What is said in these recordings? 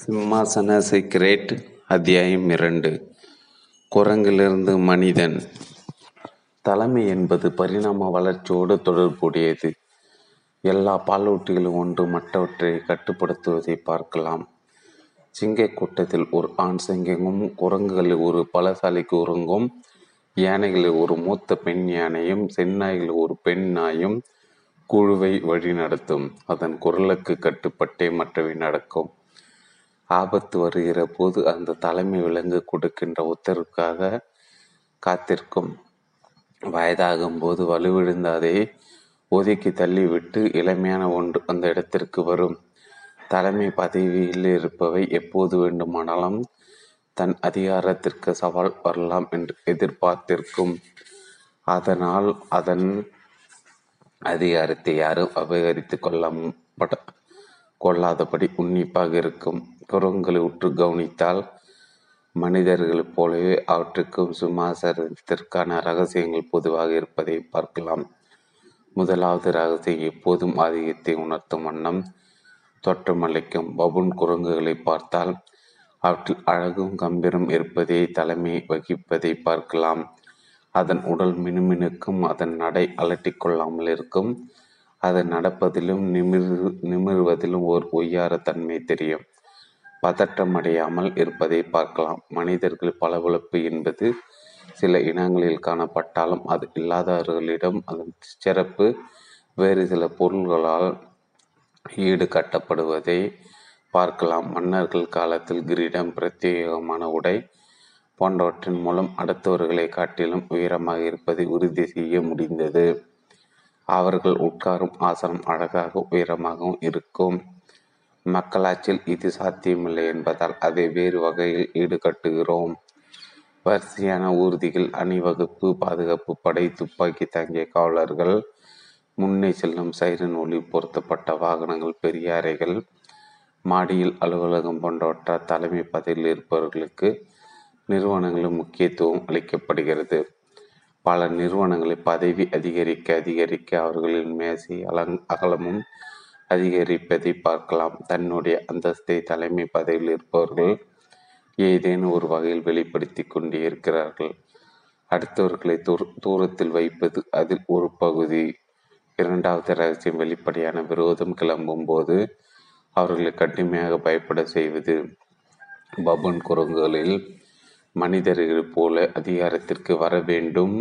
சிம்மாசன secret அத்தியாயம் 2. குரங்கிலிருந்து மனிதன். தலைமை என்பது பரிணாம வளர்ச்சியோடு தொடர்புடையது. எல்லா பாலூட்டிகளும் ஒன்று மற்றவற்றை கட்டுப்படுத்துவதை பார்க்கலாம். சிங்க கூட்டத்தில் ஒரு ஆண் சிங்கமும், குரங்குகளில் ஒரு பலசாலி குரங்கும், யானைகளில் ஒரு மூத்த பெண் யானையும், செந்நாய்கள் ஒரு பெண் நாயும் குழுவை வழிநடத்தும். அதன் குரலுக்கு கட்டுப்பட்டே மற்றவை நடக்கும். ஆபத்து வருகிற போது அந்த தலைமை விலங்கு கொடுக்கின்ற உத்தரவுக்காக காத்திருக்கும். வயதாகும் போது வலுவிழுந்த அதை ஒதுக்கி தள்ளிவிட்டு இளமையான ஒன்று அந்த இடத்திற்கு வரும். தலைமை பதவியில் இருப்பவை எப்போது வேண்டுமானாலும் தன் அதிகாரத்திற்கு சவால் வரலாம் என்று எதிர்பார்த்திருக்கும். அதனால் அதன் அதிகாரத்தை யாரும் அபகரித்து கொள்ளாதபடி உன்னிப்பாக இருக்கும். குரங்குகளை உற்று கவனித்தால் மனிதர்களைப் போலவே அவற்றுக்கும் சிம்மாசனத்திற்கான இரகசியங்கள் பொதுவாக இருப்பதை பார்க்கலாம். முதலாவது இரகசியம் எப்போதும் ஆதிக்கத்தை உணர்த்தும் வண்ணம் தோற்றமளிக்கும். பபூன் குரங்குகளை பார்த்தால் அவற்றில் அழகும் கம்பீரம் இருப்பதை தலைமை வகிப்பதை பார்க்கலாம். அதன் உடல் மினுமினுக்கும், அதன் நடை அலட்டி கொள்ளாமல் இருக்கும். அதன் நடப்பதிலும் நிமிர்வதிலும் ஓர் ஒய்யாரத்தன்மை தெரியும். பதற்றமடையாமல் இருப்பதை பார்க்கலாம். மனிதர்கள் பளபளப்பு என்பது சில இனங்களில் காணப்பட்டாலும் அது இல்லாதவர்களிடம் அதன் சிறப்பு வேறு சில பொருள்களால் ஈடு கட்டப்படுவதை பார்க்கலாம். மன்னர்கள் காலத்தில் கிரீடம், பிரத்யேகமான உடை போன்றவற்றின் மூலம் அடுத்தவர்களை காட்டிலும் உயரமாக இருப்பதை உறுதி செய்ய முடிந்தது. அவர்கள் உட்காரும் ஆசனம் அழகாக உயரமாகவும் இருக்கும். மக்களாட்சியில் இது சாத்தியமில்லை என்பதால் அதை வேறு வகையில் ஈடுகட்டுகிறோம். வரிசையான ஊர்திகள், அணிவகுப்பு, பாதுகாப்பு படை, துப்பாக்கி தாங்கிய காவலர்கள், முன்னே செல்லும் சைரன் ஒளி பொருத்தப்பட்ட வாகனங்கள், பெரிய அறைகள், மாடியில் அலுவலகம் போன்றவற்றால் தலைமை பதவியில் இருப்பவர்களுக்கு நிறுவனங்களும் முக்கியத்துவம் அளிக்கப்படுகிறது. பல நிறுவனங்களை பதவி அதிகரிக்க அவர்களின் மேசை அகலமும் அதிகரிப்பதை பார்க்கலாம். தன்னுடைய அந்தஸ்தை தலைமை பதவியில் இருப்பவர்கள் ஏதேனும் ஒரு வகையில் வெளிப்படுத்தி கொண்டே இருக்கிறார்கள். அடுத்தவர்களை தூரத்தில் வைப்பது அதில் ஒரு பகுதி. இரண்டாவது ரகசியம் வெளிப்படையான விரோதம் கிளம்பும் போது அவர்களை கடுமையாக பயப்பட செய்வது. பபூன் குரங்குகளில் மனிதர்கள் போல அதிகாரத்திற்கு வர வேண்டும்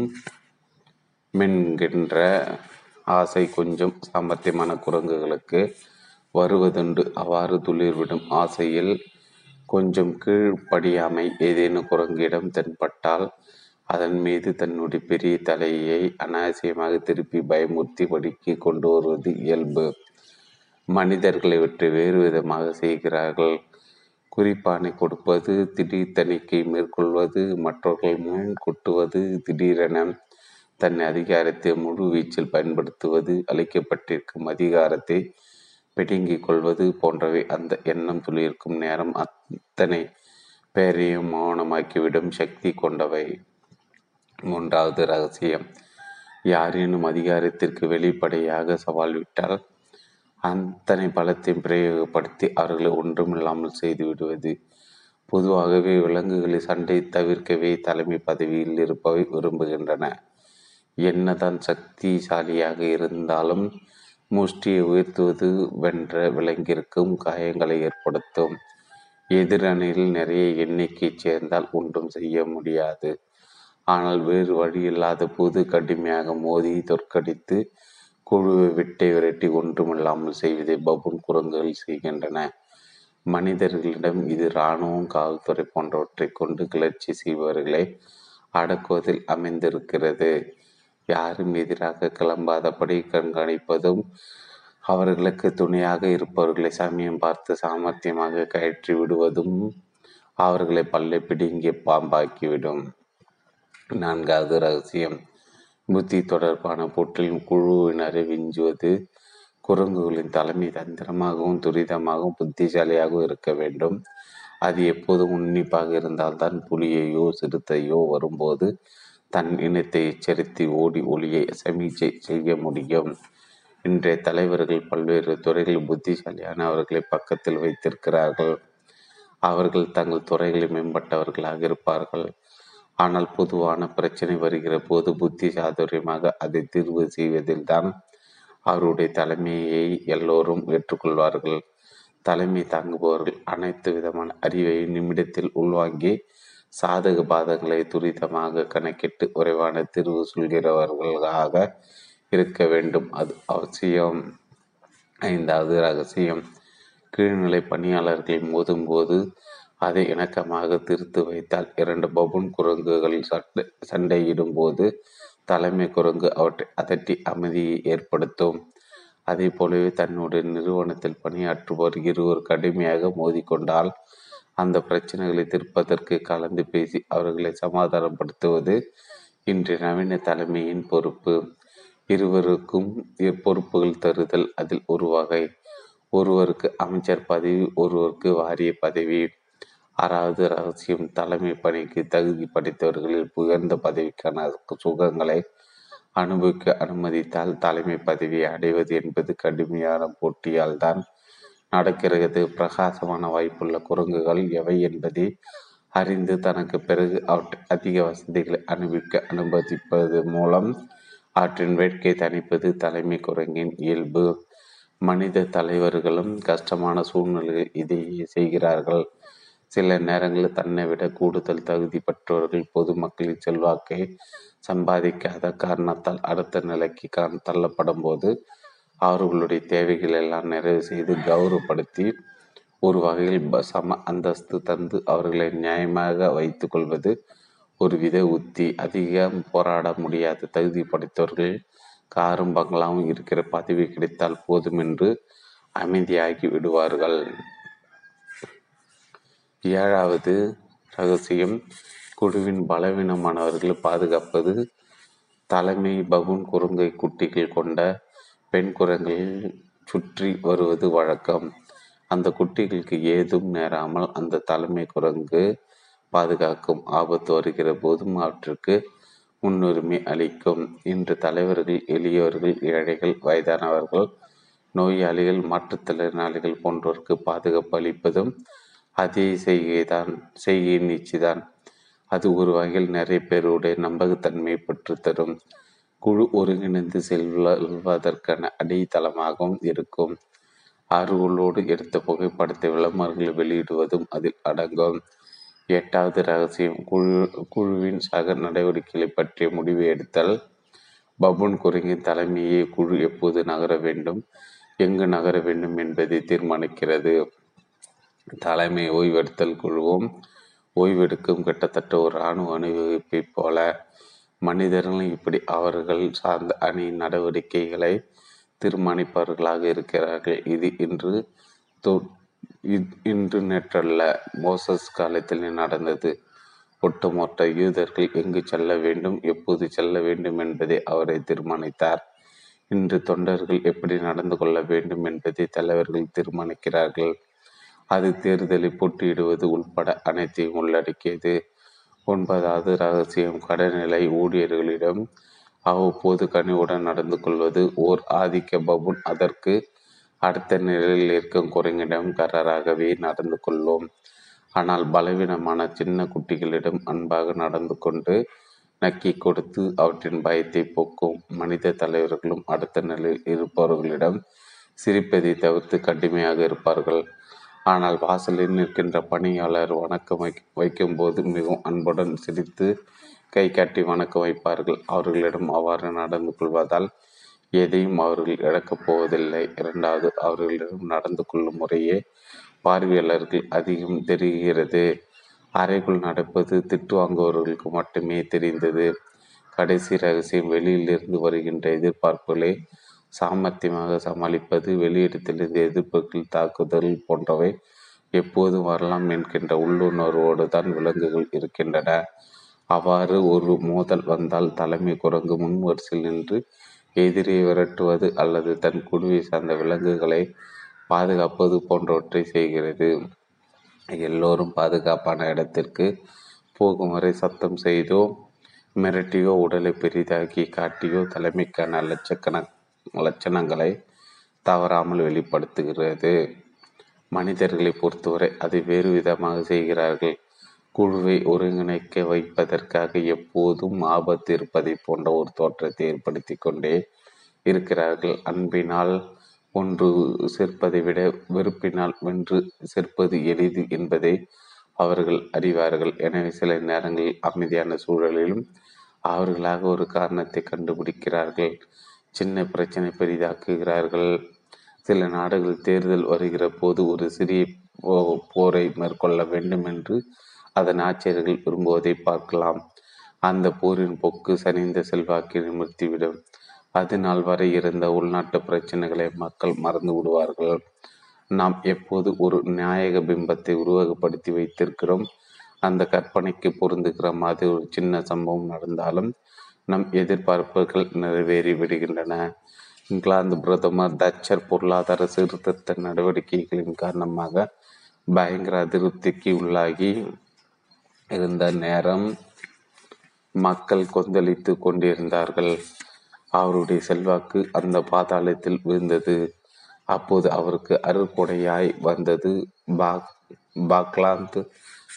என்கின்ற ஆசை கொஞ்சம் சாமர்த்தியமான குரங்குகளுக்கு வருவதுண்டு. அவ்வாறு துளிர்விடும் ஆசையில் கொஞ்சம் கீழ்ப்படியாமை ஏதேனும் குரங்கிடம் தென்பட்டால் அதன் மீது தன்னுடைய பெரிய தலையை அனாவசியமாக திருப்பி பயமுறுத்தி படிக்க கொண்டு வருவது இயல்பு. மனிதர்களை விட்டு வேறு விதமாக செய்கிறார்கள். குறிப்பானை கொடுப்பது, திடீர் தணிக்கை மேற்கொள்வது, மற்றவர்கள் முன் கொட்டுவது, திடீரென தன் அதிகாரத்தை முழு வீச்சில் பயன்படுத்துவது, அளிக்கப்பட்டிருக்கும் அதிகாரத்தை பிடுங்கிக் கொள்வது போன்றவை அந்த எண்ணம் துளிர்க்கும் நேரம் அத்தனை பேரையும் மௌனமாக்கிவிடும் சக்தி கொண்டவை. மூன்றாவது இரகசியம், யாரேனும் அதிகாரத்திற்கு வெளிப்படையாக சவால் விட்டால் அத்தனை பலத்தையும் பிரயோகப்படுத்தி அவர்களை ஒன்றுமில்லாமல் செய்து விடுவது. பொதுவாகவே விலங்குகளை சண்டை தவிர்க்கவே தலைமை பதவியில் இருப்பவை விரும்புகின்றன. என்னதான் சக்திசாலியாக இருந்தாலும் முஷ்டியை உயர்த்துவது வென்ற விலங்கிற்கும் காயங்களை ஏற்படுத்தும். எதிரணியில் நிறைய எண்ணிக்கை சேர்ந்தால் ஒன்றும் செய்ய முடியாது. ஆனால் வேறு வழி இல்லாத போது கடுமையாக மோதி தோற்கடித்து குழுவை விட்டை விரட்டி ஒன்றுமில்லாமல் செய்வதை பபூன் குரங்குகள் செய்கின்றன. மனிதர்களிடம் இது இராணுவம், காவல்துறை போன்றவற்றை கொண்டு கிளர்ச்சி செய்பவர்களை அடக்குவதில் அமைந்திருக்கிறது. யாரும் எதிராக கிளம்பாதபடி கண்காணிப்பதும் அவர்களுக்கு துணையாக இருப்பவர்களை சமயம் பார்த்து சாமர்த்தியமாக கயிற்றி விடுவதும் அவர்களை பல்லை பிடுங்கி பாம்பாக்கிவிடும். நான்காவது ரகசியம், புத்தி தொடர்பான போற்றில் குழுவினரை விஞ்சுவது. குரங்குகளின் தலைமை தந்திரமாகவும் துரிதமாகவும் புத்திசாலியாகவும் இருக்க வேண்டும். அது எப்போதும் உன்னிப்பாக இருந்தால்தான் புலியையோ சிறுத்தையோ வரும்போது தன் இனத்தை எச்சரித்து ஓடி ஒளியை சமீட்சை செய்ய முடியும். இன்றைய தலைவர்கள் பல்வேறு துறைகளில் புத்திசாலியானவர்களை பக்கத்தில் வைத்திருக்கிறார்கள். அவர்கள் தங்கள் துறைகளில் மேம்பட்டவர்களாக இருப்பார்கள். ஆனால் பொதுவான பிரச்சனை வருகிற போது புத்தி சாதுரியமாக அதை தீர்வு செய்வதில்தான் அவருடைய தலைமையை எல்லோரும் ஏற்றுக்கொள்வார்கள். தலைமை தாங்குபவர்கள் அனைத்து விதமான அறிவை நிமிடத்தில் உள்வாங்கி சாதக பாதங்களை துரிதமாக கணக்கிட்டு உறைவான தீர்வு சொல்கிறவர்களாக இருக்க வேண்டும். அது அவசியம். 5வது ரகசியம், கீழ்நிலை பணியாளர்கள் மோதும் போது அதை இணக்கமாக திருத்து வைத்தால் 2 பபூன் குரங்குகள் சண்டையிடும் போது தலைமை குரங்கு அவற்றை அதட்டி அமைதியை ஏற்படுத்தும். அதே போலவே தன்னுடைய நிறுவனத்தில் பணியாற்றுபவர் இருவர் கடுமையாக மோதிக்கொண்டால் அந்த பிரச்சனைகளை தீர்ப்பதற்கு கலந்து பேசி அவர்களை சமாதானப்படுத்துவது இன்றைய நவீன தலைமையின் பொறுப்பு. இருவருக்கும் பொறுப்புகள் தருதல் அதில் ஒரு வகை. ஒருவருக்கு அமைச்சர் பதவி, ஒருவருக்கு வாரிய பதவி. 6வது ரகசியம், தலைமை பணிக்கு தகுதி படைத்தவர்களில் உயர்ந்த பதவிக்கான சுகங்களை அனுபவிக்க அனுமதித்தால் தலைமை பதவியை அடைவது என்பது கடுமையான போட்டியால் தான் நடக்கிறது. பிரகாசமான வாய்ப்புள்ள குரங்குகள் எவை என்பதை அறிந்து தனக்கு பிறகு அவற்றை அதிக வசதிகளை அனுமதிப்பது மூலம் அவற்றின் வேட்கை தணிப்பது தலைமை குரங்கின் இயல்பு. மனித தலைவர்களும் கஷ்டமான சூழ்நிலையில் இதையே செய்கிறார்கள். சில நேரங்களில் தன்னை விட கூடுதல் தகுதி பெற்றவர்கள் பொதுமக்களின் செல்வாக்கை சம்பாதிக்காத காரணத்தால் அடுத்த நிலைக்கு தள்ளப்படும் போது அவர்களுடைய தேவைகள் எல்லாம் நிறைவு செய்து கௌரவப்படுத்தி ஒரு வகையில் சம அந்தஸ்து தந்து அவர்களை நியாயமாக வைத்து கொள்வது ஒரு வித உத்தி. அதிகம் போராட முடியாத தகுதி படைத்தவர்கள் காரும் பங்களாவும் இருக்கிற பதவி கிடைத்தால் போதுமென்று அமைதியாகி விடுவார்கள். 7வது ரகசியம், குழுவின் பலவீனமானவர்களை பாதுகாப்பது. தலைமை பபூன் குரங்கை குட்டிகள் கொண்ட பெண் குரங்குகள் சுற்றி வருவது வழக்கம். அந்த குட்டிகளுக்கு ஏதும் நேராமல் அந்த தலைமை குரங்கு பாதுகாக்கும். ஆபத்து வருகிற போதும் அவற்றுக்கு முன்னுரிமை அளிக்கும். இன்று தலைவர்கள் எளியவர்கள், ஏழைகள், வயதானவர்கள், நோயாளிகள், மாற்றுத்திறனாளிகள் போன்றோருக்கு பாதுகாப்பு அளிப்பதும் அதே செய்கையின் நீச்சிதான். அது ஒரு வகையில் நிறைய பேருடைய நம்பகத்தன்மையை பெற்றுத்தரும். குழு ஒருங்கிணைந்து செல்வதற்கான அடித்தளமாகவும் இருக்கும். அவர்களோடு எடுத்த புகைப்படத்தை விளம்பரங்களை வெளியிடுவதும் அதில் அடங்கும். 8வது ரகசியம், குழுவின் சக நடவடிக்கைகளை பற்றிய முடிவு எடுத்தல். பபூன் குரங்கின் தலைமையை குழு எப்போது நகர வேண்டும், எங்கு நகர வேண்டும் என்பதை தீர்மானிக்கிறது. தலைமை ஓய்வெடுத்தல் குழுவும் ஓய்வெடுக்கும் கிட்டத்தட்ட ஒரு அணு அணிவகுப்பை போல. மனிதர்கள் இப்படி அவர்கள் சார்ந்த அணியின் நடவடிக்கைகளை தீர்மானிப்பவர்களாக இருக்கிறார்கள். இது இன்று நேற்றல்ல, மோசஸ் காலத்தில் நடந்தது. ஒட்டுமொத்த யூதர்கள் எங்கு செல்ல வேண்டும், எப்போது செல்ல வேண்டும் என்பதை அவரை தீர்மானித்தார். இன்று தொண்டர்கள் எப்படி நடந்து கொள்ள வேண்டும் என்பதை தலைவர்கள் தீர்மானிக்கிறார்கள். அது தேர்தலை போட்டியிடுவது உள்பட அனைத்தையும் உள்ளடக்கியது. 9வது ரகசியம், கடநிலை ஊழியர்களிடம் அவ்வப்போது கனிவுடன் நடந்து கொள்வது. ஓர் ஆதிக்க பபூன் அதற்கு அடுத்த நிலையில் இருக்கும் குரங்கிடம் கரராகவே நடந்து கொள்வோம். ஆனால் பலவீனமான சின்ன குட்டிகளிடம் அன்பாக நடந்து கொண்டு நக்கி கொடுத்து அவற்றின் பயத்தை போக்கும். மனித தலைவர்களும் அடுத்த நிலையில் இருப்பவர்களிடம் சிரிப்பதை தவிர்த்து கடுமையாக இருப்பார்கள். ஆனால் வாசலில் நிற்கின்ற பணியாளர் வணக்கம் வைக்கும்போது மிகவும் அன்புடன் சிரித்து கை காட்டி வணக்கம் வைப்பார்கள். அவர்களிடம் அவ்வாறு நடந்து கொள்வதால் எதையும் அவர்கள் இழக்கப் போவதில்லை. 2வது அவர்களிடம் நடந்து கொள்ளும் முறையே பார்வையாளர்கள் அதிகம் தெரிகிறது. அறைக்குள் நடப்பது திட்டு வாங்குபவர்களுக்கு மட்டுமே தெரிந்தது. கடைசி ரகசியம், வெளியிலிருந்து வருகின்ற எதிர்பார்ப்புகளை சாமர்த்தியமாக சமாளிப்பது. வெளியிடத்திலிருந்து எதிர்ப்புகள், தாக்குதல் போன்றவை எப்போதும் வரலாம் என்கின்ற உள்ளுணர்வோடு தான் விலங்குகள் இருக்கின்றன. அவ்வாறு ஒரு மோதல் வந்தால் தலைமை குரங்கு முன்வரிசையில் நின்று எதிரியை விரட்டுவது அல்லது தன் குழுவை சார்ந்த விலங்குகளை பாதுகாப்பது போன்றவற்றை செய்கிறது. எல்லோரும் பாதுகாப்பான இடத்திற்கு போகும் வரை சத்தம் செய்தோ மிரட்டியோ உடலை பெரிதாக்கி காட்டியோ தலைமைக்கான லட்சணங்களை தவறாமல் வெளிப்படுத்துகிறது. மனிதர்களை பொறுத்தவரை அதை வேறு விதமாக செய்கிறார்கள். குழுவை ஒருங்கிணைக்க வைப்பதற்காக எப்போதும் ஆபத்து இருப்பதை போன்ற ஒரு தோற்றத்தை ஏற்படுத்தி கொண்டே இருக்கிறார்கள். அன்பினால் ஒன்று சேர்ப்பதை விட வெறுப்பினால் வென்று சேர்ப்பது எளிது என்பதை அவர்கள் அறிவார்கள். எனவே சில நேரங்களில் அமைதியான சூழலிலும் அவர்களாக ஒரு காரணத்தை கண்டுபிடிக்கிறார்கள், சின்ன பிரச்சனை பெரிதாக்குகிறார்கள். சில நாடுகள் தேர்தல் வருகிற போது ஒரு சிறிய போரை மேற்கொள்ள வேண்டும் என்று அதன் ஆட்சியர்கள் விரும்புவதை பார்க்கலாம். அந்த போரின் போக்கு சரிந்த செல்வாக்கை நிமிர்த்திவிடும். அது நாள் வரை இருந்த உள்நாட்டு பிரச்சனைகளை மக்கள் மறந்து விடுவார்கள். நாம் எப்போது ஒரு நியாயக பிம்பத்தை உருவகப்படுத்தி வைத்திருக்கிறோம், அந்த கற்பனைக்கு பொருந்துகிற மாதிரி ஒரு சின்ன சம்பவம் நடந்தாலும் நம் எதிர்பார்ப்புகள் நிறைவேறி விடுகின்றன. இங்கிலாந்து பிரதமர் தச்சர் பொருளாதார சீர்திருத்த நடவடிக்கைகளின் காரணமாக பயங்கர அதிருப்திக்கு உள்ளாகி இருந்த நேரம் மக்கள் கொந்தளித்து கொண்டிருந்தார்கள். அவருடைய செல்வாக்கு அந்த பாதாளத்தில் விழுந்தது. அப்போது அவருக்கு அருகொடையாய் வந்தது பாக்லாந்து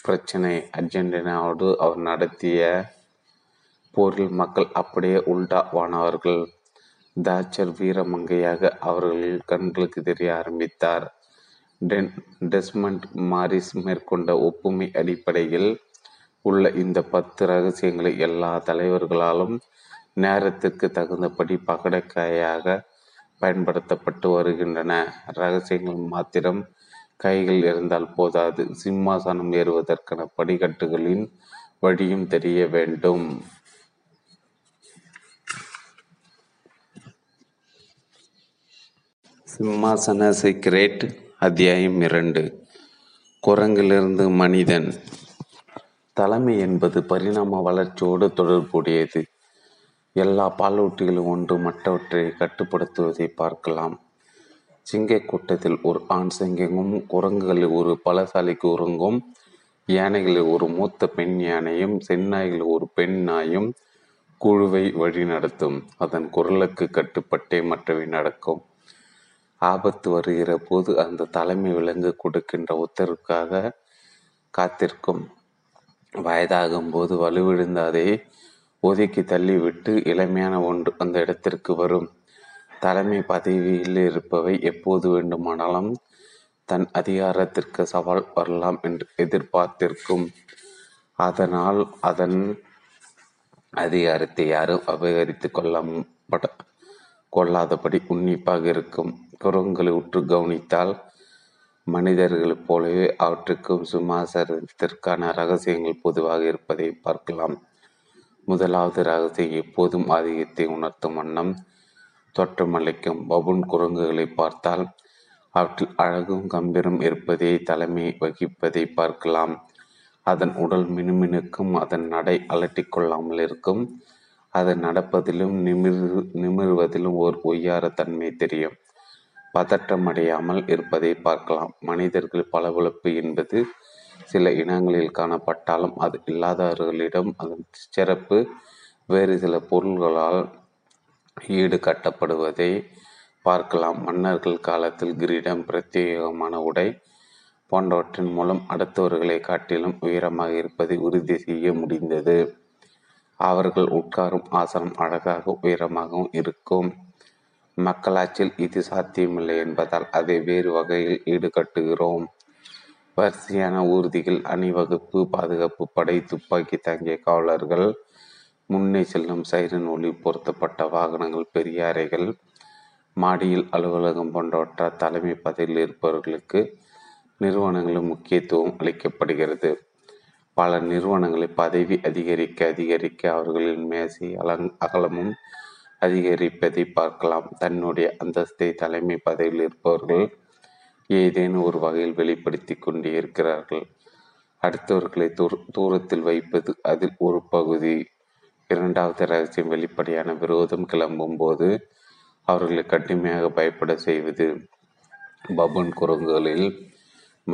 பிரச்சனை. அர்ஜென்டினாவோடு அவர் நடத்திய போரில் மக்கள் அப்படியே உள்டாவானவர்கள். தாச்சர் வீரமங்கையாக அவர்கள் கண்களுக்கு தெரிய ஆரம்பித்தார். டெஸ்மண்ட் மாரிஸ் மேற்கொண்ட ஒப்புமை அடிப்படையில் உள்ள இந்த 10 ரகசியங்களை எல்லா தலைவர்களாலும் நேரத்திற்கு தகுந்தபடி பகடைக்காயாக பயன்படுத்தப்பட்டு வருகின்றன. இரகசியங்கள் மாத்திரம் கைகள் இருந்தால் போதாது, சிம்மாசனம் ஏறுவதற்கான படிக்கட்டுகளின் வழியும் தெரிய வேண்டும். சிம்மாசன சீக்ரெட் அத்தியாயம் 2. குரங்கிலிருந்து மனிதன். தலைமை என்பது பரிணாம வளர்ச்சியோடு தொடர்புடையது. எல்லா பாலூட்டிகளும் ஒன்று மற்றவற்றை கட்டுப்படுத்துவதை பார்க்கலாம். சிங்க கூட்டத்தில் ஒரு ஆண் சிங்கமும், குரங்குகளில் ஒரு பலசாலி குரங்கும், யானைகளில் ஒரு மூத்த பெண் யானையும், செந்நாய்களில் ஒரு பெண் நாயும் குழுவை வழி நடத்தும். அதன் குரலுக்கு கட்டுப்பட்டே மற்றவை நடக்கும். ஆபத்து வருகிற போது அந்த தலைமை விலங்கு கொடுக்கின்ற உத்தரவுக்காக காத்திருக்கும். வயதாகும் போது வலுவிழுந்த அதை ஒதுக்கி தள்ளிவிட்டு இளமையான ஒன்று அந்த இடத்திற்கு வரும். தலைமை பதவியில் இருப்பவை எப்போது வேண்டுமானாலும் தன் அதிகாரத்திற்கு சவால் வரலாம் என்று எதிர்பார்த்திருக்கும். அதனால் அதன் அதிகாரத்தை யாரும் அபகரித்து கொள்ளாதபடி உன்னிப்பாக இருக்கும். குரங்குகளை உற்று கவனித்தால் மனிதர்களைப் போலவே அவற்றுக்கும் சிம்மாசனத்திற்கான இரகசியங்கள் பொதுவாக இருப்பதை பார்க்கலாம். முதலாவது இரகசியம் எப்போதும் ஆதிக்கத்தை உணர்த்தும் வண்ணம் தோற்றமளிக்கும். பபூன் குரங்குகளை பார்த்தால் அவற்றில் அழகும் கம்பீரம் இருப்பதை தலைமை வகிப்பதை பார்க்கலாம். அதன் உடல் மினுமினுக்கும், அதன் நடை அலட்டிக்கொள்ளாமல் இருக்கும். அது நடப்பதிலும் நிமிர்வதிலும் ஓர் ஒய்யாரத்தன்மை தெரியும். பதற்றமடையாமல் இருப்பதை பார்க்கலாம். மனிதர்கள் பளபளப்பு என்பது சில இனங்களில் காணப்பட்டாலும் அது இல்லாதவர்களிடம் அதன் சிறப்பு வேறு சில பொருள்களால் ஈடு கட்டப்படுவதை பார்க்கலாம். மன்னர்கள் காலத்தில் கிரீடம், பிரத்யேகமான உடை போன்றவற்றின் மூலம் அடுத்தவர்களை காட்டிலும் உயரமாக இருப்பதை உறுதி செய்ய முடிந்தது. அவர்கள் உட்காரும் ஆசனம் அழகாக உயரமாகவும் இருக்கும். மக்களாட்சியில் இது சாத்தியமில்லை என்பதால் அதை வேறு வகையில் ஈடுகட்டுகிறோம். வரிசையான ஊர்திகள், அணிவகுப்பு, பாதுகாப்பு படை, துப்பாக்கி தாங்கிய காவலர்கள், முன்னே செல்லும் சைரன் ஒளி பொருத்தப்பட்ட வாகனங்கள், பெரிய அறைகள், மாடியில் அலுவலகம் போன்றவற்றால் தலைமை பதவியில் இருப்பவர்களுக்கு நிறுவனங்களில் முக்கியத்துவம் அளிக்கப்படுகிறது. பல நிறுவனங்களை பதவி அதிகரிக்க அவர்களின் மேசை அகலமும் அதிகரிப்பதை பார்க்கலாம். தன்னுடைய அந்தஸ்தை தலைமை பதவியில் இருப்பவர்கள் ஏதேனும் ஒரு வகையில் வெளிப்படுத்தி கொண்டே இருக்கிறார்கள். அடுத்தவர்களை தூரத்தில் வைப்பது அதில் ஒரு பகுதி. இரண்டாவது ரகசியம் வெளிப்படையான விரோதம் கிளம்பும் போது அவர்களை கடுமையாக பயப்பட செய்வது. பபூன் குரங்குகளில்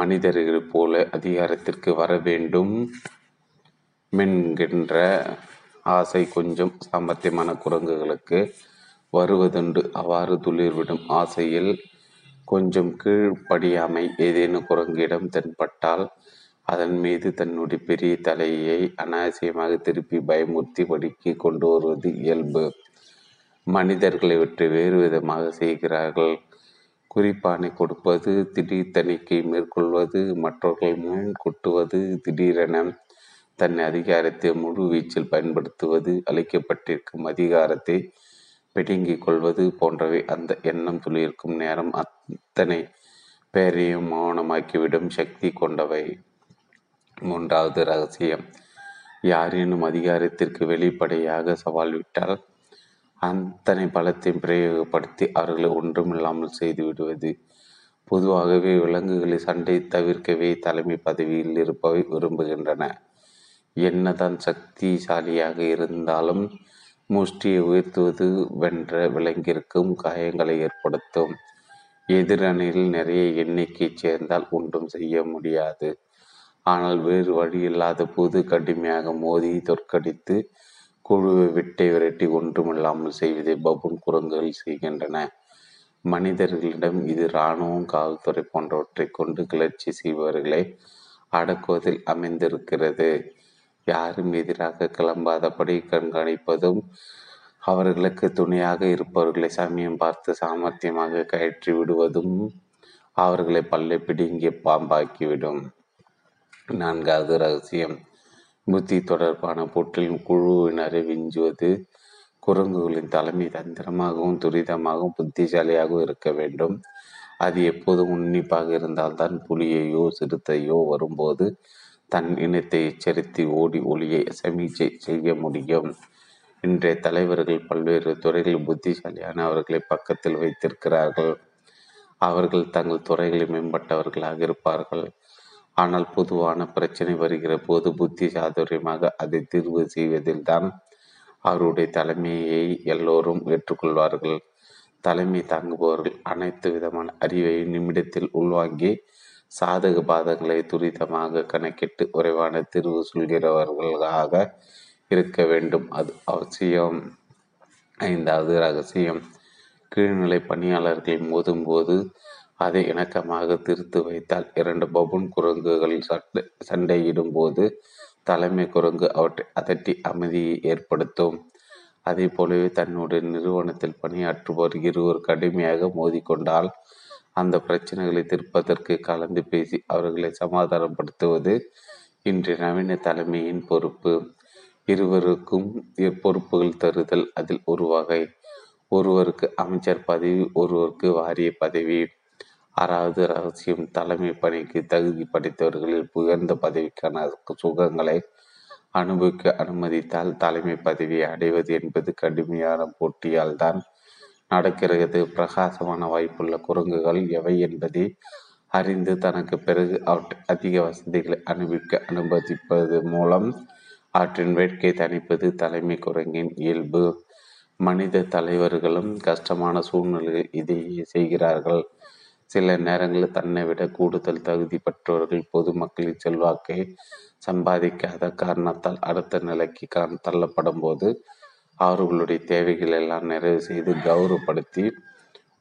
மனிதர்கள் போல அதிகாரத்திற்கு வர வேண்டும் என்கின்ற ஆசை கொஞ்சம் சாமர்த்தியமான குரங்குகளுக்கு வருவதுண்டு. அவ்வாறு துளிர்விடும் ஆசையில் கொஞ்சம் கீழ்ப்படியாமை ஏதேனும் குரங்கிடம் தென்பட்டால் அதன் மீது தன்னுடைய பெரிய தலையை அனாவசியமாக திருப்பி பயமுறுத்தி படிக்கி கொண்டு வருவது இயல்பு. மனிதர்களை இவற்றை வேறு விதமாக செய்கிறார்கள். குறிப்பானை கொடுப்பது, திடீர் தணிக்கை மேற்கொள்வது, மற்றவர்கள் முன் கொட்டுவது, திடீரென தன் அதிகாரத்தை முழு வீச்சில் பயன்படுத்துவது, அளிக்கப்பட்டிருக்கும் அதிகாரத்தை பிடுங்கிக் கொள்வது போன்றவை அந்த எண்ணம் துளிர்க்கும் நேரம் அத்தனை பேரையும் மௌனமாக்கிவிடும் சக்தி கொண்டவை. மூன்றாவது இரகசியம், யாரேனும் அதிகாரத்திற்கு வெளிப்படையாக சவால் விட்டால் அத்தனை பலத்தையும் பிரயோகப்படுத்தி அவர்களை ஒன்றுமில்லாமல் செய்து விடுவது. பொதுவாகவே விலங்குகளை சண்டை தவிர்க்கவே தலைமை பதவியில் இருப்பவை விரும்புகின்றன. என்னதான் சக்திசாலியாக இருந்தாலும் முஷ்டியை உயர்த்துவது வென்ற விலங்கிற்கும் காயங்களை ஏற்படுத்தும். எதிரணியில் நிறைய எண்ணிக்கை சேர்ந்தால் ஒன்றும் செய்ய முடியாது. ஆனால் வேறு வழி இல்லாத போது கடுமையாக மோதி தோற்கடித்து குழுவை விட்டை விரட்டி ஒன்றுமில்லாமல் செய்வதை பபூன் குரங்குகள் செய்கின்றன. மனிதர்களிடம் இது இராணுவம், காவல்துறை போன்றவற்றை கொண்டு கிளர்ச்சி செய்பவர்களை அடக்குவதில் அமைந்திருக்கிறது. யாரும் எதிராக கிளம்பாதபடி கண்காணிப்பதும் அவர்களுக்கு துணையாக இருப்பவர்களை சமயம் பார்த்து சாமர்த்தியமாக கயற்றி விடுவதும் அவர்களை பல்லை பிடுங்கி பாம்பாக்கிவிடும். நான்காவது ரகசியம், புத்தி தொடர்பான போட்டில் குழுவினரை விஞ்சுவது. குரங்குகளின் தலைமை தந்திரமாகவும் துரிதமாகவும் புத்திசாலியாகவும் இருக்க வேண்டும். அது எப்போதும் உன்னிப்பாக இருந்தால்தான் புலியையோ சிறுத்தையோ வரும்போது தன் இனத்தை எச்சரித்து ஓடி ஒளியை சமீட்சை செய்ய முடியும். இன்றைய தலைவர்கள் பல்வேறு துறைகளில் புத்திசாலியானவர்களை பக்கத்தில் வைத்திருக்கிறார்கள். அவர்கள் தங்கள் துறைகளில் மேம்பட்டவர்களாக இருப்பார்கள். ஆனால் பொதுவான பிரச்சனை வருகிற போது புத்தி சாதுரியமாக அதை தீர்வு செய்வதில்தான் அவருடைய தலைமையை எல்லோரும் ஏற்றுக்கொள்வார்கள். தலைமை தாங்குபவர்கள் அனைத்து விதமான அறிவை நிமிடத்தில் உள்வாங்கி சாதக பாதங்களை துரிதமாக கணக்கிட்டு உறைவான தீர்வு சொல்கிறவர்களாக இருக்க வேண்டும். அது அவசியம். ஐந்தாவது இரகசியம், கீழ்நிலை பணியாளர்கள் மோதும் போது அதை இணக்கமாக திருத்து வைத்தால் இரண்டு பபூன் குரங்குகள் சண்டையிடும் போது தலைமை குரங்கு அவற்றை அதட்டி அமைதியை ஏற்படுத்தும். அதே போலவே தன்னுடைய நிறுவனத்தில் பணியாற்றுவோர் இருவர் கடுமையாக மோதிக்கொண்டால் அந்த பிரச்சனைகளை தீர்ப்பதற்கு கலந்து பேசி அவர்களை சமாதானப்படுத்துவது இன்றைய நவீன தலைமையின் பொறுப்பு. இருவருக்கும் பொறுப்புகள் தருதல் அதில் ஒரு வகை. ஒருவருக்கு அமைச்சர் பதவி, ஒருவருக்கு வாரிய பதவி. ஆறாவது ரகசியம், தலைமை பணிக்கு தகுதி படைத்தவர்களில் உயர்ந்த பதவிக்கான சுகங்களை அனுபவிக்க அனுமதித்தால் தலைமை பதவியை அடைவது என்பது கடுமையான போட்டியால் தான் நடக்கிறது. பிரகாசமான வாய்ப்புள்ள குரங்குகள் எவை என்பதை அறிந்து தனக்கு பிறகு அவற்றை அதிக வசதிகளை அனுமதிப்பது மூலம் அவற்றின் வேட்கை தணிப்பது தலைமை குரங்கின் இயல்பு. மனித தலைவர்களும் கஷ்டமான சூழ்நிலையில் இதையே செய்கிறார்கள். சில நேரங்களில் தன்னை விட கூடுதல் தகுதி பெற்றவர்கள் பொதுமக்களின் செல்வாக்கை சம்பாதிக்காத காரணத்தால் அடுத்த நிலைக்கு தள்ளப்படும் போது அவர்களுடைய தேவைகள் எல்லாம் நிறைவு செய்து கௌரவப்படுத்தி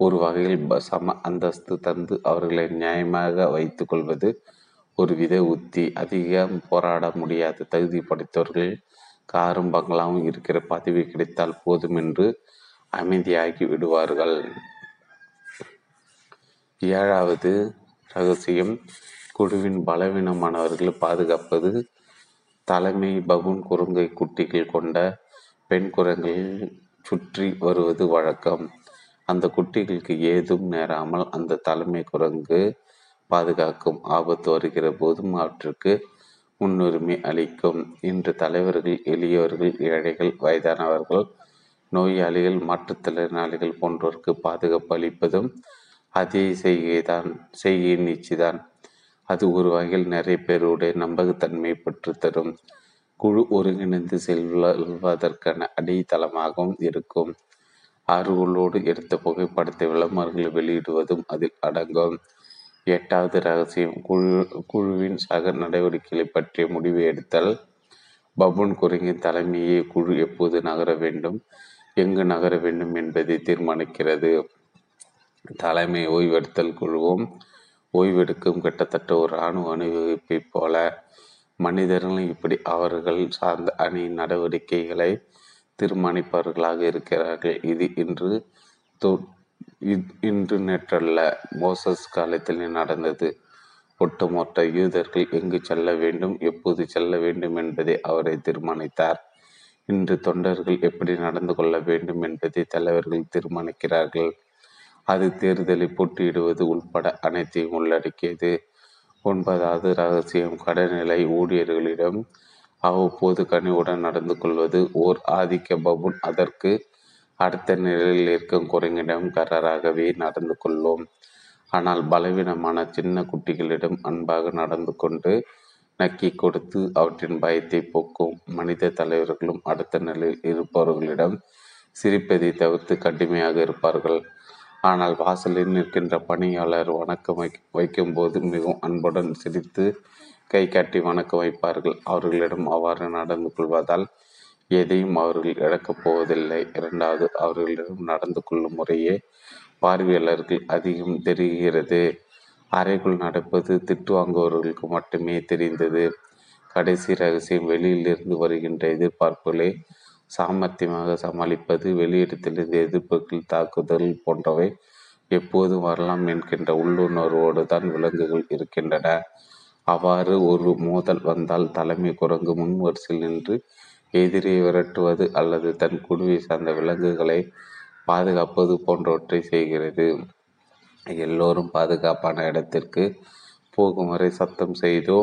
ஒரு வகையில் சம அந்தஸ்து தந்து அவர்களை நியாயமாக வைத்து கொள்வது ஒரு வித உத்தி. அதிகம் போராட முடியாத தகுதி படைத்தவர்கள் காரும் பங்களாவும் இருக்கிற பதவி கிடைத்தால் போதும் என்று அமைதியாகி விடுவார்கள். ஏழாவது இரகசியம், குழுவின் பலவீனமானவர்களை பாதுகாப்பது. தலைமை பபூன் குரங்கை குட்டிகள் கொண்ட பெண் குரங்குகள் சுற்றி வருவது வழக்கம். அந்த குட்டிகளுக்கு ஏதும் நேராமல் அந்த தலைமை குரங்கு பாதுகாக்கும். ஆபத்து வருகிற போதும் அவற்றுக்கு முன்னுரிமை அளிக்கும். இன்று தலைவர்கள் எளியவர்கள், ஏழைகள், வயதானவர்கள், நோயாளிகள், மாற்றுத்திறனாளிகள் போன்றோருக்கு பாதுகாப்பு அளிப்பதும் அதே செய்கையின் நீச்சிதான். அது ஒரு வகையில் நிறைய பேருடைய நம்பகத்தன்மையை பெற்றுத்தரும். குழு ஒருங்கிணைந்து செல்வதற்கான அடித்தளமாகவும் இருக்கும். அவர்களோடு எடுத்த புகைப்படத்தை விளம்பரங்களை வெளியிடுவதும் அதில் அடங்கும். எட்டாவது இரகசியம், குழுவின் சக நடவடிக்கைகளை பற்றிய முடிவு எடுத்தல். பபூன் குரங்கின் தலைமையை குழு எப்போது நகர வேண்டும், எங்கு நகர வேண்டும் என்பதை தீர்மானிக்கிறது. தலைமை ஓய்வெடுத்தல் குழுவும் ஓய்வெடுக்கும் கிட்டத்தட்ட ஒரு அணு அணிவகுப்பை போல மனிதர்களும் இப்படி அவர்கள் சார்ந்த அணியின் நடவடிக்கைகளை தீர்மானிப்பவர்களாக இருக்கிறார்கள். இது இன்று நேற்றல்ல, மோசஸ் காலத்தில் நடந்தது. ஒட்டுமொத்த யூதர்கள் எங்கு செல்ல வேண்டும், எப்போது செல்ல வேண்டும் என்பதை அவரை தீர்மானித்தார். இன்று தொண்டர்கள் எப்படி நடந்து கொள்ள வேண்டும் என்பதை தலைவர்கள் தீர்மானிக்கிறார்கள். அது தேர்தலை போட்டியிடுவது உள்பட அனைத்தையும் உள்ளடக்கியது. 9வது இரகசியம், கடநிலை ஊழியர்களிடம் அவ்வப்போது கனிவுடன் நடந்து கொள்வது. ஓர் ஆதிக்க பபுன் அதற்கு அடுத்த நிலையில் இருக்கும் குரங்கிடம் கரராகவே நடந்து கொள்வோம். ஆனால் பலவீனமான சின்ன குட்டிகளிடம் அன்பாக நடந்து கொண்டு நக்கி கொடுத்து அவற்றின் பயத்தை போக்கும். மனித தலைவர்களும் அடுத்த நிலையில் இருப்பவர்களிடம் சிரிப்பதை தவிர்த்து கடுமையாக இருப்பார்கள். ஆனால் வாசலில் நிற்கின்ற பணியாளர் வணக்கம் வைக்கும்போது மிகவும் அன்புடன் சிரித்து கை காட்டி வணக்கம் வைப்பார்கள். அவர்களிடம் அவ்வாறு நடந்து கொள்வதால் எதையும் அவர்கள் இழக்கப் போவதில்லை. 2வது, அவர்களிடம் நடந்து கொள்ளும் முறையே பார்வையாளர்கள் அதிகம் தெரிகிறது. அறைக்குள் நடப்பது திட்டு வாங்குபவர்களுக்கு மட்டுமே தெரிந்தது. கடைசி இரகசியம், வெளியிலிருந்து வருகின்ற எதிர்பார்ப்புகளை சாமர்த்தியமாக சமாளிப்பது. வெளியிடத்திலிருந்து எதிர்ப்புகள், தாக்குதல் போன்றவை எப்போதும் வரலாம் என்கின்ற உள்ளுணர்வோடு தான் விலங்குகள் இருக்கின்றன. அவ்வாறு ஒரு மோதல் வந்தால் தலைமை குரங்கு முன்வரிசையில் நின்று எதிரியை விரட்டுவது அல்லது தன் குழுவை சார்ந்த விலங்குகளை பாதுகாப்பது போன்றவற்றை செய்கிறது. எல்லோரும் பாதுகாப்பான இடத்திற்கு போகும் வரை சத்தம் செய்தோ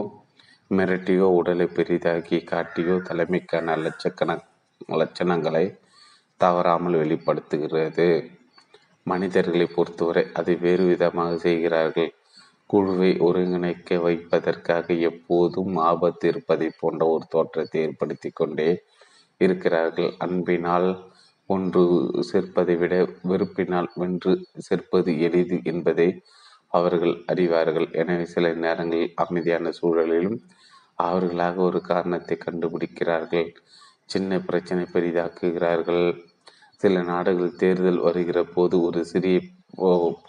மிரட்டியோ உடலை பெரிதாக்கி காட்டியோ தலைமைக்கான லட்சணங்களை தவறாமல் வெளிப்படுத்துகிறது. மனிதர்களை பொறுத்தவரை அதை வேறு விதமாக செய்கிறார்கள். குழுவை ஒருங்கிணைக்க வைப்பதற்காக எப்போதும் ஆபத்து இருப்பதை போன்ற ஒரு தோற்றத்தை ஏற்படுத்தி கொண்டே இருக்கிறார்கள். அன்பினால் ஒன்று சேர்ப்பதை விட வெறுப்பினால் வென்று சேர்ப்பது எளிது என்பதை அவர்கள் அறிவார்கள். எனவே சில நேரங்களில் அமைதியான சூழலிலும் அவர்களாக ஒரு காரணத்தை கண்டுபிடிக்கிறார்கள். சின்ன பிரச்சனை பெரிதாக்குகிறார்கள். சில நாடுகள் தேர்தல் வருகிற போது ஒரு சிறிய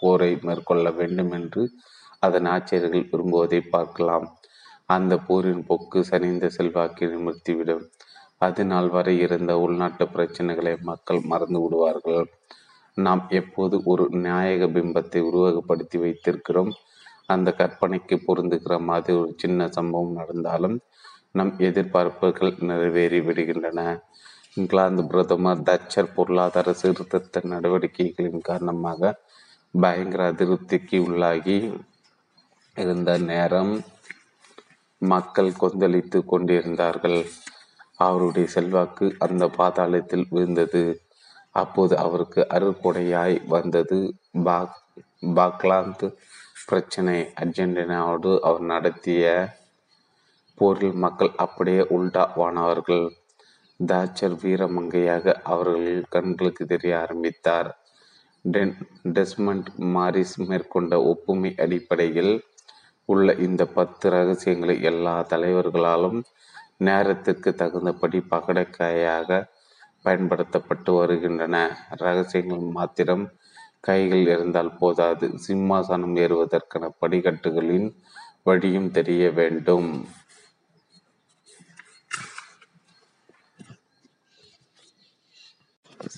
போரை மேற்கொள்ள வேண்டும் என்று அதன் ஆட்சியர்கள் விரும்புவதை பார்க்கலாம். அந்த போரின் போக்கு சரிந்த செல்வாக்கை நிமிர்த்திவிடும். அது நாள் வரை இருந்த உள்நாட்டு பிரச்சனைகளை மக்கள் மறந்து விடுவார்கள். நாம் எப்போது ஒரு நியாயக பிம்பத்தை உருவகப்படுத்தி வைத்திருக்கிறோம். அந்த கற்பனைக்கு பொருந்துகிற மாதிரி ஒரு சின்ன சம்பவம் நடந்தாலும் நம் எதிர்பார்ப்புகள் நிறைவேறி விடுகின்றன. இங்கிலாந்து பிரதமர் தச்சர் பொருளாதார சீர்திருத்த நடவடிக்கைகளின் காரணமாக பயங்கர அதிருப்திக்கு உள்ளாகி இருந்த நேரம் மக்கள் கொந்தளித்து கொண்டிருந்தார்கள். அவருடைய செல்வாக்கு அந்த பாதாளத்தில் விழுந்தது. அப்போது அவருக்கு அருகொடையாய் வந்தது பாக்லாந்து பிரச்சனை. அர்ஜென்டினாவோடு அவர் நடத்திய போரில் மக்கள் அப்படியே உள்டாவானவர்கள். தாச்சர் வீரமங்கையாக அவர்கள் கண்களுக்கு தெரிய ஆரம்பித்தார். டெஸ்மண்ட் மாரிஸ் மேற்கொண்ட ஒப்புமை அடிப்படையில் உள்ள இந்த 10 இரகசியங்களை எல்லா தலைவர்களாலும் நேரத்திற்கு தகுந்தபடி பகடைக்காயாக பயன்படுத்தப்பட்டு வருகின்றன. இரகசியங்கள் மாத்திரம் கைகள் இருந்தால் போதாது, சிம்மாசனம் ஏறுவதற்கான படிக்கட்டுகளின் வழியும் தெரிய வேண்டும்.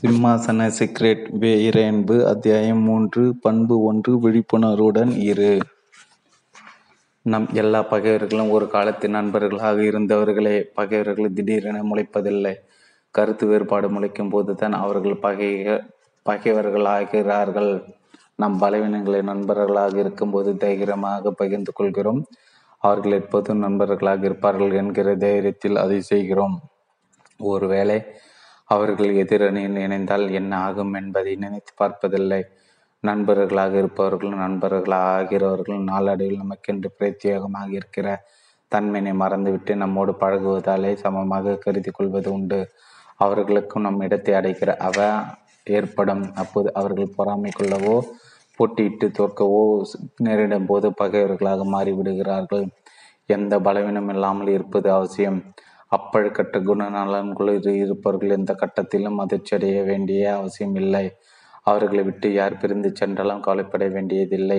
சிம்மாசன சீக்ரெட் வே இறையன்பு, அத்தியாயம் 3, பண்பு 1, விழிப்புணர்வுடன் இரு. நம் எல்லா பகைவர்களும் ஒரு காலத்தில் நண்பர்களாக இருந்தவர்களே. பகைவர்கள் திடீரென முளைப்பதில்லை. கருத்து வேறுபாடு முளைக்கும் போது தான் அவர்கள் பகைவர்களாகிறார்கள். நம் பலவீனங்களை நண்பர்களாக இருக்கும்போது தைரியமாக பகிர்ந்து கொள்கிறோம். அவர்கள் எப்போதும் நண்பர்களாக இருப்பார்கள் என்கிற தைரியத்தில் அதை செய்கிறோம். ஒருவேளை அவர்கள் எதிரணியில் இணைந்தால் என்ன ஆகும் என்பதை நினைத்து பார்ப்பதில்லை. நண்பர்களாக இருப்பவர்கள் நண்பர்களாக ஆகிறவர்கள் நாளடைவில் நமக்கென்று பிரத்தியேகமாக இருக்கிற தன்மையை மறந்துவிட்டு நம்மோடு பழகுவதாலே சமமாக கருதி கொள்வது உண்டு. அவர்களுக்கும் நம் இடத்தை அடைக்கிற அவ ஏற்படும். அப்போது அவர்கள் பொறாமை கொள்ளவோ போட்டியிட்டு தோற்கவோ நேரிடும் போது பகைவர்களாக மாறிவிடுகிறார்கள். எந்த பலவீனம் இல்லாமல் இருப்பது அவசியம். அப்பழுக்கட்ட குணநலன்குள் இருப்பவர்கள் எந்த கட்டத்திலும் அதிர்ச்சியடைய வேண்டிய அவசியம் இல்லை. அவர்களை விட்டு யார் பிரிந்து சென்றாலும் கவலைப்பட வேண்டியதில்லை.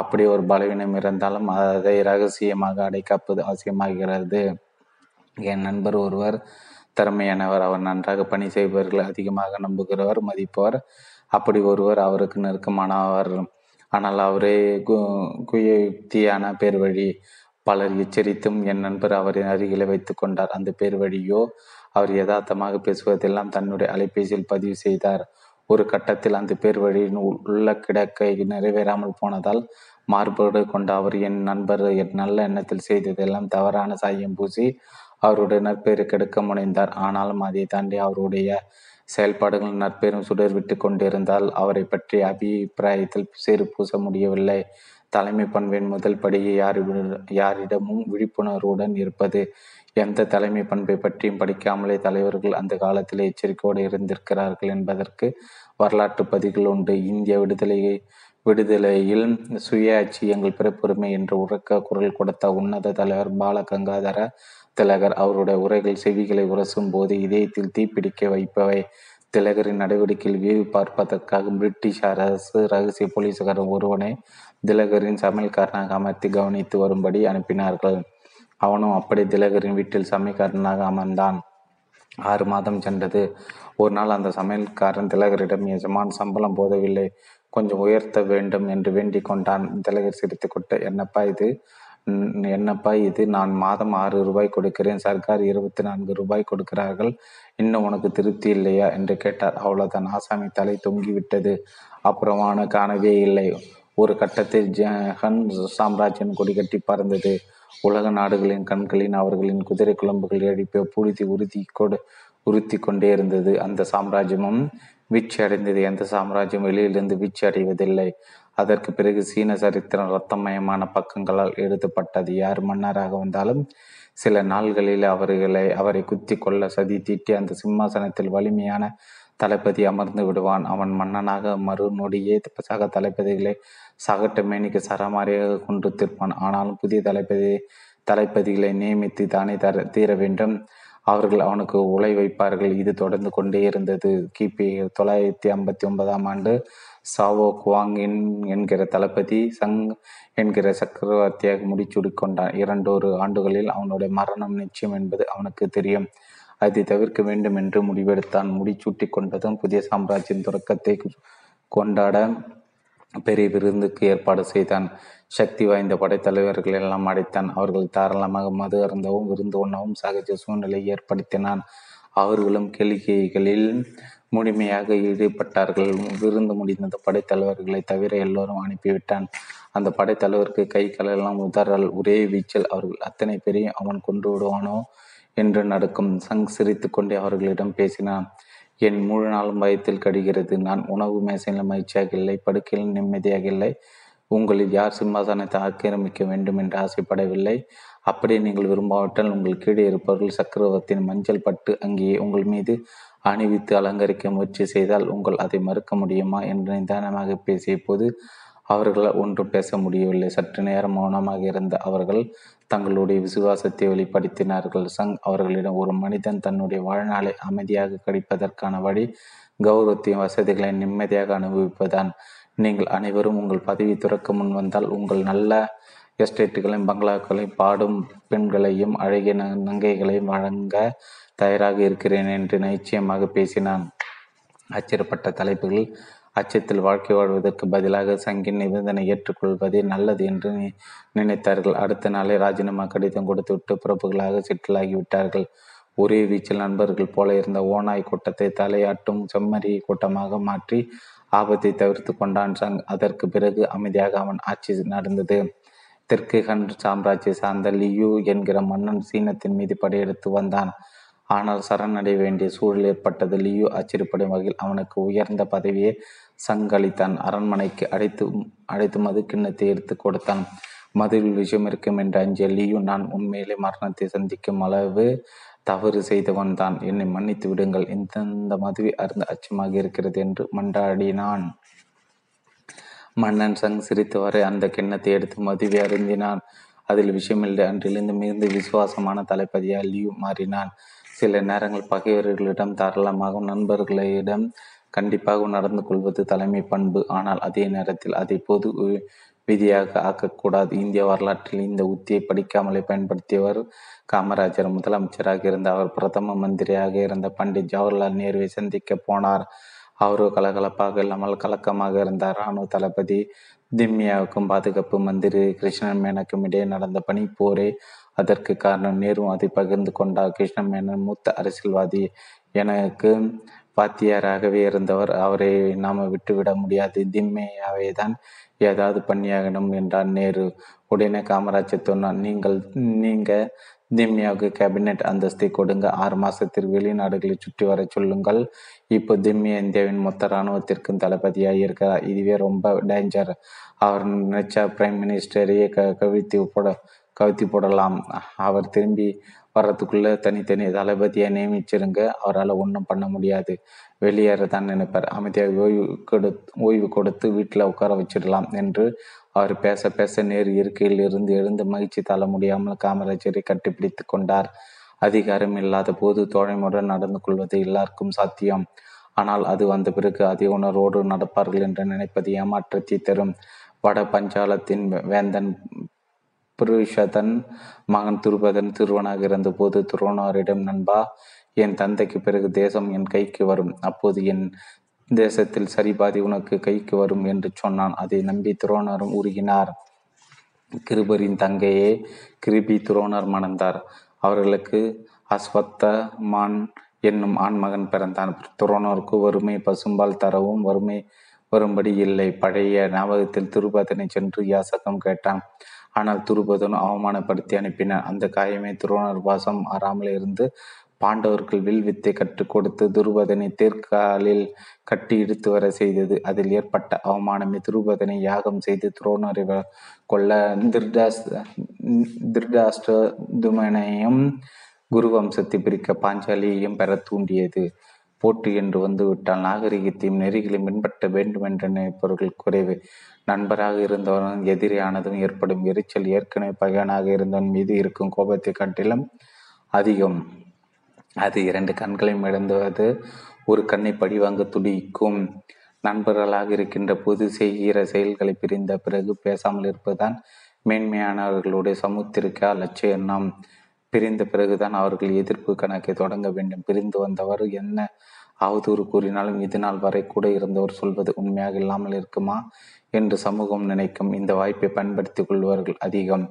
அப்படி ஒரு பலவீனம் இருந்தாலும் அதை இரகசியமாக அடைக்காப்பது அவசியமாகிறது. என் நண்பர் ஒருவர் திறமையானவர். அவர் நன்றாக பணி செய்பவர்களை அதிகமாக நம்புகிறவர், மதிப்பவர். அப்படி ஒருவர் அவருக்கு நெருக்கமானவர். ஆனால் அவரே குயுக்தியான பேர் வழி. பலர் எச்சரித்தும் என் நண்பர் அவரை அருகிலே வைத்து கொண்டார். அந்த பேர் வழியோ அவர் யதார்த்தமாக பேசுவதெல்லாம் தன்னுடைய அலைபேசியில் பதிவு செய்தார். ஒரு கட்டத்தில் அந்த பேர் வழியின் உள்ள கிடக்கை நிறைவேறாமல் போனதால் மாறுபாடு கொண்ட அவர் என் நண்பர் நல்ல எண்ணத்தில் செய்ததெல்லாம் தவறான சாயம் பூசி அவருடைய நற்பெயரை கெடுக்க முனைந்தார். ஆனாலும் அதை தாண்டி அவருடைய செயல்பாடுகள் நற்பெயரும் சுடர்விட்டு கொண்டிருந்தால் அவரை பற்றி அபிப்பிராயத்தில் சேறு பூச முடியவில்லை. தலைமை பண்பின் முதல் படியை யாரிடமும் விழிப்புணர்வுடன் இருப்பது. எந்த தலைமை பண்பை பற்றியும் படிக்காமலே தலைவர்கள் அந்த காலத்திலே எச்சரிக்கையோடு இருந்திருக்கிறார்கள் என்பதற்கு வரலாற்று பதிகள் உண்டு. இந்திய விடுதலையில் சுயாட்சி எங்கள் பிறப்புரிமை என்று உறக்க குரல் கொடுத்த உன்னத தலைவர் பால கங்காதர திலகர். அவருடைய உரைகள் செவிகளை உரசும் போது இதயத்தில் தீப்பிடிக்க வைப்பவை. திலகரின் நடவடிக்கையில் வீவு பார்ப்பதற்காக பிரிட்டிஷ் அரசு இரகசிய போலீசுக்காரன் ஒருவனை திலகரின் சமையல்காரனாக அமர்த்தி கவனித்து வரும்படி அனுப்பினார்கள். அவனும் அப்படி திலகரின் வீட்டில் சமையல்காரனாக அமர்ந்தான். 6 மாதம் சென்றது. ஒரு நாள் அந்த சமையல்காரன் திலகரிடம் எஜமான் சம்பளம் போதவில்லை, கொஞ்சம் உயர்த்த வேண்டும் என்று வேண்டிக் கொண்டான். திலகர் சிரித்து கொட்ட என்னப்பா இது நான் மாதம் 6 ரூபாய் கொடுக்கிறேன், சர்க்கார் 24 ரூபாய் கொடுக்கிறார்கள், இன்னும் உனக்கு திருப்தி இல்லையா என்று கேட்டார். அவ்வளோதான், ஆசாமி தலை தொங்கிவிட்டது. அப்புறம் அவனை காணவே இல்லை. ஒரு கட்டத்தில் ஜெகன் சாம்ராஜ்யம் கொடிகட்டி பறந்தது. உலக நாடுகளின் கண்களின் அவர்களின் குதிரை குழம்புகள் எழுப்ப புழுதி உறுத்தி கொண்டே இருந்தது. அந்த சாம்ராஜ்யமும் வீழ்ச்சி அடைந்தது. எந்த சாம்ராஜ்யம் வெளியிலிருந்து வீழ்ச்சி அடைவதில்லை. அதற்கு பிறகு சீன சரித்திரம் இரத்தமயமான பக்கங்களால் எழுதப்பட்டது. யார் மன்னராக வந்தாலும் சில நாள்களில் அவரை குத்தி கொள்ள சதி தீட்டி அந்த சிம்மாசனத்தில் வலிமையான தளபதி அமர்ந்து விடுவான். அவன் மன்னனாக மறு நொடியே சக தளபதிகளை சகட்ட மேனிக்கு சரமாரியாக கொன்று திருப்பான். ஆனாலும் புதிய தளபதிகளை நியமித்து தானே தீர வேண்டும். அவர்கள் அவனுக்கு உலை வைப்பார்கள். இது தொடர்ந்து கொண்டே இருந்தது. கிபி 959 ஆம் ஆண்டு சாவோ குவாங் என்கிற தளபதி சங் என்கிற சக்கரவர்த்தியாக முடிச்சுடிக்கொண்டான். 2 ஆண்டுகளில் அவனுடைய மரணம் நிச்சயம் என்பது அவனுக்கு தெரியும். அதை தவிர்க்க வேண்டும் என்று முடிவெடுத்தான். முடிச்சூட்டி கொண்டதும் புதிய சாம்ராஜ்யம் தொடக்கத்தை கொண்டாட பெரிய விருந்துக்கு ஏற்பாடு செய்தான். சக்தி வாய்ந்த படைத்தலைவர்கள் எல்லாம் அடைத்தான். அவர்கள் தாராளமாக மது அருந்தவும் விருந்து உண்ணவும் சகஜ சூழ்நிலை ஏற்படுத்தினான். அவர்களும் கேளிக்கைகளில் முழுமையாக ஈடுபட்டார்கள். விருந்து முடிந்த படைத்தலைவர்களை தவிர எல்லோரும் அனுப்பிவிட்டான். அந்த படைத்தலைவருக்கு கை காலெல்லாம் உதறல். ஒரே வீச்சில் அவர்கள் அத்தனை பேரையும் அவன் கொண்டு விடுவானோ என்று நடக்கும். சங் சிரித்து கொண்டே அவர்களிடம் பேசினான். என் முழு நாளும் பயத்தில் கடிகிறது. நான் உணவு மேசையில் மகிழ்ச்சியாக இல்லை, படுக்கையில் நிம்மதியாக இல்லை. உங்களில் யார் சிம்மாசனத்தை ஆக்கிரமிக்க வேண்டும் என்று ஆசைப்படவில்லை. அப்படியே நீங்கள் விரும்பாவிட்டால் உங்கள் கீழே இருப்பவர்கள் சக்கரவர்த்தியின் மஞ்சள் பட்டு அங்கேயே உங்கள் மீது அணிவித்து அலங்கரிக்க முயற்சி செய்தால் உங்கள் அதை மறுக்க முடியுமா என்று நிதானமாக பேசிய போது அவர்களால் ஒன்றும் பேச முடியவில்லை. சற்று நேரம் மௌனமாக இருந்த அவர்கள் தங்களுடைய விசுவாசத்தை வெளிப்படுத்தினார்கள். சங் அவர்களிடம் ஒரு மனிதன் தன்னுடைய வாழ்நாளை அமைதியாக கழிப்பதற்கான வழி கௌரவத்தையும் வசதிகளை நிம்மதியாக அனுபவிப்பதுதான். நீங்கள் அனைவரும் உங்கள் பதவி துறக்க முன் வந்தால் உங்கள் நல்ல எஸ்டேட்டுகளையும் பங்களாக்களையும் பாடும் பெண்களையும் அழகிய நங்கைகளையும் வழங்க தயாராக இருக்கிறேன் என்று நிச்சயமாக பேசினான். அச்சிடப்பட்ட தலைப்புகள் அச்சத்தில் வாழ்க்கை வாழ்வதற்கு பதிலாக சங்கின் நிபந்தனை ஏற்றுக்கொள்வதே நல்லது என்று நினைத்தார்கள். அடுத்த நாளே ராஜினாமா கடிதம் கொடுத்துவிட்டு பிறப்புகளாக சிற்றலாகிவிட்டார்கள். ஒரே வீச்சில் நண்பர்கள் போல இருந்த ஓநாய் கூட்டத்தை தலையாட்டும் செம்மறி கூட்டமாக மாற்றி ஆபத்தை தவிர்த்து கொண்டான் சங். அதற்கு பிறகு அமைதியாக அவன் ஆட்சி நடந்தது. தெற்கு ஹன் சாம்ராஜ்ய சார்ந்த லியூ என்கிற மன்னன் சீனத்தின் மீது படையெடுத்து வந்தான். ஆனால் சரணடைய வேண்டிய சூழல் ஏற்பட்டது. லியூ ஆச்சரியப்படும் வகையில் அவனுக்கு உயர்ந்த பதவியை சங்களித்தான். அரண்மனைக்கு அழைத்து மது கிண்ணத்தை எடுத்து கொடுத்தான். மதுவில் விஷயம் இருக்கும் என்று அஞ்சிய லியூ, நான் உண்மையிலே மரணத்தை சந்திக்கும் அளவு தவறு செய்தவன் தான், என்னை மன்னித்து விடுங்கள், இந்த மதுவை அருந்த அச்சமாக இருக்கிறது என்று மன்றாடினான். மன்னன் சங் சிரித்தவரை அந்த கிண்ணத்தை எடுத்து மதுவை அருந்தினான். அதில் விஷயமில்லை. அன்றிலிருந்து மிகுந்த விசுவாசமான தளபதியா லியூ மாறினான். சில நேரங்கள் பகைவர்களிடம் தாராளமாகவும் நண்பர்களிடம் கண்டிப்பாக நடந்து கொள்வது தலைமை பண்பு. ஆனால் அதே நேரத்தில் அதை பொது விதியாக ஆக்கக்கூடாது. இந்திய வரலாற்றில் இந்த உத்தியை படிக்காமலே பயன்படுத்தியவர் காமராஜர். முதலமைச்சராக இருந்த அவர் பிரதம மந்திரியாக இருந்த பண்டிட் ஜவஹர்லால் நேருவை சந்திக்க போனார். அவரோ கலகலப்பாக இல்லாமல் கலக்கமாக இருந்தார். இராணுவ தளபதி திம்யாவுக்கும் பாதுகாப்பு மந்திரி கிருஷ்ணன் மேனனுக்கும் இடையே நடந்த பணி போரே அதற்கு காரணம். நேரும் அதை பகிர்ந்து கொண்டார். கிருஷ்ணன் மேனன் மூத்த அரசியல்வாதி, எனக்கு வாத்தியாராகவே இருந்தவர். அவரை நாம் விட்டுவிட முடியாது. திம்யாவை தான் ஏதாவது பண்ணியாகணும் என்றார் நேரு. உடனே காமராஜர் சொன்னார், நீங்கள் திம்யாவுக்கு கேபினெட் அந்தஸ்தை கொடுங்க, 6 மாதத்திற்கு வெளிநாடுகளை சுற்றி வர சொல்லுங்கள். இப்போ திம்யா இந்தியாவின் மொத்த இராணுவத்திற்கும் தளபதியாக இருக்கிறார். இதுவே ரொம்ப டேஞ்சர். அவர் நினைச்சா பிரைம் மினிஸ்டரையே கவிழ்த்தி போடலாம். அவர் திரும்பி வர்றதுக்குள்ளே தனித்தனி தளபதியை நியமிச்சிருங்க. அவரால் ஒன்றும் பண்ண முடியாது. வெளியேற தான் நினைப்பார். அமைதியாக ஓய்வு கொடுத்து வீட்டில் உட்கார வச்சிடலாம் என்று அவர் பேச பேச நேரு இருக்கையில் இருந்து எழுந்து மகிழ்ச்சி தாழ முடியாமல் காமராஜரை கட்டிப்பிடித்து கொண்டார். அதிகாரம் இல்லாத போது தோழமையுடன் நடந்து கொள்வது எல்லாருக்கும் சாத்தியம். ஆனால் அது வந்த பிறகு அதே உணர்வோடு நடப்பார்கள் என்று நினைப்பது ஏமாற்றத்தை தரும். வட பஞ்சாலத்தின் வேந்தன் புருஷதன் மகன் துருபதன் சிறுவனாக இருந்தபோது துரோணரிடம், நண்பா, என் தந்தைக்கு பிறகு தேசம் என் கைக்கு வரும், அப்போது என் தேசத்தில் சரிபாதி உனக்கு கைக்கு வரும் என்று சொன்னான். அதை நம்பி துரோணரும் உருகினார். கிருபரின் தங்கையே கிருபி துரோணர் மணந்தார். அவர்களுக்கு அஸ்வத்தமான் என்னும் ஆண்மகன் பிறந்தான். துரோணருக்கு வறுமை பசும்பால் தரவும் வரும்படி இல்லை. பழைய ஞாபகத்தில் துருபதனை சென்று யாசகம் கேட்டான். ஆனால் துருபதன் அவமானப்படுத்தி அனுப்பினார். அந்த காயமே துரோணர் வாசம் ஆறாமல் இருந்து பாண்டவர்கள் வில்வித்தை கற்றுக் கொடுத்து துருபதனை தேர்காலில் கட்டி இழுத்து வர செய்தது. அதில் ஏற்பட்ட அவமானமே துருபதனை யாகம் செய்து துரோணரை கொல்ல திருடாஷ்டதுமனையும் குரு வம்சத்தை பிரிக்க பாஞ்சாலியையும் பெற தூண்டியது. போட்டு என்று வந்துவிட்டால் நாகரிகத்தையும் நெறிகளையும் பின்பற்ற வேண்டும் என்ற நினைப்பவர்கள் குறைவு. நண்பராக இருந்தவன் எதிரியானதும் ஏற்படும் எரிச்சல் ஏற்கனவே பகையனாக இருந்தவன் மீது இருக்கும் கோபத்தை காட்டிலும் அதிகம். அது 2 கண்களையும் இழந்துவது. ஒரு கண்ணை பழிவாங்க துடிக்கும். நண்பர்களாக இருக்கின்ற போது செய்கிற செயல்களை பிரிந்த பிறகு பேசாமல் இருப்பதுதான் மேன்மையானவர்களுடைய சமுத்திரிக்கா லட்சிய எண்ணம். பிரிந்த பிறகுதான் அவர்கள் எதிர்ப்பு கணக்கை தொடங்க வேண்டும். பிரிந்து வந்தவர் என்ன அவதூறு கூறினாலும் இது நாள் வரை கூட இருந்தவர் சொல்வது உண்மையாக இல்லாமல் இருக்குமா என்று சமூகம் நினைக்கும். இந்த வாய்ப்பை பயன்படுத்தி கொள்வார்கள் அதிகம்.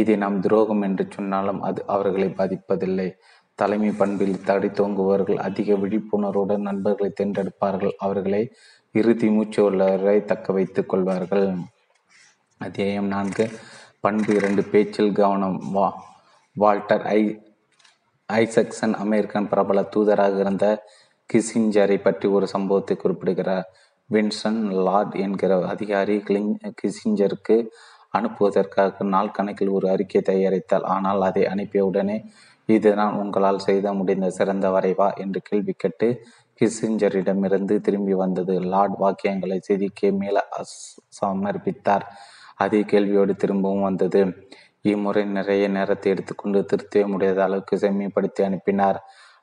இதை நாம் துரோகம் என்று சொன்னாலும் அது அவர்களை பாதிப்பதில்லை. தலைமை பண்பில் தடை தோங்குபவர்கள் அதிக விழிப்புணர்வுடன் நண்பர்களை தேர்ந்தெடுப்பார்கள். அவர்களை இறுதி மூச்சு உள்ளவரை தக்க வைத்துக் கொள்வார்கள். அத்தியாயம் 4 பண்பு 2 பேச்சில் கவனம். வால்டர் ஐசக்சன் அமெரிக்கன் பிரபல தூதராக இருந்த கிசிஞ்சரை பற்றி ஒரு சம்பவத்தை குறிப்பிடுகிறார். வின்சன் லார்ட் என்கிற அதிகாரி கிசிஞ்சருக்கு அனுப்புவதற்காக நாள் கணக்கில் ஒரு அறிக்கை தயாரித்தார். ஆனால் அதை அனுப்பிய உடனே, இது நான் உங்களால் செய்த முடிந்த சிறந்த வரைவா என்று கேள்வி கேட்டு கிசிஞ்சரிடமிருந்து திரும்பி வந்தது. லார்ட் வாக்கியங்களை செதுக்கி மேல சமர்ப்பித்தார். அதே கேள்வியோடு திரும்பவும் வந்தது. இம்முறை நிறைய நேரத்தை எடுத்துக்கொண்டு திருத்தவே முடியாத அளவுக்கு செம்மைப்படுத்தி அனுப்பினார்.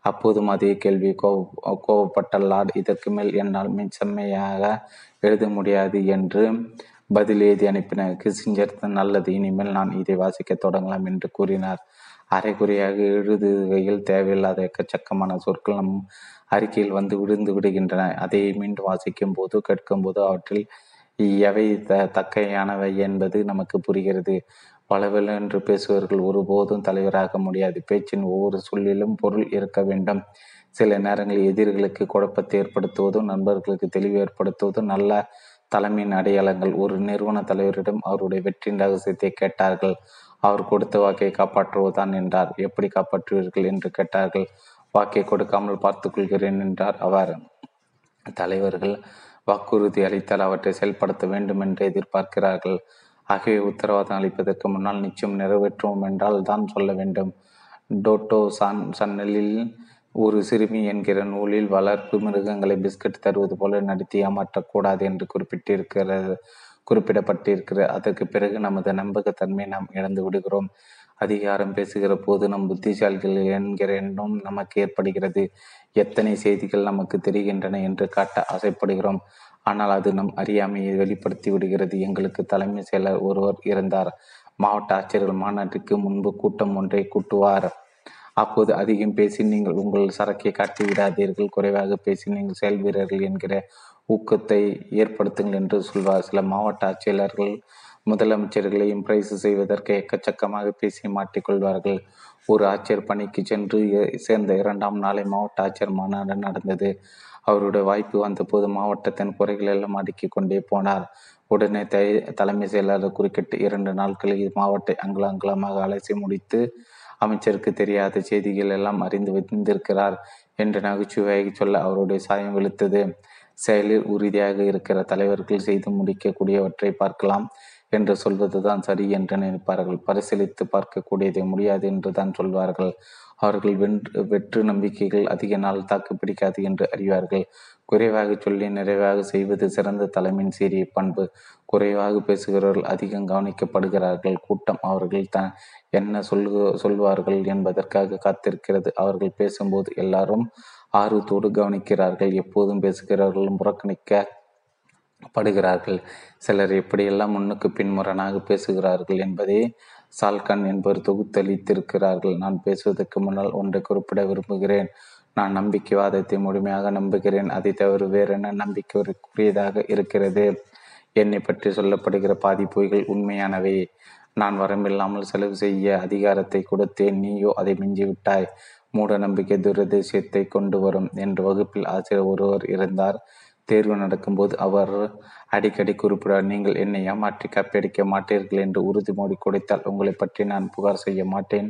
அப்போதும் அதே கேள்வி. கோபப்பட்ட லார்ட், இதற்கு மேல் என்னால் மின்செம்மையாக எழுத முடியாது என்று பதில் எழுதி அனுப்பினார். கிசிஞ்சர், நல்லது, இனிமேல் நான் இதை வாசிக்க தொடங்கலாம் என்று கூறினார். அரைக்குறையாக எழுதுகையில் தேவையில்லாத எக்கச்சக்கமான சொற்கள் நம் அறிக்கையில் வந்து விழுந்து விடுகின்றன. அதை மீண்டும் வாசிக்கும் போதோ கேட்கும் போதோ அவற்றில் எவை தக்கையானவை என்பது நமக்கு புரிகிறது. பலவெல்ல என்று பேசுவர்கள் ஒருபோதும் தலைவராக முடியாது. பேச்சின் ஒவ்வொரு சொல்லிலும் பொருள் இருக்க வேண்டும். சில நேரங்களில் எதிரிகளுக்கு குழப்பத்தை ஏற்படுத்துவதும் நண்பர்களுக்கு தெளிவு ஏற்படுத்துவதும் நல்ல தலைமையின் அடையாளங்கள். ஒரு நிறுவன தலைவரிடம் அவருடைய வெற்றியின் ரகசியத்தை கேட்டார்கள். அவர் கொடுத்த வாக்கை காப்பாற்றுவதுதான் என்றார். எப்படி காப்பாற்றுவீர்கள் என்று கேட்டார்கள். வாக்கை கொடுக்காமல் பார்த்துக்கொள்கிறேன் என்றார் அவர். தலைவர்கள் வாக்குறுதி அளித்தால் அவற்றை செயல்படுத்த வேண்டும் என்று எதிர்பார்க்கிறார்கள். ஆகவே உத்தரவாதம் அளிப்பதற்கு முன்னால் நிச்சயம் நிறைவேற்றுவோம் என்றால் தான் சொல்ல வேண்டும். டோட்டோ சன்னலில் ஒரு சிறுமி என்கிற நூலில் வளர்ப்பு மிருகங்களை பிஸ்கட் தருவது போல நடத்தி ஏமாற்றக்கூடாது என்று குறிப்பிடப்பட்டிருக்கிறது. அதற்கு பிறகு நமது நம்பகத்தன்மையை நாம் இழந்து விடுகிறோம். அதிகாரம் பேசுகிற போது நம் புத்திசாலிகள் என்கிற எண்ணம் நமக்கு ஏற்படுகிறது. எத்தனை செய்திகள் நமக்கு தெரிகின்றன என்று காட்ட ஆசைப்படுகிறோம். ஆனால் அது நம் அறியாமையை வெளிப்படுத்தி விடுகிறது. எங்களுக்கு தலைமை செயலர் ஒருவர் இருந்தார். மாவட்ட ஆட்சியர்கள் மாநாட்டிற்கு முன்பு கூட்டம் ஒன்றை கூட்டுவார். அப்போது அதிகம் பேசி நீங்கள் உங்கள் சரக்கை காட்டி விடாதீர்கள், குறைவாக பேசி நீங்கள் செயல்வீரர்கள் என்கிற ஊக்கத்தை ஏற்படுத்துங்கள் என்று சொல்வார். சில மாவட்ட ஆட்சியாளர்கள் முதலமைச்சர்களை இம்ப்ரைஸ் செய்வதற்கு எக்கச்சக்கமாக பேசி மாட்டிக்கொள்வார்கள். ஒரு ஆட்சியர் பணிக்கு சென்று சேர்ந்த இரண்டாம் நாளை மாவட்ட ஆட்சியர் மாநாடு நடந்தது. அவருடைய வாய்ப்பு வந்தபோது மாவட்டத்தின் குறைகள் எல்லாம் அடுக்கி கொண்டே போனார். உடனே தலைமை செயலாளர் குறுக்கிட்டு 2 நாட்களில் மாவட்ட அங்குலமாக அலசி முடித்து அமைச்சருக்கு தெரியாத செய்திகள் எல்லாம் அறிந்து வைத்திருக்கிறார் என்று நகைச்சுவையாக சொல்ல அவருடைய சாயம் வெளுத்தது. செயலில் உறுதியாக இருக்கிற தலைவர்கள் செய்து முடிக்கக்கூடியவற்றை பார்க்கலாம் என்று சொல்வதுதான் சரி என்று நினைப்பார்கள். பரிசீலித்து பார்க்கக்கூடியதை முடியாது என்று தான் சொல்வார்கள். அவர்கள் வெற்று நம்பிக்கைகள் அதிக நாள் தாக்கு பிடிக்காது என்று அறிவார்கள். குறைவாக சொல்லி நிறைவாக செய்வது சிறந்த தலைமையின் சீரிய பண்பு. குறைவாக பேசுகிறவர்கள் அதிகம் கவனிக்கப்படுகிறார்கள். கூட்டம் அவர்கள் என்ன சொல்வார்கள் என்பதற்காக காத்திருக்கிறது. அவர்கள் பேசும்போது எல்லாரும் ஆர்வத்தோடு கவனிக்கிறார்கள். எப்போதும் பேசுகிறவர்கள் புறக்கணிக்கப்படுகிறார்கள். சிலர் எப்படியெல்லாம் முன்னுக்கு பின்முரணாக பேசுகிறார்கள் என்பதே சால்கன் என்பவர் தொகுத்தளித்திருக்கிறார்கள். நான் பேசுவதற்கு முன்னால் ஒன்றை குறிப்பிட விரும்புகிறேன். நான் நம்பிக்கைவாதத்தை முழுமையாக நம்புகிறேன். அதை தவிர வேறென நம்பிக்கைக்குரியதாக இருக்கிறது? என்னை பற்றி சொல்லப்படுகிற பாதி பொய்கள் உண்மையானவை. நான் வரம்பில்லாமல் செலவு செய்ய அதிகாரத்தை கொடுத்தேன், நீயோ அதை மிஞ்சிவிட்டாய். மூட நம்பிக்கை துரதிர்ஷ்டத்தை கொண்டு வரும் என்று வகுப்பில் ஆசிரியர் ஒருவர் இருந்தார். தேர்வு நடக்கும்போது அவர் அடிக்கடி குறிப்பிடார், நீங்கள் என்னை ஏமாற்றி காப்பியடிக்க மாட்டீர்கள் என்று உறுதிமொழி கொடுத்தால் உங்களை பற்றி நான் புகார் செய்ய மாட்டேன்.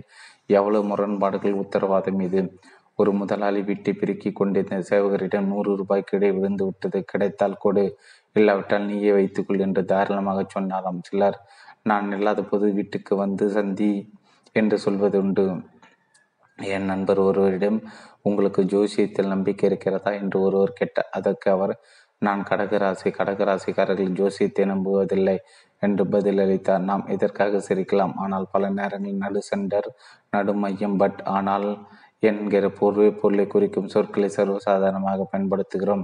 எவ்வளவு முரண்பாடுகள் உத்தரவாதம் இது! ஒரு முதலாளி வீட்டை பெருக்கி கொண்டிருந்த சேவகரிடம் 100 ரூபாய்க்கு இடையே விழுந்து விட்டது, கிடைத்தால் கொடு, இல்லாவிட்டால் நீயே வைத்துக்கொள் என்று தாராளமாக சொன்னாராம். சிலர் நான் இல்லாத போது வீட்டுக்கு வந்து சந்தி என்று சொல்வது உண்டு. என் நண்பர் ஒருவரிடம் உங்களுக்கு ஜோசியத்தில் நம்பிக்கை இருக்கிறதா என்று ஒருவர் கேட்டார். அதற்கு அவர், நான் கடகராசிக்காரர்கள் ஜோசியத்தை நம்புவதில்லை என்று பதிலளித்தார். நாம் இதற்காக சிரிக்கலாம், ஆனால் பல நேரங்களில் நடுமையம் ஆனால் என்கிற போர்வை பொருளை குறிக்கும் சொற்களை சர்வசாதாரணமாக பயன்படுத்துகிறோம்.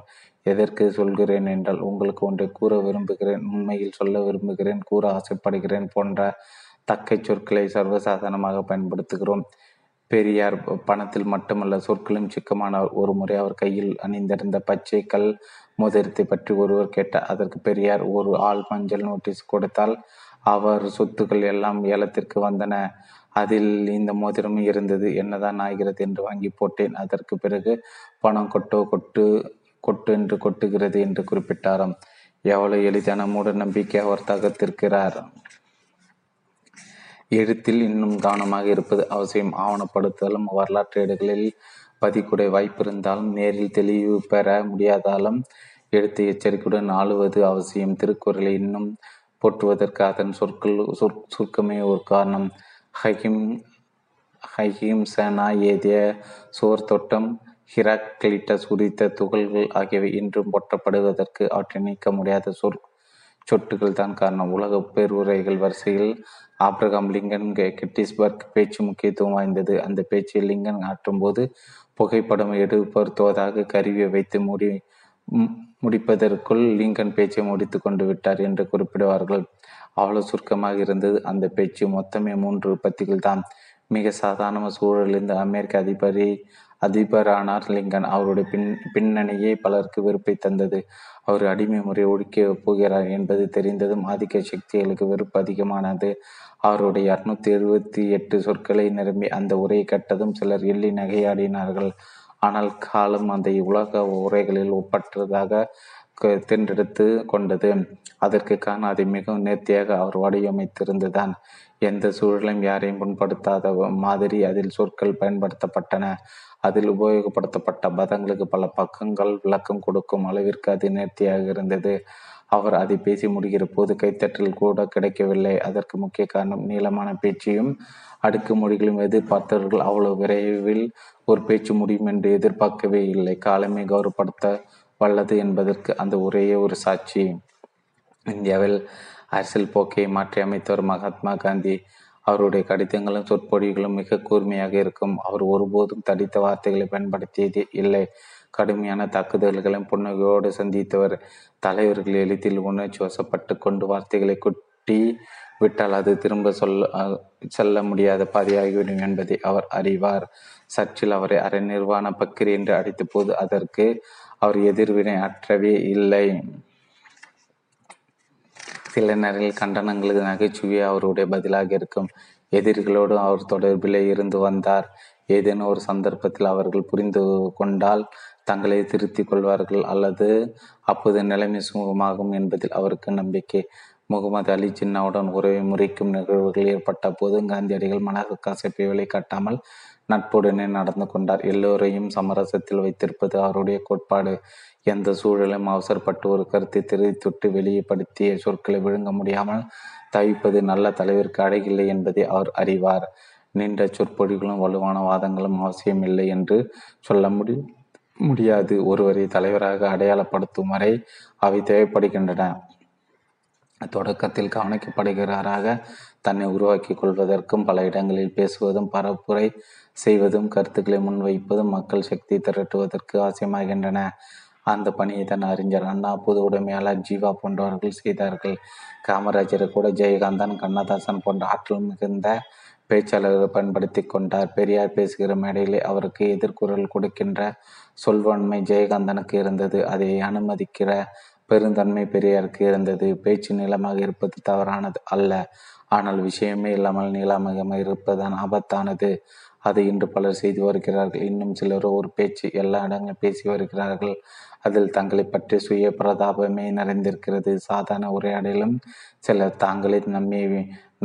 எதற்கு சொல்கிறேன் என்றால், உங்களுக்கு ஒன்றை கூற விரும்புகிறேன், உண்மையில் சொல்ல விரும்புகிறேன், கூற ஆசைப்படுகிறேன் போன்ற தக்கை சொற்களை சர்வசாதாரணமாக பயன்படுத்துகிறோம். பெரியார் பணத்தில் மட்டுமல்ல, சொற்களும் சிக்கமானவர். ஒரு முறை அவர் கையில் அணிந்திருந்த பச்சை கல் மோதிரத்தை பற்றி ஒருவர் கேட்டார். அதற்கு பெரியார், ஒரு ஆள் மஞ்சள் நோட்டீஸ் கொடுத்தால் அவர் சொத்துக்கள் எல்லாம் ஏலத்திற்கு வந்தன, அதில் இந்த மோதிரமும் இருந்தது, என்னதான் ஆகிறது என்று வாங்கி போட்டேன். அதற்கு பிறகு பணம் கொட்டு என்று கொட்டுகிறது என்று குறிப்பிட்டாராம். எவ்வளவு எளிதான மூட நம்பிக்கை அவர் தகர்த்திருக்கிறார். எழுத்தில் இன்னும் கவனமாக இருப்பது அவசியம். ஆவணப்படுத்துதலும் வரலாற்று ஏடுகளில் பதிக்குடை வாய்ப்பிருந்தாலும் நேரில் தெளிவு பெற முடியாதாலும் எழுத்து எச்சரிக்கையுடன் ஆளுவது அவசியம். திருக்குறளை இன்னும் போற்றுவதற்கு அதன் சுருக்கமே ஒரு காரணம். ஹகிம்சனா ஏதிய சுவர்த்தோட்டம், ஹிராக்ளிட்டஸ் உரித்த துகள்கள் ஆகியவை இன்றும் போற்றப்படுவதற்கு அவற்றை நீக்க முடியாத சொட்டுகள் தான் காரணம். உலக பேருரைகள் வரிசையில் ஆப்ரகாம் லிங்கன் கெட்டிஸ்பர்க் பேச்சு முக்கியத்துவம் வாய்ந்தது. அந்த பேச்சை லிங்கன் ஆற்றும் போது புகைப்படம் எடுப்படுத்துவதாக கருவியை வைத்து முடிப்பதற்குள் லிங்கன் பேச்சை முடித்து கொண்டு விட்டார் என்று குறிப்பிடுவார்கள். அவ்வளவு சுருக்கமாக இருந்தது அந்த பேச்சு. மொத்தமே 3 பத்திகள் தான். மிக சாதாரண சூழலிருந்து அமெரிக்க அதிபரானார் லிங்கன். அவருடைய பின்னணியை பலருக்கு வெறுப்பை தந்தது. அவர் அடிமை முறை ஒழிக்க போகிறார் என்பது தெரிந்ததும் ஆதிக்க சக்திகளுக்கு வெறுப்பு அதிகமானது. அவருடைய 678 சொற்களை நிரம்பி அந்த உரையை கட்டதும் சிலர் எள்ளி நகையாடினார்கள். ஆனால் காலம் அந்த உலக உரைகளில் ஒப்பற்றதாக தேர்ந்தெடுத்து கொண்டது. அதற்கு காரணம் அதை மிகவும் நேர்த்தியாக அவர் வடிவமைத்திருந்துதான். எந்த சூழலும் யாரையும் புண்படுத்தாத மாதிரி அதில் சொற்கள் பயன்படுத்தப்பட்டன. அதில் உபயோகப்படுத்தப்பட்ட பதங்களுக்கு பல பக்கங்கள் விளக்கம் கொடுக்கும் அளவிற்கு அது நேர்த்தியாக இருந்தது. அவர் அதை பேசி முடிகிற போது கைத்தட்டில் கூட கிடைக்கவில்லை. அதற்கு முக்கிய காரணம் நீளமான பேச்சையும் அடுக்கு மொழிகளும் எதிர்பார்த்தவர்கள் அவ்வளவு விரைவில் ஒரு பேச்சு முடியும் என்று எதிர்பார்க்கவே இல்லை. காலமே கௌரவப்படுத்த வல்லது என்பதற்கு அந்த ஒரே ஒரு சாட்சி. இந்தியாவில் அரசியல் போக்கை மாற்றி அமைத்தவர் மகாத்மா காந்தி. அவருடைய கடிதங்களும் சொற்பொழிவுகளும் மிக கூர்மையாக இருக்கும். அவர் ஒருபோதும் தடித்த வார்த்தைகளை பயன்படுத்தியது இல்லை. கடுமையான தாக்குதல்களையும் புன்னகையோடு சந்தித்தவர். தலைவர்கள் எளிதில் உணர்ச்சி வசப்பட்டு கொண்டு வார்த்தைகளை கொட்டி விட்டால் அது திரும்ப செல்ல முடியாத பாதையாகிவிடும் என்பதை அவர் அறிவார். சர்ச்சில் அவரை அரை நிர்வாண பக்கிரி என்று அடித்த போது அதற்கு அவர் எதிர்வினை ஆற்றவே இல்லை. சில நேரங்களில் கண்டனங்களுக்கு நகைச்சுவையே அவருடைய பதிலாக இருக்கும். எதிரிகளோடு அவர் தொடர்பிலே இருந்து வந்தார். ஏதேனும் ஒரு சந்தர்ப்பத்தில் அவர்கள் புரிந்து கொண்டால் தங்களை திருத்திக் கொள்வார்கள் அல்லது அப்போது நிலைமை சுமூகமாகும் என்பதில் அவருக்கு நம்பிக்கை. முகமது அலி ஜின்னாவுடன் உறவை முறைக்கும் நிகழ்வுகள் ஏற்பட்ட போதும் காந்தியடிகள் மனது கசப்பை வெளிக்காட்டாமல் நட்புடனே நடந்து கொண்டார். எல்லோரையும் சமரசத்தில் வைத்திருப்பது அவருடைய கோட்பாடு. எந்த சூழலும் அவசரப்பட்டு ஒரு கருத்தை தெரிவித்துவிட்டு வெளியப்படுத்திய சொற்களை விழுங்க முடியாமல் தவிப்பது நல்ல தலைவருக்கு அழகில்லை என்பதை அவர் அறிவார். நீண்ட சொற்பொழிகளும் வலுவான வாதங்களும் அவசியமில்லை என்று சொல்ல முடியாது. ஒருவரை தலைவராக அடையாளப்படுத்தும் வரை அவை தேவைப்படுகின்றன. தொடக்கத்தில் கவனிக்கப்படுகிறாராக தன்னை உருவாக்கி கொள்வதற்கும் பல இடங்களில் பேசுவதும் பரப்புரை செய்வதும் கருத்துக்களை முன்வைப்பதும் மக்கள் சக்தி திரட்டுவதற்கு அவசியமாகின்றன. அந்த பணியை தான் அறிஞர் அண்ணா, பொது உடைமையாளர் ஜீவா போன்றவர்கள் செய்தார்கள். காமராஜரை கூட ஜெயகாந்தன், கண்ணதாசன் போன்ற ஆற்றல் மிகுந்த பேச்சாளர்கள் பயன்படுத்தி கொண்டார். பெரியார் பேசுகிற மேடையிலே அவருக்கு எதிர்குரல் கொடுக்கின்ற சொல்வன்மை ஜெயகாந்தனுக்கு இருந்தது. அதை அனுமதிக்கிற பெருந்தன்மை பெரியாருக்கு இருந்தது. பேச்சு நீளமாக இருப்பது தவறானது அல்ல, ஆனால் விஷயமே இல்லாமல் நீளமாக இருப்பதுதான் ஆபத்தானது. அதை இன்று பலர் செய்து வருகிறார்கள். இன்னும் சிலரோ ஒரு பேச்சு எல்லா இடங்களும் பேசி வருகிறார்கள். அதில் தங்களை பற்றி சுய பிரதாபமே நிறைந்திருக்கிறது. சாதாரண உரையாடலும் சிலர் தாங்களே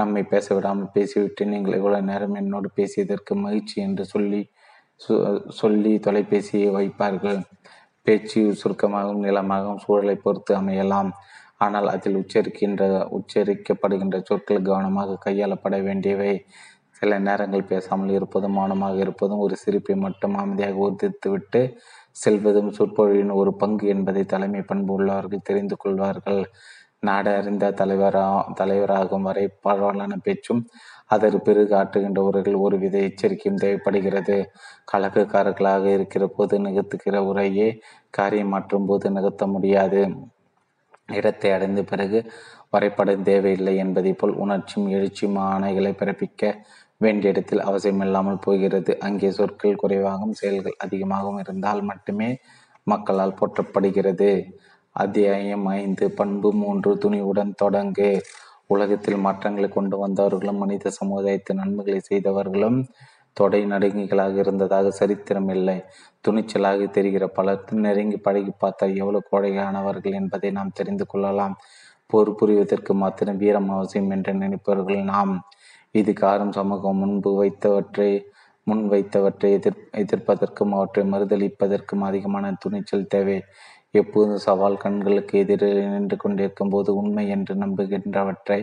நம்மை பேச விடாமல் பேசிவிட்டு, நீங்கள் இவ்வளவு நேரம் என்னோடு பேசியதற்கு மகிழ்ச்சி என்று சொல்லி தொலைபேசியை வைப்பார்கள். பேச்சு சுருக்கமாகவும் நீளமாகவும் சூழலை பொறுத்து அமையலாம், ஆனால் அதில் உச்சரிக்கப்படுகின்ற சொற்கள் கவனமாக கையாளப்பட வேண்டியவை. சில நேரங்கள் பேசாமல் இருப்பதும் மௌனமாக இருப்பதும் ஒரு சிரிப்பை மட்டும் அமைதியாக உறுதித்துவிட்டு செல்வதும் சொற்பொழிவின் ஒரு பங்கு என்பதை தலைமை பண்பு உள்ளவர்கள் தெரிந்து கொள்வார்கள். நாடு அறிந்த தலைவராகும் வரை பரவலான பேச்சும் அதற்கு பிறகு ஆற்றுகின்றவர்கள் ஒருவித எச்சரிக்கையும் தேவைப்படுகிறது. கலக்கக்காரர்களாக இருக்கிற போது நிகழ்த்துகிற உரையே காரியம் மாற்றும் போது நிகழ்த்த முடியாது. இடத்தை அடைந்த பிறகு வரைபடம் தேவையில்லை என்பதை போல் உணர்ச்சியும் எழுச்சியும் ஆணைகளை பிறப்பிக்க வேண்டிய இடத்தில் அவசியமில்லாமல் போகிறது. அங்கே சொற்கள் குறைவாகவும் செயல்கள் அதிகமாகவும் இருந்தால் மட்டுமே மக்களால் போற்றப்படுகிறது. அத்தியாயம் 5 பண்பு 3 துணிவுடன் தொடங்கு. உலகத்தில் மாற்றங்களை கொண்டு வந்தவர்களும் மனித சமுதாயத்தின் நன்மைகளை செய்தவர்களும் தொடை நடுங்கிகளாக இருந்ததாக சரித்திரம் இல்லை. துணிச்சலாக தெரிகிற பலர் நெருங்கி பழகி பார்த்தால் எவ்வளவு கோழையானவர்கள் என்பதை நாம் தெரிந்து கொள்ளலாம். போர் புரிவதற்கு மாத்திரம் வீரம் அவசியம் என்று நினைப்பவர்கள் நாம். இது காரும் சமூகம் முன்வைத்தவற்றை எதிர்ப்பதற்கும் அவற்றை மறுதளிப்பதற்கும் அதிகமான துணிச்சல் தேவை. எப்போதும் சவால் கண்களுக்கு எதிரில் நின்று கொண்டிருக்கும் போது உண்மை என்று நம்புகின்றவற்றை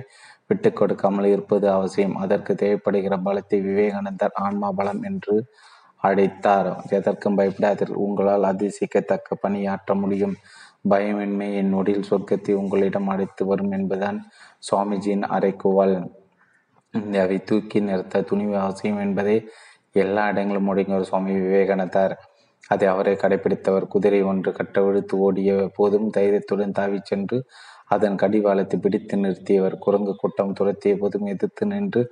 விட்டு கொடுக்காமல் இருப்பது அவசியம். அதற்கு தேவைப்படுகிற பலத்தை விவேகானந்தர் ஆன்மா பலம் என்று அழைத்தார். எதற்கும் பயப்படாதீர்கள், உங்களால் அதிசயிக்கத்தக்க பணியாற்ற முடியும். பயமின்மை என் நொடியில் சொர்க்கத்தை உங்களிடம் அழைத்து வரும் என்பதுதான் சுவாமிஜியின் அறைகூவல். இந்தியாவை தூக்கி நிறுத்த துணிவு அவசியம் என்பதை எல்லா இடங்களும் முடங்கிய சுவாமி விவேகானந்தர் அதை அவரை கடைபிடித்தவர். குதிரை ஒன்று கட்டவிழுத்து ஓடிய போதும் தைரியத்துடன் தாவி சென்று அதன் கடிவாளத்தை பிடித்து நிறுத்தியவர். குரங்கு கூட்டம் துரத்திய போதும் எதிர்த்து நின்று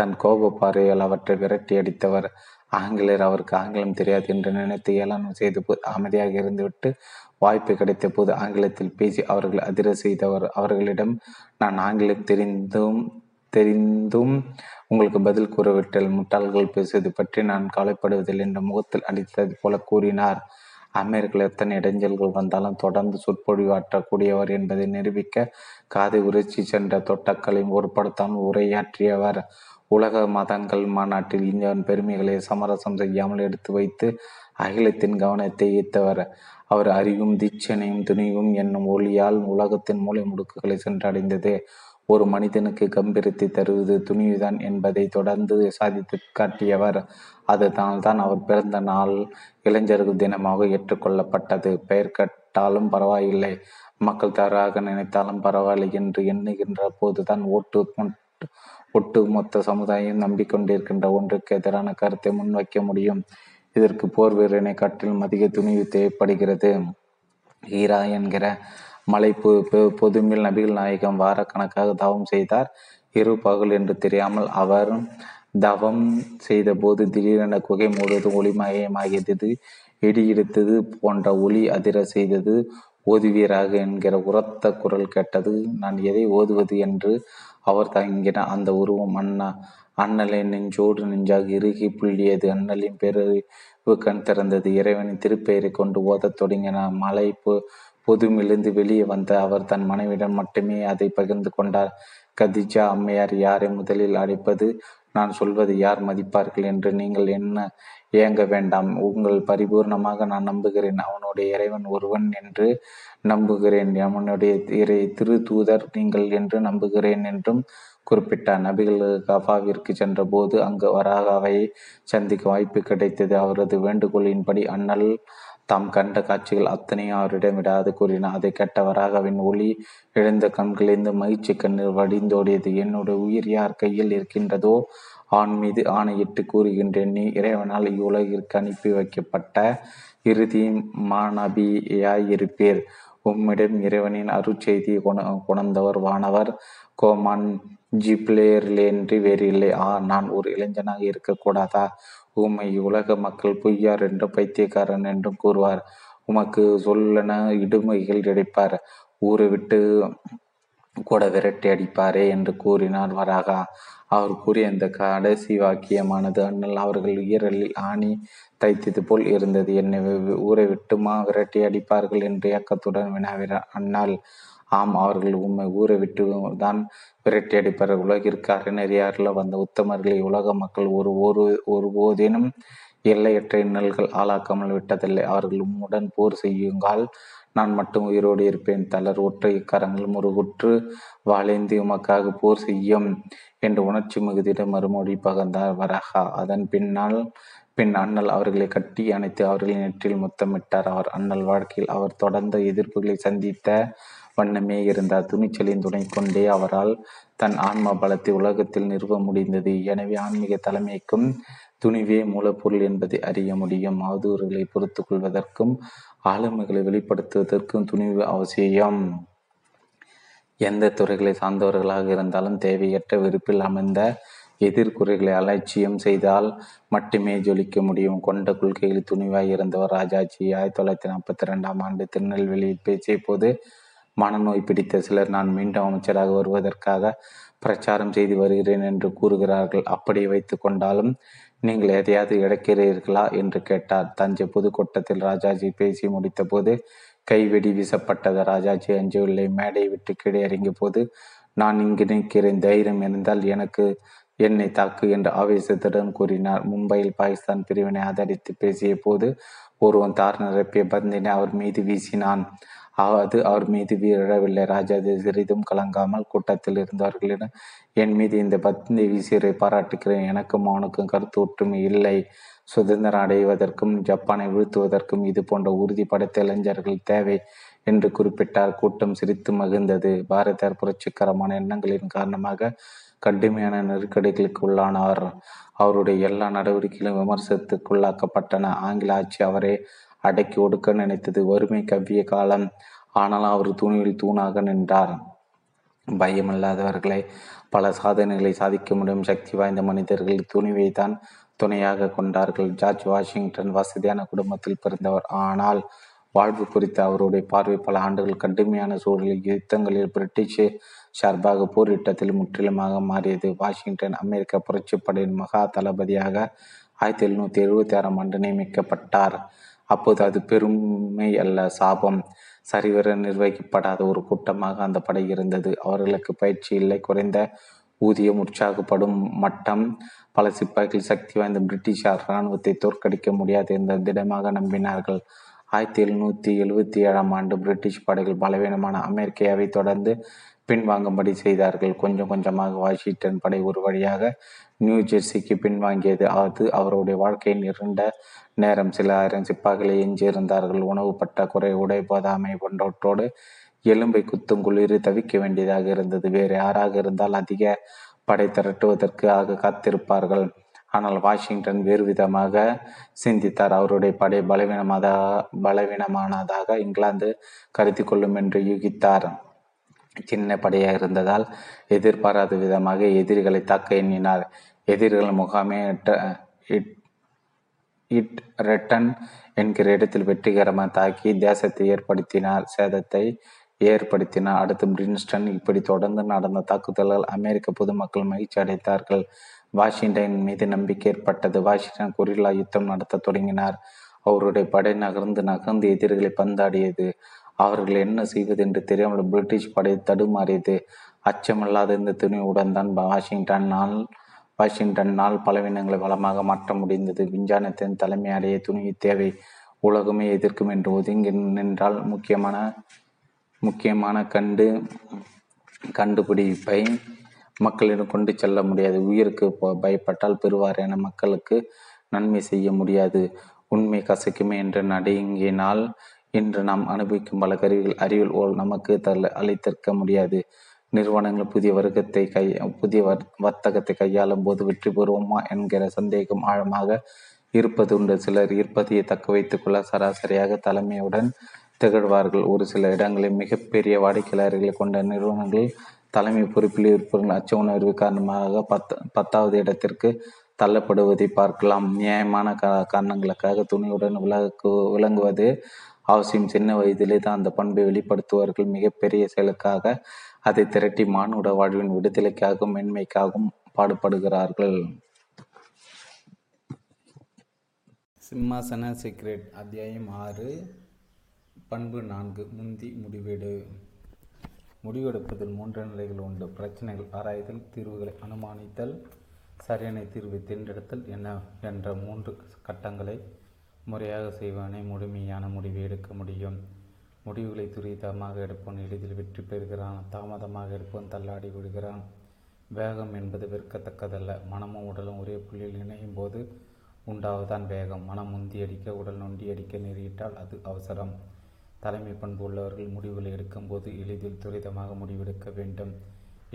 தன் கோப பார்வையால் அவற்றை விரட்டி அடித்தவர். ஆங்கிலேயர் அவருக்கு ஆங்கிலம் தெரியாது என்று நினைத்து ஏளனம் செய்த போது அமைதியாக இருந்துவிட்டு வாய்ப்பு கிடைத்த போது ஆங்கிலத்தில் பேசி அவர்கள் அதிர செய்தவர். அவர்களிடம் நான் ஆங்கிலம் தெரிந்தும் உங்களுக்கு பதில் கூறவிட்டால் முட்டாள்கள் பேசுவது பற்றி நான் கவலைப்படுவதில்லை என்ற முகத்தில் அடித்தது போல கூறினார். அமெரிக்கில் எத்தனை இடைஞ்சல்கள் வந்தாலும் தொடர்ந்து சொற்பொழிவாற்றக்கூடியவர் என்பதை நிரூபிக்க காதை உரைச்சி சென்ற தொட்டக்களை ஒருபடுத்தாமல் உரையாற்றியவர். உலக மதங்கள் மாநாட்டில் இந்தியாவின் பெருமைகளை சமரசம் செய்யாமல் எடுத்து வைத்து அகிலத்தின் கவனத்தை ஈர்த்தவர். அவர் அறிவும் தீட்சணையும் துணிவும் என்னும் ஒளியால் உலகத்தின் மூலை முடுக்குகளை சென்றடைந்தது. ஒரு மனிதனுக்கு கம்பீரத்தை தருவது துணிவுதான் என்பதை தொடர்ந்து சாதித்து காட்டியவர். அதனால் தான் அவர் பிறந்த நாள் இளைஞர்கள் தினமாக ஏற்றுக்கொள்ளப்பட்டது. பெயர் கட்டாலும் பரவாயில்லை, மக்கள் தவறாக நினைத்தாலும் பரவாயில்லை என்று எண்ணுகின்ற போதுதான் ஓட்டு ஒட்டுமொத்த சமுதாயம் நம்பிக்கொண்டிருக்கின்ற ஒன்றுக்கு எதிரான கருத்தை முன்வைக்க முடியும். இதற்கு போர் வீரனை காட்டிலும் அதிக துணிவு தேவைப்படுகிறது. ஹீரா என்கிற மலை பொதுமில் நபிகள் நாயகம் வாரக்கணக்காக தவம் செய்தார். இரு பகல் என்று தெரியாமல் அவர் தவம் செய்த போது திடீரென குகை முழுவதும் ஒளிமயமாகியது. இடி இடித்தது போன்ற ஒளி அதிர செய்தது. ஓதுவீராக என்கிற உரத்த குரல் கேட்டது. நான் எதை ஓதுவது என்று அவர் தங்கின அந்த உருவம் அண்ணலின் நெஞ்சோடு நெஞ்சாக இறுகி புள்ளியது. அண்ணலின் பெருவு கண் திறந்தது. இறைவனின் திருப்பெயரை கொண்டு ஓதத் தொடங்கினார். மலை பொதுமிலிருந்து வெளியே வந்த அவர் தன் மனைவிடம் மட்டுமே அதை பகிர்ந்து கொண்டார். கதிஜா அம்மையார், யாரை முதலில் அழைப்பது? நான் சொல்வது யார் மதிப்பார்கள் என்று நீங்கள் என்ன ஏங்க வேண்டாம். உங்கள் பரிபூர்ணமாக நான் நம்புகிறேன். அவனுடைய இறைவன் ஒருவன் என்று நம்புகிறேன். அவனுடைய திரு தூதர் நீங்கள் என்று நம்புகிறேன் என்றும் குறிப்பிட்டார். நபிகள் கஃபாவிற்கு சென்ற போது அங்கு வராகாவை சந்திக்க வாய்ப்பு கிடைத்தது. அவரது வேண்டுகோளின்படி அண்ணல் தாம் கண்ட காட்சிகள் அத்தனையும் அவரிடம் விடாது கூறினார். அதை கேட்ட வராகவின் ஒளி எழுந்த கண்களிலிருந்து மகிழ்ச்சி கண்ணீர் வடிந்தோடியது. என்னுடைய உயிர் யார் கையில் இருக்கின்றதோ ஆண் மீது ஆணையிட்டு கூறுகின்றேன், நீ இறைவனால் இவ்வுலகிற்கு அனுப்பி வைக்கப்பட்ட இறுதி மாணவியாயிருப்பீர். உம்மிடம் இறைவனின் அருட்செய்தியை கொணர்ந்தவர் வானவர் கோமான் ஜிப்ளேரிலேன்றி வேறு இல்லை. நான் ஒரு இளைஞனாக இருக்கக்கூடாதா? உம்மை உலக மக்கள் பொய்யார் என்றும் பைத்தியக்காரன் என்றும் கூறுவார். உமக்கு சொல்லென இடுமைகள் இடைப்பார். ஊரை விட்டு கூட விரட்டி அடிப்பாரே என்று கூறினார் வராகா. அவர் கூறிய அந்த கடைசி வாக்கியமானது அண்ணல் அவர்கள் உயிரலில் ஆணி தைத்தது போல் இருந்தது. என்னை ஊரை விட்டுமா விரட்டி அடிப்பார்கள் என்று இயக்கத்துடன் வினாவினார் அண்ணல். ஆம், அவர்கள் உண்மை ஊரை விட்டு தான் விரட்டி அடிப்பார். உலகிற்கு அறநெறியாரில் வந்த உத்தமர்களை உலக மக்கள் ஒருபோதேனும் எல்லையற்ற இன்னல்கள் ஆளாக்காமல் விட்டதில்லை. அவர்கள் உம்முடன் போர் செய்யுங்கால் நான் மட்டும் உயிரோடு இருப்பேன். தளர் ஒற்றை கரங்கள் முருகுற்று வாழைந்து உமக்காக போர் செய்யும் என்று உணர்ச்சி மிகுதியிடம் மறுமொழி பகர்ந்தார் வராகா. அதன் பின் அண்ணல் அவர்களை கட்டி அணைத்து அவர்களின் நெற்றில் முத்தமிட்டார். அவர் அண்ணல் வாழ்க்கையில் அவர் தொடர்ந்த எதிர்ப்புகளை சந்தித்த வண்ணமே இருந்தார். துணிச்சலின் துணை கொண்டே அவரால் தன் ஆன்ம பலத்தை உலகத்தில் நிறுவ முடிந்தது. எனவே ஆன்மீக தலைமைக்கும் துணிவே மூலப்பொருள் என்பதை அறிய முடியும். அவதூறுகளை பொறுத்து கொள்வதற்கும் ஆளுமைகளை வெளிப்படுத்துவதற்கும் துணிவு அவசியம். எந்த துறைகளை சார்ந்தவர்களாக இருந்தாலும் தேவையற்ற வெறுப்பில் அமைந்த எதிர்குறைகளை அலட்சியம் செய்தால் மட்டுமே ஜொலிக்க முடியும். கொண்ட கொள்கையில் துணிவாய் இருந்தவர் ராஜாஜி 1942 ஆண்டு திருநெல்வேலியில் பேசிய போது மனநோய் பிடித்த சிலர் நான் மீண்டும் அமைச்சராக வருவதற்காக பிரச்சாரம் செய்து வருகிறேன் என்று கூறுகிறார்கள். அப்படி வைத்து கொண்டாலும் நீங்கள் எதையாவது இழக்கிறீர்களா என்று கேட்டார். தஞ்சை பொதுக்கூட்டத்தில் ராஜாஜி பேசி முடித்த போது கைவெடி வீசப்பட்டது. ராஜாஜி அஞ்சவில்லை. மேடையை விட்டு கீழே இறங்கிய போது நான் இங்கு நிற்கிறேன், தைரியம் இருந்தால் என்னை தாக்கு என்று ஆவேசத்துடன் கூறினார். மும்பையில் பாகிஸ்தான் பிரிவினை ஆதரித்து பேசிய போது ஒருவன் தார் நிரப்பிய பந்தினை அவர் மீது வீசினான். அது அவர் மீது வீழவில்லை. ராஜாஜி சிறிதும் கலங்காமல் கூட்டத்தில் இருந்தவர்களிடம் என் மீது இந்த பந்தை வீசியரை பாராட்டுகிறேன். எனக்கும் அவனுக்கும் கருத்து ஒற்றுமை இல்லை. சுதந்திரம் அடைவதற்கும் ஜப்பானை வீழ்த்துவதற்கும் இது போன்ற உறுதிப்படைத்த இளைஞர்கள் தேவை என்று குறிப்பிட்டார். கூட்டம் சிரித்து மகிழ்ந்தது. பாரதியார் புரட்சிகரமான எண்ணங்களின் காரணமாக கடுமையான நெருக்கடிகளுக்கு உள்ளானார். அவருடைய எல்லா நடவடிக்கைகளும் விமர்சனத்துக்குள்ளாக்கப்பட்டன. ஆங்கில ஆட்சி அவரை அடக்கி ஒடுக்க நினைத்தது. வறுமை கவ்விய காலம். ஆனால் அவர் தூணில் தூணாக நின்றார். பயமில்லாதவர்களை பல சாதனைகளை சாதிக்க முடியும் சக்தி வாய்ந்த மனிதர்கள் துணிவை தான் துணையாக கொண்டார்கள். ஜார்ஜ் வாஷிங்டன் வசதியான குடும்பத்தில் பிறந்தவர். ஆனால் வாழ்வு குறித்த அவருடைய பார்வை பல ஆண்டுகள் கடுமையான சூழலில் யுத்தங்களில் பிரிட்டிஷ் சார்பாக போரிட்டத்தில் முற்றிலுமாக மாறியது. வாஷிங்டன் அமெரிக்க புரட்சிப்படையின் மகா தளபதியாக 1776 ஆண்டு நியமிக்கப்பட்டார். அப்போது அது பெருமை அல்ல, சாபம். சரிவர நிர்வகிக்கப்படாத ஒரு கூட்டமாக அந்த படை இருந்தது. அவர்களுக்கு பயிற்சி இல்லை, குறைந்த ஊதியம், உற்சாகப்படும் மட்டம். பல சிப்பாய்கள் சக்தி வாய்ந்த பிரிட்டிஷார் இராணுவத்தை தோற்கடிக்க முடியாது என்ற திடமாக நம்பினார்கள். 1777 ஆண்டு பிரிட்டிஷ் படைகள் பலவீனமான அமெரிக்காவை தொடர்ந்து பின்வாங்கும்படி செய்தார்கள். கொஞ்சம் கொஞ்சமாக வாஷிங்டன் படை ஒரு வழியாக நியூ ஜெர்சிக்கு பின்வாங்கியது. அது அவருடைய வாழ்க்கையின் இருண்ட நேரம். சில ஆயிரம் சிப்பாக்களை எஞ்சியிருந்தார்கள். உணவு பற்றாக்குறை, உடைபோதாமை போன்றவற்றோடு எலும்பை குத்தும் குளிர் தவிக்க வேண்டியதாக இருந்தது. வேறு யாராக இருந்தால் அதிக படை திரட்டுவதற்காக காத்திருப்பார்கள். ஆனால் வாஷிங்டன் வேறு விதமாக சிந்தித்தார். அவருடைய படை பலவீனமானதாக இங்கிலாந்து கருதி கொள்ளும் என்று யூகித்தார். சின்ன படையாக இருந்ததால் எதிர்பாராத விதமாக எதிரிகளை தாக்க எண்ணினார். எதிரிகள் முகாமே இட் ரெட்டன் என்கிற இடத்தில் வெற்றிகரமாக தாக்கி தேசத்தை சேதத்தை ஏற்படுத்தினார். அடுத்து பிரின்ஸ்டன் இப்படி தொடர்ந்து நடந்த தாக்குதல்கள் அமெரிக்க பொதுமக்கள் மகிழ்ச்சி அடைத்தார்கள். வாஷிங்டன் மீது நம்பிக்கை ஏற்பட்டது. வாஷிங்டன் கொரில்லா யுத்தம் நடத்த தொடங்கினார். அவருடைய படை நகர்ந்து எதிரிகளை பந்தாடியது. அவர்கள் என்ன செய்வது என்று தெரியாமல் பிரிட்டிஷ் படை தடுமாறியது. அச்சமில்லாத இந்த துணிவுடன் தான் வாஷிங்டனால் பலவீனங்களை வளமாக மாற்ற முடிந்தது. விஞ்ஞானத்தின் தலைமை அடைய துணிவு தேவை. உலகமே எதிர்க்கும் என்று ஒதுங்கி நின்றால் முக்கியமான கண்டுபிடிப்பை மக்களிடம் கொண்டு செல்ல முடியாது. உயிருக்கு பயப்பட்டால் பெறுவாரான மக்களுக்கு நன்மை செய்ய முடியாது. உண்மை கசக்குமே என்று நடுங்கினால் இன்று நாம் அனுபவிக்கும் பல கருவிகள் அறிவியல் நமக்கு அளித்திருக்க முடியாது. நிறுவனங்கள் புதிய வர்த்தகத்தை கையாளும் போது வெற்றி பெறுவோமா என்கிற சந்தேகம் ஆழமாக இருப்பது உண்டு. சிலர் இருப்பதையை தக்க வைத்துக் கொள்ள சராசரியாக தலைமையுடன் திகழ்வார்கள். ஒரு சில இடங்களில் மிகப்பெரிய வாடிக்கையாளர்களை கொண்ட நிறுவனங்கள் தலைமை பொறுப்பில் இருப்பவர்கள் அச்ச உணர்வு காரணமாக பத்தாவது இடத்திற்கு தள்ளப்படுவதை பார்க்கலாம். நியாயமான காரணங்களுக்காக துணியுடன் விளங்குவது அவசியம். சின்ன வயதிலே தான் அந்த பண்பை வெளிப்படுத்துவார்கள். மிகப்பெரிய செயலுக்காக அதை திரட்டி மானுட வாழ்வின் விடுதலைக்காகவும் மென்மைக்காகவும் பாடுபடுகிறார்கள். சிம்மாசன சீக்ரெட் அத்தியாயம் 6 பண்பு 4 முந்தி முடிவீடு. முடிவெடுப்பதில் 3 நிலைகள் உண்டு. பிரச்சனைகள் ஆராய்தல், தீர்வுகளை அனுமானித்தல், சரியான தீர்வை தேர்ந்தெடுத்தல் என என்ற 3 கட்டங்களை முறையாக செய்வனை முழுமையான முடிவை எடுக்க முடியும். முடிவுகளை துரிதமாக எடுப்பவன் எளிதில் வெற்றி பெறுகிறான். தாமதமாக எடுப்பவன் தள்ளாடி விடுகிறான். வேகம் என்பது வெறுக்கத்தக்கதல்ல. மனமும் உடலும் ஒரே புள்ளியில் இணையும் போது உண்டாவதுதான் வேகம். மனம் முந்தி அடிக்க, உடல் நொண்டி அடிக்க நேரிட்டால் அது அவசரம். தலைமை பண்பு உள்ளவர்கள் முடிவுகளை எடுக்கும்போது எளிதில் துரிதமாக முடிவெடுக்க வேண்டும்.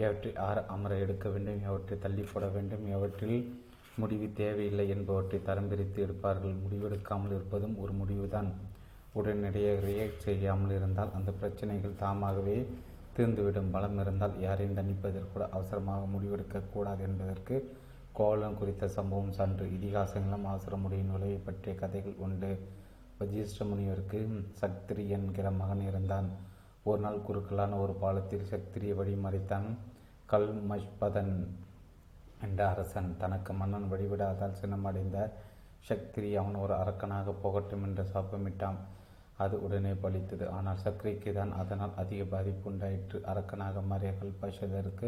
எவற்றை அமர எடுக்க வேண்டும், எவற்றை தள்ளிப்பட வேண்டும், எவற்றில் முடிவு தேவையில்லை என்பவற்றை தரம் பிரித்து எடுப்பார்கள். முடிவெடுக்காமல் இருப்பதும் ஒரு முடிவுதான். உடனடியாக ரியாக்ட் செய்யாமல் இருந்தால் அந்த பிரச்சனைகள் தாமாகவே தீர்ந்துவிடும். பலம் இருந்தால் யாரையும் தண்டிப்பதற்கு கூட அவசரமாக முடிவெடுக்கக்கூடாது என்பதற்கு கோவலன் குறித்த சம்பவம் சான்று. இதிகாசங்களும் அவசர முடிவு நுழைவை பற்றிய கதைகள் உண்டு. வஜிஷ்ட முனிவருக்கு சக்திரி என்கிற மகன் இருந்தான். ஒரு நாள் குறுக்கலான ஒரு பாலத்தில் சக்திரியை வழிமறைத்தான் கல்மஷ்பதன் என்ற அரசன். தனக்கு மன்னன் வழிவிடாதால் சினமடைந்த சக்திரி அவன் ஒரு அரக்கனாக போகட்டும் என்று சாபமிட்டான். அது உடனே பலித்தது. ஆனால் சக்திரிக்கு தான் அதனால் அதிக பாதிப்பு உண்டாயிற்று. அரக்கனாக மாறிய கல்பஷதருக்கு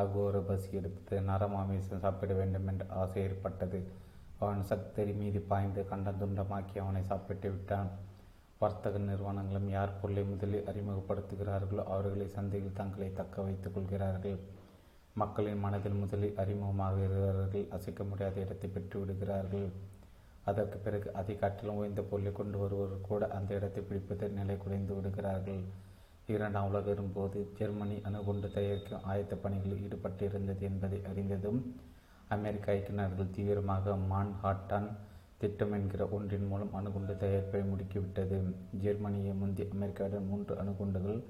அகோர பசி எடுத்தது. நரமாமிசம் சாப்பிட வேண்டும் என்ற ஆசை ஏற்பட்டது. அவன் சக்திரி மீது பாய்ந்து கண்டந்துண்டமாக்கி அவனை சாப்பிட்டு விட்டான். வர்த்தக நிறுவனங்களும் யார் பொருளை முதலில் அறிமுகப்படுத்துகிறார்களோ அவர்களை சந்தையில் தங்களை தக்க வைத்துக் கொள்கிறார்கள். மக்களின் மனதில் முதலில் அறிமுகமாகிறார்கள். அசைக்க முடியாத இடத்தை பெற்று விடுகிறார்கள். அதற்கு பிறகு அதிகாட்டிலும் உயர்ந்த பொருளை கொண்டு வருவது கூட அந்த இடத்தை பிடிப்பதில் நிலை குறைந்து விடுகிறார்கள். 2ஆம் உலகின் போது ஜெர்மனி அணுகுண்டு தயாரிக்கும் ஆயத்த பணிகளில் ஈடுபட்டிருந்தது என்பதை அறிந்ததும் அமெரிக்க ஐக்கிய நாடுகள் தீவிரமாக மான்ஹாட்டன் திட்டம் என்கிற ஒன்றின் மூலம் அணுகுண்டு தயாரிப்பை முடுக்கிவிட்டது. ஜெர்மனியை முந்தி அமெரிக்காவிடம் 3 அணுகுண்டுகள்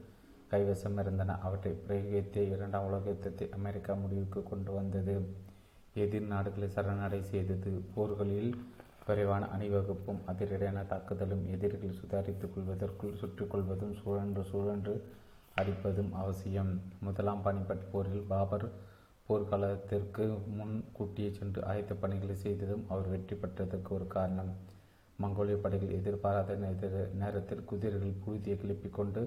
கைவசம் இருந்தன. அவற்றை பிரயோகித்த 2ஆம் உலக யுத்தத்தை அமெரிக்கா முடிவுக்கு கொண்டு வந்தது. எதிர் நாடுகளை சரணடை செய்தது. போர்களில் குறைவான அணிவகுப்பும் அதிரடியான தாக்குதலும் எதிரிகளை சுதாரித்துக் கொள்வதற்குள் சுற்றிக்கொள்வதும் சுழன்று சுழன்று அடிப்பதும் அவசியம். 1ஆம் பானிபட் போரில் பாபர் போர்க்காலத்திற்கு முன் கூட்டியே சென்று ஆயத்த பணிகளை செய்ததும் அவர் வெற்றி பெற்றதற்கு ஒரு காரணம். மங்கோலிய படைகள் எதிர்பாராத நேரத்தில் குதிரைகள் புழுதியை கிளப்பிக்கொண்டு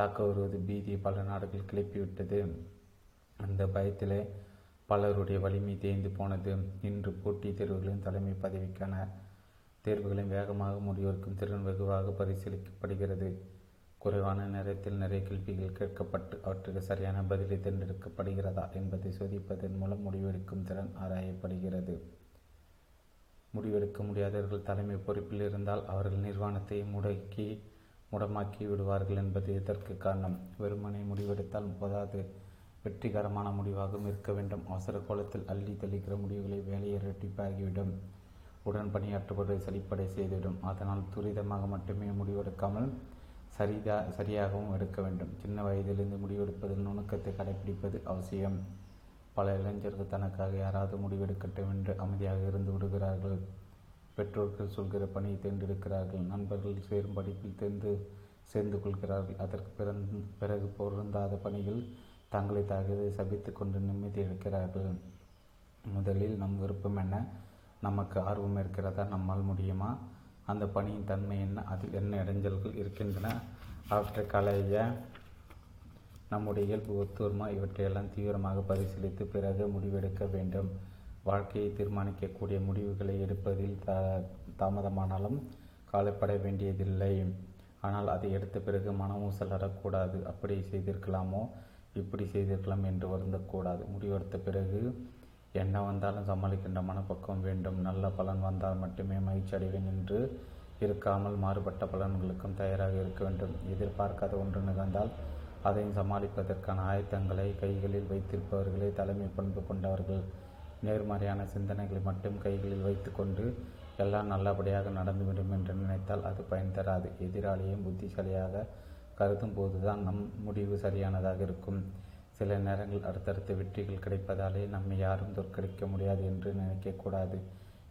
தாக்க வருவது பீதியை பல நாடுகள் கிளப்பிவிட்டது. அந்த பயத்திலே பலருடைய வலிமை தேய்ந்து போனது. இன்று போட்டி தேர்வுகளின் தலைமை பதவிக்கான தேர்வுகளின் வேகமாக முடிவெடுக்கும் திறன் வெகுவாக பரிசீலிக்கப்படுகிறது. குறைவான நேரத்தில் நிறைய கேள்விகள் கேட்கப்பட்டு அவற்றுக்கு சரியான பதிலை தேர்ந்தெடுக்கப்படுகிறதா என்பதை சோதிப்பதன் மூலம் முடிவெடுக்கும் திறன் ஆராயப்படுகிறது. முடிவெடுக்க முடியாதவர்கள் தலைமை பொறுப்பில் இருந்தால் அவர்கள் நிர்வாணத்தை முடமாக்கி விடுவார்கள் என்பது இதற்கு காரணம். வெறுமனை முடிவெடுத்தால் போதாது, வெற்றிகரமான முடிவாகவும் இருக்க வேண்டும். அவசர கோலத்தில் அள்ளி தெளிக்கிற முடிவுகளை வேலையை இரட்டிப்பாகிவிடும். உடன் பணியாற்றுவதை சரிப்படை செய்துவிடும். அதனால் துரிதமாக மட்டுமே முடிவெடுக்காமல் சரியாகவும் எடுக்க வேண்டும். சின்ன வயதிலிருந்து முடிவெடுப்பதில் நுணுக்கத்தை கடைபிடிப்பது அவசியம். பல இளைஞர்கள் தனக்காக யாராவது முடிவெடுக்கட்டும் என்று அமைதியாக இருந்து விடுகிறார்கள். பெற்றோர்கள் சொல்கிற பணியை தேர்ந்தெடுக்கிறார்கள். நண்பர்கள் சேரும் படிப்பில் சேர்ந்து கொள்கிறார்கள். அதற்கு பிறகு பொருந்தாத பணிகள் தங்களை தாக்கதை சபித்து கொண்டு நிம்மதி இழக்கிறார்கள். முதலில் நம் விருப்பம் என்ன, நமக்கு ஆர்வம் இருக்கிறதா, நம்மால் முடியுமா, அந்த பணியின் தன்மை என்ன, அதில் என்ன இடைஞ்சல்கள் இருக்கின்றன, அவற்றை களைய நம்முடைய இயல்பு ஒத்துவருமா, இவற்றையெல்லாம் தீவிரமாக பரிசீலித்து பிறகு முடிவெடுக்க வேண்டும். வாழ்க்கையை தீர்மானிக்கக்கூடிய முடிவுகளை எடுப்பதில் தாமதமானாலும் கவலைப்பட வேண்டியதில்லை. ஆனால் அதை எடுத்த பிறகு மனமும் சலரக்கூடாது. அப்படி செய்திருக்கலாமோ, இப்படி செய்திருக்கலாம் என்று வருந்தக்கூடாது. முடிவெடுத்த பிறகு என்ன வந்தாலும் சமாளிக்கின்ற மனப்பக்கம் வேண்டும். நல்ல பலன் வந்தால் மட்டுமே மகிழ்ச்சி அடைவேன் என்று இருக்காமல் மாறுபட்ட பலன்களுக்கும் தயாராக இருக்க வேண்டும். எதிர்பார்க்காத ஒன்று நிகழ்ந்தால் அதையும் சமாளிப்பதற்கான ஆயத்தங்களை கைகளில் வைத்திருப்பவர்களே தலைமை பண்பு கொண்டவர்கள். நேர்மறையான சிந்தனைகளை மட்டும் கைகளில் வைத்துக்கொண்டு எல்லாம் நல்லபடியாக நடந்துவிடும் என்று நினைத்தால் அது பயன் தராது. எதிராளியும் புத்திசாலியாக கருதும் போதுதான் நம் முடிவு சரியானதாக இருக்கும். சில நேரங்கள் அடுத்தடுத்த வெற்றிகள் கிடைப்பதாலே நம்மை யாரும் தோற்கடிக்க முடியாது என்று நினைக்கக்கூடாது.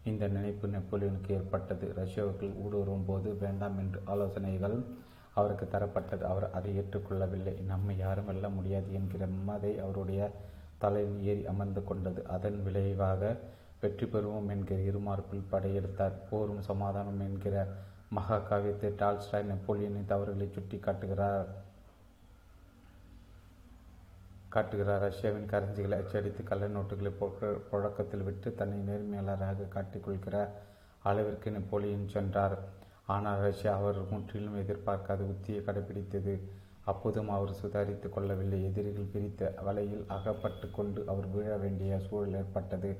இந்த நினைப்பு நெப்போலியனுக்கு ஏற்பட்டது. ரஷ்யாவுக்குள் ஊடுருவும் போது வேண்டாம் என்று ஆலோசனைகள் அவருக்கு தரப்பட்டது. அவர் அதை ஏற்றுக்கொள்ளவில்லை. நம்மை யாரும் வெல்ல முடியாது என்கிற மதை அவருடைய தலையில் ஏறி அமர்ந்து கொண்டது. அதன் விளைவாக வெற்றி பெறுவோம் என்கிற இருமார்பில் படையெடுத்தார். போரும் சமாதானம் என்கிற மகா காவியத்தை டால்ஸ்டாய் நெப்போலியனின் தவறுகளை சுட்டி காட்டுகிறார். ரஷ்யாவின் கரன்சிகளை அச்சடித்து கள்ள நோட்டுகளை புழக்கத்தில் விட்டு தன்னை நேர்மையாளராக காட்டிக்கொள்கிற அளவிற்கு நெப்போலியன் சென்றார். ஆனால் ரஷ்யா அவர் முற்றிலும் எதிர்பார்க்காத உத்தியை கடைபிடித்தது. அப்போதும் அவர் சுதாரித்து கொள்ளவில்லை. எதிரிகள் பிரித்த வலையில் அகப்பட்டு கொண்டு அவர் வீழ வேண்டிய சூழல் ஏற்பட்டது.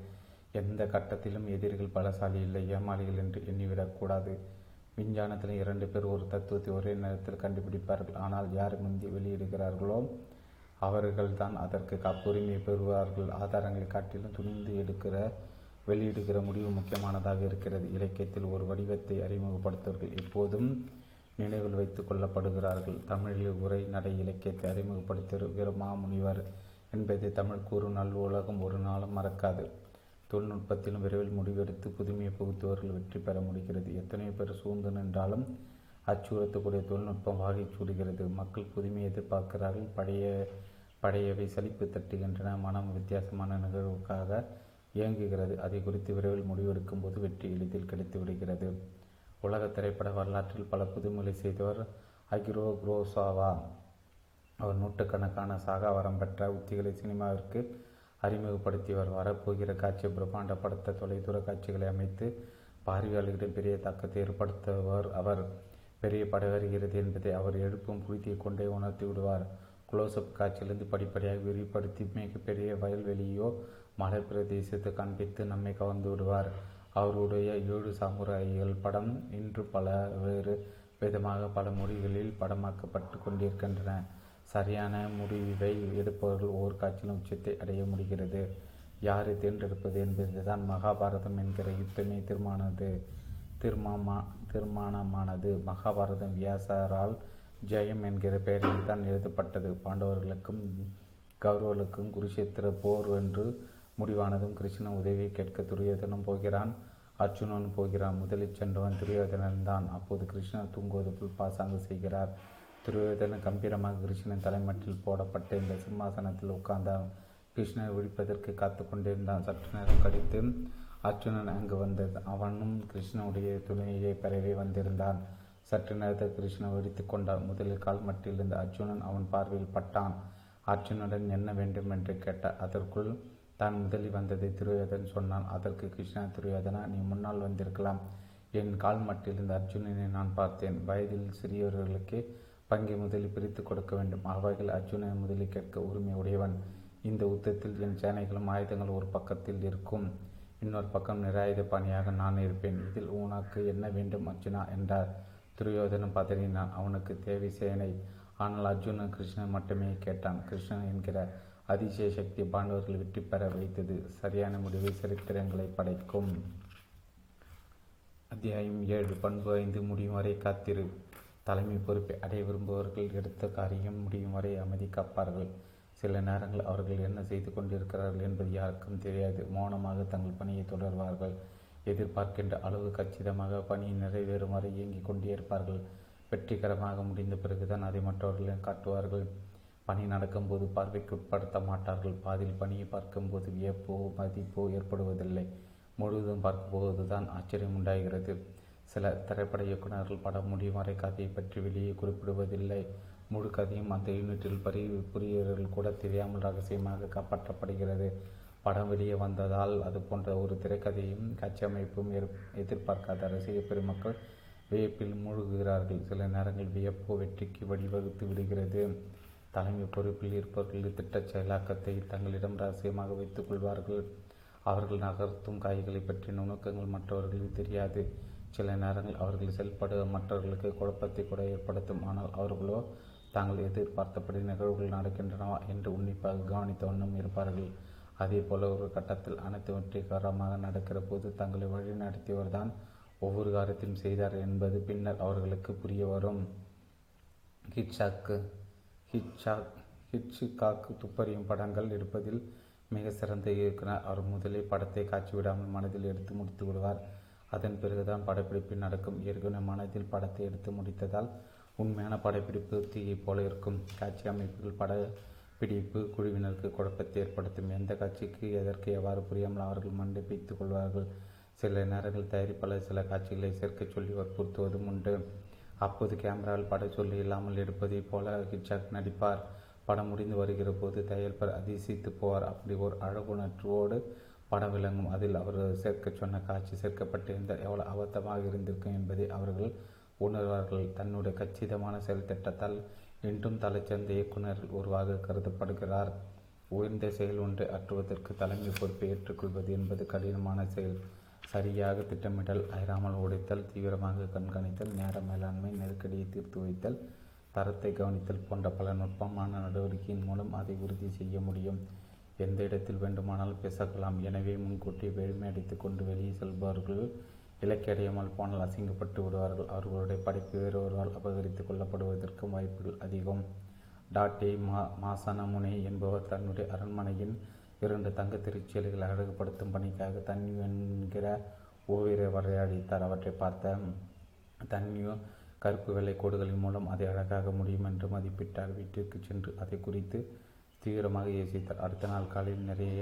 எந்த கட்டத்திலும் எதிரிகள் பலசாலி இல்லை, ஏமாளிகள் என்று எண்ணிவிடக்கூடாது. விஞ்ஞானத்தில் 2 பேர் ஒரு தத்துவத்தை ஒரே நேரத்தில் கண்டுபிடிப்பார்கள். ஆனால் யார் முந்தி வெளியிடுகிறார்களோ அவர்கள் தான் அதற்கு காப்புரிமை பெறுவார்கள். ஆதாரங்களை காட்டிலும் துணிந்து வெளியிடுகிற முடிவு முக்கியமானதாக இருக்கிறது. இலக்கியத்தில் ஒரு வடிவத்தை அறிமுகப்படுத்துவர்கள் எப்போதும் நினைவில் வைத்து கொள்ளப்படுகிறார்கள். தமிழில் உரை நடை இலக்கியத்தை அறிமுகப்படுத்துகிற மாமுனிவர் என்பதை தமிழ் கூறு நல் உலகம் ஒரு நாளும் மறக்காது. தொழில்நுட்பத்திலும் விரைவில் முடிவெடுத்து புதுமையை புகுத்துவர்கள் வெற்றி பெற முடிகிறது. எத்தனையோ பேர் சூழ்ந்து நின்றாலும் அச்சுறுத்தக்கூடிய தொழில்நுட்பம் வாகை சூடுகிறது. மக்கள் புதுமையை எதிர்பார்க்கிறார்கள். பழையவை சலிப்பு தட்டுகின்றன. மனம் வித்தியாசமான நிகழ்வுக்காக இயங்குகிறது. அதை குறித்து விரைவில் முடிவெடுக்கும் போது வெற்றி எளிதில் கிடைத்து விடுகிறது. உலக திரைப்பட வரலாற்றில் பல புதுமொழி செய்தவர் அகிரோ குரோசாவா. அவர் நூற்றுக்கணக்கான சாகாவரம் பெற்ற உத்திகளை சினிமாவிற்கு அறிமுகப்படுத்தியவர். வரப்போகிற காட்சியை பிரம்மாண்டப்படுத்த தொலைதூர காட்சிகளை அமைத்து பார்வையாளர்களிடம் பெரிய தாக்கத்தை ஏற்படுத்துவர். அவர் பெரிய படை வருகிறது என்பதை அவர் எழுப்பும் புழுதியை கொண்டே உணர்த்தி விடுவார். குளோஸ்அப் காட்சியிலிருந்து படிப்படியாக விரிவுபடுத்தி மிகப்பெரிய வயல்வெளியோ மலை பிரதேசத்தை காண்பித்து நம்மை கவர்ந்து விடுவார். அவருடைய 7 சாமுராய்கள் படம் இன்று பல வேறு விதமாக பல மொழிகளில் படமாக்கப்பட்டு கொண்டிருக்கின்றன. சரியான முடிவை எடுப்பவர்கள் ஒவ்வொரு காட்சியிலும் உச்சத்தை அடைய முடிகிறது. யாரை தேர்ந்தெடுப்பது என்பதுதான் மகாபாரதம் என்கிற யுத்தமே தீர்மானமானது. மகாபாரதம் வியாசரால் ஜெயம் என்கிற பெயரில் தான் எழுதப்பட்டது. பாண்டவர்களுக்கும் கௌரவர்களுக்கும் குருஷேத்திர போர் என்று முடிவானதும் கிருஷ்ணன் உதவியை கேட்க துரியோதனும் போகிறான், அர்ஜுனனும் போகிறான். முதலில் சென்றவன் துரியோதனன் தான். அப்போது கிருஷ்ணன் தூங்குவது போல் பாசாங்கு செய்கிறார். துரியோதனன் கம்பீரமாக கிருஷ்ணன் தலைமட்டில் போடப்பட்ட இந்த சிம்மாசனத்தில் உட்கார்ந்தான். கிருஷ்ணன் விழிப்பதற்கு காத்து கொண்டிருந்தான். சற்று நேரம் கழித்து அர்ஜுனன் அங்கு வந்தது. அவனும் கிருஷ்ணனுடைய துணையை பெறவே வந்திருந்தான். சற்று நேரத்தில் கிருஷ்ணன் வெடித்து கொண்டான். முதலில் கால்மட்டிலிருந்து அர்ஜுனன் அவன் பார்வையில் பட்டான். அர்ஜுனனுடன் என்ன வேண்டும் என்று கேட்டார். அதற்குள் தான் முதலில் வந்ததை துரியோதனன் சொன்னான். அதற்கு கிருஷ்ணன், துரியோதனா, நீ முன்னால் வந்திருக்கலாம். என் கால்மட்டிலிருந்து அர்ஜுனனை நான் பார்த்தேன். வயதில் சிறியவர்களுக்கு பங்கை முதலில் பிரித்து கொடுக்க வேண்டும். அவ்வகையில் அர்ஜுனனை முதலில் கேட்க உரிமை உடையவன். இந்த யுத்தத்தில் என் சேனைகளும் ஆயுதங்கள் ஒரு பக்கத்தில் இருக்கும், இன்னொரு பக்கம் நிராயுத பணியாக நான் இருப்பேன். இதில் உனக்கு என்ன வேண்டும் அர்ஜுனா என்றார். துரியோதனன் பதறினான். அவனுக்கு தேவை சேனை. ஆனால் அர்ஜுனன் கிருஷ்ணன் மட்டுமே கேட்டான். கிருஷ்ணன் என்கிற அதிசய சக்தி பாண்டவர்கள் வெற்றி பெற வைத்தது. சரியான முடிவு சரித்திரங்களை படைக்கும். அத்தியாயம் 7. பண்பு 5. முடியும் வரை காத்திரு. தலைமை பொறுப்பை அடைய விரும்புபவர்கள் எடுத்த காரியம் முடியும் வரை அமைதி காப்பார்கள். சில நேரங்கள் அவர்கள் என்ன செய்து கொண்டிருக்கிறார்கள் என்பது யாருக்கும் தெரியாது. மௌனமாக தங்கள் பணியை தொடர்வார்கள். எதிர்பார்க்கின்ற அளவு கச்சிதமாக பணியை நிறைவேறும் வரை இயங்கிக் கொண்டே இருப்பார்கள். வெற்றிகரமாக முடிந்த பிறகுதான் அதை மற்றவர்களிடம் காட்டுவார்கள். பணி நடக்கும்போது பார்வைக்கு உட்படுத்த மாட்டார்கள். பாதில் பணியை பார்க்கும்போது வியப்போ மதிப்போ ஏற்படுவதில்லை. முழுவதும் பார்க்கும்போது தான் ஆச்சரியம் உண்டாகிறது. சில திரைப்பட இயக்குநர்கள் படம் முடியும் வரை கதையை பற்றி வெளியே குறிப்பிடுவதில்லை. முழு கதையும் அந்த யூனிட்டில் புரியவர்கள் கூட தெரியாமல் ரகசியமாக காப்பாற்றப்படுகிறது. படம் வெளியே வந்ததால் அது போன்ற ஒரு திரைக்கதையும் காட்சியமைப்பும் எதிர்பார்க்காத ரசிக பெருமக்கள் வியப்பில் மூழ்குகிறார்கள். சில நேரங்கள் வியப்போ வெற்றிக்கு வழிவகுத்து விடுகிறது. தலைமை பொறுப்பில் இருப்பவர்கள் திட்டச் செயலாக்கத்தை தங்களிடம் ரகசியமாக வைத்துக் கொள்வார்கள். அவர்கள் நகர்த்தும் காய்களை பற்றிய நுணுக்கங்கள் மற்றவர்களுக்கு தெரியாது. சில நேரங்கள் அவர்கள் செயல்பட மற்றவர்களுக்கு குழப்பத்தை கூட ஏற்படுத்தும். ஆனால் அவர்களோ தாங்கள் எதிர்பார்த்தபடி நிகழ்வுகள் நடக்கின்றனவா என்று உன்னிப்பாக கவனித்த வண்ணம் இருப்பார்கள். அதே போல ஒரு கட்டத்தில் அனைத்து வெற்றிகரமாக நடக்கிற போது தங்களை வழி நடத்தியவர்தான் ஒவ்வொரு காரியத்தையும் செய்தார் என்பது பின்னர் அவர்களுக்கு புரிய வரும். ஹிட்ச்காக்கு துப்பறியும் படங்கள் எடுப்பதில் மிக சிறந்த இயக்குனர். அவர் முதலே படத்தை காட்சி விடாமல் மனதில் எடுத்து முடித்து விடுவார். அதன் பிறகுதான் படப்பிடிப்பு நடக்கும். ஏற்கனவே மனதில் படத்தை எடுத்து முடித்ததால் உண்மையான படப்பிடிப்பு தீயை போல இருக்கும். காட்சி அமைப்புகள் படப்பிடிப்பு குழுவினருக்கு குழப்பத்தை ஏற்படுத்தும். எந்த காட்சிக்கு எதற்கு எவ்வாறு புரியாமல் அவர்கள் மண்டிப்பித்துக் கொள்வார்கள். சில நேரங்கள் தயாரிப்பாளர் சில காட்சிகளை சேர்க்கச் சொல்லி வற்புறுத்துவதும் உண்டு. அப்போது கேமராவில் பட சொல்லி இல்லாமல் எடுப்பதை போல ஹிட்ச்காக் நடிப்பார். படம் முடிந்து வருகிற போது தயாரிப்பார் அதிசயித்து போவார். அப்படி ஒரு அழகுணர்வோடு படம் விளங்கும். அதில் அவர் சேர்க்க சொன்ன காட்சி சேர்க்கப்பட்டிருந்தால் எவ்வளோ அபத்தமாக இருந்திருக்கும் என்பதை அவர்கள் உணர்வார்கள். தன்னுடைய கச்சிதமான செயல் திட்டத்தால் இன்றும் தலைச்சிறந்த இயக்குநர்கள் ஒருவாக கருதப்படுகிறார். உயர்ந்த செயல் ஒன்றை ஆற்றுவதற்கு தலைமை பொறுப்பை ஏற்றுக்கொள்வது என்பது கடினமான செயல். சரியாக திட்டமிடல், அயராமல் உடைத்தல், தீவிரமாக கண்காணித்தல், நேர மேலாண்மை, நெருக்கடியை தீர்த்து வைத்தல், தரத்தை கவனித்தல் போன்ற பல நுட்பமான நடவடிக்கையின் மூலம் அதை உறுதி செய்ய முடியும். எந்த இடத்தில் வேண்டுமானால் பேசலாம். எனவே முன்கூட்டி வெறுமை அடித்து கொண்டு வெளியே செல்பவர்கள் இலக்கடையாமல் போனால் அசிங்கப்பட்டு விடுவார்கள். அவர்களுடைய படைப்பு வேறொருவால் அபகரித்து கொள்ளப்படுவதற்கும் வாய்ப்புகள் அதிகம். டாட்டே மாசானமுனை என்பவர் தன்னுடைய அரண்மனையின் 2 தங்க திருச்சியல்களை அழகுபடுத்தும் பணிக்காக தன்யூ என்கிற ஓவியரை வரையடித்தார். அவற்றை பார்த்த தன்யூ கருப்பு வெள்ளை கோடுகளின் மூலம் அதை அழகாக முடியும் என்று மதிப்பிட்டார். வீட்டிற்கு சென்று அதை குறித்து தீவிரமாக யோசித்தார். அடுத்த நாள் காலையில் நிறைய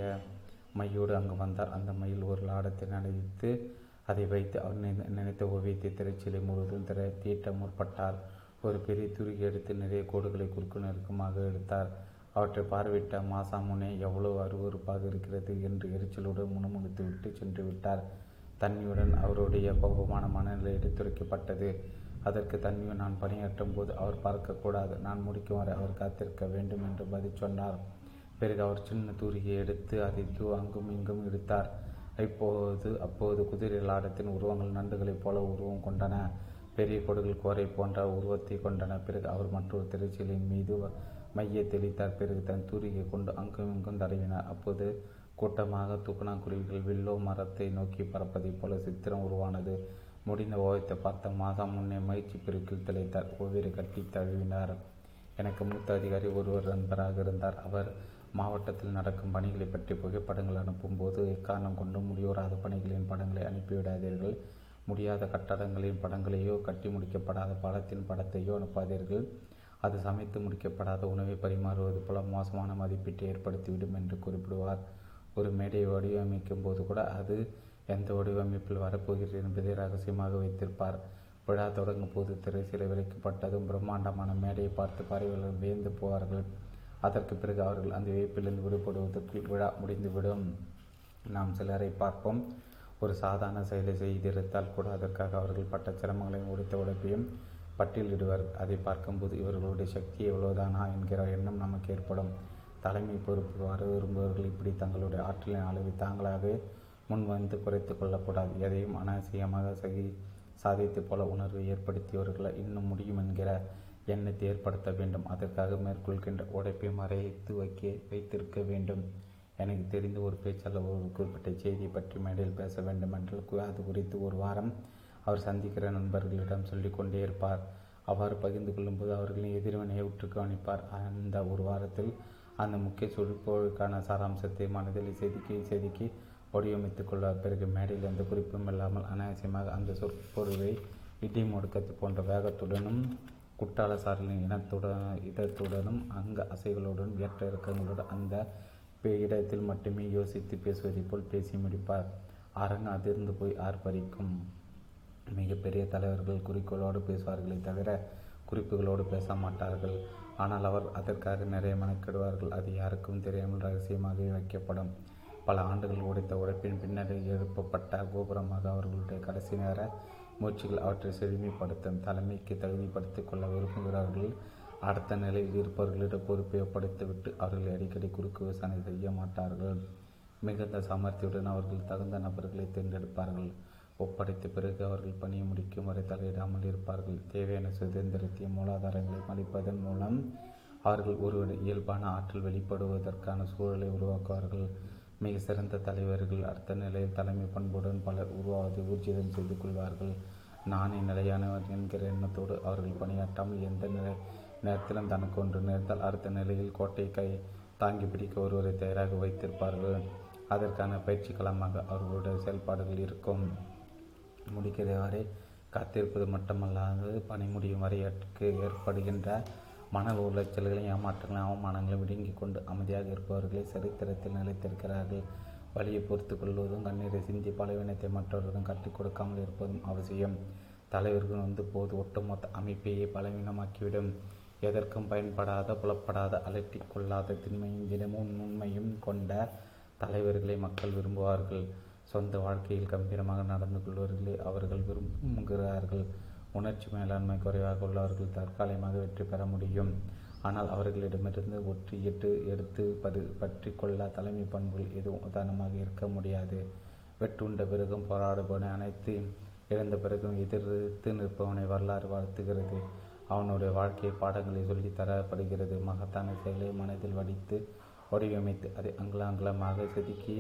மையோடு அங்கு வந்தார். அந்த மயில் ஒரு லாடத்தை நடித்து அதை வைத்து அவர் நினைத்த ஓவியத்தை திரைச்சீலை முழுவதும் தீட்ட முற்பட்டார். ஒரு பெரிய துருகி எடுத்து நிறைய கோடுகளை குறுக்கு நெருக்கமாக எடுத்தார். அவற்றை பார்வையிட்ட மாசாமுனே எவ்வளவு அருவறுப்பாக இருக்கிறது என்று எரிச்சலுடன் முணுமுணுத்து விட்டு சென்று விட்டார். தண்ணியுடன் அவருடைய கோபமான மனநிலை எடுத்துரைக்கப்பட்டது. அதற்கு தன்மையை நான் பணியாற்றும் போது அவர் பார்க்கக்கூடாது, நான் முடிக்கும் வரை அவர் காத்திருக்க வேண்டும் என்று பதில் சொன்னார். பிறகு அவர் சின்ன தூரியை எடுத்து அதை அங்கும் இங்கும் எடுத்தார். அப்போது குதிரை லாடத்தின் உருவங்கள் நண்டுகளைப் போல உருவம் கொண்டன. பெரிய கோடுகள் கோரை போன்ற உருவத்தை கொண்டன. பிறகு அவர் மற்றொரு திரைச்சீலின் மீது மையை தெளித்தார். பிறகு தன் தூரியை கொண்டு அங்கும் இங்கும் தடவினார். அப்போது கூட்டமாக தூக்கணாக்குருவிகள் வில்லோ மரத்தை நோக்கி பறப்பதைப் போல சித்திரம் உருவானது. முடிந்த ஓவியத்தை பார்த்த மாதம் முன்னே முயற்சி பெருக்கில் திளைத்தார். ஓவியரை கட்டி தழுவினார். எனக்கு மூத்த அதிகாரி ஒருவர் நண்பராக இருந்தார். அவர் மாவட்டத்தில் நடக்கும் பணிகளை பற்றி புகைப்படங்கள் அனுப்பும்போது எக்காரணம் கொண்டு முடிவுறாத பணிகளின் படங்களை அனுப்பிவிடாதீர்கள். முடியாத கட்டடங்களின் படங்களையோ கட்டி முடிக்கப்படாத பாலத்தின் படத்தையோ அனுப்பாதீர்கள். அது சமைத்து முடிக்கப்படாத உணவை பரிமாறுவது போல மோசமான மதிப்பீட்டை ஏற்படுத்திவிடும் என்று குறிப்பிடுவார். ஒரு மேடையை வடிவமைக்கும் போது கூட அது எந்த வடிவமைப்பில் வரப்போகிறது என்பதை ரகசியமாக வைத்திருப்பார். விழா தொடங்கும் போது திரைச்சீலை விளைக்கப்பட்டதும் பிரம்மாண்டமான மேடையை பார்த்து பார்வையாளர்கள் வியந்து போவார்கள். அதற்கு பிறகு அவர்கள் அந்த வியப்பிலிருந்து விடுபடுவதற்கு விழா முடிந்துவிடும். நாம் சிலரை பார்ப்போம், ஒரு சாதாரண செயலை செய்திருந்தால் கூட அதற்காக அவர்கள் பட்ட சிரமங்களையும் உடைத்த உழைப்பையும் பட்டியலிடுவார்கள். அதை பார்க்கும்போது இவர்களுடைய சக்தி எவ்வளவுதானா என்கிற எண்ணம் நமக்கு ஏற்படும். தலைமை பொறுப்பு வர விரும்புபவர்கள் இப்படி தங்களுடைய ஆற்றலின் அளவை தாங்களாகவே முன் வந்து குறைத்து கொள்ளக்கூடாது. எதையும் அனாவசியமாக சாதித்து போல உணர்வை ஏற்படுத்தியவர்களை இன்னும் முடியும் என்கிற எண்ணத்தை ஏற்படுத்த வேண்டும். அதற்காக மேற்கொள்கின்ற உடைப்பை மறைத்து வைத்திருக்க வேண்டும். எனக்கு தெரிந்து ஒரு பேச்சாளர் ஒரு குறிப்பிட்ட செய்தியை பற்றி மேடையில் பேச வேண்டும் என்றால் அது குறித்து ஒரு வாரம் அவர் சந்திக்கிற நண்பர்களிடம் சொல்லிக்கொண்டே இருப்பார். அவ்வாறு பகிர்ந்து கொள்ளும்போது அவர்களின் எதிர்வினையை உற்று கவனிப்பார். அந்த ஒரு வாரத்தில் அந்த முக்கிய சொற்பொழிவுக்கான சாராம்சத்தை மனதில் செதுக்கி வடிவமைத்துக் கொள்வார். பிறகு மேடையில் எந்த குறிப்பும் இல்லாமல் அனாவசியமாக அந்த சொற்பொழிவை இடி முடுக்கத்து போன்ற வேகத்துடனும் குற்றாலசாரிகளின் இதத்துடனும் அங்க அசைகளுடன் ஏற்ற இறக்கங்களுடன் அந்த இடத்தில் மட்டுமே யோசித்து பேசுவதை போல் பேசி முடிப்பார். அரங்கு அதிர்ந்து போய் ஆர்ப்பரிக்கும். மிகப்பெரிய தலைவர்கள் குறிக்கோளோடு பேசுவார்களே தவிர குறிப்புகளோடு பேச மாட்டார்கள். ஆனால் அவர் அதற்காக நிறைய மெனக்கெடுவார்கள். அது யாருக்கும் தெரியாமல் ரகசியமாகவே வைக்கப்படும். பல ஆண்டுகள் உடைத்த உழைப்பின் பின்னர் எழுப்பப்பட்ட கோபுரமாக அவர்களுடைய கடைசி நேர முயற்சிகள் அவற்றை செழுமைப்படுத்தும். தலைமைக்கு தகுதிப்படுத்திக் கொள்ள விரும்புகிறார்கள். அடுத்த நிலையில் இருப்பவர்களிடம் பொறுப்பைப்படுத்திவிட்டு அவர்களை அடிக்கடி குறுக்கு யோசனை செய்ய மாட்டார்கள். மிகுந்த சாமர்த்தியுடன் அவர்கள் தகுந்த நபர்களை தேர்ந்தெடுப்பார்கள். ஒப்படைத்த பிறகு அவர்கள் பணியை முடிக்கும் வரை தலையிடாமல் இருப்பார்கள். தேவையான சுதந்திரத்தையும் மூலாதாரங்களை மதிப்பதன் மூலம் அவர்கள் ஒரு இயல்பான ஆற்றல் வெளிப்படுவதற்கான சூழலை உருவாக்குவார்கள். மிக சிறந்த தலைவர்கள் அடுத்த நிலையில் தலைமை பண்புடன் பலர் உருவாவதை ஊர்ஜிதம் செய்து கொள்வார்கள். நானே நிலையானவர் என்கிற எண்ணத்தோடு அவர்கள் பணியாற்றாமல் எந்த நேரத்திலும் தனக்கு ஒன்று நேர்ந்தால் அடுத்த நிலையில் கோட்டையை தாங்கி பிடிக்க ஒருவரை தயாராக வைத்திருப்பார்கள். அதற்கான பயிற்சி களமாக அவர்களுடைய செயல்பாடுகள் இருக்கும். முடிக்கிற வரை காத்திருப்பது மட்டுமல்லாது பணி முடியும் வரையற்கு ஏற்படுகின்ற மன உளைச்சல்களையும் ஏமாற்றங்களையும் அவமானங்களையும் விடுங்கிக் கொண்டு அமைதியாக இருப்பவர்களை சரித்திரத்தில் நிலைத்திருக்கிறார்கள். வலியை பொறுத்து கொள்வதும் கண்ணீரை சிந்தி பலவீனத்தை மற்றவர்களுடன் கற்றுக் கொடுக்காமல் இருப்பதும் அவசியம். தலைவர்கள் போது ஒட்டுமொத்த அமைப்பையே பலவீனமாக்கிவிடும். எதற்கும் பயன்படாத புலப்படாத அலட்டிக் கொள்ளாத திண்மையும் தினமும் உண்மையும் கொண்ட தலைவர்களை மக்கள் விரும்புவார்கள். சொந்த வாழ்க்கையில் கம்பீரமாக நடந்து கொள்வர்களே அவர்கள் விரும்புகிறார்கள். உணர்ச்சி மேலாண்மை குறைவாக உள்ளவர்கள் தற்காலிகமாக வெற்றி பெற முடியும். ஆனால் அவர்களிடமிருந்து ஒற்றியிட்டு எடுத்து பற்றி கொள்ள தலைமை பண்புகள் எதுவும் உதாரணமாக இருக்க முடியாது. வெற்றுண்ட பிறகும் போராடுபவனை அனைத்து இழந்த பிறகும் எதிர்த்து நிற்பவனை வரலாறு வாழ்த்துகிறது. அவனுடைய வாழ்க்கை பாடங்களை சொல்லி தரப்படுகிறது. மகத்தான செயலை மனதில் வடித்து வடிவமைத்து அதை அங்கலாங்கலமாக செதுக்கி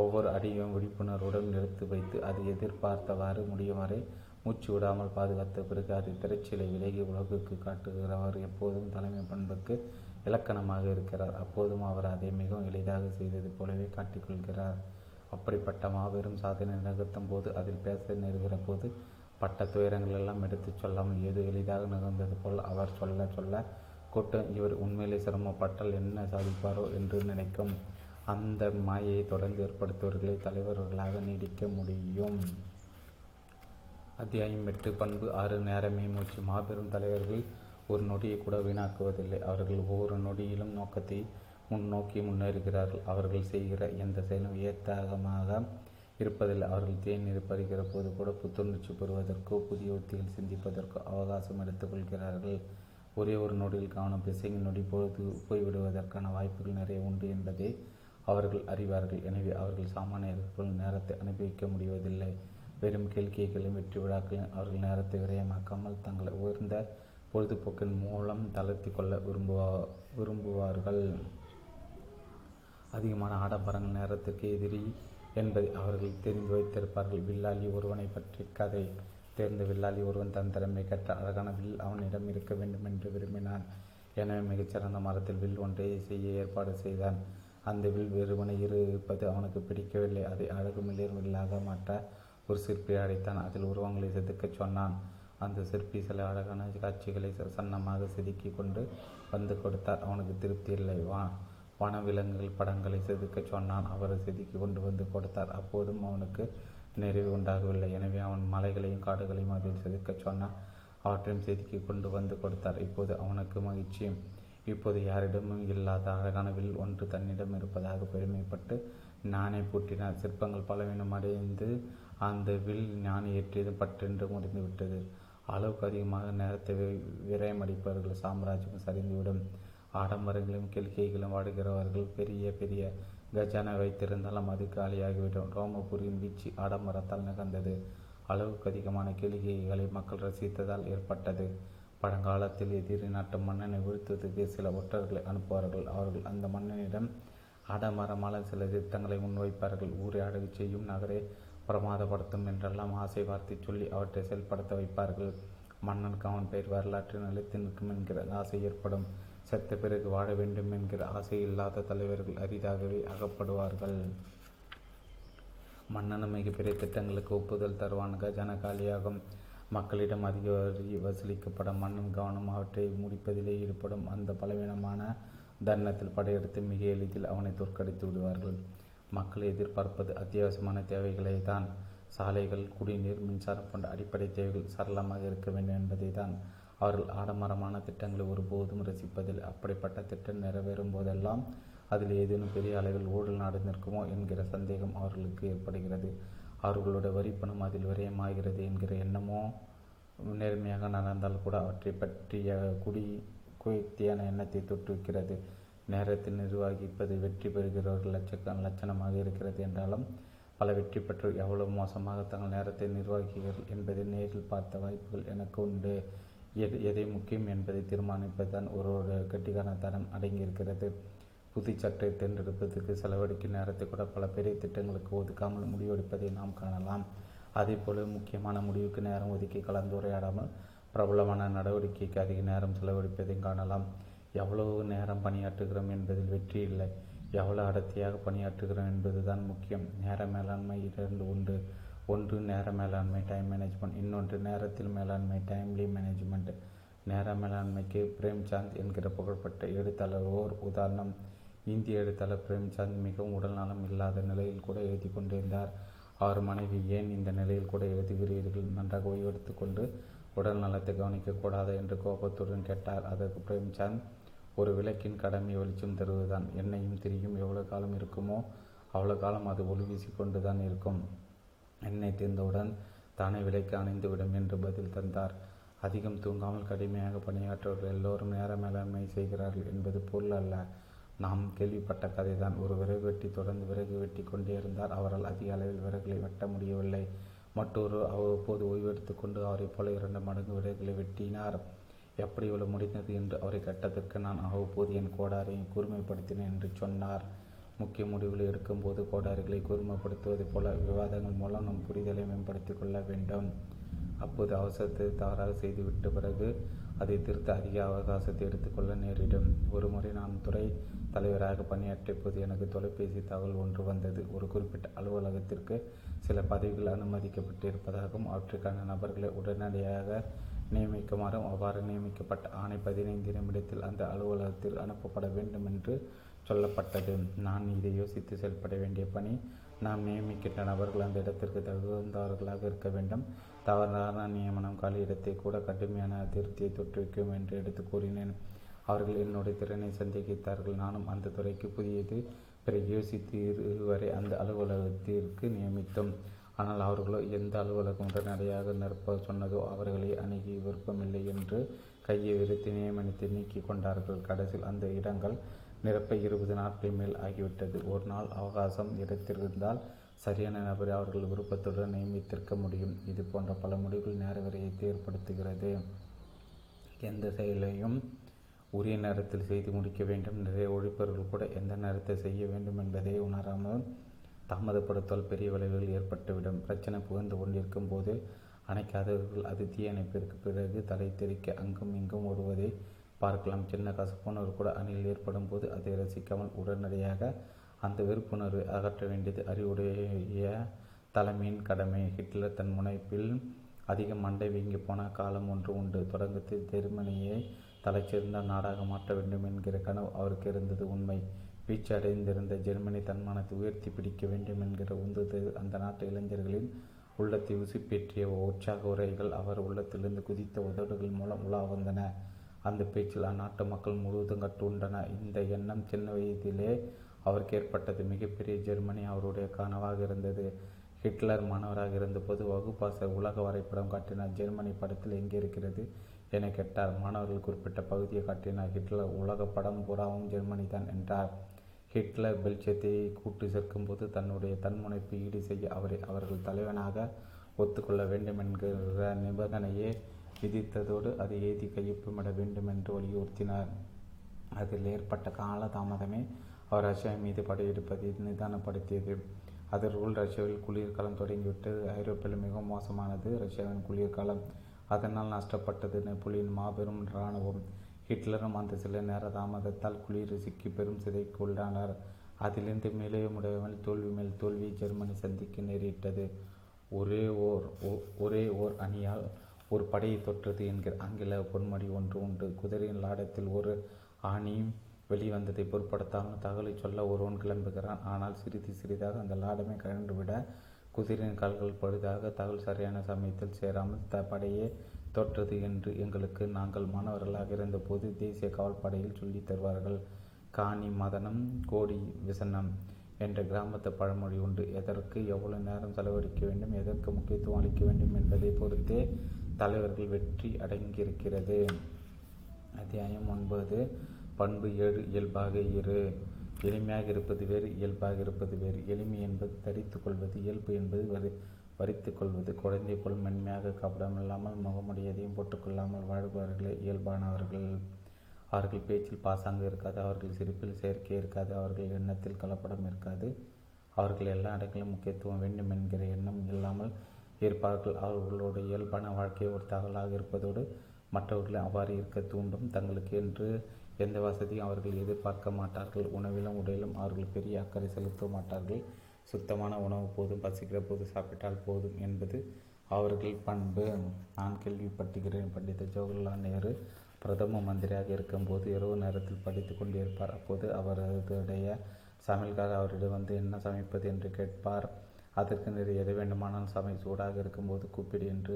ஒவ்வொரு அடியும் விழிப்புணர்வுடன் நிறுத்தி வைத்து அது எதிர்பார்த்தவாறு முடியும் வரை மூச்சு விடாமல் பாதுகாத்த பிறகு அது திரைச்சிலை விலகி உலகுக்கு காட்டுகிறவர் எப்போதும் தலைமை பண்புக்கு இலக்கணமாக இருக்கிறார். அப்போதும் அவர் அதை மிகவும் எளிதாக செய்தது போலவே காட்டிக்கொள்கிறார். அப்படிப்பட்ட மாபெரும் சாதனை நிகழ்த்தும் போது அதில் பேச நேருகிற போது பட்ட துயரங்கள் எல்லாம் எடுத்து சொல்லாமல் ஏதோ எளிதாக நிகழ்ந்தது போல் அவர் சொல்ல சொல்ல கூட்டம் இவர் உண்மையிலே சிரமப்பட்டால் என்ன சாதிப்பாரோ என்று நினைக்கும். அந்த மாயை தொடர்ந்து ஏற்படுத்துவர்களை தலைவர்களாக நீடிக்க முடியும். அத்தியாயம் 8 பண்பு 6 நேரமே மூச்சு. மாபெரும் தலைவர்கள் ஒரு நொடியை கூட வீணாக்குவதில்லை. அவர்கள் ஒவ்வொரு நொடியிலும் நோக்கத்தை முன்னோக்கி முன்னேறுகிறார்கள். அவர்கள் செய்கிற எந்த செயலும் ஏத்தாகமாக இருப்பதில்லை. அவர்கள் தேநீர் பருகிற போது கூட புத்துணர்ச்சி பெறுவதற்கோ புதிய உத்திகள் சிந்திப்பதற்கோ அவகாசம் எடுத்துக்கொள்கிறார்கள். ஒரே ஒரு நொடியில் கவனம் பிசைங்க நொடி பொழுது போய்விடுவதற்கான வாய்ப்புகள் நிறைய உண்டு என்பதை அவர்கள் அறிவார்கள். எனவே அவர்கள் சாமானியர்களுக்குள் நேரத்தை அனுபவிக்க முடிவதில்லை. வெறும் கேளிக்கைகளும் வெற்றி விழாக்களும் அவர்கள் நேரத்தை விரயமாக்காமல் தங்களை உயர்ந்த பொழுதுபோக்கின் மூலம் தளர்த்தி கொள்ள விரும்புவார்கள். அதிகமான ஆடம்பரங்கள் நேரத்திற்கு எதிரி என்பதை அவர்கள் தெரிந்து வைத்திருப்பார்கள். வில்லாளி ஒருவனை பற்றி கதை. தேர்ந்த வில்லாளி ஒருவன் தன் திறமை கற்ற அழகான வில் அவனிடம் இருக்க வேண்டும் என்று விரும்பினான். எனவே மிகச்சிறந்த மரத்தில் வில் ஒன்றை செய்ய ஏற்பாடு செய்தான். அந்த வில் வெறுவனை இருப்பது அவனுக்கு பிடிக்கவில்லை. அதை அழகு மில்லியர்களாக மாற்ற ஒரு சிற்பியை அடைத்தான். அதில் உருவங்களை செதுக்கச் சொன்னான். அந்த சிற்பி சில அழகான காட்சிகளை சன்னமாக செதுக்கி கொண்டு வந்து கொடுத்தார். அவனுக்கு திருப்தி இல்லை. வனவிலங்குகள் படங்களை செதுக்கச் சொன்னான். அவரை செதுக்கி கொண்டு வந்து கொடுத்தார். அப்போதும் அவனுக்கு நிறைவு உண்டாகவில்லை. எனவே அவன் மலைகளையும் காடுகளையும் அதில் செதுக்கச் சொன்னான். அவற்றையும் செதுக்கி கொண்டு வந்து கொடுத்தார். இப்போது அவனுக்கு மகிழ்ச்சி. இப்போது யாரிடமும் இல்லாத அழகான வில் ஒன்று தன்னிடம் இருப்பதாக பெருமைப்பட்டு நானே பூட்டினார். சிற்பங்கள் பலவீனம் அடைந்து அந்த வில் ஞானி ஏற்றியது பற்றென்று முடிந்துவிட்டது. அளவுக்கு அதிகமாக நேரத்தை விரயமடிப்பவர்கள் சாம்ராஜ்யம் சரிந்துவிடும். ஆடம்பரங்களும் கேளிக்கைகளும் வாடுகிறவர்கள் பெரிய பெரிய கஜானை வைத்திருந்தாலும் அது காலியாகிவிடும். ரோமபுரியின் வீச்சு ஆடம்பரத்தால் நிகழ்ந்தது. அளவுக்கு அதிகமான கேளிக்கைகளை மக்கள் ரசித்ததால் ஏற்பட்டது. பழங்காலத்தில் எதிரி நாட்டு மன்னனை வீழ்த்துவதற்கு சில ஒற்றர்களை அனுப்புவார்கள். அவர்கள் அந்த மன்னனிடம் ஆடம்பரமான சில திட்டங்களை முன்வைப்பார்கள். ஊரை அடகு செய்யும், நகரை பிரமாதப்படுத்தும் என்றெல்லாம் ஆசை வார்த்தை சொல்லி அவற்றை செயல்படுத்த வைப்பார்கள். மன்னனுக்கு அவன் பெயர் வரலாற்று நிலைத்து நிற்கும் என்கிற ஆசை ஏற்படும். செத்த பிறகு வாழ வேண்டும் என்கிற ஆசை இல்லாத தலைவர்கள் அரிதாகவே அகப்படுவார்கள். மன்னனும் மிகப்பெரிய திட்டங்களுக்கு ஒப்புதல் தருவான். கஜானா காலியாகும், மக்களிடம் அதிக வரி வசூலிக்கப்படும். மன்னன் கவனம் அவற்றை முடிப்பதிலே ஈடுபடும். அந்த பலவீனமான தருணத்தில் படையெடுத்து மிக எளிதில் அவனை தோற்கடித்து விடுவார்கள். மக்கள் எதிர்பார்ப்பது அத்தியாவசியமான தேவைகளை தான். சாலைகள், குடிநீர், மின்சாரம் போன்ற அடிப்படை தேவைகள் சரளமாக இருக்க வேண்டும் என்பதை தான் அவர்கள் ஆடம்பரமான திட்டங்களை ஒருபோதும் ரசிப்பதில். அப்படிப்பட்ட திட்டம் நிறைவேறும் போதெல்லாம் அதில் ஏதேனும் பெரிய அளவில் ஊழல் நடந்திருக்குமோ என்கிற சந்தேகம் அவர்களுக்கு ஏற்படுகிறது. அவர்களுடைய வரிப்பணம் அதில் விரயமாகிறது என்கிற எண்ணமோ நேர்மையாக நடந்தால் கூட அவற்றை பற்றிய குயர்த்தியான எண்ணத்தை தொற்றுவிக்கிறது. நேரத்தை நிர்வகிப்பது வெற்றி பெறுகிறவர்கள் லட்சணமாக இருக்கிறது என்றாலும் பல வெற்றி பெற்றோர் எவ்வளவு மோசமாக தங்கள் நேரத்தை நிர்வகிக்கிறார்கள் என்பதை நேரில் பார்த்த வாய்ப்புகள் எனக்கு உண்டு. எதை முக்கியம் என்பதை தீர்மானிப்பதுதான் ஒரு கெட்டிக்காரத்தனம் அடங்கியிருக்கிறது. புது சட்டை தேர்ந்தெடுப்பதற்கு செலவழிக்கும் நேரத்தை கூட பல பெரிய திட்டங்களுக்கு ஒதுக்காமல் முடிவெடுப்பதை நாம் காணலாம். அதேபோல முக்கியமான முடிவுக்கு நேரம் ஒதுக்கி கலந்துரையாடாமல் பிரபலமான நடவடிக்கைக்கு அதிக நேரம் செலவழிப்பதையும் காணலாம். எவ்வளவு நேரம் பணியாற்றுகிறோம் என்பதில் வெற்றி இல்லை, எவ்வளவு அடர்த்தியாக பணியாற்றுகிறோம் என்பது தான் முக்கியம். நேர மேலாண்மை இரண்டு உண்டு. ஒன்று நேர மேலாண்மை, டைம் மேனேஜ்மெண்ட். இன்னொன்று நேரத்தில் மேலாண்மை, டைம்லி மேனேஜ்மெண்ட். நேர மேலாண்மைக்கு பிரேம்சாந்த் என்கிற புகழ்பெற்ற எழுத்தாளர் ஓர் உதாரணம். இந்திய எழுத்தாளர் பிரேம்சாந்த் மிகவும் உடல்நலம் இல்லாத நிலையில் கூட எழுதி கொண்டிருந்தார். அவர் மனைவி, ஏன் இந்த நிலையில் கூட எழுதுகிறீர்கள், நன்றாக ஓய்வெடுத்து கொண்டு உடல் நலத்தை கவனிக்கக்கூடாது என்று கோபத்துடன் கேட்டார். அதற்கு பிரேம்சாந்த், ஒரு விளக்கின் கடமை வெளிச்சம் தருவதுதான். எண்ணெயும் திரியும் எவ்வளோ காலம் இருக்குமோ அவ்வளோ காலம் அது ஒளி வீசிக்கொண்டு தான் இருக்கும். எண்ணெய் தீர்ந்தவுடன் தானே விலைக்கு அணைந்துவிடும் என்று பதில் தந்தார். அதிகம் தூங்காமல் கடுமையாக பணியாற்றவர்கள் எல்லோரும் நேர மேலாண்மை செய்கிறார்கள் என்பது பொருள் அல்ல. நாம் கேள்விப்பட்ட கதைதான். ஒரு விறகு வெட்டி தொடர்ந்து விறகு வெட்டி கொண்டே இருந்தார். அவரால் அதிக அளவில் விறகுகளை வெட்ட முடியவில்லை. மற்றொரு அவ்வப்போது ஓய்வெடுத்து கொண்டு அவரைப் போல 2 மடங்கு விறகுகளை வெட்டினார். எப்படி இவ்வளவு முடிந்தது என்று அவரை கேட்டதற்கு, நான் அவ்வப்போது என் கோடாரியை கூர்மைப்படுத்தினேன் என்று சொன்னார். முக்கிய முடிவுகளை எடுக்கும்போது கோடாரிகளை கூர்மைப்படுத்துவதைப் போல விவாதங்கள் மூலம் நம் புரிதலை மேம்படுத்திக் கொள்ள வேண்டும். அப்போது அவசரத்தை தவறாக செய்துவிட்ட பிறகு அதை திருத்த அதிக அவகாசத்தை எடுத்துக்கொள்ள நேரிடும். ஒரு முறை நான் துறை தலைவராக பணியாற்றிய போது எனக்கு தொலைபேசி தகவல் ஒன்று வந்தது. ஒரு குறிப்பிட்ட அலுவலகத்திற்கு சில பதவிகள் அனுமதிக்கப்பட்டிருப்பதாகவும் அவற்றுக்கான நபர்களை உடனடியாக நியமிக்குமாறும் அவ்வாறு நியமிக்கப்பட்ட ஆணை 15 நிமிடத்தில் அந்த அலுவலகத்தில் அனுப்பப்பட வேண்டும் என்று சொல்லப்பட்டது. நான் இதை யோசித்து செயல்பட வேண்டிய பணி. நாம் நியமிக்கின்ற நபர்கள் அந்த இடத்திற்கு தகுந்தவர்களாக இருக்க வேண்டும். தவறான நியமனம் காலி இடத்தை கூட கடுமையான அதிருப்தியை தொற்றுவிக்கும் என்று எடுத்து கூறினேன். அவர்கள் என்னுடைய திறனை சந்தேகித்தார்கள். நானும் அந்த துறைக்கு புதியது. பிறகு யோசித்து இதுவரை அந்த அலுவலகத்திற்கு நியமித்தோம். ஆனால் அவர்களோ எந்த அலுவலகம் உடனடியாக நிரப்ப சொன்னதோ அவர்களை அணுகி விருப்பமில்லை என்று கையை விரித்து நியமனத்தை நீக்கி கொண்டார்கள். கடைசியில் அந்த இடங்கள் நிரப்ப 20 நாட்கள் மேல் ஆகிவிட்டது. ஒரு நாள் அவகாசம் எடுத்திருந்தால் சரியான நபரை அவர்கள் விருப்பத்துடன் நியமித்திருக்க முடியும். இது போன்ற பல முடிவுகள் நேர விரயத்தை ஏற்படுத்துகிறது. எந்த செயலையும் உரிய நேரத்தில் செய்து முடிக்க வேண்டும். நிறைய உழைப்பவர்கள் கூட எந்த நேரத்தை செய்ய வேண்டும் என்பதை உணராமல் தாமதப்படுத்தால் பெரிய விளைவுகள் ஏற்பட்டுவிடும். பிரச்சனை புகுந்து கொண்டிருக்கும் போது அணைக்காதவர்கள் அது தீயணைப்பிற்கு பிறகு தலை தெரிக்க அங்கும் இங்கும் ஓடுவதை பார்க்கலாம். சின்ன கசப்புணர்வு கூட அணியில் ஏற்படும் போது அதை ரசிக்காமல் உடனடியாக அந்த வெறுப்புணர்வை அகற்ற வேண்டியது அறிவுடைய தலைமையின் கடமை. ஹிட்லர் தன் முனைப்பில் அதிக மண்டை வீங்கி போன காலம் ஒன்று உண்டு. தொடக்கத்தில் ஜெர்மனியை தலைச்சிறந்த நாடாக மாற்ற வேண்டும் என்கிற கனவு அவருக்கு இருந்தது உண்மை. வீச்சு அடைந்திருந்த ஜெர்மனி தன்மானத்தை உயர்த்தி பிடிக்க வேண்டும் என்கிற உந்துதல் அந்த நாட்டு இளைஞர்களின் உள்ளத்தை உசுப்பேற்றிய உற்சாக உரைகள் அவர் உள்ளத்திலிருந்து குதித்த உதடுகள் மூலம் உலா வந்தன. அந்த பேச்சில் அந்நாட்டு மக்கள் முழுவதும் கட்டுண்டன. இந்த எண்ணம் சின்ன வயதிலே அவருக்கு ஏற்பட்டது. மிகப்பெரிய ஜெர்மனி அவருடைய கனவாக இருந்தது. ஹிட்லர் மாணவராக இருந்தபோது வகுப்பாசர் உலக வரைபடம் காட்டினார். ஜெர்மனி படத்தில் எங்கே இருக்கிறது என கேட்டார். மாணவர்கள் குறிப்பிட்ட பகுதியை காட்டினார். ஹிட்லர், உலக படம் பூராவும் ஜெர்மனி தான் என்றார். ஹிட்லர் பெல்ஜியத்தை கூட்டு சேர்க்கும்போது தன்னுடைய தன்முனைப்பு ஈடு செய்ய அவரை அவர்கள் தலைவனாக ஒத்துக்கொள்ள வேண்டும் என்கிற நிபந்தனையே விதித்ததோடு அது எழுதி கையொப்பமிட வேண்டும் என்று வலியுறுத்தினார். அதில் ஏற்பட்ட காலதாமதமே அவர் ரஷ்யா மீது படையெடுப்பதை நிதானப்படுத்தியது. அதற்குள் ரஷ்யாவில் குளிர்காலம் தொடங்கிவிட்டு ஐரோப்பாவில் மிகவும் மோசமானது ரஷ்யாவின் குளிர்காலம். அதனால் நஷ்டப்பட்டது நெப்போலியின் மாபெரும் இராணுவம். ஹிட்லரும் அந்த சில நேர தாமதத்தால் குளிர் சிக்கி பெரும் சிதைக்கு உள்ளானார். அதிலிருந்து மேலே முடியாமல் தோல்வி மேல் தோல்வி ஜெர்மனி சந்திக்க நேரிட்டது. ஒரே ஓர் அணியால் ஒரு படையை தொற்றது என்கிற ஆங்கில பொன்மொழி ஒன்று உண்டு. குதிரையின் லாடத்தில் ஒரு ஆணியும் வெளிவந்ததை பொருட்படுத்தாமல் தகவலை சொல்ல ஒருவன் கிளம்புகிறான். ஆனால் சிறிது சிறிதாக அந்த லாடமே கழண்டுவிட குதிரையின் கால்கள் பழுதாக தகவல் சரியான சமயத்தில் சேராமல் படையே தோற்றது என்று எங்களுக்கு நாங்கள் மாணவர்களாக இருந்தபோது தேசிய காவல்படையில் சொல்லித் தருவார்கள். காணி மதனம் கோடி விசனம் என்ற கிராமத்து பழமொழி உண்டு. எதற்கு எவ்வளவு நேரம் செலவழிக்க வேண்டும், எதற்கு முக்கியத்துவம் அளிக்க வேண்டும் என்பதை பொறுத்தே தலைவர்கள் வெற்றி அடங்கியிருக்கிறது. அத்தியாயம் 9. பண்பு 7. இயல்பாக இரு. எளிமையாக இருப்பது வேறு, இயல்பாக இருப்பது வேறு. எளிமை என்பது தரித்து கொள்வது, இயல்பு என்பது வரித்து கொள்வது. குழந்தை போல் மென்மையாக காப்பிடாமல்லாமல் முகமுடையதையும் போட்டுக்கொள்ளாமல் வாழ்பவர்களே இயல்பானவர்கள். அவர்கள் பேச்சில் பாசாங்க இருக்காது, அவர்கள் சிரிப்பில் செயற்கை இருக்காது, அவர்கள் எண்ணத்தில் கலப்படம் இருக்காது. அவர்கள் எல்லா இடங்களிலும் முக்கியத்துவம் வேண்டும் என்கிற எண்ணம் இல்லாமல் இருப்பார்கள். அவர்களோட இயல்பான வாழ்க்கை ஒரு தகவலாக இருப்பதோடு மற்றவர்களை அவ்வாறு இருக்க தூண்டும். தங்களுக்கு என்று எந்த வசதியும் அவர்கள் எதிர்பார்க்க மாட்டார்கள். உணவிலும் உடையிலும் அவர்கள் பெரிய அக்கறை செலுத்த மாட்டார்கள். சுத்தமான உணவு போதும், பசிக்கிற போது சாப்பிட்டால் போதும் என்பது அவர்கள் பண்பு. நான் கேள்விப்பட்டுகிறேன், பண்டித ஜவஹர்லால் நேரு பிரதம மந்திரியாக இருக்கும்போது இரவு நேரத்தில் படித்து கொண்டு இருப்பார். அப்போது அவருடைய சமையல்காரர் அவரிடம் வந்து என்ன சமைப்பது என்று கேட்பார். அதற்கு நிறைய எது வேண்டுமானால் சூடாக இருக்கும்போது கூப்பிடு என்று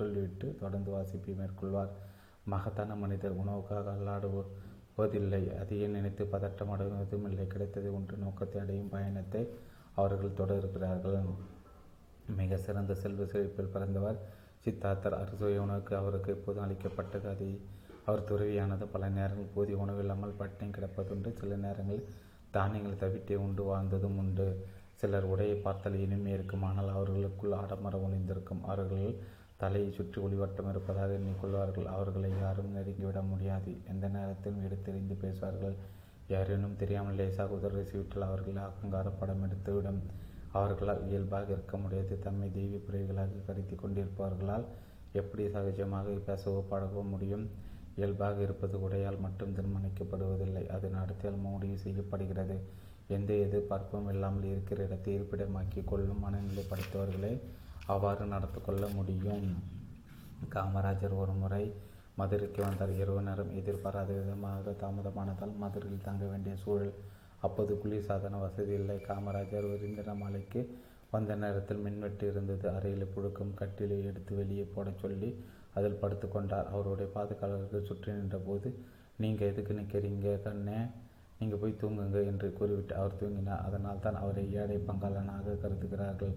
சொல்லிவிட்டு தொடர்ந்து வாசிப்பை மேற்கொள்வார். மகத்தான மனிதர் உணவுக்காக அல்லாடுவதில்லை, அதையே நினைத்து பதட்டம் அடைவதும் இல்லை. கிடைத்தது ஒன்று நோக்கத்தை அடையும் பயணத்தை அவர்கள் தொடர்கிறார்கள். மிக சிறந்த செல்வ செழிப்பில் பிறந்தவர் சித்தார்த்தர். அறுசுவை உணவுக்கு அவருக்கு எப்போதும் அளிக்கப்பட்டது. அதை அவர் துறவியானது பல நேரங்கள் போதிய உணவில்லாமல் பட்டினி கிடப்பதுண்டு. சில நேரங்களில் தானியங்கள் தவிட்டே உண்டு வாழ்ந்ததும் உண்டு. சிலர் உடையை பார்த்தால் இனிமே இருக்கும், ஆனால் அவர்களுக்குள் ஆடம்பரம் ஒளிந்திருக்கும். அவர்கள் தலையை சுற்றி ஒளிவட்டம் இருப்பதாக எண்ணிக்கொள்வார்கள். அவர்களை யாரும் நெருங்கிவிட முடியாது. எந்த நேரத்திலும் எடுத்தெறிந்து பேசுவார்கள். யாரேனும் தெரியாமல் லேசாக உதவி செய்விட்டால் அவர்கள் அகங்கார படம் எடுத்துவிடும். அவர்களால் இயல்பாக இருக்க முடியாது. தம்மை தெய்வ பிறவிகளாக கருதி கொண்டிருப்பவர்களால் எப்படி சகஜமாக பேசவோ பழகவோ முடியும்? இயல்பாக இருப்பது உடையால் மட்டும் தீர்மானிக்கப்படுவதில்லை, அது நடத்தியால் முடிவு செய்யப்படுகிறது. எந்த எதிர்பார்ப்பும் இல்லாமல் இருக்கிற இடத்தை இருப்பிடமாக்கி கொள்ளும் மனநிலை படைத்தவர்களே அவ்வாறு நடத்து கொள்ள முடியும். காமராஜர் ஒரு முறை மதுரைக்கு வந்தார். இரவு நேரம் எதிர்பாராத விதமாக தாமதமானதால் மதுரையில் தங்க வேண்டிய சூழல். அப்போது குளிர்சாதன வசதி இல்லை. காமராஜர் விருந்தின மாலைக்கு வந்த நேரத்தில் மின்வெட்டு இருந்தது. அறையில் புழுக்கம் கட்டிலை எடுத்து வெளியே போட சொல்லி அதில் படுத்து கொண்டார். அவருடைய பாதுகாவலர்கள் சுற்றி நின்ற போது, நீங்கள் எதுக்கு நிற்கிறீங்க கண்ணே, நீங்கள் போய் தூங்குங்க என்று கூறிவிட்டு அவர் தூங்கினார். அதனால் தான் அவரை ஏழை பங்காளனாக கருதுகிறார்கள்.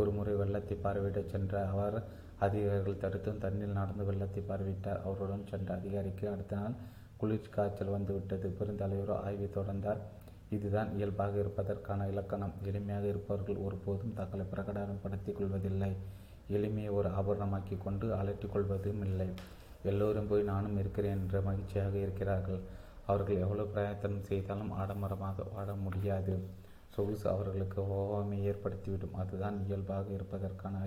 ஒரு முறை வெள்ளத்தை பார்வையிடச் சென்ற அவர் அதிகாரிகள் தடுத்தும் தண்ணீர் நடந்து வெள்ளத்தை பார்வையிட்டார். அவருடன் சென்ற அதிகாரிக்கு அடுத்த நாள் குளிர்ச்சி காய்ச்சல் வந்துவிட்டது. பெருந்தலைவரோ ஆய்வை தொடர்ந்தார். இதுதான் இயல்பாக இருப்பதற்கான இலக்கணம். எளிமையாக இருப்பவர்கள் ஒருபோதும் தங்களை பிரகடனப்படுத்திக் கொள்வதில்லை. எளிமையை ஒரு ஆபரணமாக்கி கொண்டு அலட்டிக் கொள்வதும் இல்லை. எல்லோரும் போய் நானும் இருக்கிறேன் என்ற மகிழ்ச்சியாக இருக்கிறார்கள். அவர்கள் எவ்வளவு பிரயத்தனம் செய்தாலும் ஆடம்பரமாக வாழ முடியாது. சொகுசு அவர்களுக்கு ஓவாமை ஏற்படுத்திவிடும். அதுதான் இயல்பாக இருப்பதற்கான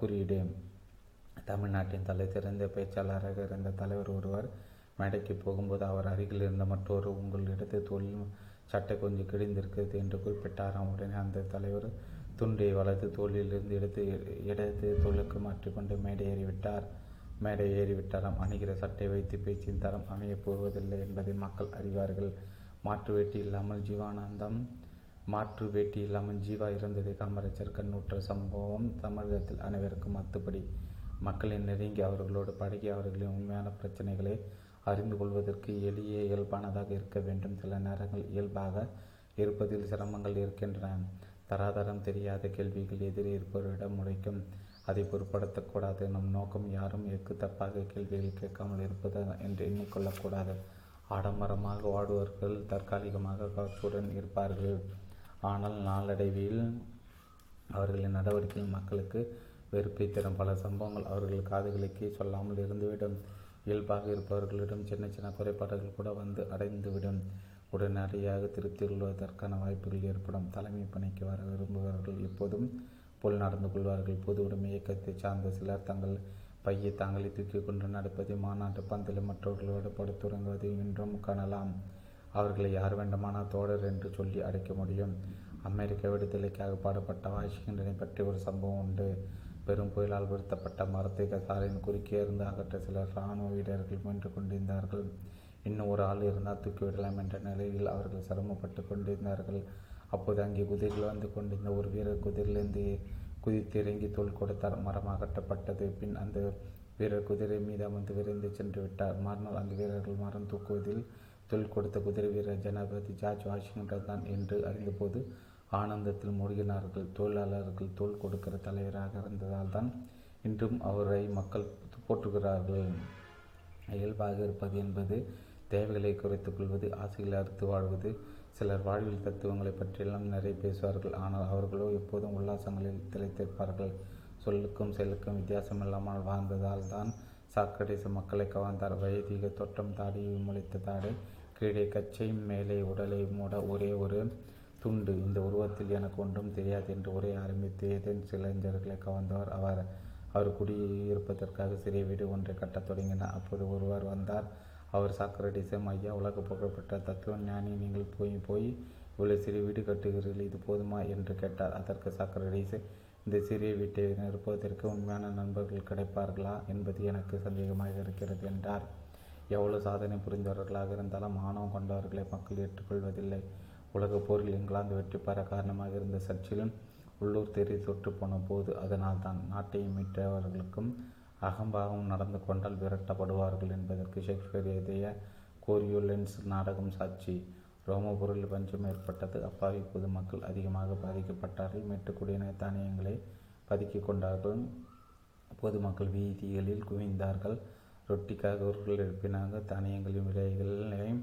குறியீடு. தமிழ்நாட்டின் தலை சிறந்த பேச்சாளராக இருந்த தலைவர் ஒருவர் மேடைக்கு போகும்போது அவர் அருகில் இருந்த மற்றொரு உங்களிடத்து தோளில் சட்டை கொஞ்சம் கிழிந்திருக்கிறது என்று குறிப்பிட்டாராம். உடனே அந்த தலைவர் துண்டை வலது தோளிலிருந்து இடது தோளுக்கு மாற்றிக்கொண்டு மேடை ஏறிவிட்டாராம். அணிகிற சட்டை வைத்து பேச்சின் தரம் அமையப் போவதில்லை என்பதை மக்கள் அறிவார்கள். மாற்று வேட்டி இல்லாமல் ஜீவா இருந்ததை காமராஜர் கண்ணுற்ற சம்பவம் தமிழகத்தில் அனைவருக்கும் அத்துப்படி. மக்களை நெருங்கி அவர்களோடு பழகி அவர்களின் உண்மையான பிரச்சனைகளை அறிந்து கொள்வதற்கு எளிய இயல்பானதாக இருக்க வேண்டும். சில நேரங்கள் இயல்பாக இருப்பதில் சிரமங்கள் இருக்கின்றன. தராதரம் தெரியாத கேள்விகள் எதிரே இருப்பவரிடம் முளைக்கும். அதை பொருட்படுத்தக்கூடாது. நம் நோக்கம் யாரும் எக்கு தப்பாக கேள்விகள் கேட்காமல் இருப்பது என்று எண்ணிக்கொள்ளக்கூடாது. ஆடம்பரமாக வாடுவர்கள் தற்காலிகமாக கவர்ச்சியுடன் இருப்பார்கள், ஆனால் நாளடைவில் அவர்களின் நடவடிக்கையில் மக்களுக்கு வெறுப்பை தரும் பல சம்பவங்கள் அவர்கள் காதுகளுக்கே சொல்லாமல் இருந்துவிடும். இயல்பாக இருப்பவர்களிடம் சின்ன சின்ன குறைபாடுகள் கூட வந்து அடைந்துவிடும். உடனடியாக திருப்தி கொள்வதற்கான வாய்ப்புகள் ஏற்படும். தலைமை பணிக்கு வர விரும்புபவர்கள் எப்போதும் போல் நடந்து கொள்வார்கள். பொது உடைமை இயக்கத்தை சார்ந்த சிலர் தங்கள் பையை தாங்களே தூக்கி கொண்டு நடப்பதை, மாநாட்டு பந்தலில் மற்றவர்களோடு படுத்துறங்குவதை இன்றும் காணலாம். அவர்களை யார் வேண்டுமானால் தோழர் என்று சொல்லி அழைக்க முடியும். அமெரிக்க விடுதலைக்காக பாடுபட்ட வாஷிங்டனை பற்றி ஒரு சம்பவம் உண்டு. பெரும் புயலால் வீழ்த்தப்பட்ட மரத்தை சாலையின் குறுக்கே இருந்து அகற்ற சிலர் இராணுவ வீரர்கள் முயன்று கொண்டிருந்தார்கள். இன்னும் ஒரு ஆள் இருந்தால் தூக்கிவிடலாம் என்ற நிலையில் அவர்கள் சிரமப்பட்டு கொண்டிருந்தார்கள். அப்போது அங்கே குதிரையில் வந்து கொண்டிருந்த ஒரு வீரர் குதிரையிலிருந்து குதித்திறங்கி தோல் கொடுத்தார். மரம் அகற்றப்பட்டது. பின் அந்த வீரர் குதிரை மீது அமர்ந்து விரைந்து சென்று விட்டார். மறுநாள் அந்த வீரர்கள் மரம் தூக்குவதில் தொல் கொடுத்த குதிரை வீரர் ஜனாதிபதி ஜார்ஜ் வாஷிங்டன் தான் என்று அறிந்தபோது ஆனந்தத்தில் மூழ்கினார்கள். தொழிலாளர்கள் தோல் கொடுக்கிற தலைவராக இருந்ததால் தான் இன்றும் அவரை மக்கள் போற்றுகிறார்கள். இயல்பாக இருப்பது என்பது தேவைகளை குறைத்துக் கொள்வது, ஆசைகளை அறுத்து வாழ்வது. சிலர் வாழ்வில் தத்துவங்களை பற்றியெல்லாம் நிறைய பேசுவார்கள். ஆனால் அவர்களோ எப்போதும் உல்லாசங்களில் திளைத்திருப்பார்கள். சொல்லுக்கும் செயலுக்கும் வித்தியாசம் இல்லாமல் வாழ்ந்ததால் தான் சாக்ரடீஸ் மக்களை கவர்ந்தார். வயதிக தோற்றம், தாடியை முளைத்த தாடை, கீழே கச்சை, மேலே உடலை மூட ஒரே ஒரு துண்டு. இந்த உருவத்தில் எனக்கு ஒன்றும் தெரியாது என்று உரை ஆரம்பித்து ஏதேனும் இளைஞர்களை கவர்ந்தவர் அவர். அவர் குடியிருப்பதற்காக சிறிய வீடு ஒன்றை கட்டத் தொடங்கினார். அப்போது ஒருவர் வந்தார். அவர் சாக்ரடீஸும், ஐயா, உலக புகழ்பெற்ற தத்துவ ஞானி, நீங்கள் போய் இவ்வளோ சிறிய வீடு கட்டுகிறீர்கள், இது போதுமா என்று கேட்டார். அதற்கு சாக்ரடீஸ், இந்த சிறிய வீட்டை நிரப்புவதற்கு உண்மையான நண்பர்கள் கிடைப்பார்களா என்பது எனக்கு சந்தேகமாக இருக்கிறது என்றார். எவ்வளோ சாதனை புரிந்தவர்களாக இருந்தாலும் ஆணவம் கொண்டவர்களை மக்கள் ஏற்றுக்கொள்வதில்லை. உலகப் போரில் இங்கிலாந்து வெற்றி பெற காரணமாக இருந்த சர்ச்சிலும் உள்ளூர் தெரி தொற்று போன போது அதனால் தான். நாட்டை மீட்டவர்களுக்கும் அகம்பாவம் நடந்து கொண்டால் விரட்டப்படுவார்கள் என்பதற்கு ஷேக்ஸ்பியர் எழுதிய கோரியோலன்ஸ் நாடகம் சாட்சி. ரோமபுரில் பஞ்சம் ஏற்பட்டது. அப்பாவி பொதுமக்கள் அதிகமாக பாதிக்கப்பட்டார்கள். மீட்டுக்குடியின தானியங்களை பதுக்கி கொண்டார்கள். பொதுமக்கள் வீதிகளில் குவிந்தார்கள். ரொட்டிக்காக ஊர்கள் எழுப்பினாங்க. தானியங்களின் விலைகளையும்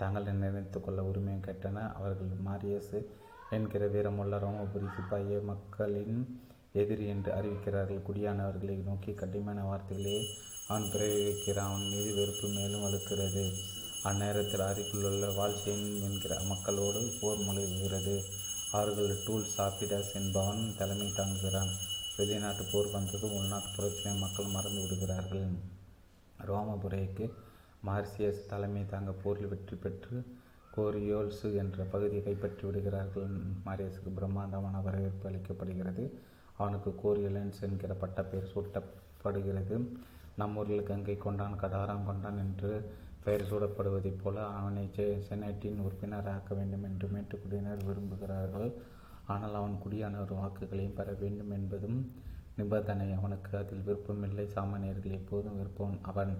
தாங்கள் நினைத்து கொள்ள உரிமையும் கேட்டன. அவர்கள் மாரியஸ் என்கிற வீரமுள்ள ரோமபுரி சிப்பாயை மக்களின் எதிரி என்று அறிவிக்கிறார்கள். குடியானவர்களை நோக்கி கடுமையான வார்த்தைகளே அவன் பிரயோகிக்கிறான். அவன் மீது வெறுப்பு மேலும் வலுக்கிறது. அந்நேரத்தில் அருகில் உள்ள வால்சேன் என்கிற மக்களோடு போர் முளைவுகிறது. அவர்கள் டூல் சாப்பிடாஸ் என்பவன் தலைமை தாங்குகிறான். வெளிநாட்டு போர் வந்தது. உள்நாட்டு புரட்சியை மக்கள் மறந்து விடுகிறார்கள். ரோமபுரைக்கு மார்சியஸ் தலைமை தாங்க போரில் வெற்றி பெற்று கோரியோல்ஸ் என்ற பகுதியை கைப்பற்றி விடுகிறார்கள். மாரியஸுக்கு பிரம்மாண்டமான வரவேற்பு அளிக்கப்படுகிறது. அவனுக்கு கோரியோலன்ஸ் என்கிற பட்ட பெயர் சூட்டப்படுகிறது. நம்மூரில் கங்கை கொண்டான், கடாரம் கொண்டான் என்று பெயர் சூடப்படுவதைப் போல அவனை செனட்டின் உறுப்பினராக்க வேண்டும் என்று மேட்டுக்குடியினர் விரும்புகிறார்கள். ஆனால் அவன் குடியானவர் வாக்குகளையும் பெற வேண்டும் என்பதும் நிபந்தனை. அவனுக்கு அதில் விருப்பமில்லை. சாமானியர்கள் எப்போதும் விருப்பம். அவன்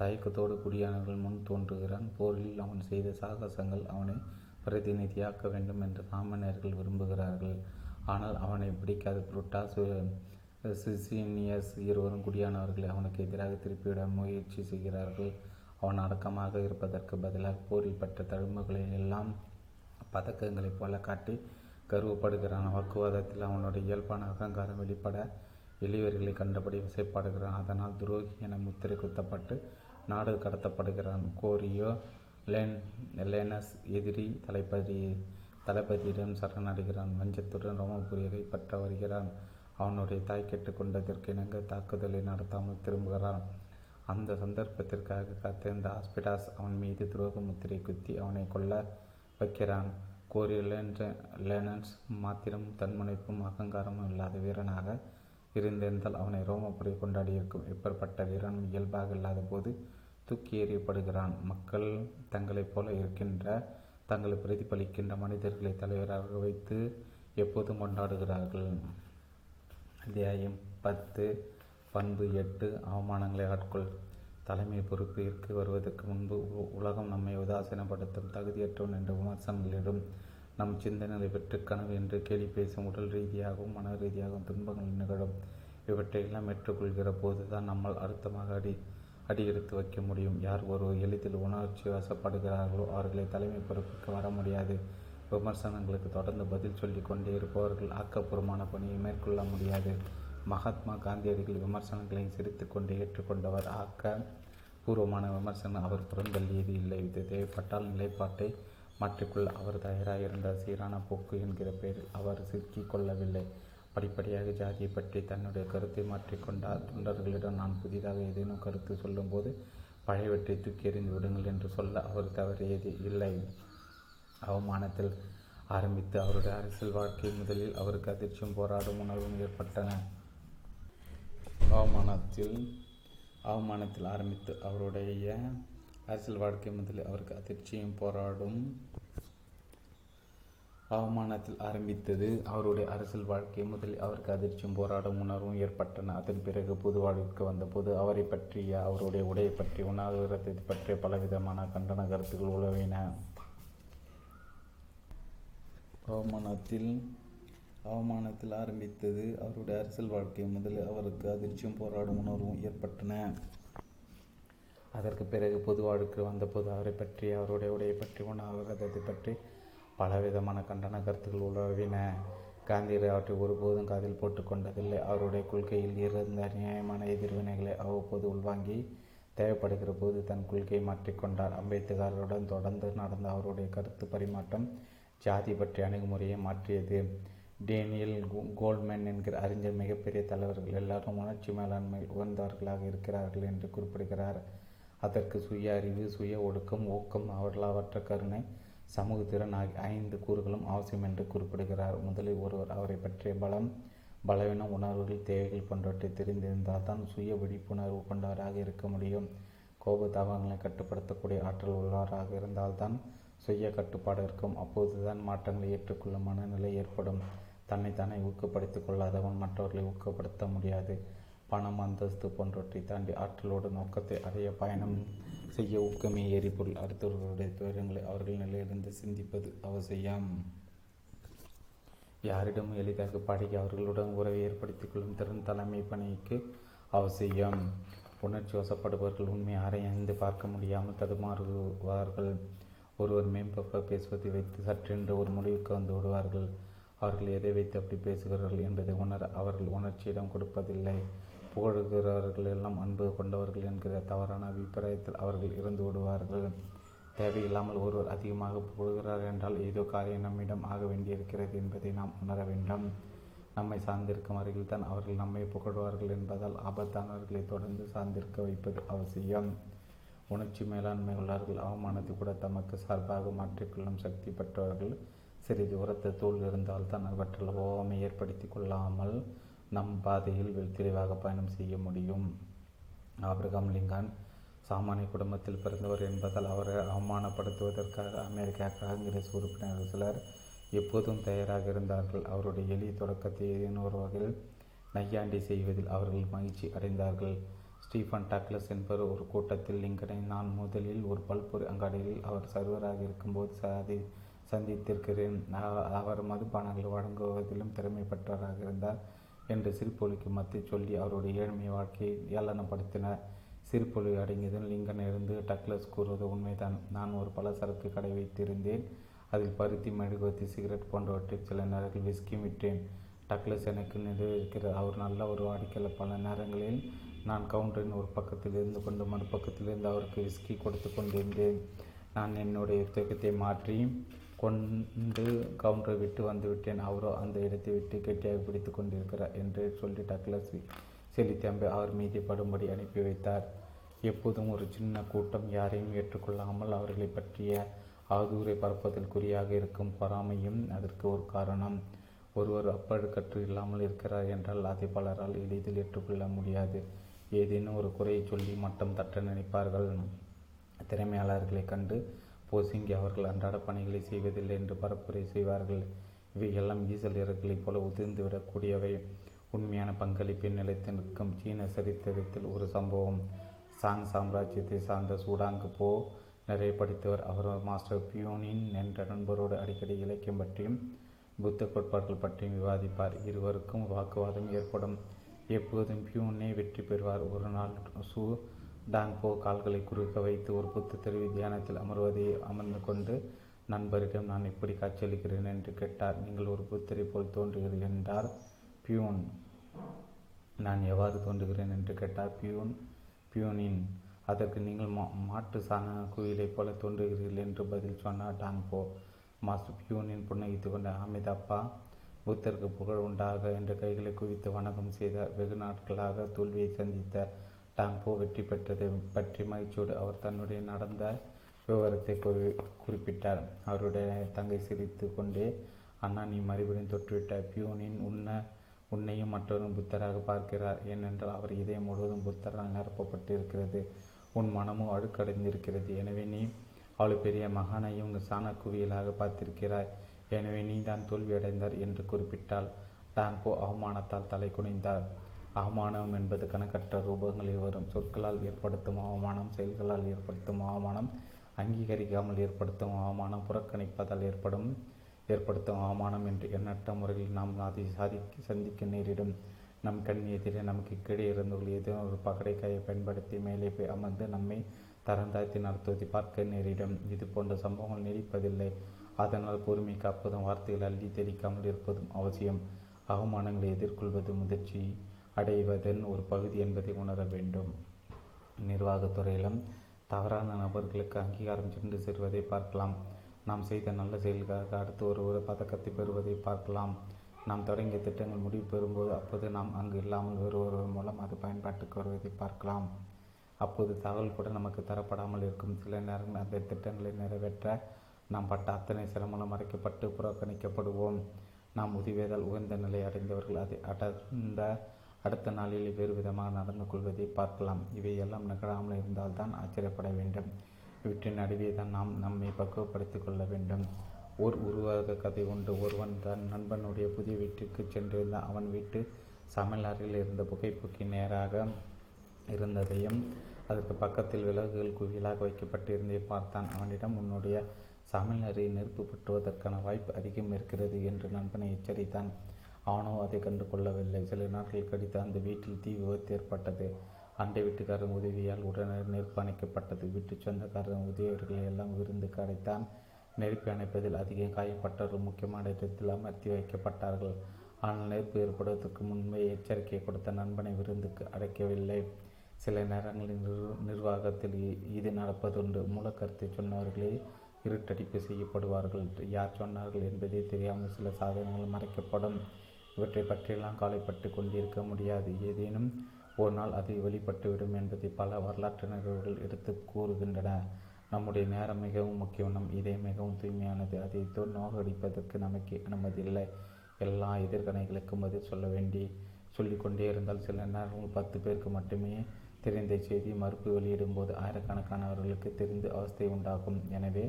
தயக்கத்தோடு குடியானவர்கள் முன் தோன்றுகிறான். போரில் அவன் செய்த சாகசங்கள் அவனை பிரதிநிதியாக்க வேண்டும் என்று சாமானியர்கள் விரும்புகிறார்கள். ஆனால் அவனை பிடிக்காத புரூட்டாஸ், சிசினியஸ் இருவரும் குடியானவர்களை அவனுக்கு எதிராக திருப்பிவிட முயற்சி செய்கிறார்கள். அவன் அடக்கமாக இருப்பதற்கு பதிலாக போரில் பெற்ற தழும்புகளில் எல்லாம் பதக்கங்களைப் போல காட்டி கருவப்படுகிறான். வாக்குவாதத்தில் அவனுடைய இயல்பான அகங்காரம் வெளிப்பட எளியவர்களை கண்டபடி விசைப்பாடுகிறான். அதனால் துரோகி என முத்திரை குத்தப்பட்டு நாடு கடத்தப்படுகிறான். கோரியோலனஸ் எதிரி தளபதியிடம் சரணடைகிறான். வஞ்சத்துடன் ரோமபுரியரை பற்ற வருகிறான். அவனுடைய தாய் கேட்டுக்கொண்டதற்கு இணங்க தாக்குதலை நடத்தாமல் திரும்புகிறான். அந்த சந்தர்ப்பத்திற்காக காத்திருந்த ஆஸ்பிடாஸ் அவன் மீது துரோக முத்திரை குத்தி அவனை கொல்ல வைக்கிறான். கோரியோலனஸ் மாத்திரம் தன்முனைப்பும் அகங்காரமும் இல்லாத வீரனாக இருந்திருந்தால் அவனை ரோமபுரி கொண்டாடியிருக்கும். இப்பேற்பட்ட வீரன் இயல்பாக இல்லாத போது தூக்கி எறியப்படுகிறான். மக்கள் தங்களைப் போல இருக்கின்ற, தங்களை பிரதிபலிக்கின்ற மனிதர்களை தலைவராக வைத்து எப்போதும் கொண்டாடுகிறார்கள். அத்தியாயம் 10. பண்பு 8. அவமானங்களை ஆட்கொள். தலைமை பொறுப்பிற்கு வருவதற்கு முன்பு உலகம் நம்மை உதாசீனப்படுத்தும், தகுதியற்றவன் என்ற விமர்சனங்களிடும், நம் சிந்தனைகளை வெற்று கனவு என்று கேலி பேசும், உடல் ரீதியாகவும் மன ரீதியாகவும் துன்பங்கள் நிகழும். இவற்றையெல்லாம் ஏற்றுக்கொள்கிற போதுதான் நம்மால் அழுத்தமாக அடி எடுத்து வைக்க முடியும். யார் ஒரு எளிதில் உணர்ச்சி வசப்படுகிறார்களோ அவர்களை தலைமை பொறுப்புக்கு வர முடியாது. விமர்சனங்களுக்கு தொடர்ந்து பதில் சொல்லிக் கொண்டே இருப்பவர்கள் ஆக்கப்பூர்வமான பணியை மேற்கொள்ள முடியாது. மகாத்மா காந்தியடிகள் விமர்சனங்களை சிரித்துக்கொண்டு ஏற்றுக்கொண்டவர். ஆக்கப்பூர்வமான விமர்சனம் அவர் புறந்தள்ளியது இல்லை. இது தேவைப்பட்டால் நிலைப்பாட்டை மாற்றிக்கொள்ள அவர் தயாராக இருந்த சீரான போக்கு என்கிற பெயரில் அவர் சிக்கிக் கொள்ளவில்லை. படிப்படியாக ஜாதியை பற்றி தன்னுடைய கருத்தை மாற்றிக்கொண்டார். தொண்டர்களிடம் நான் புதிதாக ஏதேனும் கருத்து சொல்லும்போது பழையவற்றை தூக்கி எறிந்து விடுங்கள் என்று சொல்ல அவர் தவறியது இல்லை. அவமானத்தில் ஆரம்பித்து அவருடைய அரசியல் வாழ்க்கை முதலில் அவருக்கு அதிர்ச்சியும் போராடும் உணர்வும் ஏற்பட்டன. அவமானத்தில் ஆரம்பித்தது அவருடைய அரசியல் வாழ்க்கை முதலில் அவருக்கு அதிர்ச்சியும் போராடும் உணர்வும் ஏற்பட்டன. அதன் பிறகு புதுவாழ்வுக்கு வந்தபோது அவரை பற்றிய அவருடைய உடையை பற்றி உணவுகிறதை பற்றிய பலவிதமான கண்டன கருத்துக்கள் உலவின. காந்தியர் அவற்றை ஒருபோதும் காதில் போட்டுக்கொண்டதில்லை. அவருடைய கொள்கையில் இருந்த நியாயமான எதிர்வினைகளை அவ்வப்போது உள்வாங்கி தேவைப்படுகிற போது தன் கொள்கையை மாற்றிக்கொண்டார். அம்பேத்கருடன் தொடர்ந்து நடந்த அவருடைய கருத்து பரிமாற்றம் ஜாதி பற்றிய அணுகுமுறையை மாற்றியது. டேனியல் கோல்ட்மேன் என்கிற அறிஞர் மிகப்பெரிய தலைவர்கள் எல்லாரும் உணர்ச்சி மேலாண்மையில் உயர்ந்தவர்களாக இருக்கிறார்கள் என்று குறிப்பிடுகிறார். அதற்கு சுய அறிவு, சுய ஒடுக்கம், ஊக்கம், அவர்களவற்ற கருணை, சமூகத்திறன் ஆகிய 5 கூறுகளும் அவசியம் என்று குறிப்பிடுகிறார். முதலில் ஒருவர் அவரை பற்றிய பலம், பலவீனம், உணர்வுகள், தேவைகள் போன்றவற்றை தெரிந்திருந்தால் தான் சுய விழிப்புணர்வு கொண்டவராக இருக்க முடியும். கோப தாபங்களை கட்டுப்படுத்தக்கூடிய ஆற்றல் உள்ளவராக இருந்தால்தான் சுய கட்டுப்பாடு இருக்கும். அப்போதுதான் மாற்றங்களை ஏற்றுக்கொள்ளும் மனநிலை ஏற்படும். தன்னைத்தானே ஊக்கப்படுத்திக் கொள்ளாதவன் மற்றவர்களை ஊக்கப்படுத்த முடியாது. பணம், அந்தஸ்து போன்றவற்றை தாண்டி ஆற்றலோடு நோக்கத்தை அடைய பயணம் செய்ய ஊக்கமே எரிபொருள். அடுத்தவர்களுடைய துயரங்களை அவர்கள் நிலையிலிருந்து சிந்திப்பது அவசியம். யாரிடம் எளிதாக பழகி அவர்களுடன் உறவை ஏற்படுத்திக் கொள்ளும் திறன் தலைமை பணிக்கு அவசியம். உணர்ச்சி வசப்படுபவர்கள் உண்மையை ஆராய்ந்து பார்க்க முடியாமல் தடுமாறுவார்கள். ஒருவர் மேம்பக்க பேசுவதை வைத்து சற்றென்று ஒரு முடிவுக்கு வந்து விடுவார்கள். அவர்கள் எதை வைத்து அப்படி பேசுகிறார்கள் என்பதை உணர அவர்கள் உணர்ச்சியிடம் கொடுப்பதில்லை. புகழுகிறவர்கள் எல்லாம் அன்பு கொண்டவர்கள் என்கிற தவறான அபிப்பிராயத்தில் அவர்கள் இருந்து விடுவார்கள். தேவையில்லாமல் ஒருவர் அதிகமாக புகழ்கிறார் என்றால் ஏதோ காரியம் நம்மிடம் ஆக வேண்டியிருக்கிறது என்பதை நாம் உணர வேண்டும். நம்மை சார்ந்திருக்கும் வரையில் தான் அவர்கள் நம்மை புகழ்வார்கள் என்பதால் ஆபத்தானவர்களை தொடர்ந்து சார்ந்திருக்க வைப்பது அவசியம். உணர்ச்சி மேலாண்மை உள்ளார்கள் அவமானத்தை கூட தமக்கு சார்பாக மாற்றிக்கொள்ளும் சக்தி பெற்றவர்கள். சிறிது உரத்த தோல் இருந்தால் தான் அவற்றில் ஓவாமை ஏற்படுத்தி கொள்ளாமல் நம் பாதையில் தெளிவாக பயணம் செய்ய முடியும். ஆபிரகாம் லிங்கன் சாமானிய குடும்பத்தில் பிறந்தவர் என்பதால் அவரை அவமானப்படுத்துவதற்காக அமெரிக்க காங்கிரஸ் உறுப்பினர்கள் சிலர் எப்போதும் தயாராக இருந்தார்கள். அவருடைய எளிய தொடக்கத்தை ஏதேனும் ஒரு வகையில் நையாண்டி செய்வதில் அவர்கள் மகிழ்ச்சி அடைந்தார்கள். ஸ்டீஃபன் டாக்லஸ் என்பவர் ஒரு கூட்டத்தில் லிங்கனை நான் முதலில் ஒரு பல்பொரு அங்காடியில் அவர் சர்வராக இருக்கும்போது சந்தித்திருக்கிறேன். அவர் மதுபானங்கள் வழங்குவதிலும் திறமை பெற்றவராக இருந்தார் என்று சிரிப்பொலிக்கு மத்திய சொல்லி அவருடைய ஏழ்மை வாழ்க்கையை ஏளனப்படுத்தினார். சிரிப்பொலி அடங்கியதும் லிங்கனிலிருந்து டக்லஸ் கூறுவது உண்மைதான். நான் ஒரு பல சரக்கு கடை வைத்திருந்தேன். அதில் பருத்தி, மெழுகுவத்தி, சிகரெட் போன்றவற்றை சில நேரங்கள் விஸ்கியும் விட்டேன். டக்லஸ் எனக்கு நிறைவேற்கிறது. அவர் நல்ல ஒரு வாடிக்கையாளர். பல நேரங்களில் நான் கவுண்டரின் ஒரு பக்கத்தில் இருந்து கொண்டு மறுபக்கத்திலிருந்து அவருக்கு விஸ்கி கொடுத்து கொண்டிருந்தேன். நான் என்னுடைய துயக்கத்தை மாற்றி கொண்டு கவுண்டரை விட்டு வந்துவிட்டேன். அவரோ அந்த இடத்தை விட்டு கெட்டியாக பிடித்து கொண்டிருக்கிறார் என்று சொல்லி டக்லஸ் செலுத்தி அவர் மீது படும்படி அனுப்பி வைத்தார். எப்போதும் ஒரு சின்ன கூட்டம் யாரையும் ஏற்றுக்கொள்ளாமல் அவர்களை பற்றிய ஆதூரை பரப்பதில் குறியாக இருக்கும் பொறாமையும் அதற்கு ஒரு காரணம். ஒருவர் அப்பழுக்கற்று இல்லாமல் இருக்கிறார் என்றால் அதை பலரால் எளிதில் ஏற்றுக்கொள்ள முடியாது. ஏதேனும் ஒரு குறையை சொல்லி மட்டம் தட்ட நினைப்பார்கள். திறமையாளர்களை கண்டு போசிங்கி அவர்கள் அன்றாட பணிகளை செய்வதில்லை என்று பரப்புரை செய்வார்கள். இவையெல்லாம் ஈசல் இறக்களைப் போல உதிர்ந்துவிடக்கூடியவை. உண்மையான பங்களிப்பை நிலைத்திருக்கும் சீன சரித்திரத்தில் ஒரு சம்பவம். சாங் சாம்ராஜ்யத்தை சார்ந்த சூடாங்கு போ நிறைய படித்தவர். அவர் மாஸ்டர் பியூனின் என்ற நண்பரோடு அடிக்கடி இலக்கியம் பற்றியும் புத்த கோட்பாடுகள் பற்றியும் விவாதிப்பார். இருவருக்கும் வாக்குவாதம் ஏற்படும். எப்போதும் பியூனே வெற்றி பெறுவார். ஒரு நாள் சூ டாங்போ கால்களை குறுக்க வைத்து ஒரு புத்த தெருவி தியானத்தில் அமர்ந்து கொண்டு நண்பரிடம் நான் இப்படி காட்சியளிக்கிறேன் என்று கேட்டார். நீங்கள் ஒரு புத்தரை போல் தோன்றுகிறீர்கள் என்றார் பியூன். நான் எவ்வாறு தோன்றுகிறேன் என்று கேட்டார் பியூனின். அதற்கு நீங்கள் மாட்டு சாண குயிலைப் போல தோன்றுகிறீர்கள் என்று பதில் சொன்னார் டாங்போ. மாஸ்டர் பியூனின் புன்னகித்து கொண்ட அமிதாப்பா, புத்தருக்கு புகழ் உண்டாக என்று கைகளை குவித்து வணக்கம் செய்தார். வெகு நாட்களாக தோல்வியை சந்தித்த டாங்போ வெற்றி பெற்றதை பற்றி மகிழ்ச்சியோடு அவர் தன்னுடைய நடந்த விவரத்தை குறிப்பிட்டார். அவருடைய தங்கை சிரித்து கொண்டே, அண்ணா நீ மறுபடியும் தொற்றுவிட்டார். பியூனின் உன்னையும் மற்றொரு புத்தராக பார்க்கிறார். ஏனென்றால் அவர் இதயம் முழுவதும் புத்தரால் நிரப்பப்பட்டிருக்கிறது. உன் மனமும் அழுக்கடைந்திருக்கிறது. எனவே நீ அவள் பெரிய மகானையும் சாண குவியலாக பார்த்திருக்கிறாய். எனவே நீ தான் தோல்வியடைந்தார் என்று குறிப்பிட்டால் டாங்போ அவமானத்தால் தலை குனிந்தார். அவமானம் என்பது கணக்கற்ற ரூபங்களில் வரும். சொற்களால் ஏற்படுத்தும் அவமானம், செயல்களால் ஏற்படுத்தும் அவமானம், அங்கீகரிக்காமல் ஏற்படுத்தும் அவமானம், புறக்கணிப்பதால் ஏற்படுத்தும் அவமானம் என்று எண்ணற்ற முறையில் நாம் அதை சந்திக்க நேரிடும். நம் கண் எதிரே நமக்கு கீழே இருந்துள்ள எதிரும் ஒரு பகடைக்காயை பயன்படுத்தி மேலே போய் அமர்ந்து நம்மை தரந்தாய்த்தி நடத்துவதை பார்க்க நேரிடும். இது போன்ற சம்பவங்கள் நீடிப்பதில்லை. அதனால் பொறுமைக்கு அற்புதம் வார்த்தைகள் அள்ளி தெரிக்காமல் இருப்பதும் அவசியம். அவமானங்களை எதிர்கொள்வது முதிர்ச்சி அடைவதன் ஒரு பகுதி என்பதை உணர வேண்டும். நிர்வாகத்துறையிலும் தவறான நபர்களுக்கு அங்கீகாரம் சென்று செல்வதை பார்க்கலாம். நாம் செய்த நல்ல செயல்களுக்கு அடுத்து ஒரு பதக்கத்தை பெறுவதை பார்க்கலாம். நாம் தொடங்கிய திட்டங்கள் முடிவு பெறும்போது அப்போது நாம் அங்கு இல்லாமல் வருவதன் மூலம் அது பயன்பாட்டுக்கு வருவதை பார்க்கலாம். அப்போது தகவல் கூட நமக்கு தரப்படாமல் இருக்கும். சில நேரங்கள் அந்த திட்டங்களை நிறைவேற்ற நாம் பட்ட அத்தனை சிரமங்களும் மறைக்கப்பட்டு புறக்கணிக்கப்படுவோம். நாம் உதவியதால் உயர்ந்த நிலை அடைந்தவர்கள் அதை அடுத்த நாளில் வேறு விதமாக நடந்து கொள்வதை பார்க்கலாம். இவையெல்லாம் நிகழாமல் இருந்தால்தான் ஆச்சரியப்பட வேண்டும். இவற்றின் நடுவே தான் நாம் நம்மை பக்குவப்படுத்திக் கொள்ள வேண்டும். ஓர் உருவாக கதை ஒன்று. ஒருவன் தன் நண்பனுடைய புதிய வீட்டிற்கு சென்றிருந்த அவன் வீட்டு சமையல் அறையில் இருந்த புகைப்புக்கு நேராக இருந்ததையும் அதற்கு பக்கத்தில் விலகுகள் குவியலாக வைக்கப்பட்டு இருந்தே பார்த்தான். அவனிடம், உன்னுடைய சமையல் அறையை நெருப்பு பற்றுவதற்கான வாய்ப்பு அதிகம் இருக்கிறது என்று நண்பனை எச்சரித்தான். அவனோ அதை கண்டு கொள்ளவில்லை. சில நாட்கள் கழித்து அந்த வீட்டில் தீ விபத்து ஏற்பட்டது. அண்டை வீட்டுக்காரன் உதவியால் உடனடி நெருப்பு அணைக்கப்பட்டது. வீட்டு சொந்தக்காரன் உதவியவர்களை எல்லாம் விருந்துக்கு அடைத்தான். நெருப்பு அணைப்பதில் அதிகம் காயப்பட்டவர்கள் முக்கியமான இடத்தில் அமர்த்தி வைக்கப்பட்டார்கள். ஆனால் நெருப்பு ஏற்படுவதற்கு முன்பே எச்சரிக்கை கொடுத்த நண்பனை விருந்துக்கு அடைக்கவில்லை. சில நேரங்களில் நிர்வாகத்தில் இது நடப்பதுண்டு. மூலக்கருத்தை சொன்னவர்களே இருட்டடிப்பு செய்யப்படுவார்கள். யார் சொன்னார்கள் என்பதே தெரியாமல் சில சாதனங்கள் மறைக்கப்படும். இவற்றை பற்றியெல்லாம் காலைப்பட்டு கொண்டிருக்க முடியாது. ஏதேனும் ஒரு நாள் அது வெளிப்பட்டுவிடும் என்பதை பல வரலாற்று நிகழ்வுகள் எடுத்து கூறுகின்றன. நம்முடைய நேரம் மிகவும் முக்கியம். நம் இதயம் மிகவும் தூய்மையானது. அதை நோகடிப்பதற்கு நமக்கு அனுமதி இல்லை. எல்லா எதிர்கணைகளுக்கும் பதில் சொல்லிக்கொண்டே இருந்தால் சில நேரங்கள் 10 பேருக்கு மட்டுமே தெரிந்த செய்தி மறுப்பு வெளியிடும் போது ஆயிரக்கணக்கானவர்களுக்கு தெரிந்து அவஸ்தை உண்டாகும். எனவே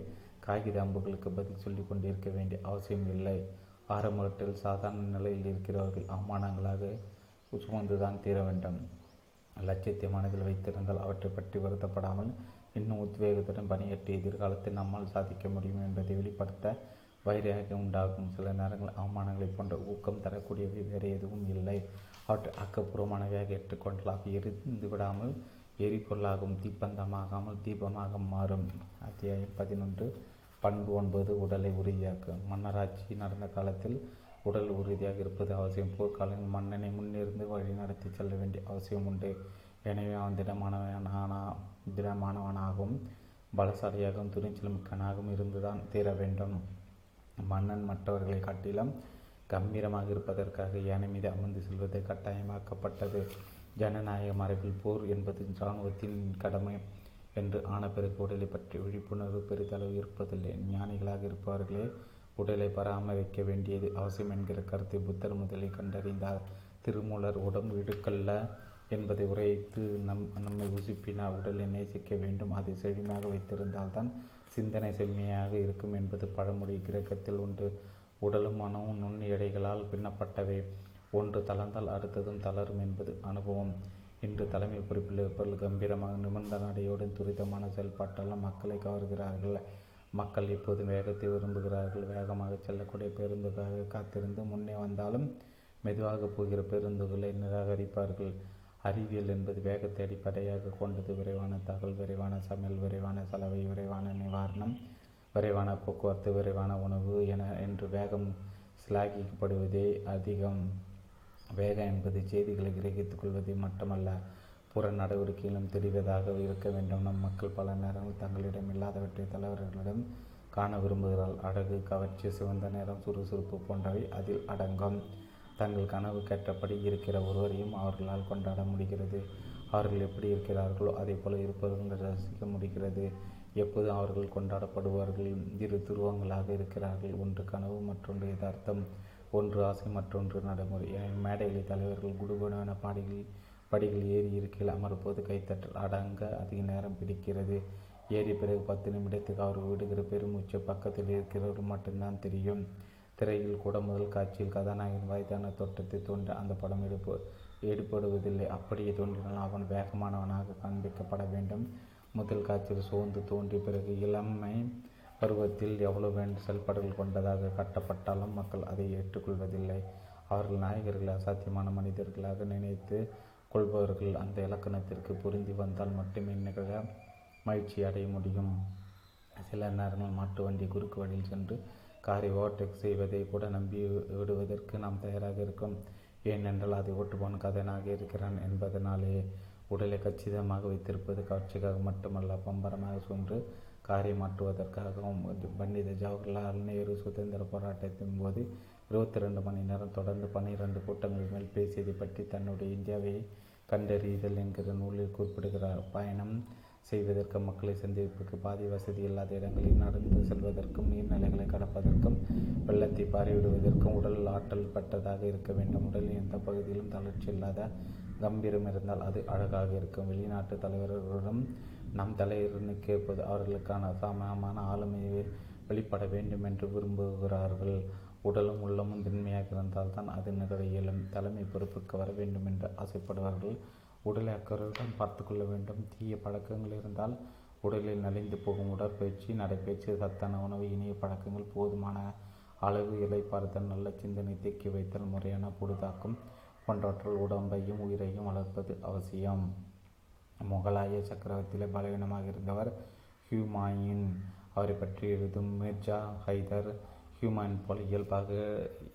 காகித அம்புகளுக்கு பதில் சொல்லிக் கொண்டிருக்க வேண்டிய அவசியம் இல்லை. ஆரம்பத்தில் சாதாரண நிலையில் இருக்கிறவர்கள் அவமானங்களாக சுமந்துதான் தீர வேண்டும். லட்சியத்தை மனதில் வைத்திருந்தால் அவற்றை பற்றி வருத்தப்படாமல் இன்னும் உத்வேகத்துடன் பணியாற்றி எதிர்காலத்தில் நம்மால் சாதிக்க முடியும் என்பதை வெளிப்படுத்த வைராக உண்டாகும். சில நேரங்கள் அவமானங்களைப் போன்ற ஊக்கம் தரக்கூடியவை வேறு எதுவும் இல்லை. அவற்றை ஆக்கப்பூர்வமானவையாக ஏற்றுக்கொண்டால் எரிந்து விடாமல் எரிபொருளாகும், தீப்பந்தமாகாமல் தீபமாக மாறும். அத்தியாயம் 11. பண்பு 9. உடலை உறுதியாக்கும். மன்னராட்சி நடந்த காலத்தில் உடல் உறுதியாக இருப்பது அவசியம். போர்க்காலங்கள் மன்னனை முன்னிருந்து வழி நடத்தி செல்ல வேண்டிய அவசியம் உண்டு. எனவே அவன் திடமானவனாகவும் பலசாலியாகவும் துணிச்சல் மிக்கனாகவும் இருந்துதான் தீர வேண்டும். மன்னன் மற்றவர்களை காட்டிலும் கம்பீரமாக இருப்பதற்காக யானை மீது அமர்ந்து செல்வது கட்டாயமாக்கப்பட்டது. ஜனநாயக மரபில் போர் என்பது இராணுவத்தின் கடமை என்று ஆன பிறகு உடலை பற்றி விழிப்புணர்வு பெரிதளவு இருப்பதில்லை. ஞானிகளாக இருப்பவர்களே உடலை பராமரிக்க வேண்டியது அவசியம் என்கிற கருத்தை புத்தர் முதலில் கண்டறிந்தார். திருமூலர் உடம்பு இடுக்கல்ல என்பதை உரைத்து நம்மை உசுப்பினார். உடலை நேசிக்க வேண்டும். அதை செழுமையாக வைத்திருந்தால்தான் சிந்தனை செழுமையாக இருக்கும் என்பது பழமொழி கிரேக்கத்தில் உண்டு. உடலும் மனமும் நுண் எடைகளால் பின்னப்பட்டவை. ஒன்று தளர்ந்தால் அடுத்ததும் தளரும் என்பது அனுபவம். இன்று தலைமை பொறுப்பில் இருப்பவர்கள் கம்பீரமாக நிமிர்ந்த நடையோடும் துரிதமான செயல்பாட்டால் மக்களை கவர்கிறார்கள். மக்கள் இப்போது வேகத்தை விரும்புகிறார்கள். வேகமாக செல்லக்கூடிய பேருந்துக்காக காத்திருந்து முன்னே வந்தாலும் மெதுவாக போகிற பேருந்துகளை நிராகரிப்பார்கள். அறிவியல் என்பது வேகத்தை அடிப்படையாக கொண்டது. விரைவான தகவல், விரைவான சமையல், விரைவான சலவை, விரைவான நிவாரணம், விரைவான போக்குவரத்து, விரைவான உணவு என என்று வேகம் சிலாகிக்கப்படுவதே அதிகம். வேகம் என்பது செய்திகளை கிரகித்துக் கொள்வதை மட்டுமல்ல, புற நடவடிக்கையிலும் தெரிவதாக இருக்க வேண்டும். நம் மக்கள் பல நேரங்கள் தங்களிடம் இல்லாதவற்றை தலைவர்களிடம் காண விரும்புகிறார். அழகு, கவர்ச்சி, சிவந்த நேரம், சுறுசுறுப்பு போன்றவை அதில் அடங்கும். தங்கள் கனவு கேட்டபடி இருக்கிற ஒருவரையும் அவர்களால் கொண்டாட முடிகிறது. அவர்கள் எப்படி இருக்கிறார்களோ அதை போல இருப்பவர்கள் ரசிக்க முடிகிறது. எப்போது அவர்கள் கொண்டாடப்படுவார்கள்? இரு துருவங்களாக இருக்கிறார்கள். ஒன்று கனவு, மற்றொன்று யதார்த்தம். ஒன்று ஆசை, மற்றொன்று நடைமுறை. மேடைகளில் தலைவர்கள் குடுகுடான படிகள் ஏறி இருக்கையில் அமரும்போது கைத்தட்டல் அடங்க அதிக நேரம் பிடிக்கிறது. ஏறி பிறகு 10 நிமிடத்துக்கு அவர்கள் விடுகிற பெருமூச்சு பக்கத்தில் இருக்கிறவர்கள் மட்டும்தான் தெரியும். திரையில் கூட முதல் காட்சியில் கதாநாயகன் வயதான தோட்டத்தை தோன்ற அந்த படம் ஈடுபடுவதில்லை. அப்படியே தோன்றினால் அவன் வேகமானவனாக காண்பிக்கப்பட வேண்டும். முதல் காட்சியில் சோர்ந்து தோன்றிய பிறகு இளமை பருவத்தில் எவ்வளோ வேண்டும் செயல்பாடுகள் கொண்டதாக கட்டப்பட்டாலும் மக்கள் அதை ஏற்றுக்கொள்வதில்லை. அவர்கள் நாயகர்கள் அசாத்தியமான மனிதர்களாக நினைத்து கொள்பவர்கள். அந்த இலக்கணத்திற்கு பொருந்தி வந்தால் மட்டுமே நிகழ மகிழ்ச்சி அடைய முடியும். சில நேரங்கள் மாட்டு வண்டி குறுக்கு வழியில் சென்று காரை ஓவர்டேக் செய்வதை கூட நம்பி விடுவதற்கு நாம் தயாராக இருக்கும். ஏனென்றால் அதை ஓட்டுபவன் கதையாக இருக்கிறான் என்பதனாலே. உடலை கச்சிதமாக வைத்திருப்பது காட்சிக்காக மட்டுமல்ல, பம்பரமாக சென்று காரை மாற்றுவதற்காகவும். பண்டித ஜவஹர்லால் நேரு சுதந்திர போராட்டத்தின் போது 22 மணி நேரம் தொடர்ந்து 12 கூட்டங்கள் மேல் பேசியதை பற்றி தன்னுடைய இந்தியாவை கண்டறிதல் என்கிற நூலில் குறிப்பிடுகிறார். பயணம் செய்வதற்கு, மக்களை சந்திப்பதற்கு, பாதி வசதி இல்லாத இடங்களில் நடந்து செல்வதற்கும், நீர்நிலைகளை கடப்பதற்கும், வெள்ளத்தை பாரிவிடுவதற்கும் உடல் ஆற்றல் பெற்றதாக இருக்க வேண்டும். உடலின் எந்த பகுதியிலும் தளர்ச்சி இல்லாத கம்பீரம் இருந்தால் அது அழகாக இருக்கும். வெளிநாட்டு தலைவர்களுடன் நம் தலைவர்களை கேட்பது அவர்களுக்கான சமமான ஆளுமையை வெளிப்பட வேண்டும் என்று விரும்புகிறார்கள். உடலும் உள்ளமும் திண்மையாக இருந்தால்தான் அது நிகழ இயலும். தலைமை பொறுப்புக்கு வர வேண்டும் என்று ஆசைப்படுவார்கள். உடலை அக்கறையுடன் பார்த்து கொள்ள வேண்டும். தீய பழக்கங்கள் இருந்தால் உடலில் நலிந்து போகும். உடற்பயிற்சி, நடைப்பயிற்சி, சத்தான உணவு, இனிய பழக்கங்கள், போதுமான அளவு இலைப்பாறுதல், நல்ல சிந்தனை, தேக்கி வைத்தல், முறையான பொழுதாக்கம் போன்றவற்றால் உடம்பையும் உயிரையும் வளர்ப்பது அவசியம். முகலாய சக்கரவர்த்தியில் பலவீனமாக இருந்தவர் ஹுமாயூன். அவரை பற்றி எழுதும் மிர்ஜா ஹைதர், ஹுமாயூன் போல் இயல்பாக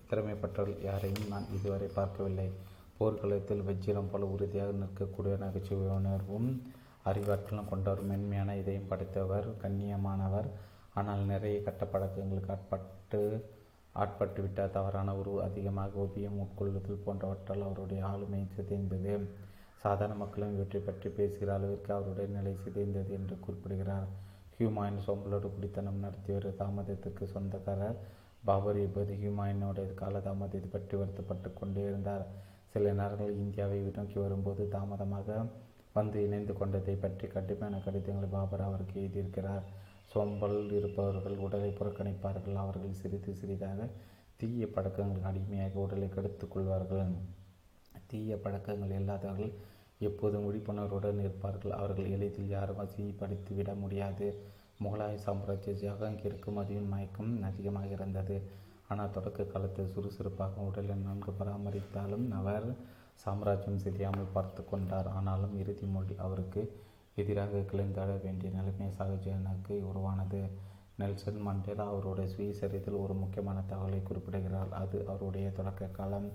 திறமை பெற்றவர்கள் யாரையும் நான் இதுவரை பார்க்கவில்லை. போர்க்களத்தில் வஜ்ரம் போல உறுதியாக நிற்கக்கூடிய நகைச்சுவை உணர்வும் அறிவாற்றலும் கொண்டவர். மென்மையான இதையும் படைத்தவர், கண்ணியமானவர். ஆனால் நிறைய கட்ட பழக்கங்களுக்கு ஆட்பட்டுவிட்டார். தவறான உருவு, அதிகமாக ஓவியம் உட்கொள்ளுதல் போன்றவற்றால் அவருடைய ஆளுமை சிதைந்தது. சாதாரண மக்களும் இவற்றை பற்றி பேசுகிற அளவிற்கு அவருடைய நிலை சிதைந்தது என்று குறிப்பிடுகிறார். ஹுமாயூன் சோம்பலோடு குடித்தனம் நடத்தி ஒரு தாமதத்திற்கு சொந்தக்காரர் பாபர் இப்போது ஹுமாயூனுடைய காலதாமதத்தை பற்றி வருத்தப்பட்டு கொண்டே இருந்தார். சில நேரங்கள் இந்தியாவை நோக்கி வரும்போது தாமதமாக வந்து இணைந்து கொண்டதை பற்றி கடுமையான கடிதங்களை பாபர் அவருக்கு எழுதியிருக்கிறார். சோம்பல் இருப்பவர்கள் உடலை புறக்கணிப்பார்கள். அவர்கள் சிறிது சிறிதாக தீய பழக்கங்கள் அடிமையாக உடலை கெடுத்துக் கொள்வார்கள். தீய பழக்கங்கள் இல்லாதவர்கள் எப்போதும் விழிப்புணர்வுடன் இருப்பார்கள். அவர்கள் எளிதில் யாரும் வசிப்படுத்தி விட முடியாது. முகலாய சாம்ராஜ்ய ஜஹாங்கீருக்கும் அதிகம் மயக்கம் அதிகமாக இருந்தது. ஆனால் தொடக்க காலத்தில் சுறுசுறுப்பாக உடலை நன்கு பராமரித்தாலும் அவர் சாம்ராஜ்யம் சிதையாமல் பார்த்து கொண்டார். ஆனாலும் இறுதி மொழி அவருக்கு எதிராக கிளந்தாட வேண்டிய நிலைமை சகஜனுக்கு உருவானது. நெல்சன் மண்டேலா அவருடைய சுயசரித்தில் ஒரு முக்கியமான தகவலை குறிப்பிடுகிறார். அது அவருடைய தொடக்க காலம்.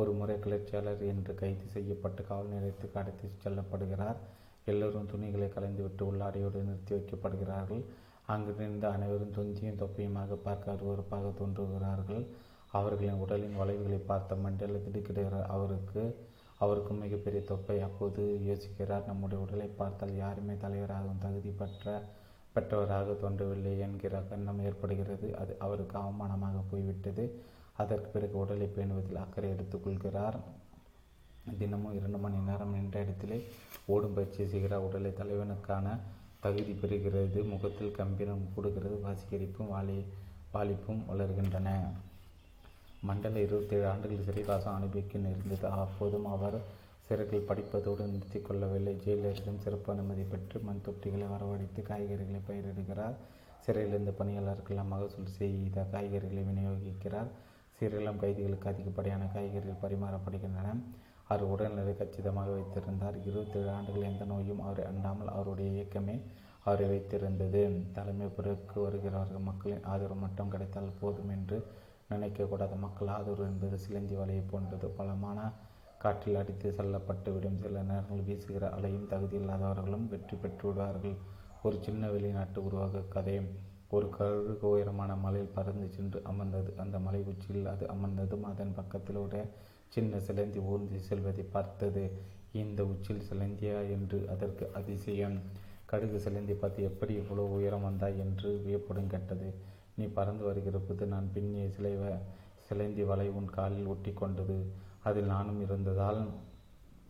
ஒரு முறை கிளர்ச்சியாளர் என்று கைது செய்யப்பட்டு காவல் நிலையத்துக்கு அடைத்து செல்லப்படுகிறார். எல்லோரும் துணிகளை கலைந்துவிட்டு உள்ளாடையோடு நிறுத்தி வைக்கப்படுகிறார்கள். அங்கிருந்து அனைவரும் தொந்தியும் தொப்பையுமாக பார்க்க அருவறுப்பாக தோன்றுகிறார்கள். அவர்களின் உடலின் வளைவுகளை பார்த்த மண்டேலா திடுக்கிடுகிறார். அவருக்கும் மிகப்பெரிய தொப்பை. அப்போது யோசிக்கிறார், நம்முடைய உடலை பார்த்தால் யாருமே தலைவராகவும் தகுதி பெற்றவராக தோன்றவில்லை என்கிற எண்ணம் ஏற்படுகிறது. அது அவருக்கு அவமானமாக போய்விட்டது. அதற்கு பிறகு உடலை பேணுவதில் அக்கறை எடுத்துக்கொள்கிறார். தினமும் 2 மணி நேரம் நின்ற இடத்திலே ஓடும் பயிற்சி செய்கிறார். உடலை தலைவனுக்கான தகுதி பெறுகிறது. முகத்தில் கம்பீரம் கூடுகிறது. வாசிகரிப்பும் வாலிப்பும் வளர்கின்றன. மண்டேலா 27 ஆண்டுகள் சிறைவாசம் அனுபவிக்க நேர்ந்தது. அப்போதும் அவர் சிறையில் படிப்பதோடு நிறுத்தி கொள்ளவில்லை. ஜெயிலரிடம் சிறப்பு அனுமதி பெற்று மண் தொட்டிகளை வரவழைத்து காய்கறிகளை பயிரிடுகிறார். சிறையிலிருந்து பணியாளர்களால் மகசூல் செய்த காய்கறிகளை விநியோகிக்கிறார். சிறையிலும் கைதிகளுக்கு அதிகப்படியான காய்கறிகள் பரிமாறப்படுகின்றன. அவர் உடல்நிலை கச்சிதமாக வைத்திருந்தார். 27 ஆண்டுகள் எந்த நோயும் அவரை அண்டாமல் அவருடைய இயக்கமே அவரை வைத்திருந்தது. தலைமை பொறுப்புக்கு வருகிறவர்கள் மக்களின் ஆதரவு மட்டும் கிடைத்தால் போதும் என்று நினைக்கக்கூடாது. மக்கள் ஆதரவு என்பது சிலந்தி வலையை போன்றது. பலமான காற்றில் அடித்து செல்லப்பட்டுவிடும். சில நேரங்கள் வீசுகிற அலையும் தகுதி இல்லாதவர்களும் வெற்றி பெற்றுவிடுவார்கள். ஒரு சின்ன வெளிநாட்டு உருவாக கதையும். ஒரு கழுகு உயரமான மலையில் பறந்து சென்று அமர்ந்தது. அந்த மலை உச்சியில் அது அமர்ந்ததும் அதன் பக்கத்தில் ஒரு சின்ன சிலந்தி ஊர்ந்து செல்வதை பார்த்தது. இந்த உச்சியில் சிலந்தியா என்று அதற்கு அதிசயம். கடுகு சிலந்தி பார்த்து, எப்படி இவ்வளோ உயரம் வந்தாய் என்று வியப்புடன் கேட்டது. நீ பறந்து வருகிற போது நான் பின்னிய சிலந்தி வலை உன் காலில் ஒட்டி கொண்டது. அதில் நானும் இருந்ததால்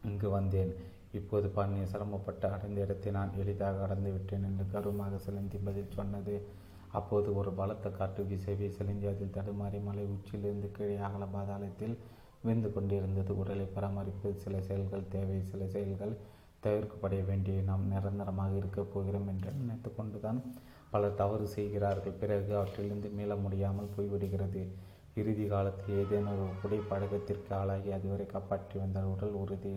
இங்கு வந்தேன். இப்போது பண்ணி சிரமப்பட்டு அடைந்த இடத்தை நான் எளிதாக அடைந்து விட்டேன் என்று கர்வமாக சிலந்தி பதில் சொன்னது. அப்போது ஒரு பலத்த காற்று வீசவே சிலந்தி அதில் தடுமாறி மலை உச்சியிலிருந்து கீழே அகல பாதாளத்தில் விழுந்து கொண்டிருந்தது. உடலை பராமரிப்பு சில செயல்கள் தேவை, சில செயல்கள் தவிர்க்கப்படைய வேண்டிய. நாம் நிரந்தரமாக இருக்கப் போகிறோம் என்று நினைத்து கொண்டுதான் பலர் தவறு செய்கிறார்கள். பிறகு அவற்றிலிருந்து மீள முடியாமல் போய்விடுகிறது. இறுதி காலத்தில் ஏதேனும் ஒரு குடை பழக்கத்திற்கு ஆளாகி அதுவரை காப்பாற்றி வந்த உடல் உறுதி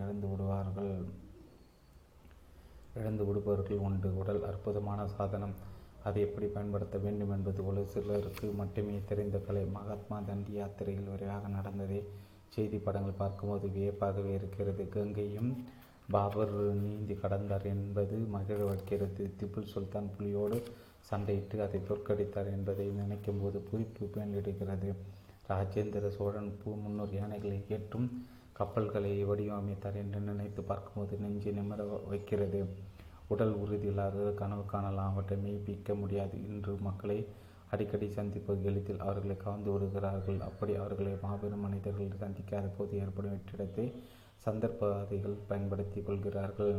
இழந்து விடுபவர்கள் உண்டு. உடல் அற்புதமான சாதனம். அதை எப்படி பயன்படுத்த வேண்டும் என்பது ஒரு சிலருக்கு மட்டுமே தெரிந்த கலை. மகாத்மா தண்டி யாத்திரையில் விரைவாக நடந்ததை செய்தி படங்கள் பார்க்கும்போது வியப்பாகவே இருக்கிறது. கங்கையும் பாபர் நீந்தி கடந்தார் என்பது மகிழ வைக்கிறது. திப்புல் சுல்தான் புலியோடு சண்டையிட்டு அதை தோற்கடித்தார் என்பதை நினைக்கும் போது புரிப்பு மேலிடுகிறது. ராஜேந்திர சோழன் 300 யானைகளை ஏற்றும் கப்பல்களை வடிவமைத்தார் என்று நினைத்து பார்க்கும்போது நெஞ்சு நிமிர வைக்கிறது. உடல் உறுதியில்லாத கனவு காணலாம், அவற்றை மெய்ப்பிக்க முடியாது. இன்று மக்களை அடிக்கடி சந்திப்பது எளிதில் அவர்களை கவர்ந்து விடுகிறார்கள். அப்படி அவர்களை மாபெரும் மனிதர்கள் சந்திக்காத போது ஏற்படும் வெற்றிடத்தை சந்தர்ப்பவாதிகள் பயன்படுத்தி கொள்கிறார்கள்.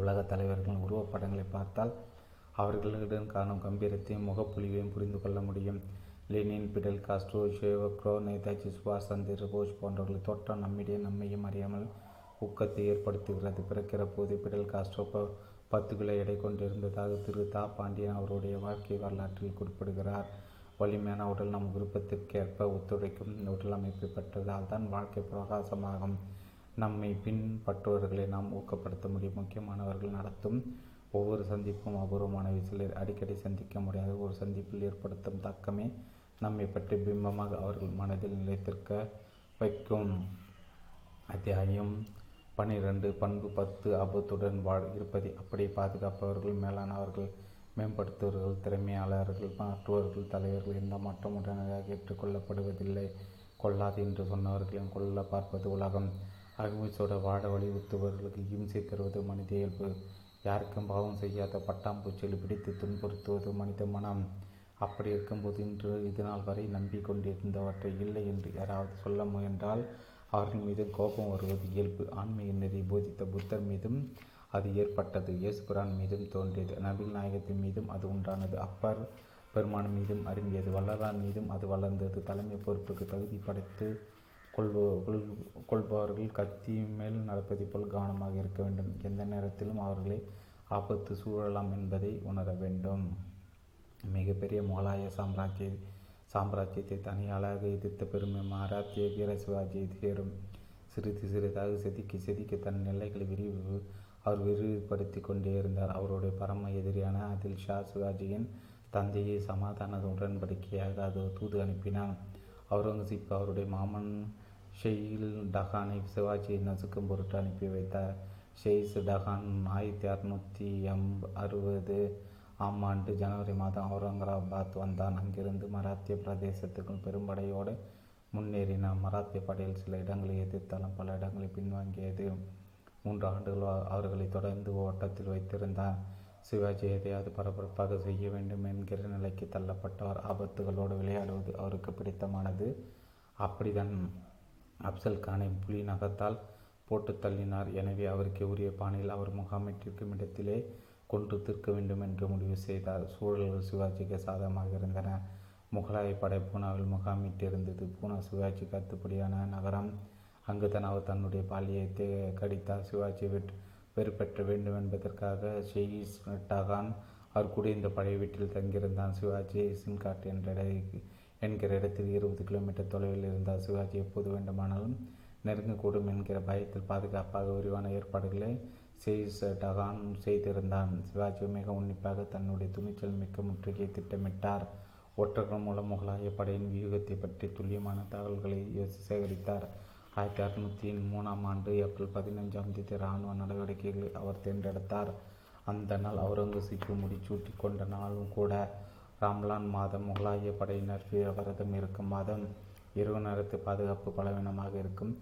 உலகத் தலைவர்கள் உருவப்படங்களை பார்த்தால் அவர்களிடம் காணும் கம்பீரத்தையும் முகப்புலியையும் புரிந்து கொள்ள முடியும். லெனின், பிடல் காஸ்ட்ரோ, ஷேவக்ரோ, நேதாஜி சுபாஷ் சந்திர போஸ் போன்றவர்கள் தோற்றம் நம்மிடையே நம்மையும் அறியாமல் ஊக்கத்தை ஏற்படுத்துகிறது. பிறக்கிற போது பிடல் காஸ்ட்ரோ 10 கிலோ எடை கொண்டிருந்ததாக திரு தா பாண்டியன் அவருடைய வாழ்க்கை வரலாற்றில் குறிப்பிடுகிறார். வலிமையான உடல் நம் விருப்பத்திற்கேற்ப ஒத்துழைக்கும் உடல் அமைப்பு பெற்றதால் தான் வாழ்க்கை பிரகாசமாகும். நம்மை பின்பற்றுவர்களை நாம் ஊக்கப்படுத்த முடியும். முக்கியமானவர்கள் நடத்தும் ஒவ்வொரு சந்திப்பும் அபூர்வமான விசிலர். அடிக்கடி சந்திக்க முடியாத ஒரு சந்திப்பில் ஏற்படுத்தும் தாக்கமே நம்மை பற்றி பிம்பமாக அவர்கள் மனதில் நிலைத்திருக்க வைக்கும். அத்தியாயம் 12. பண்பு 10. ஆபத்துடன் இருப்பதை அப்படி பாதுகாப்பவர்கள் மேலானவர்கள், மேம்படுத்துவர்கள், திறமையாளர்கள், மாற்றுவர்கள், தலைவர்கள். எந்த மாற்றம் உடனடியாக ஏற்றுக்கொள்ளப்படுவதில்லை. கொள்ளாது என்று சொன்னவர்களையும் கொல்ல பார்ப்பது உலகம். அகிம்சையோட வாட வலியுறுத்துவர்களுக்கு இம்சை தருவது மனித இயல்பு. யாருக்கும் பாவம் செய்யாத பட்டாம்பூச்சியில் பிடித்து துன்புறுத்துவது மனித மனம். அப்படி இருக்கும்போது இன்று இதுநாள் வரை நம்பிக்கொண்டிருந்தவற்றை இல்லை என்று யாராவது சொல்ல முயன்றால் அவர்கள் மீது கோபம் வருவது இயல்பு. ஆன்மீக நெறி போதித்த புத்தர் மீதும் அது ஏற்பட்டது. இயேசுபிரான் மீதும் தோன்றியது. நபிகள் நாயகத்தின் மீதும் அது உண்டானது. அப்பர் பெருமான் மீதும் அரும்பியது. வள்ளலார் மீதும் அது வளர்ந்தது. தலைமை பொறுப்புக்கு தகுதி படைத்து கொள்பவர்கள் கத்தி மேல் நடப்பதை போல் கவனமாக இருக்க வேண்டும். எந்த நேரத்திலும் அவர்களை ஆபத்து சூழலாம் என்பதை உணர வேண்டும். மிகப்பெரிய முகலாய சாம்ராஜ்யத்தை தனியாளாக எதிர்த்த பெருமை மராத்திய வீர சிவாஜியை சேரும். சிறிது சிறிதாக செதுக்கி தன் எல்லைகளை விரிவுபடுத்தி கொண்டே இருந்தார். அவருடைய பரம எதிரியான அதில் ஷா சிவாஜியின் தந்தையை சமாதான உடன்படிக்கையாக அது தூது அனுப்பினான். அவுரங்கசீப் அவருடைய மாமன் ஷெயில் டஹானை சிவாஜியை நசுக்கும் பொருட்டு அனுப்பி வைத்தார். ஷெய்ஸ் டஹான் 1660 ஆண்டு ஜனவரி மாதம் அவுரங்காபாத் வந்தான். அங்கிருந்து மராத்திய பிரதேசத்துக்குள் பெரும்படையோடு முன்னேறினார். மராத்திய படையில் சில இடங்களை எதிர்த்தாலும் பல இடங்களை பின்வாங்கியது. 3 ஆண்டுகள் அவர்களை தொடர்ந்து ஓட்டத்தில் வைத்திருந்தார். சிவாஜி எதையாவது பரபரப்பாக செய்ய வேண்டும் என்கிற நிலைக்கு தள்ளப்பட்டவர். ஆபத்துகளோடு விளையாடுவது அவருக்கு பிடித்தமானது. அப்படிதான் அப்சல் கானை புலி நகத்தால் போட்டு தள்ளினார். எனவே அவருக்கு உரிய பாணியில் அவர் முகாமிட்டிருக்கும் இடத்திலே கொன்று தீர்க்க வேண்டும் என்று முடிவு செய்தார். சூழல்கள் சிவாஜிக்கு சாதகமாக இருந்தன. முகலாய படை பூனாவில் முகாமிட்டிருந்தது. பூனா சிவாஜிக்கு அத்துப்படியான நகரம். அங்குதான் அவர் தன்னுடைய பாலியத்தை கடித்தார். சிவாஜி வெறுப்பற்ற வேண்டும் என்பதற்காக ஷெய்ஸ் டஹான் அவர் கூடியிருந்த பழைய வீட்டில் தங்கியிருந்தான். சிவாஜி சின்காட் என்கிற இடத்தில் 20 கிலோமீட்டர் தொலைவில் இருந்தார். சிவாஜி எப்போது வேண்டுமானாலும் நெருங்கக்கூடும் என்கிற பயத்தில் பாதுகாப்பாக விரிவான ஏற்பாடுகளை ஷெய்ஸ் டஹான் செய்திருந்தான். சிவாஜி மிக உன்னிப்பாக தன்னுடைய துணிச்சல் மிக்க முற்றுகையை திட்டமிட்டார். ஒற்றர்கள் மூலம் முகலாய படையின் வியூகத்தை பற்றி துல்லியமான தகவல்களை சேகரித்தார். 1603 ஏப்ரல் 15 இராணுவ நடவடிக்கைகளில் அவர் தேர்ந்தெடுத்தார். அந்த நாள் அவுரங்கசீப்பு முடிச்சூட்டி கொண்ட நாளும் கூட ரம்லான் மாதம். முகலாய படையினர் விரதம் இருக்கும் மாதம். இரவு நேரத்து பாதுகாப்பு பலவீனமாக இருக்கும்.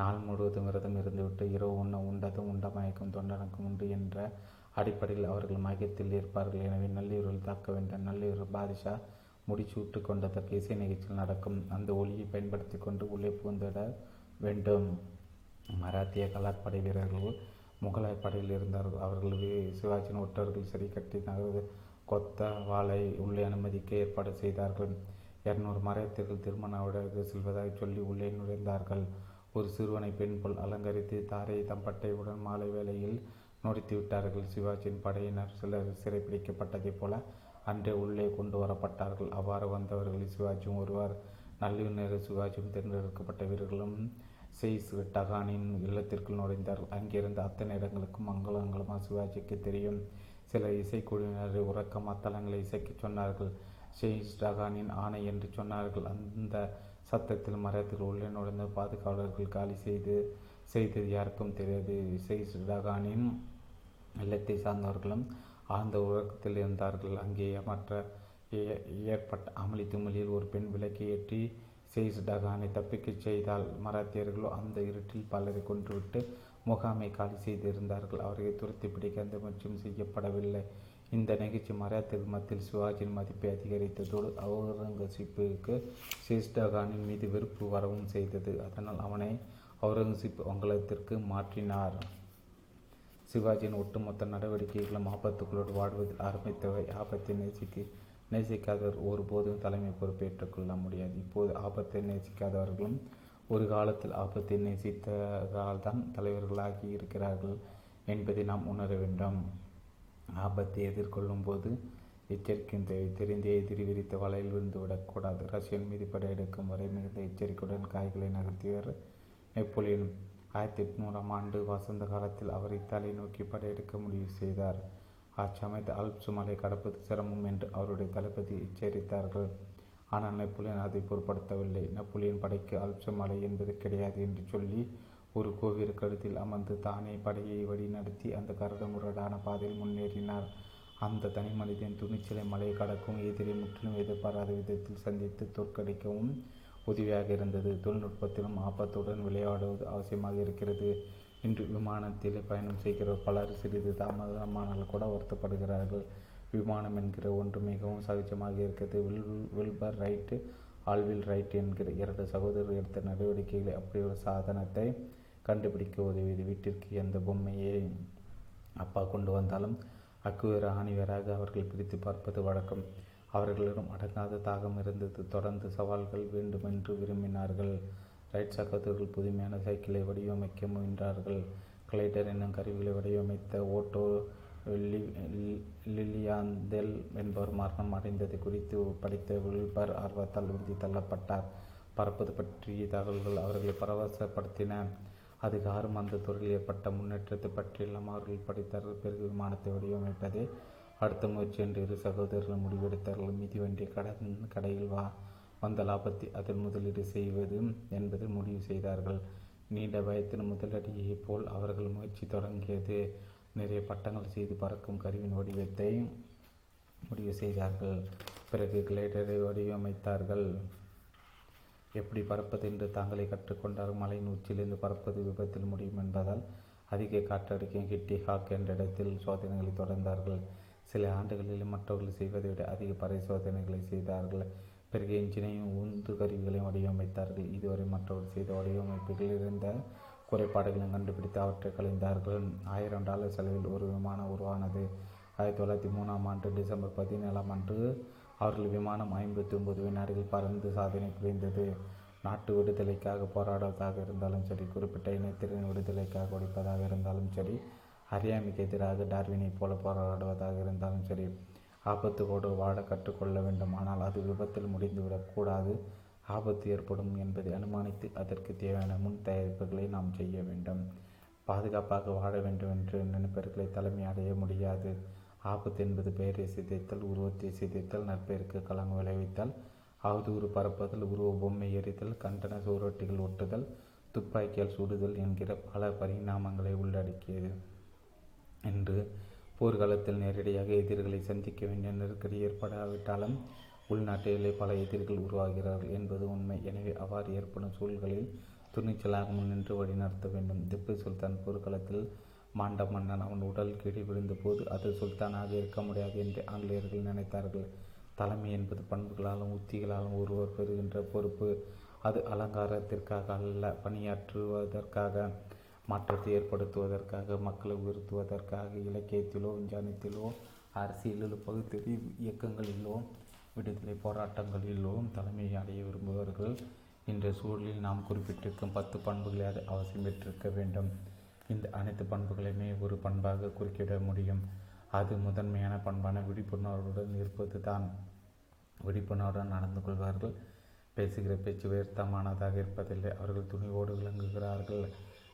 நாள் முழுவதும் விரதம் இருந்துவிட்டு இரவு உண்ண உண்டதும் உண்ட மயக்கம் தொண்டனுக்கும் உண்டு என்ற அடிப்படையில் அவர்கள் மயக்கத்தில் இருப்பார்கள். எனவே நள்ளிரவில் தாக்க வேண்டும். நள்ளிரவு பாதிஷா முடிச்சூட்டு கொண்டதற்கு இசை நிகழ்ச்சியில் நடக்கும். அந்த ஒளியை பயன்படுத்தி கொண்டு உள்ளே புகுந்திட வேண்டும். மராத்திய கலாற்படை வீரர்கள் முகலாய படையில் இருந்தார்கள். அவர்கள் சிவாஜியின் ஒற்றர்கள் சரி கட்டி நகர கொத்தவாளை உள்ளே அனுமதிக்க ஏற்பாடு செய்தார்கள். 200 மராத்தியர்கள் திருமண விழாவுக்கு செல்வதாக சொல்லி உள்ளே நுழைந்தார்கள். ஒரு சிறுவனை பெண் போல் அலங்கரித்து தாரை தம்பட்டையுடன் மாலை வேளையில் நுழைத்து விட்டார்கள். சிவாஜியின் படையினர் சிலர் சிறைப்பிடிக்கப்பட்டதைப் போல அன்றே உள்ளே கொண்டு வரப்பட்டார்கள். அவ்வாறு வந்தவர்களில் சிவாஜியும் ஒருவர். நல்லிணர் சிவாஜியும் தேர்ந்தெடுக்கப்பட்ட வீரர்களும் செய்ஸ் டகானின் இல்லத்திற்குள் நுழைந்தார்கள். அங்கிருந்த அத்தனை இடங்களுக்கும் அங்கலங்கலமாக சிவாஜிக்கு தெரியும். சில இசைக்குழுவினர் உறக்கம் அத்தலங்களை இசைக்கச் சொன்னார்கள். செய்ஸ் டகானின் ஆணை என்று சொன்னார்கள். அந்த சத்தத்தில் மரத்தில் உள்ளே நுழைந்து பாதுகாவலர்கள் காலி செய்தது யாருக்கும் தெரியாது. செய்ஸ் டகானின் இல்லத்தை சார்ந்தவர்களும் ஆழ்ந்த உறக்கத்தில் இருந்தார்கள். அங்கே ஏற்பட்ட அமளி துமளியில் ஒரு பெண் விளக்கை ஏற்றி செய்ஸ் டகானை தப்பிக்கச் செய்தால் மராத்தியர்களோ அந்த இருட்டில் பலரை கொன்றுவிட்டு முகாமை காலி செய்திருந்தார்கள். அவரை துரத்தி பிடிக்க அந்த முயற்சியும் செய்யப்படவில்லை. இந்த நிகழ்ச்சி மராத்தியர்கள் மத்தியில் சிவாஜியின் மதிப்பை அதிகரித்ததோடு அவுரங்கசீப்புக்கு செய்ஸ் டகானின் மீது வெறுப்பு வரவும் செய்தது. அதனால் அவனை அவுரங்கசீப் வங்கத்திற்கு மாற்றினார். சிவாஜியின் ஒட்டுமொத்த நடவடிக்கைகளும் ஆபத்துக்களோடு வாழ்வதில் ஆரம்பித்தவை. ஆபத்தை நேசிக்காதவர் ஒருபோதும் தலைமை பொறுப்பேற்றுக் கொள்ள முடியாது. இப்போது ஆபத்தை நேசிக்காதவர்களும் ஒரு காலத்தில் ஆபத்தை நேசித்ததால் தான் தலைவர்களாகி இருக்கிறார்கள் என்பதை நாம் உணர வேண்டும். ஆபத்தை எதிர்கொள்ளும் போது எச்சரிக்கையும் தேவை. தெரிந்த எதிரி விரித்த வலையில் விழுந்துவிடக்கூடாது. ரஷ்யன் மீது படையெடுக்கும் வரை மிகுந்த எச்சரிக்கையுடன் காய்களை நகர்த்தியவர் நெப்போலியன். 1800 வசந்த காலத்தில் அவர் இத்தாலியை நோக்கி படையெடுக்க முடிவு செய்தார். அச்சமயத்தில் ஆல்ப்ஸ் மலை கடப்பது சிரமம் என்று அவருடைய தளபதி எச்சரித்தார்கள். ஆனால் நெப்போலியன் அதை பொருட்படுத்தவில்லை. நெப்போலியன் படைக்கு ஆல்ப்ஸ் மலை என்பது கிடையாது என்று சொல்லி ஒரு கோவில் கருத்தில் அமர்ந்து தானே படையை வழிநடத்தி அந்த கரடுமுரடான பாதையில் முன்னேறினார். அந்த தனி மனிதன் துணிச்சலை மலையை கடக்கவும் எதிரை முற்றிலும் எதிர்பாராத விதத்தில் சந்தித்து தோற்கடிக்கவும் உதவியாக இருந்தது. தொழில்நுட்பத்திலும் ஆபத்துடன் விளையாடுவது அவசியமாக இருக்கிறது. இன்று விமானத்திலே பயணம் செய்கிற பலர் சிறிது தாமதமானால் கூட வருத்தப்படுகிறார்கள். விமானம் என்கிற ஒன்று மிகவும் சகஜமாக இருக்கிறது. வில்பர் ரைட்டு, ஆல்வில் ரைட் என்கிற 2 சகோதரர் எடுத்த நடவடிக்கைகளை அப்படி ஒரு சாதனத்தை கண்டுபிடிக்க உதவியது. வீட்டிற்கு எந்த பொம்மையை அப்பா கொண்டு வந்தாலும் அக்குவேறு ஆணிவராக அவர்கள் பிரித்து பார்ப்பது வழக்கம். அவர்களிடம் அடங்காத தாகம் இருந்தது. தொடர்ந்து சவால்கள் வேண்டுமென்று விரும்பினார்கள். ரைட் சகோதரர்கள் புதுமையான சைக்கிளை வடிவமைக்க முயன்றார்கள். கிளைடர் என்னும் கருவிகளை வடிவமைத்த ஓட்டோ லில்லியாந்தெல் என்பவர் மரணம் அடைந்தது குறித்து படித்த வில்பர் ஆர்வத்தால் உந்தி தள்ளப்பட்டார். பறப்பது பற்றிய தகவல்கள் அவர்களை பரவசப்படுத்தின. அதுக்கு ஆறும் அந்த துறையில் ஏற்பட்ட முன்னேற்றத்தை பற்றியெல்லாம் அவர்கள் படித்தார்கள். பிறகு விமானத்தை வடிவமைப்பதே அடுத்த முயற்சி என்று 2 சகோதரர்கள் முடிவெடுத்தார்கள். மிதி வண்டிய கடையில் வந்த லாபத்தை அதில் முதலீடு செய்வது என்பதை முடிவு செய்தார்கள். நீண்ட பயத்தின் முதலடியை போல் அவர்கள் முயற்சி தொடங்கியது. நிறைய பட்டங்கள் செய்து பறக்கும் கருவின் வடிவத்தை முடிவு செய்தார்கள். பிறகு கிளைடரை வடிவமைத்தார்கள். எப்படி பறப்பது என்று தாங்களே கற்றுக்கொண்டார்கள். மலையின் உச்சிலிருந்து பறப்பது விபத்தில் முடியும் என்பதால் அதிக காற்றடிக்கும் கிட்டி ஹாக் என்ற இடத்தில் சோதனைகளை தொடர்ந்தார்கள். சில ஆண்டுகளில் மற்றவர்கள் செய்வதை விட அதிக பரிசோதனைகளை செய்தார்கள். பிறகு என்ஜினையும் உந்து கருவிகளையும் வடிவமைத்தார்கள். இதுவரை மற்றவர்கள் செய்த வடிவமைப்புகளில் இருந்த குறைபாடுகளையும் கண்டுபிடித்து அவற்றை கலைந்தார்கள். $1000 செலவில் ஒரு விமானம் உருவானது. 1903 டிசம்பர் 17 அவர்கள் விமானம் 59 வினாடிகள் பறந்து சாதனை புரிந்தது. நாட்டு விடுதலைக்காக போராடுவதாக இருந்தாலும் சரி, குறிப்பிட்ட இனத்தின் விடுதலைக்காக ஒழிப்பதாக இருந்தாலும் சரி, அறியாமைக்கு எதிராக டார்வினை போல போராடுவதாக இருந்தாலும் சரி, ஆபத்துக்கோடு வாட கற்றுக்கொள்ள வேண்டும். ஆனால் அது விபத்தில் முடிந்துவிடக்கூடாது. ஆபத்து ஏற்படும் என்பதை அனுமானித்து அதற்கு தேவையான முன் தயாரிப்புகளை நாம் செய்ய வேண்டும். பாதுகாப்பாக வாழ வேண்டும் என்று நினைப்பவர்களை தலைமை அடைய முடியாது. ஆபத்து என்பது பெயரை சிதைத்தல், உருவத்தை சிதைத்தல், நற்பெயருக்கு களங்கம் விளைவித்தல், அவதூறு பரப்புதல், உருவ பொம்மை எரித்தல், கண்டன சுவரொட்டிகள் ஒட்டுதல், துப்பாக்கியால் சுடுதல் என்கிற பல பரிணாமங்களை உள்ளடக்கியது. இன்று போர்க்காலத்தில் நேரடியாக எதிரிகளை சந்திக்க வேண்டிய நெருக்கடி ஏற்படாவிட்டாலும் உள்நாட்டிலே பல எதிரிகள் உருவாகிறார்கள் என்பது உண்மை. எனவே அவ்வாறு ஏற்படும் சூழல்களில் துணிச்சலாக முன்னின்று வழிநடத்த வேண்டும். திப்பு சுல்தான் போர்க்களத்தில் மாண்ட மன்னன் அவன் உடல் கீழே விழுந்த போது அது சுல்தானாக இருக்க முடியாது என்று ஆங்கிலேயர்கள் நினைத்தார்கள். தலைமை என்பது பண்புகளாலும் உத்திகளாலும் ஒருவர் பெறுகின்ற பொறுப்பு. அது அலங்காரத்திற்காக அல்ல, பணியாற்றுவதற்காக, மாற்றத்தை ஏற்படுத்துவதற்காக, மக்களை உயர்த்துவதற்காக. இலக்கியத்திலோ விஞ்ஞானத்திலோ அரசியலிலோ பகுத்தறி இயக்கங்களிலோ விடுதலை போராட்டங்களிலோ தலைமையை அடைய விரும்புபவர்கள் இன்றைய சூழலில் நாம் குறிப்பிட்டிருக்கும் 10 பண்புகளை அது அவசியம் பெற்றிருக்க வேண்டும். இந்த அனைத்து பண்புகளையுமே ஒரு பண்பாக குறிக்கிட முடியும். அது முதன்மையான பண்பான விழிப்புணர்வுடன் இருப்பது தான். விழிப்புணர்வுடன் நடந்து கொள்வார்கள். பேசுகிற பேச்சு வேர்த்தமானதாக இருப்பதில்லை. அவர்கள் துணிவோடு விளங்குகிறார்கள்.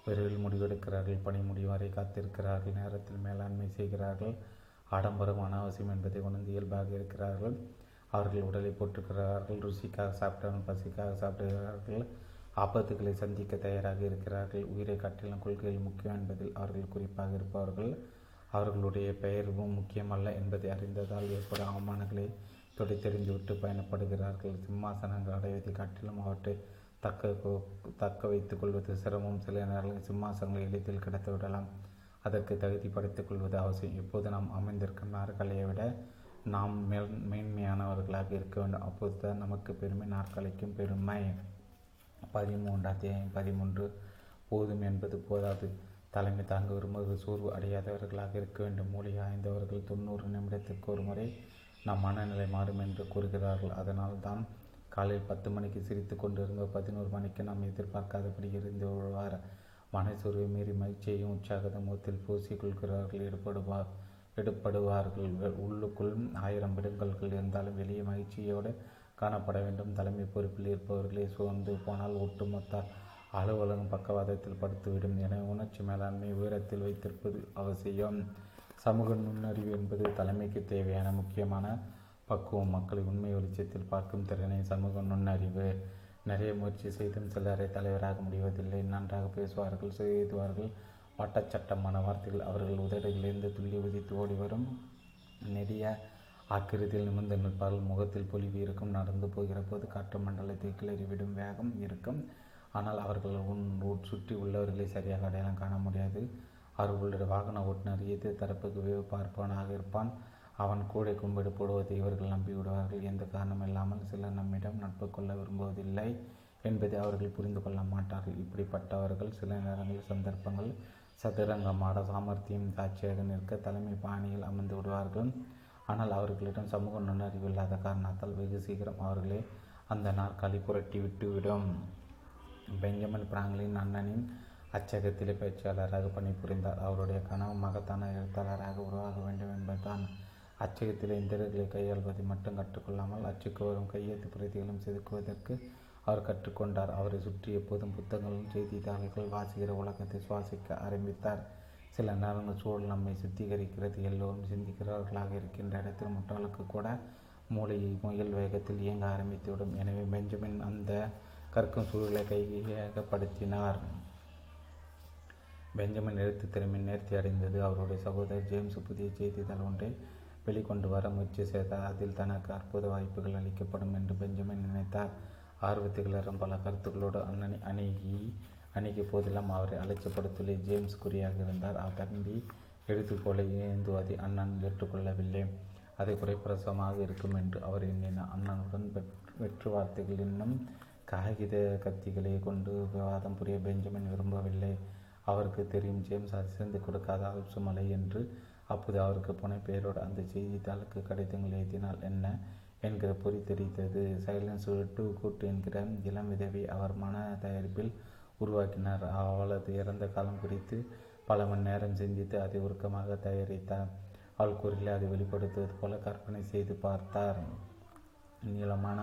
விரைவில் முடிவெடுக்கிறார்கள். பணி முடிவு வரை காத்திருக்கிறார்கள். நேரத்தில் மேலாண்மை செய்கிறார்கள். ஆடம்பரம் அனாவசியம் என்பதை உணர்ந்து இயல்பாக இருக்கிறார்கள். அவர்கள் உடலை போற்றுகிறார்கள். ருசிக்காக சாப்பிட்டவன் பசிக்காக சாப்பிடுகிறார்கள். ஆபத்துக்களை சந்திக்க தயாராக இருக்கிறார்கள். உயிரை காட்டிலும் கொள்கைகள் முக்கியம் என்பதில் அவர்கள் குறிப்பாக இருப்பார்கள். அவர்களுடைய பெயர்வும் முக்கியமல்ல என்பதை அறிந்ததால் ஏற்படும் அவமானங்களை தொடைத்தெறிந்துவிட்டு பயணப்படுகிறார்கள். சிம்மாசனங்கள் அடைவதை காட்டிலும் அவற்றை தக்க வைத்துக் கொள்வது சிரமம். சில நேரங்களில் சிம்மாசனங்களை எளிதில் கிடைத்து விடலாம். அதற்கு தகுதி படைத்துக் கொள்வது அவசியம். இப்போது நாம் அமைந்திருக்கும் நாற்காலியை விட நாம் மேன்மையானவர்களாக இருக்க வேண்டும். அப்போது தான் நமக்கு பெருமை, நாற்காலிக்கும் பெருமை. 13 போதும் என்பது போதாது. தலைமை தாங்க விரும்புவது சோர்வு அடையாதவர்களாக இருக்க வேண்டும். மொழி ஆய்ந்தவர்கள் 90 நிமிடத்திற்கு ஒரு முறை நம் மனநிலை மாறும் என்று கூறுகிறார்கள். அதனால் தான் காலையில் 10 மணிக்கு சிரித்து கொண்டிருந்த 11 மணிக்கு நாம் எதிர்பார்க்காதபடி இருந்து வருவார். மனசோர்வை மீறி மகிழ்ச்சியையும் உற்சாகத்தை முகத்தில் பூசிக்கொள்கிறார்கள். எடுப்படுவார்கள். உள்ளுக்குள் 1000 விடுங்கல்கள் இருந்தாலும் வெளியே மகிழ்ச்சியோடு காணப்பட வேண்டும். தலைமை பொறுப்பில் இருப்பவர்களே சோர்ந்து போனால் ஒட்டுமொத்த அலுவலகம் பக்கவாதத்தில் படுத்துவிடும். என உணர்ச்சி மேலாண்மை உயரத்தில் வைத்திருப்பது அவசியம். சமூக நுண்ணறிவு என்பது தலைமைக்கு தேவையான முக்கியமான பக்குவம். மக்களை உண்மை வெளிச்சத்தில் பார்க்கும் திறனை சமூக நுண்ணறிவு. நிறைய முயற்சி செய்தும் சிலரை தலைவராக முடிவதில்லை. நன்றாக பேசுவார்கள், செய்துவார்கள். வட்டச்சட்டமான வார்த்தைகள் அவர்கள் உதடுகளிலிருந்து துள்ளி உதித்து ஓடி வரும். நெடிய ஆக்கிரத்தில் நிமிர்ந்து நிற்பார்கள். முகத்தில் பொலிவு இருக்கும். நடந்து போகிற போது காற்று மண்டலத்தை கிளறிவிடும் வேகம் இருக்கும். ஆனால் அவர்கள் சுற்றி உள்ளவர்களை சரியாக அடையாளம் காண முடியாது. அவர்களுடைய வாகன ஓட்டுநர் எது தரப்புக்கு வேவு பார்ப்பவனாக இருப்பான். அவன் கூடை கும்பிடு போடுவதை இவர்கள் நம்பிவிடுவார்கள். எந்த காரணம் இல்லாமல் சிலர் நம்மிடம் நட்பு கொள்ள விரும்புவதில்லை என்பதை அவர்கள் புரிந்து கொள்ள மாட்டார்கள். இப்படிப்பட்டவர்கள் சில நேரங்களில் சந்தர்ப்பங்கள் சதுரங்கமாட சாமர்த்தியம் சாட்சியாக நிற்க தலைமை பாணியில் அமர்ந்து விடுவார்கள். ஆனால் அவர்களிடம் சமூக நுண்ணறிவு இல்லாத காரணத்தால் வெகு சீக்கிரம் அவர்களே அந்த நாற்காலி புரட்டி விட்டுவிடும். பெஞ்சமின் பிராங்கலின் அண்ணனின் அச்சகத்திலே பயிற்சியாளராக பணிபுரிந்தார். அவருடைய கனவு மகத்தான எழுத்தாளராக உருவாக வேண்டும் என்பதுதான். அச்சகத்திலே இந்திரர்களை கையாள்வதை மட்டும் கற்றுக்கொள்ளாமல் அச்சுக்கு வரும் கையெழுத்து பிரதிகளும் செதுக்குவதற்கு அவர் கற்றுக்கொண்டார். அவரை சுற்றி எப்போதும் புத்தகங்களும் செய்தித்தாள்கள் வாசிக்கிற உலகத்தை சுவாசிக்க ஆரம்பித்தார். சில நேரங்கள் சூழல் நம்மை சுத்திகரிக்கிறது. எல்லோரும் சிந்திக்கிறவர்களாக இருக்கின்ற இடத்தில் முட்டாளுக்கு கூட மூளை முயல் வேகத்தில் இயங்க ஆரம்பித்துவிடும். எனவே பெஞ்சமின் அந்த கற்கும் சூழலை கையகப்படுத்தினார். பெஞ்சமின் எழுத்து திறமை நேர்த்தி அடைந்தது. அவருடைய சகோதரர் ஜேம்ஸ் புதிய செய்தித்தாள் ஒன்றை வெளிக்கொண்டு வர முயற்சி செய்தார். அதில் தனக்கு அற்புத வாய்ப்புகள் அளிக்கப்படும் என்று பெஞ்சமின் நினைத்தார். ஆர்வத்துக்கிளரும் பல கருத்துக்களோடு அண்ணனை அணுகிய போதெல்லாம் அவரை அழைக்கப்படுத்துள்ள ஜேம்ஸ் குறியாக இருந்தார். அவர் தம்பி எழுத்துக்கோளை ஏந்துவதை அண்ணன் ஏற்றுக்கொள்ளவில்லை. அதை குறைப்பிரசமாக இருக்கும் என்று அவர் எண்ணினார். அண்ணனுடன் வெற்று வார்த்தைகள் இன்னும் காகித கத்திகளை கொண்டு விவாதம் புரிய பெஞ்சமின் விரும்பவில்லை. அவருக்கு தெரியும் ஜேம்ஸ் அசைந்து கொடுக்காத ஆப்சுமலை என்று. அப்போது அவருக்கு புனை பெயரோடு அந்த செய்தித்தாளுக்கு கடிதங்கள் எழுதினால் என்ன என்கிற பொறி தெரிவித்தது. சைலன்ஸ் டு கூட்டு என்கிற இளம் விதவை அவர் மன தயாரிப்பில் உருவாக்கினார். அவளது இறந்த காலம் குறித்து பல மணி நேரம் சிந்தித்து அதை உருக்கமாக தயாரித்தார். அவள் குரலை அதை வெளிப்படுத்துவது போல கற்பனை செய்து பார்த்தார். நீளமான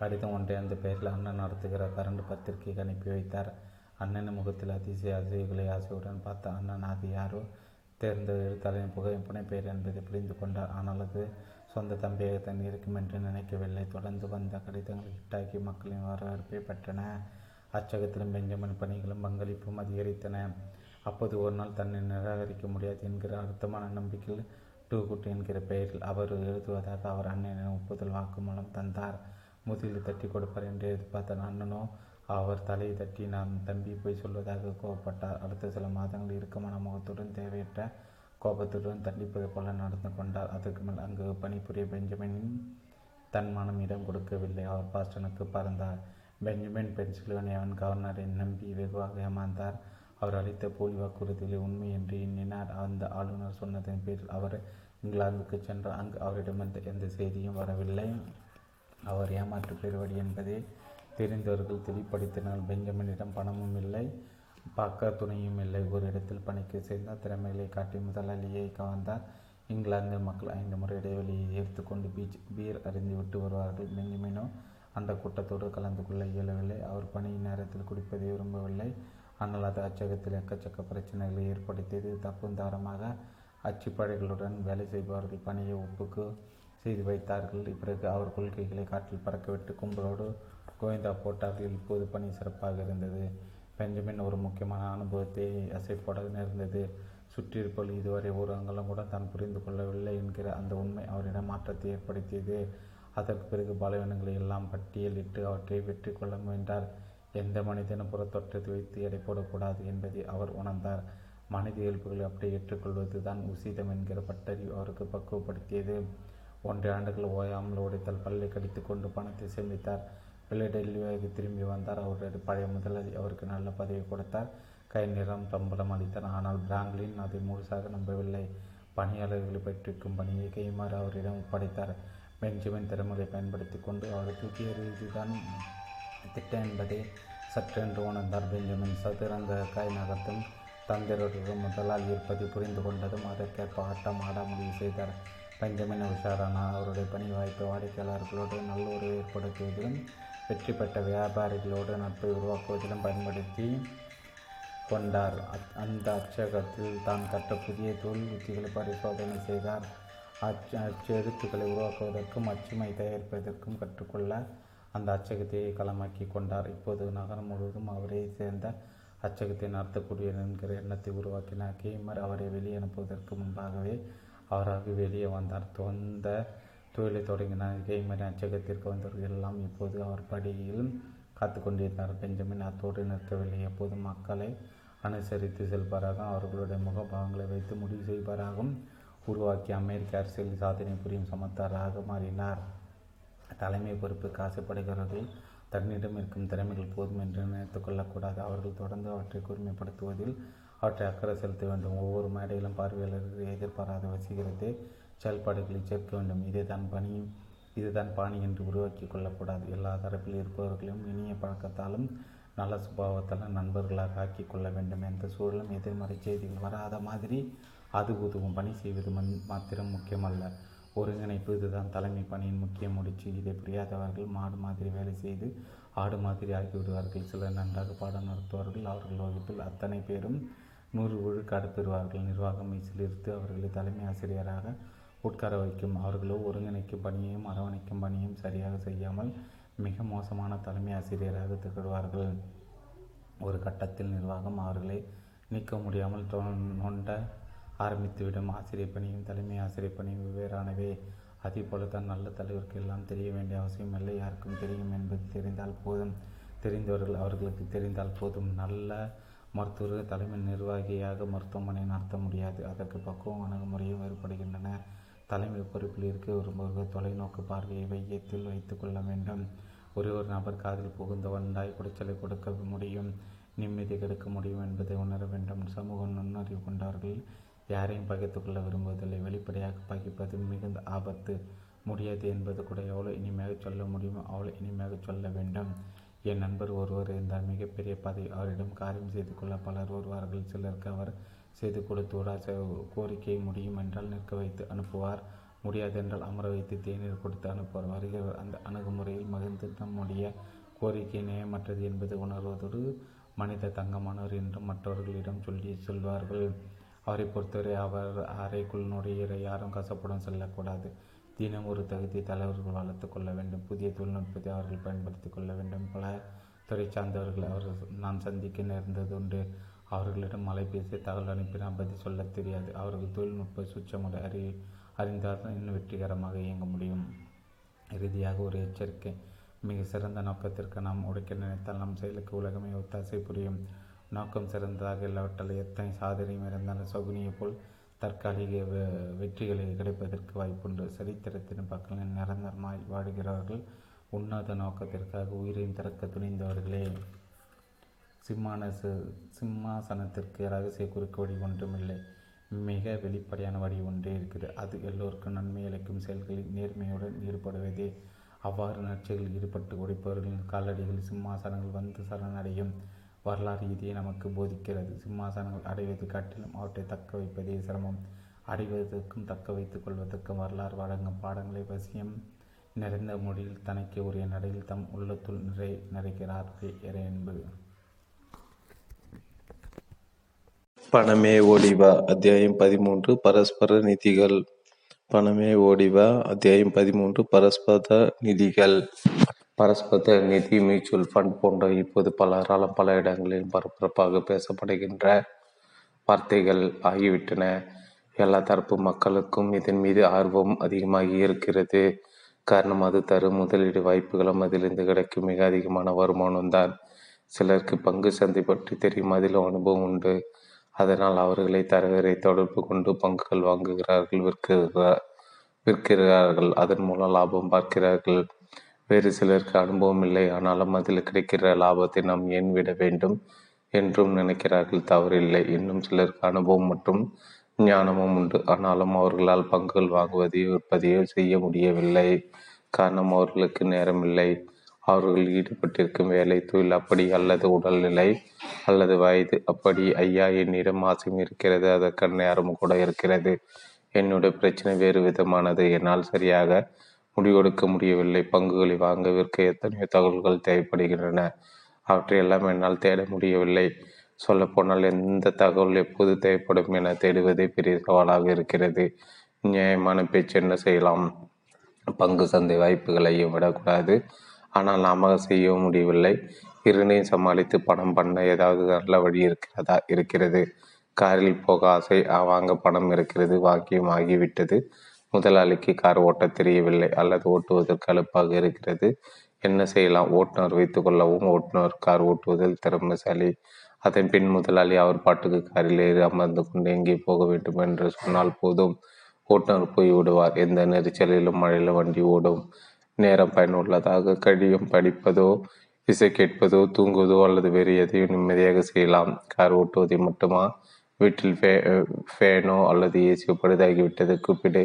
கடிதம் ஒன்றை அந்த பெயரில் அண்ணன் நடத்துகிற கரண்டு பத்திரிகைக்கு அனுப்பி வைத்தார். அண்ணன் முகத்தில் அதிசய ஆசைகளை ஆசையுடன் பார்த்த அண்ணன் அது யாரோ தேர்ந்த எழுத்தாளரின் புகையின் புனைப்பெயர் என்பதை புரிந்து கொண்டார். ஆனால் அது சொந்த தம்பியாக தான் இருக்கும் என்று நினைக்கவில்லை. தொடர்ந்து வந்த கடிதங்கள் ஹிட்டாகி மக்களின் வரவேற்பை பெற்றன. அச்சகத்திலும் பெஞ்சமின் பணிகளும் பங்களிப்பும் அதிகரித்தன. அப்போது ஒரு நாள் தன்னை நிராகரிக்க முடியாது என்கிற அர்த்தமான நம்பிக்கையில் டூகுட் என்கிற பெயரில் அவர் எழுதுவதாக அவர் அண்ணனின் ஒப்புதல் வாக்குமூலம் தந்தார். முதுகில் தட்டி கொடுப்பார் என்று எதிர்பார்த்த அண்ணனோ அவர் தலையை தட்டி நான் தம்பி போய் சொல்வதாக கோபப்பட்டார். அடுத்த சில மாதங்கள் இறுக்கமான முகத்துடன் தேவையற்ற கோபத்துடன் தண்டிப்பது போல நடந்து கொண்டார். அதற்கு மேல் அங்கு பணிபுரிய பெஞ்சமினின் தன்மானம் இடம் கொடுக்கவில்லை. அவர் பாஸ்டனுக்கு பறந்தார். பெஞ்சமின் பென்சில்வேனியாவின் கவர்னரை நம்பி வெகுவாக ஏமாந்தார். அவர் அளித்த போலி வாக்குறுதிகளை உண்மை என்று எண்ணினார். அந்த ஆளுநர் சொன்னதன் பேரில் அவர் இங்கிலாந்துக்கு சென்றார். அங்கு அவரிடமிருந்து எந்த செய்தியும் வரவில்லை. அவர் ஏமாற்று பெறுவடி என்பதை தெரிந்தவர்கள் தெளிப்படுத்தினால் பெஞ்சமினிடம் பணமும் இல்லை, பக்க துணையும் இல்லை. ஒரு இடத்தில் பணிக்கு சேர்ந்த திறமைகளை காட்டி முதலாளியை கவர்ந்தார். இங்கிலாந்தில் மக்கள் 5 முறை இடைவெளியை ஏற்று கொண்டு பீர் அறிந்துவிட்டு வருவார்கள். பெஞ்சமினோ அந்த கூட்டத்தோடு கலந்து கொள்ள இயலவில்லை. அவர் பணி நேரத்தில் குடிப்பதை விரும்பவில்லை. ஆனால் அது அச்சகத்தில் எக்கச்சக்க பிரச்சனைகளை ஏற்படுத்தியது. தப்புந்தாரமாக அச்சுப்படைகளுடன் வேலை செய்பவர்கள் பணியை ஒப்புக்கு செய்து வைத்தார்கள். பிறகு அவர் கொள்கைகளை காற்றில் பறக்கவிட்டு கும்பலோடு கோவிந்தா போட்டார்கள். இப்போது பணி சிறப்பாக இருந்தது. பெஞ்சமின் ஒரு முக்கியமான அனுபவத்தை அசைப்போட நேர்ந்தது. சுற்றியிருப்போல் இதுவரை ஒரு அங்கலம் கூட தான் புரிந்து கொள்ளவில்லை என்கிற அந்த உண்மை அவரிடம் மாற்றத்தை ஏற்படுத்தியது. அதற்கு பிறகு பலவீனங்களை எல்லாம் பட்டியலிட்டு அவற்றை வெற்றி கொள்ள முயன்றார். எந்த மனிதனும் புறத்தொற்றத்தை வைத்து எடை போடக்கூடாது என்பதை அவர் உணர்ந்தார். மனித இயல்புகளை அப்படி ஏற்றுக்கொள்வது தான் உசிதம் என்கிற பட்டறிவு அவருக்கு பக்குவப்படுத்தியது. 1 ஆண்டுகள் ஓயாமல் உடைத்தால் பல்லை கடித்து கொண்டு பணத்தை சேமித்தார். பிள்ளை டெல்லியாக திரும்பி வந்தார். அவருடைய பழைய முதலாளி அவருக்கு நல்ல பதவி கொடுத்தார். கை நிறம் சம்பளம் அளித்தார். ஆனால் பிராங்க்லின் அதை முழுசாக நம்பவில்லை. பணியாளர்களை பற்றிக்கும் பணியை கைமாறு அவரிடம் ஒப்படைத்தார். பெஞ்சமின் திறமையை பயன்படுத்தி கொண்டு அவர் தூக்கி எறிவதுதான் திட்டம் என்பதை சற்றென்று உணர்ந்தார். பெஞ்சமின் சதுரங்க காய் நகர்த்தும் தந்திரர்கள் முதலாளி இருப்பதை புரிந்து கொண்டதும் அதற்கேற்ப ஆட்டம் ஆட முடிவு செய்தார். பெஞ்சமின் உஷாரான அவருடைய பணி வாய்ப்பு வாடிக்கையாளர்களோடு நல்லுறவை ஏற்படுத்துவதிலும் வெற்றி பெற்ற வியாபாரிகளோடு நட்பை உருவாக்குவதிலும் பயன்படுத்தி கொண்டார். அந்த அச்சகத்தில் தான் கற்ற புதிய தொழில் உத்திகளை பரிசோதனை செய்தார். அச்செழுத்துக்களை உருவாக்குவதற்கும் அச்சுமை தயாரிப்பதற்கும் கற்றுக்கொள்ள அந்த அச்சகத்தை களமாக்கி கொண்டார். இப்போது நகரம் முழுவதும் அவரை சேர்ந்த அச்சகத்தை நடத்தக்கூடிய என்கிற எண்ணத்தை உருவாக்கினார். கேமர் அவரை வெளியனுப்புவதற்கு முன்பாகவே அவராக வெளியே வந்தார். சொந்த தொழிலை தொடங்கினார். கைமறை அச்சகத்திற்கு வந்தவர்கள் எல்லாம் இப்போது அவர் படியில் காத்து கொண்டிருந்தார். பெஞ்சமின் அத்தோடு நிற்கவில்லை. எப்போது மக்களை அனுசரித்து செல்பாராக அவர்களுடைய முகபாவங்களை வைத்து முடிவு செய்வாராகவும் உருவாக்கி அமெரிக்க அரசியல் சாதனை புரியும் சமத்தாராக மாறினார். தலைமை பொறுப்புக்கு ஆசைப்படுகிறவர்கள் தன்னிடம் இருக்கும் திறமைகள் போதும் என்று நினைத்து கொள்ளக்கூடாது. அவர்கள் தொடர்ந்து அவற்றை கூர்மைப்படுத்துவதில் அவற்றை அக்கறை செலுத்த வேண்டும். ஒவ்வொரு மேடையிலும் பார்வையாளர்கள் எதிர்பாராத வசீகரத்தை செயல்பாடுகளை சேர்க்க வேண்டும். இதுதான் பணி என்று உருவாக்கி கொள்ளக்கூடாது. எல்லா தரப்பில் இருப்பவர்களையும் இனிய பழக்கத்தாலும் நல்ல சுபாவத்தாலும் நண்பர்களாக ஆக்கி கொள்ள வேண்டும். எந்த சூழலும் எதிர்மறை செய்திகள் வராத மாதிரி அது உதவும். பணி செய்வது மாத்திரம் முக்கியமல்ல, ஒருங்கிணைப்பு. இதுதான் தலைமை பணியின் முக்கிய முடிச்சு. இதை புரியாதவர்கள் மாடு மாதிரி வேலை செய்து ஆடு மாதிரி ஆகிவிடுவார்கள். சிலர் நன்றாக பாடம் நடத்துவார்கள். அவர்கள் வகுப்பில் அத்தனை பேரும் 100 விழுக்காடு பெறுவார்கள். நிர்வாகம் சிலிர்த்து அவர்களை தலைமை ஆசிரியராக உட்கார வைக்கும். அவர்களோ ஒருங்கிணைக்கும் பணியையும் அரவணைக்கும் பணியும் சரியாக செய்யாமல் மிக மோசமான தலைமை ஆசிரியராக திகழ்வார்கள். ஒரு கட்டத்தில் நிர்வாகம் அவர்களை நீக்க முடியாமல் நொண்ட ஆரம்பித்துவிடும். ஆசிரியர் பணியும் தலைமை ஆசிரியர் பணியும் வெவ்வேறானவை. அதே போல தான் நல்ல தலைவருக்கு எல்லாம் தெரிய வேண்டிய அவசியமில்லை. யாருக்கும் தெரியும் என்பது தெரிந்தால் போதும். தெரிந்தவர்கள் அவர்களுக்கு தெரிந்தால் போதும். நல்ல மருத்துவர்கள் தலைமை நிர்வாகியாக மருத்துவமனை நடத்த முடியாது. அதற்கு பக்குவம் அணுகுமுறையும் வேறுபடுகின்றன. தலைமை பொறுப்பில் இருக்க விரும்புவர்கள் தொலைநோக்கு பார்வையை மையத்தில் வைத்துக் கொள்ள வேண்டும். ஒரே ஒரு நபர் காதில் புகுந்த வண்டாய் குடைச்சலை கொடுக்க முடியும், நிம்மதி கெடுக்க முடியும் என்பதை உணர வேண்டும். சமூக நுண்ணறிவு கொண்டவர்கள் யாரையும் பகிர்ந்து கொள்ள விரும்புவதில்லை. வெளிப்படையாக பகிப்பது மிகுந்த ஆபத்து. முடியாது என்பது கூட எவ்வளோ இனிமையாக சொல்ல முடியுமோ அவ்வளோ இனிமையாக சொல்ல வேண்டும். என் நண்பர் ஒருவர் இருந்தால் மிகப்பெரிய பதவி. அவரிடம் காரியம் செய்து கொள்ள பலர் வருவார்கள். சிலருக்கு அவர் செய்து கொடுத்துவிட கோரிக்கையை முடியும் என்றால் நிற்க வைத்து அனுப்புவார், முடியாது என்றால் அமர வைத்து தேநீர் கொடுத்து அனுப்புவார். வருகிறவர் அந்த அணுகுமுறையில் மகிழ்ந்து நம்முடைய கோரிக்கை நியாயமற்றது என்பது உணர்வதோடு மனித தங்கமானவர் என்றும் மற்றவர்களிடம் சொல்வார்கள். அவரை பொறுத்தவரை அவர் அறைக்குள் நுரையீரை யாரும் கசப்புடன் செல்லக்கூடாது. தினம் ஒரு தகுதியை தலைவர்கள் வளர்த்து கொள்ள வேண்டும். புதிய தொழில்நுட்பத்தை அவர்கள் பயன்படுத்தி கொள்ள வேண்டும். பல துறை சார்ந்தவர்கள் அவர்கள் நான் சந்திக்க நேர்ந்தது உண்டு. அவர்களிடம் அலைபேசி தகவல் அனுப்பினால் பதில் சொல்ல தெரியாது. அவர்கள் தொழில்நுட்ப சுச்சமுறை அறிந்தால்தான் இன்னும் வெற்றிகரமாக இயங்க முடியும். இறுதியாக ஒரு எச்சரிக்கை. மிக சிறந்த நோக்கத்திற்கு நாம் உடைக்க நினைத்தால் நம் செயலுக்கு உலகமே ஒத்தாசை புரியும். நோக்கம் சிறந்ததாக இல்லாவிட்டால் எத்தனை சாதனையும் இருந்தாலும் சகுனியைப் போல் தற்காலிக வெற்றிகளை கிடைப்பதற்கு வாய்ப்புண்டு. சரித்திரத்தின் பக்கம் நிரந்தரமாய் வாடுகிறவர்கள் உண்ணாத நோக்கத்திற்காக உயிரின் திறக்க துணிந்தவர்களே. சிம்மாசனத்திற்கு இரகசிய குறுக்குவடி ஒன்றுமில்லை. மிக வெளிப்படையான வழி ஒன்றே இருக்கிறது. அது எல்லோருக்கும் நன்மை அளிக்கும் செயல்களில் நேர்மையுடன் ஈடுபடுவதே. அவ்வாறு நற்செயலில் ஈடுபட்டு உடைப்பவர்களின் காலடிகள் சிம்மாசனங்கள் வந்து சரணடையும். வரலாறு இதையே நமக்கு போதிக்கிறது. சிம்மாசனங்கள் அடைவது காட்டிலும் அவற்றை தக்க வைப்பதே சிரமம். அடைவதற்கும் தக்க வைத்துக் கொள்வதற்கும் வரலாறு வழங்கும் பாடங்களை வசியம் நிறைந்த மொழியில் தனக்கே உரிய நடையில் தம் உள்ளத்துள் நிறைக்கிறார்கள் இறையன்பு. பணமே ஓடிவா அத்தியாயம் 13 பரஸ்பர நிதிகள். பரஸ்பர நிதி மியூச்சுவல் ஃபண்ட் போன்ற இப்போது பலராலும் பல இடங்களில் பரபரப்பாக பேசப்படுகின்ற வார்த்தைகள் ஆகிவிட்டன. எல்லா தரப்பு மக்களுக்கும் இதன் மீது ஆர்வம் அதிகமாகி இருக்கிறது. காரணம், அது தரும் முதலீடு வாய்ப்புகளும் அதிலிருந்து கிடைக்கும் மிக அதிகமான வருமானம்தான். சிலருக்கு பங்கு சந்தை பற்றி தெரியும், அதில் அனுபவம் உண்டு. அதனால் அவர்களை தரகரை தொடர்பு கொண்டு பங்குகள் வாங்குகிறார்கள், விற்கிறார்கள், அதன் மூலம் லாபம் பார்க்கிறார்கள். வேறு சிலருக்கு அனுபவம் இல்லை, ஆனாலும் அதில் கிடைக்கிற லாபத்தை நாம் ஏன் விட வேண்டும் என்றும் நினைக்கிறார்கள். தவறில்லை. இன்னும் சிலருக்கு அனுபவம் மற்றும் ஞானமும் உண்டு, ஆனாலும் அவர்களால் பங்குகள் வாங்குவதையோ விற்பதையோ செய்ய முடியவில்லை. காரணம், அவர்களுக்கு நேரமில்லை. அவர்கள் ஈடுபட்டிருக்கும் வேலை, தொழில் அப்படி, அல்லது உடல்நிலை, அல்லது வயது அப்படி. ஐயா, என்னிடம் ஆசையும் இருக்கிறது, அதற்கான நேரமும் கூட இருக்கிறது. என்னுடைய பிரச்சனை வேறு விதமானது. என்னால் சரியாக முடிவெடுக்க முடியவில்லை. பங்குகளை வாங்க விற்க எத்தனையோ தகவல்கள் தேவைப்படுகின்றன. அவற்றையெல்லாம் என்னால் தேட முடியவில்லை. சொல்லப்போனால் எந்த தகவல் எப்போது தேவைப்படும் என தேடுவதே பெரிய சவாலாக இருக்கிறது. நியாயமான பேச்சு என்ன செய்யலாம்? பங்கு சந்தை வாய்ப்புகளையும் விடக்கூடாது, ஆனால் நாம செய்ய முடியவில்லை. இரண்டையும் சமாளித்து பணம் பண்ண ஏதாவது நல்ல வழி இருக்கிறது. காரில் போக ஆசை, வாங்க பணம் இருக்கிறது, வாக்கியம் ஆகிவிட்டது. முதலாளிக்கு கார் ஓட்ட தெரியவில்லை, அல்லது ஓட்டுவதற்கு அலுப்பாக இருக்கிறது. என்ன செய்யலாம்? ஓட்டுநர் வைத்து கொள்ளவும் ஓட்டுநர் கார் ஓட்டுவதில் திறமைசாலி. அதன் பின் முதலாளி அவர் பாட்டுக்கு காரில் ஏறி அமர்ந்து கொண்டு எங்கே போக வேண்டும் என்று சொன்னால் போதும், ஓட்டுநர் போய் விடுவார். எந்த நெரிச்சலிலும் மழையிலும் வண்டி ஓடும். நேரம் பயனுள்ளதாக கழியும். படிப்பதோ, இசை கேட்பதோ, தூங்குவதோ அல்லது வேறு எதையும் நிம்மதியாக செய்யலாம். கார் ஓட்டுவதை மட்டுமா? வீட்டில் ஃபேனோ அல்லது ஏசியோ பழுதாகிவிட்டது, கூப்பிடு,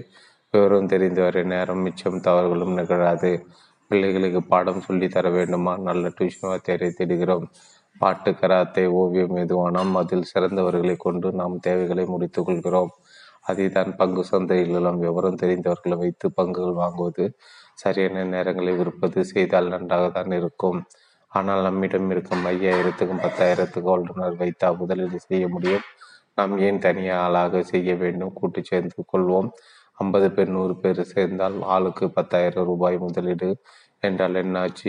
விவரம் தெரிந்து வரை நேரம் மிச்சம் தவறுகளும் நிகழாது. பிள்ளைகளுக்கு பாடம் சொல்லித்தர வேண்டுமா? நல்ல டியூஷன் வாத்தியாரை தேடுகிறோம். பாட்டு, கராத்தே, ஓவியம் எதுவானாம் அதில் சிறந்தவர்களை கொண்டு நாம் தேவைகளை முடித்து கொள்கிறோம். அதைதான் பங்கு சந்தையிலும் விவரம் தெரிந்தவர்களை வைத்து பங்குகள் வாங்குவது, சரியான நேரங்களை விற்பது செய்தால் நன்றாகத்தான் இருக்கும். ஆனால் நம்மிடம் இருக்கும் 5000க்கும் 10000க்கும் ஆளுநர் வைத்தா முதலீடு செய்ய முடியும். நாம் ஏன் தனியாளாக செய்ய வேண்டும்? கூட்டு சேர்ந்து கொள்வோம். 50 பேர் 100 பேர் சேர்ந்தால் ஆளுக்கு 10,000 ரூபாய் முதலீடு என்றால் என்னாச்சு?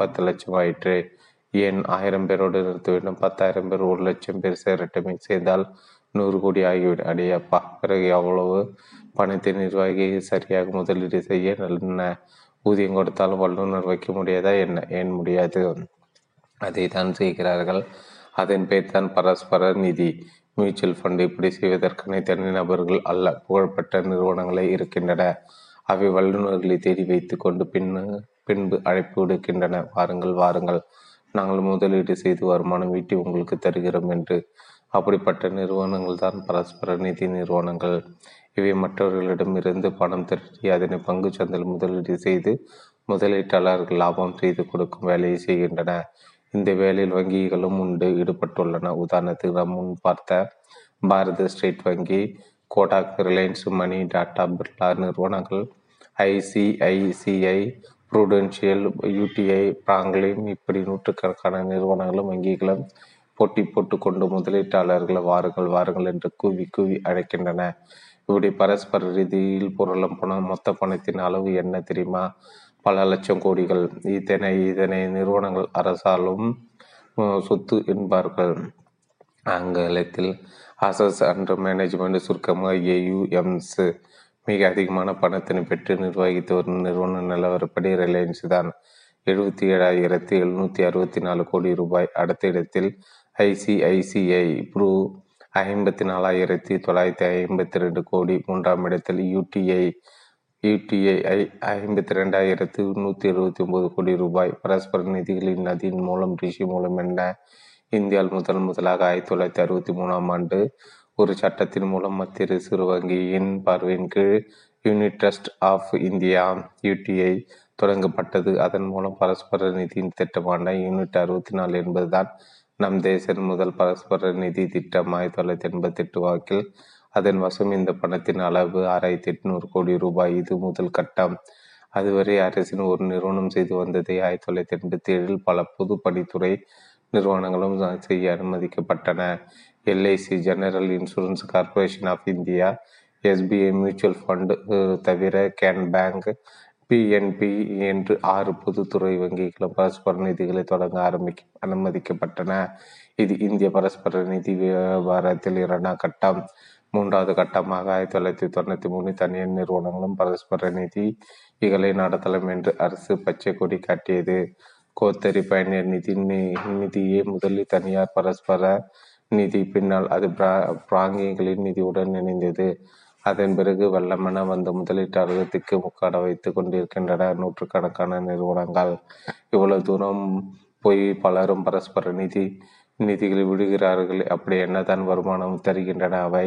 10 லட்சம் ஆயிற்று. ஏன் 1000 பேரோடு நிறுத்த வேண்டும்? 10,000 பேர் 1 லட்சம் பேர் சேரட்டமே. சேர்ந்தால் 100 கோடி ஆகிவிடும். அடையப்பா! பிறகு அவ்வளவு பணத்தை நிர்வாகி சரியாக முதலீடு செய்ய நல்ல ஊதியம் கொடுத்தாலும் வல்லுநர் வைக்க முடியாதா என்ன? ஏன் முடியாது? அதை தான் செய்கிறார்கள். அதன் பேர் தான் பரஸ்பர நிதி மியூச்சுவல் ஃபண்டு. இப்படி செய்வதற்கான தனிநபர்கள் அல்ல, புகழ்பெற்ற நிறுவனங்களே இருக்கின்றன. அவை வல்லுநர்களை தேடி வைத்து கொண்டு பின்பு அழைப்பு விடுக்கின்றன. வாருங்கள் வாருங்கள், நாங்கள் முதலீடு செய்து வருமானம் ஈட்டி உங்களுக்கு தருகிறோம் என்று. அப்படிப்பட்ட நிறுவனங்கள் தான் பரஸ்பர நிதி நிறுவனங்கள். இவை மற்றவர்களிடமிருந்து பணம் திரட்டி அதனை பங்கு சந்தையில் முதலீடு செய்து முதலீட்டாளர்கள் லாபம் செய்து கொடுக்கும் வேலையை செய்கின்றன. இந்த வேலையில் வங்கிகளும் ஈடுபட்டுள்ளன. உதாரணத்துக்கு நாம் முன் பார்த்த பாரத ஸ்டேட் வங்கி, கோடாக், ரிலையன்ஸ் மணி, டாடா, பிர்லா நிறுவனங்கள், ஐசிஐசிஐ, ப்ரூடென்ஷியல், யூடிஐ, பிராங்க்லின் இப்படி 100கணக்கான நிறுவனங்களும் வங்கிகளும் போட்டி போட்டுக்கொண்டு முதலீட்டாளர்கள் வாருங்கள் வாருங்கள் என்று கூவி கூவி அழைக்கின்றன. இப்படி பரஸ்பர ரீதியில் புரளும் பணம் மொத்த பணத்தின் அளவு என்ன தெரியுமா? பல லட்சம் கோடிகள். இதனை நிறுவனங்கள் அரசாலும் சொத்து என்பார்கள். ஆங்கிலத்தில் அசஸ் அண்ட் மேனேஜ்மெண்ட், சுருக்கமாக AUMs. மிக அதிகமான பணத்தினை பெற்று நிர்வகித்து வரும் நிறுவன நிலவரப்படி ரிலையன்ஸ் தான் 77,764 கோடி ரூபாய். அடுத்த இடத்தில் ICICI ப்ரூ 54,952 கோடி. மூன்றாம் இடத்தில் UTI 52,179 கோடி ரூபாய். பரஸ்பர நிதிகளின் நதியின் மூலம் ரிஷி மூலம் என்ன? இந்தியாவில் முதலாக 1963 ஒரு சட்டத்தின் மூலம் மத்திய சிறு வங்கியின் பார்வையின் கீழ் Unit Trust of India UTI தொடங்கப்பட்டது. அதன் மூலம் பரஸ்பர நிதியின் திட்டமான யூனிட் 64 என்பதுதான் நம் தேசின் முதல் பரஸ்பர நிதி திட்டம். 1988 வாக்கில் அதன் வசம் இந்த பணத்தின் அளவு 6,800 கோடி ரூபாய். இது முதல் கட்டம். அதுவரை அரசின் ஒரு நிறுவனம் செய்து வந்ததை 1987 பல பொது பணித்துறை நிறுவனங்களும் செய்ய அனுமதிக்கப்பட்டன. LIC General Insurance Corporation of India, SBI mutual fund தவிர கேன் பேங்க், PNB என்று 6 பொதுத்துறை வங்கிகளும் பரஸ்பர நிதிகளை தொடங்க அனுமதிக்கப்பட்டன. இது இந்திய பரஸ்பர நிதி விவகாரத்தில் 2ஆம் கட்டம். 3வது கட்டமாக 1993 தனியார் நிறுவனங்களும் பரஸ்பர நிதிகளை நடத்தலாம் என்று அரசு பச்சை கொடி காட்டியது. கோத்தரி பயணியர் நிதியே முதலில் தனியார் பரஸ்பர நிதி, பின்னால் அது பிராங்கிகளின் நிதியுடன் இணைந்தது. அதன் பிறகு வெள்ளமென வந்த முதலீட்டாளர்கள் திக்கு முக்காட வைத்து கொண்டிருக்கின்றன நூற்றுக்கணக்கான நிறுவனங்கள். இவ்வளவு தூரம் போய் பலரும் பரஸ்பர நிதிகளை விடுகிறார்கள். அப்படி என்னதான் வருமானம் தருகின்றன? அவை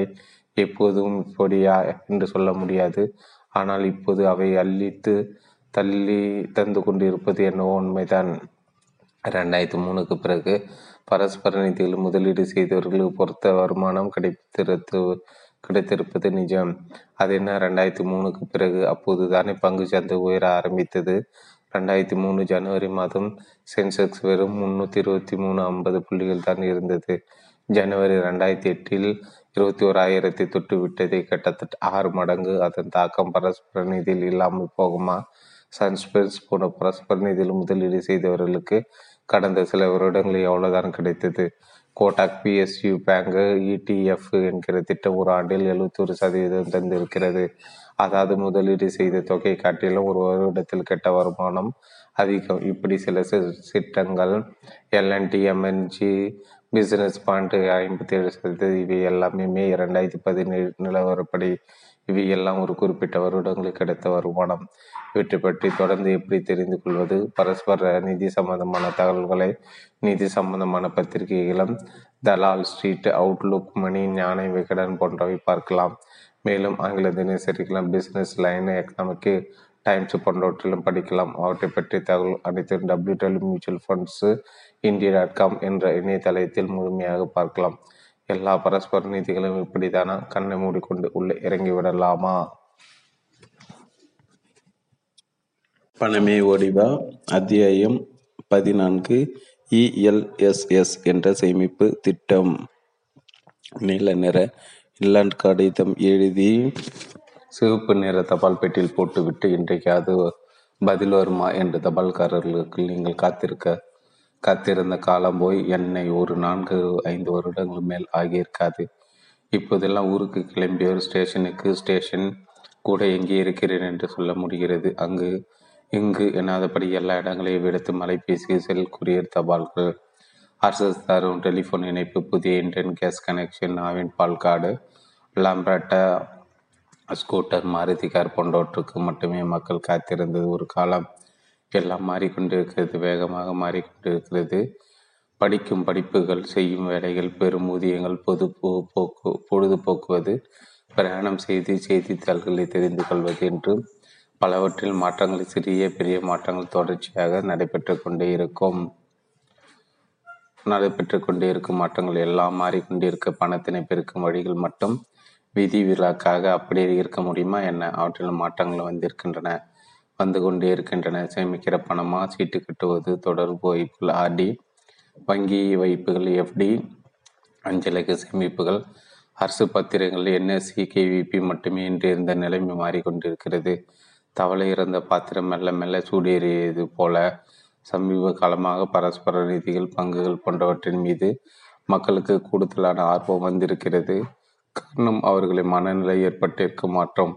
எப்போதும் இப்படியா என்று சொல்ல முடியாது. ஆனால் இப்போது அவை தள்ளி தந்து கொண்டிருப்பது என்னவோ உண்மைதான். 2003 பிறகு பரஸ்பர நிதிகள் முதலீடு செய்தவர்களுக்கு பொறுத்த வருமானம் கிடைத்திருப்பது நிஜம். அது என்ன? 2003 பிறகு அப்போது தானே பங்கு சந்தை உயர ஆரம்பித்தது. 2003 ஜனவரி மாதம் சென்செக்ஸ் வெறும் 323.50 புள்ளிகள் தான் இருந்தது. ஜனவரி 2008 21,000 தொட்டு விட்டதை கிட்டத்தட்ட 6 மடங்கு. அதன் தாக்கம் பரஸ்பர நிதியில் இல்லாமல் போகுமா? சன்ஸ்பென்ஸ் போன பரஸ்பர நிதியில் முதலீடு செய்தவர்களுக்கு கடந்த சில வருடங்கள் எவ்வளவுதான் கிடைத்தது? கோட்டாக் PSU பேங்க் ETF என்கிற திட்டம் ஒரு ஆண்டில் 71% தந்திருக்கிறது. அதாவது முதலீடு செய்த தொகை காட்டிலும் ஒரு வருடத்தில் கெட்ட வருமானம் அதிகம். இப்படி சில திட்டங்கள் LNT MNG பிஸ்னஸ் பாயிண்ட் 57%. இவை எல்லாமே 2017 நிலவரப்படி. இவை எல்லாம் ஒரு குறிப்பிட்ட வருடங்களுக்கு கிடைத்த வருமானம். இவற்றை பற்றி தொடர்ந்து எப்படி தெரிந்து கொள்வது? பரஸ்பர நிதி சம்பந்தமான தகவல்களை நிதி சம்பந்தமான பத்திரிகைகளும் தலால் ஸ்ட்ரீட், அவுட்லுக், மணி, ஞான விகடன் போன்றவை பார்க்கலாம். மேலும் ஆங்கில தினசரிகளும் பிஸ்னஸ் லைன், எக்கனாமிக்கு டைம்ஸ் போன்றவற்றிலும் படிக்கலாம். அவற்றை பற்றி தகவல் அனைத்தும் www.mutualfunds.india.com என்ற இணையதளத்தில் முழுமையாக பார்க்கலாம். எல்லா பரஸ்பர நிதிகளும் இப்படித்தானா? கண்ணை மூடிக்கொண்டு உள்ளே இறங்கிவிடலாமா? பணமே ஓடிவா? அத்தியாயம் 14 ELSS என்ற சேமிப்பு திட்டம். நீல நிற இன்லாண்ட் கடிதம் எழுதி சிவப்பு நிற தபால் பெட்டியில் போட்டுவிட்டு இன்றைக்கு அது பதில் வருமா என்று தபால்காரர்களுக்கு நீங்கள் காத்திருந்த காலம் போய் என்னை ஒரு 4-5 வருடங்கள் மேல் ஆகியிருக்காது. இப்போதெல்லாம் ஊருக்கு கிளம்பியோர் ஸ்டேஷன் கூட எங்கே இருக்கிறேன் என்று சொல்ல முடிகிறது. அங்கு இங்கு என்னாதபடி எல்லா இடங்களையும் விடுத்து மலைபேசி, செல், கூரியர், தபால்கள், ஆர்எஸ்எஸ் தரும் டெலிஃபோன் இணைப்பு, புதிய இன்டர்நெட், கேஸ் கனெக்ஷன், ஆவின் பால் card, Lambretta, scooter, Maruti car போன்றவற்றுக்கு மட்டுமே மக்கள் காத்திருந்தது ஒரு காலம். எல்லாம் மாறிக்கொண்டிருக்கிறது, வேகமாக மாறிக்கொண்டிருக்கிறது. படிக்கும் படிப்புகள், செய்யும் வேலைகள், பெரும் ஊதியங்கள், பொழுதுபோக்குவது, பிரயாணம் செய்து செய்தித்தாள்களை தெரிந்து கொள்வது என்று பலவற்றில் மாற்றங்கள், சிறிய பெரிய மாற்றங்கள் தொடர்ச்சியாக நடைபெற்று கொண்டே இருக்கும் மாற்றங்கள் எல்லாம் மாறிக்கொண்டிருக்க பணத்தினை பெருக்கும் வழிகள் மட்டும் விதிவிலக்காக அப்படியே இருக்க முடியுமா என்ன? அவற்றில் மாற்றங்கள் வந்து கொண்டே இருக்கின்றன. சேமிக்கிற பணமா, சீட்டு கட்டுவது, தொடர்பு வைப்புகள், RD, வங்கி வைப்புகள், எஃப்டி, அஞ்சலக சேமிப்புகள், அரசு பத்திரங்கள், என்எஸ்சி, கேவிபி மட்டுமே இன்று இருந்த நிலைமை மாறிக்கொண்டிருக்கிறது. தவளை இறந்த பாத்திரம் மெல்ல மெல்ல சூடேறியது போல சமீப காலமாக பரஸ்பர நிதிகள், பங்குகள் போன்றவற்றின் மீது மக்களுக்கு கூடுதலான ஆர்வம் வந்திருக்கிறது. காரணம், அவர்களை மனநிலை ஏற்பட்டிருக்கும் மாற்றம்.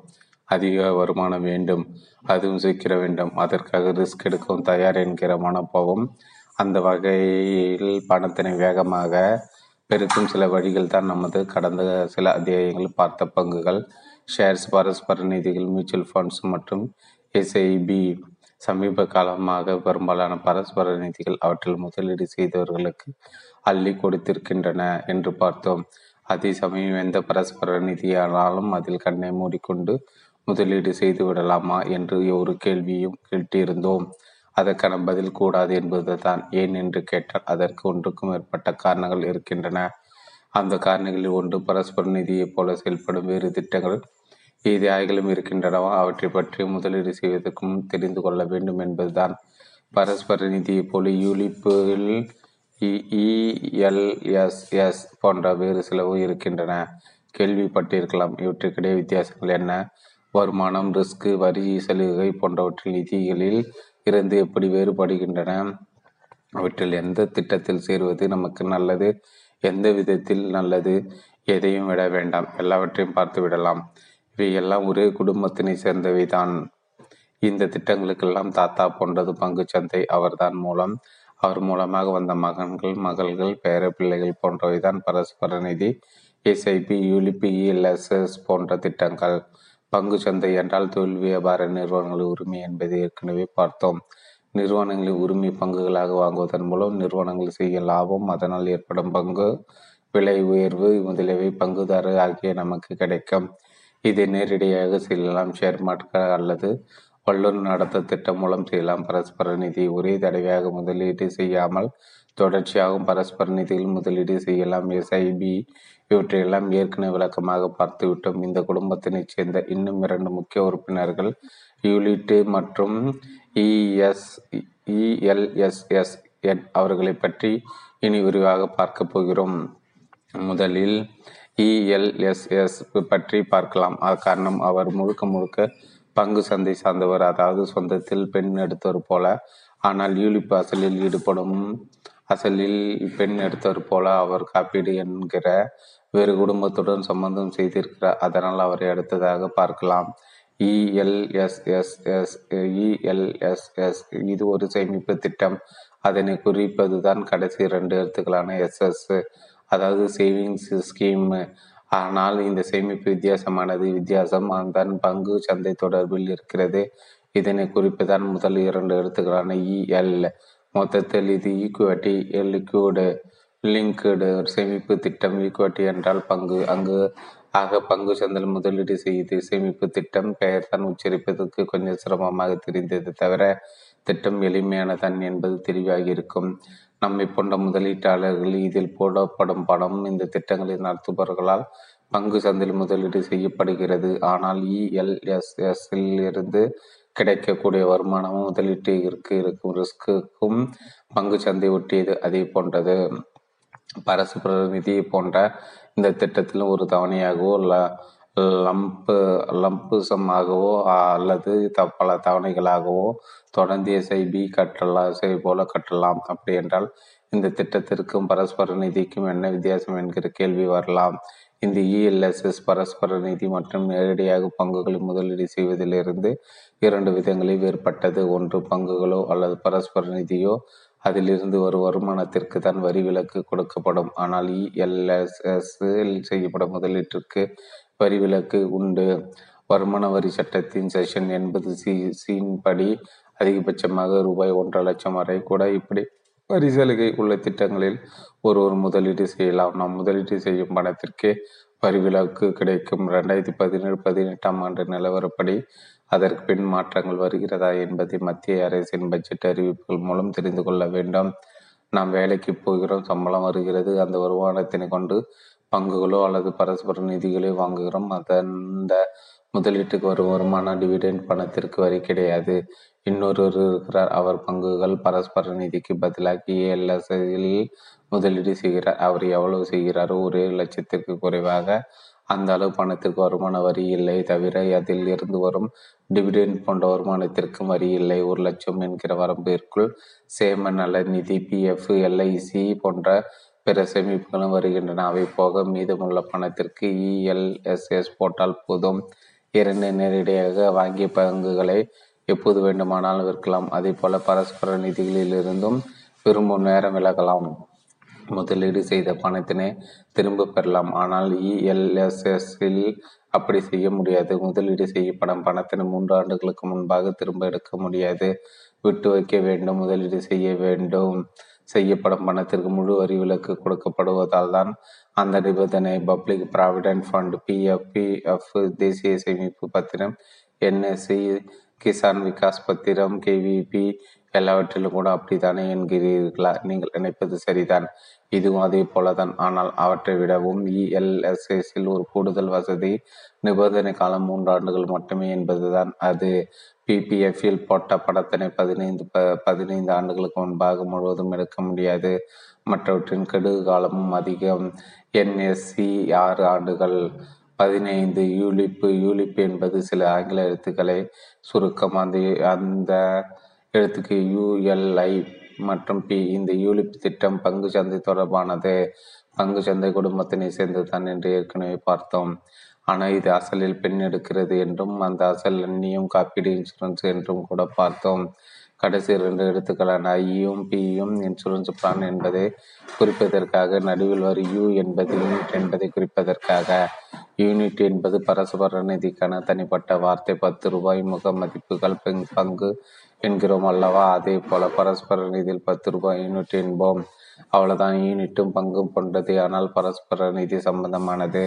அதிக வருமானம் வேண்டும், அதுவும் சீக்கிர வேண்டும், அதற்காக ரிஸ்க் எடுக்கவும் தயார் என்கிற மனப்பாவம். அந்த வகையில் பணத்தினை வேகமாக பெருக்கும் சில வழிகள் தான் நமது கடந்த சில அத்தியாயங்கள் பார்த்த பங்குகள், ஷேர்ஸ், பரஸ்பர நிதிகள், மியூச்சுவல் ஃபண்ட்ஸ் மற்றும் எஸ்ஐபி. சமீப காலமாக பெரும்பாலான பரஸ்பர நிதிகள் அவற்றில் முதலீடு செய்தவர்களுக்கு அள்ளி கொடுத்திருக்கின்றன என்று பார்த்தோம். அதே சமயம் எந்த பரஸ்பர நிதியானாலும் அதில் கண்ணை மூடிக்கொண்டு முதலீடு செய்து விடலாமா என்று ஒரு கேள்வியும் கேட்டிருந்தோம். அதற்கான பதில் கூடாது என்பது தான். ஏன் என்று கேட்டால் அதற்கு ஒன்றுக்கும் மேற்பட்ட காரணங்கள் இருக்கின்றன. அந்த காரணங்களில் ஒன்று, பரஸ்பர நிதியைப் போல செயல்படும் வேறு திட்டங்கள் எதையாயிலும் இருக்கின்றனவா, அவற்றை பற்றி முதலீடு செய்வதற்கும் தெரிந்து கொள்ள வேண்டும் என்பதுதான். பரஸ்பர நிதியைப் போல யூலிப்பில் ELSS போன்ற வேறு சிலவும் இருக்கின்றன. கேள்விப்பட்டிருக்கலாம். இவற்றுக்கிடையே வித்தியாசங்கள் என்ன? வருமானம், ரிஸ்க், வரி சலுகை போன்றவற்றில் நிதிகளில் இருந்து எப்படி வேறுபடுகின்றன? அவற்றில் எந்த திட்டத்தில் சேருவது நமக்கு நல்லது, எந்த விதத்தில் நல்லது? எதையும் விட வேண்டாம், எல்லாவற்றையும் பார்த்து விடலாம். இவையெல்லாம் ஒரே குடும்பத்தினை சேர்ந்தவை தான். இந்த திட்டங்களுக்கெல்லாம் தாத்தா போன்றது பங்கு சந்தை. அவர் மூலமாக வந்த மகன்கள், மகள்கள், பேர பிள்ளைகள் போன்றவை தான் பரஸ்பர நிதி, எஸ்ஐபி, யூலிப்பிஎல்எஸ்எஸ் போன்ற திட்டங்கள். பங்கு சந்தை என்றால் தொழில் வியாபார நிறுவனங்களின் உரிமை என்பதை ஏற்கனவே பார்த்தோம். நிறுவனங்களின் உரிமை பங்குகளாக வாங்குவதன் மூலம் நிறுவனங்கள் செய்ய லாபம், அதனால் ஏற்படும் பங்கு விலை உயர்வு முதலியவை பங்குதாரர் ஆகிய நமக்கு கிடைக்கும். இதை நேரடியாக செய்யலாம், ஷேர் மார்க்கெட் அல்லது வல்லுநர் நடத்த திட்டம் மூலம் செய்யலாம். பரஸ்பர நிதி ஒரே தடவையாக முதலீடு செய்யாமல் தொடர்ச்சியாகவும் பரஸ்பர நிதியில் முதலீடு செய்யலாம். எஸ்ஐபி இவற்றையெல்லாம் ஏற்கனவே விளக்கமாக பார்த்துவிட்டோம். இந்த குடும்பத்தினைச் சேர்ந்த இன்னும் இரண்டு முக்கிய உறுப்பினர்கள் யூலிட் மற்றும் ELSS அவர்களை பற்றி இனி விரிவாக பார்க்க போகிறோம். முதலில் ELSS பற்றி பார்க்கலாம். காரணம், அவர் முழுக்க முழுக்க பங்கு சந்தை சார்ந்தவர், அதாவது சொந்தத்தில் பெண் எடுத்தவர் போல. ஆனால் யூலிப் அசலில் ஈடுபடும் அசலில் பெண் எடுத்தவர் போல அவர் காப்பீடு என்கிற வேறு குடும்பத்துடன் சம்பந்தம் செய்திருக்கிறார். அதனால் அவரை அடுத்ததாக பார்க்கலாம். ELSS இது ஒரு சேமிப்பு திட்டம். அதனை குறிப்பது தான் கடைசி இரண்டு எழுத்துக்களான SS, அதாவது சேவிங்ஸ் ஸ்கீம். ஆனால் இந்த சேமிப்பு வித்தியாசமானது. வித்தியாசம் தான் பங்கு சந்தை தொடர்பில் இருக்கிறது. இதனை குறிப்புதான் முதல் இரண்டு எழுத்துக்களான EL. மொத்தத்தில் இது ஈக்குவட்டி லிக்விடு லிங்க்டு சேமிப்பு திட்டம். ஈக்குவட்டி என்றால் பங்கு, ஆக பங்கு சந்தையில் முதலீடு செய்து சேமிப்பு திட்டம். பெயர் தான் உச்சரிப்பதற்கு கொஞ்சம் சிரமமாக தெரிந்தது, தவிர திட்டம் எளிமையானதான் என்பது தெளிவாகி இருக்கும். நம்மை போன்ற முதலீட்டாளர்கள் இதில் போடப்படும் பணம் இந்த திட்டங்களை நடத்துபவர்களால் பங்கு சந்தையில் முதலீடு செய்யப்படுகிறது. ஆனால் ELSSல் இருந்து கிடைக்கக்கூடிய வருமானமும் முதலீட்டிற்கு இருக்கும் ரிஸ்க்குக்கும் பங்கு சந்தை ஒட்டியது, அதே போன்றது. பரஸ்பர நிதி போன்ற இந்த திட்டத்தில் ஒரு தவணையாகவோ லம்புசமாகவோ அல்லது பல தவணைகளாகவோ தொடர்ந்து எஸ்ஐபி கட்டலாம். அப்படி என்றால் இந்த திட்டத்திற்கும் பரஸ்பர நிதிக்கும் என்ன வித்தியாசம் என்கிற கேள்வி வரலாம். இந்த ELSS பரஸ்பர நிதி மற்றும் நேரடியாக பங்குகளை முதலீடு செய்வதிலிருந்து இரண்டு விதங்களில் வேறுபட்டது. ஒன்று, பங்குகளோ அல்லது பரஸ்பர நிதியோ அதிலிருந்து ஒரு வருமானத்திற்கு தான் வரி விலக்கு கொடுக்கப்படும். ஆனால் ELSSல் செய்யப்படும் முதலீட்டிற்கு வரி விலக்கு உண்டு. வருமான வரி சட்டத்தின் செக்ஷன் 80C படி அதிகபட்சமாக ₹1,00,000 வரை கூட இப்படி வரி சலுகை உள்ள திட்டங்களில் ஒருவர் முதலீடு செய்யலாம். நாம் முதலீடு செய்யும் பணத்திற்கே வரி விலக்கு கிடைக்கும். 2017-18 நிலவரப்படி அதற்கு பின் மாற்றங்கள் வருகிறதா என்பதை மத்திய அரசின் பட்ஜெட் அறிவிப்புகள் மூலம் தெரிந்து கொள்ள வேண்டும். நாம் வேலைக்கு போகிறோம், சம்பளம் வருகிறது. அந்த வருமானத்தினை கொண்டு பங்குகளோ அல்லது பரஸ்பர நிதிகளோ வாங்குகிறோம். அந்த முதலீட்டுக்கு ஒரு வருமான டிவிடெண்ட் பணத்திற்கு வரி கிடையாது. இன்னொருவர் இருக்கிறார். அவர் பங்குகள் பரஸ்பர நிதிக்கு பதிலாக ELSல் முதலீடு செய்கிறார். அவர் எவ்வளவு செய்கிறாரோ 1 லட்சத்திற்கு குறைவாக அந்த அளவு பணத்திற்கு வருமான வரி இல்லை. தவிர அதில் இருந்து வரும் டிவிடெண்ட் போன்ற வருமானத்திற்கும் வரி இல்லை. 1 லட்சம் என்கிற வரம்பிற்குள் சேம நல நிதி, PF, LIC போன்ற பிற சேமிப்புகளும் வருகின்றன. அவை போக மீதமுள்ள பணத்திற்கு ELSS போட்டால் போதும். 2 நேரடியாக வாங்கிய பங்குகளை எப்போது வேண்டுமானாலும் விற்கலாம். அதே போல பரஸ்பர நிதிகளிலிருந்தும் விரும்பும் நேரம் விலகலாம். முதலீடு செய்த பணத்தினை திரும்ப பெறலாம். ஆனால் ELSSல் அப்படி செய்ய முடியாது. முதலீடு செய்யப்படும் பணத்தினை 3 ஆண்டுகளுக்கு முன்பாக திரும்ப எடுக்க முடியாது. விட்டு வைக்க வேண்டும். முதலீடு செய்ய வேண்டும். செய்யப்படும் பணத்திற்கு முழு வரி விலக்கு கொடுக்கப்படுவதால் தான் அந்த நிபந்தனை. பப்ளிக் ப்ராவிடென்ட் ஃபண்ட், PF, தேசிய சேமிப்பு பத்திரம், NSE, கிசான் விகாஸ் பத்திரம், KVP எல்லாவற்றிலும் கூட அப்படித்தானே என்கிறீர்களா? நீங்கள் நினைப்பது சரிதான். இதுவும் அதே போலதான். ஆனால் அவற்றை விடவும் ELSSல் ஒரு கூடுதல் வசதி. நிபந்தனை காலம் 3 ஆண்டுகள் மட்டுமே என்பதுதான் அது. PPFல் போட்ட பணத்தினை 15 ஆண்டுகளுக்கு முன்பாக முழுவதும் எடுக்க முடியாது. மற்றவற்றின் கெடு காலமும் அதிகம். NSE 6 ஆண்டுகள், 15. யூலிப்பு என்பது சில ஆங்கில எழுத்துக்களை சுருக்கம். அந்த எழுத்துக்கு ULI மற்றும் P. இந்த யூலிப் திட்டம் பங்கு சந்தை தொடர்பானது. பங்கு சந்தை குடும்பத்தினை சேர்ந்துதான் என்று ஏற்கனவே பார்த்தோம். ஆனால் இது அசலில் பெண் எடுக்கிறது என்றும் அந்த அசல் அந்நியம் காப்பீடு இன்சூரன்ஸ் என்றும் கூட பார்த்தோம். கடைசி 2 எழுத்துக்களான IUம் PUம் இன்சூரன்ஸ் பிளான் என்பதை குறிப்பதற்காக, நடுவில் வரும் U என்பது யூனிட் என்பதை குறிப்பதற்காக. யூனிட் என்பது பரஸ்பர நிதிக்கான தனிப்பட்ட வார்த்தை. 10 ரூபாய் முக மதிப்புகள் பங்கு என்கிறோம் அல்லவா? அதே போல பரஸ்பர நிதியில் 10 ரூபாய் யூனிட் என்போம். அவ்வளவுதான். யூனிட்டும் பங்கும் போன்றது, ஆனால் பரஸ்பர நிதி சம்பந்தமானது.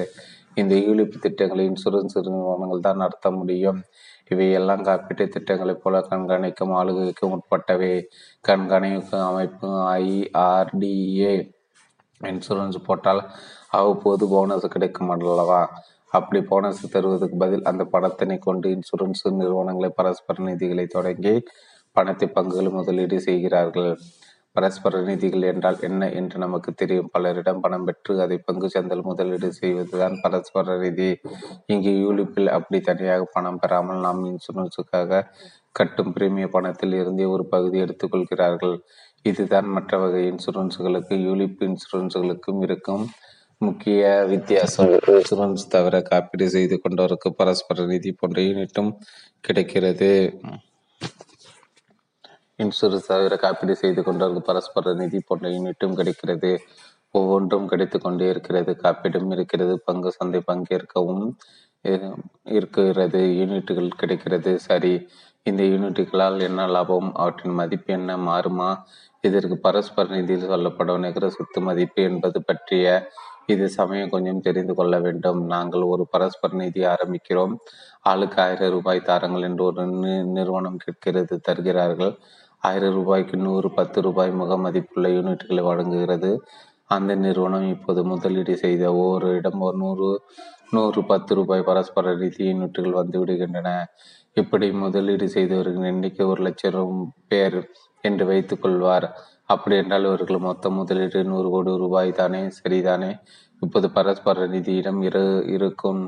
இந்த ஈழிப்பு திட்டங்களை இன்சூரன்ஸ் நிறுவனங்கள் தான் நடத்த முடியும். இவையெல்லாம் காப்பீட்டு திட்டங்களைப் போல கண்காணிக்கும் ஆளுகைக்கும் உட்பட்டவை. கண்காணிக்கும் அமைப்பு IRDA. இன்சூரன்ஸ் போட்டால் அவ்வப்போது போனஸ் கிடைக்கும் அல்லவா? அப்படி போனஸ் தருவதற்கு பதில் அந்த பணத்தினை கொண்டு இன்சூரன்ஸ் நிறுவனங்களை பரஸ்பர நிதிகளை தொடங்கி பணத்தை பங்குகளை முதலீடு செய்கிறார்கள். பரஸ்பர நிதிகள் என்றால் என்ன என்று நமக்கு தெரியும். பலரிடம் பணம் பெற்று அதை பங்கு சந்தையில் முதலீடு செய்வதுதான் பரஸ்பர நிதி. இங்கு யூலிப்பில் அப்படி தனியாக பணம் பெறாமல் நாம் இன்சூரன்ஸுக்காக கட்டும் பிரீமிய பணத்தில் இருந்தே ஒரு பகுதி எடுத்துக்கொள்கிறார்கள். இதுதான் மற்ற வகை இன்சூரன்ஸுகளுக்கு யூலிப் இன்சூரன்ஸுகளுக்கும் இருக்கும் முக்கிய வித்தியாசம். இன்சூரன்ஸ் தவிர காப்பீடு செய்து கொண்டவருக்கு பரஸ்பர நிதி போன்ற யூனிட்டும் கிடைக்கிறது. இன்சூரன்ஸ் தவிர காப்பீடு செய்து கொண்டவர்கள் பரஸ்பர நிதி போன்ற யூனிட்டும் கிடைக்கிறது. ஒவ்வொன்றும் கிடைத்து கொண்டே இருக்கிறது. காப்பீடும் இருக்கிறது, பங்கு சந்தை பங்கேற்கவும் இருக்கிறது, யூனிட்டுகள் கிடைக்கிறது. சரி, இந்த யூனிட்டுகளால் என்ன லாபம்? அவற்றின் மதிப்பு என்ன? மாறுமா? இதற்கு பரஸ்பர நிதியில் சொல்லப்படும் நிகர சொத்து மதிப்பு என்பது பற்றிய இது சமயம் கொஞ்சம் தெரிந்து கொள்ள வேண்டும். நாங்கள் ஒரு பரஸ்பர நிதி ஆரம்பிக்கிறோம். ஆளுக்கு 1000 ரூபாய் தாருங்கள் என்று ஒரு நிறுவனம் கேட்கிறது. தருகிறார்கள். 1000 ரூபாய்க்கு 110 ரூபாய் முக மதிப்புள்ள யூனிட்டுகளை வழங்குகிறது அந்த நிறுவனம். இப்போது முதலீடு செய்த ஒவ்வொரு இடம் 110 ரூபாய் பரஸ்பர நிதி யூனிட்டுகள் வந்து விடுகின்றன. இப்படி முதலீடு செய்தவர்களின் எண்ணிக்கை 1 லட்சம் பேர் என்று வைத்துக் கொள்வார். அப்படி என்றால் இவர்கள் மொத்த முதலீடு 100 கோடி ரூபாய் தானே? சரிதானே? இப்போது பரஸ்பர நிதியிடம் இருக்கும்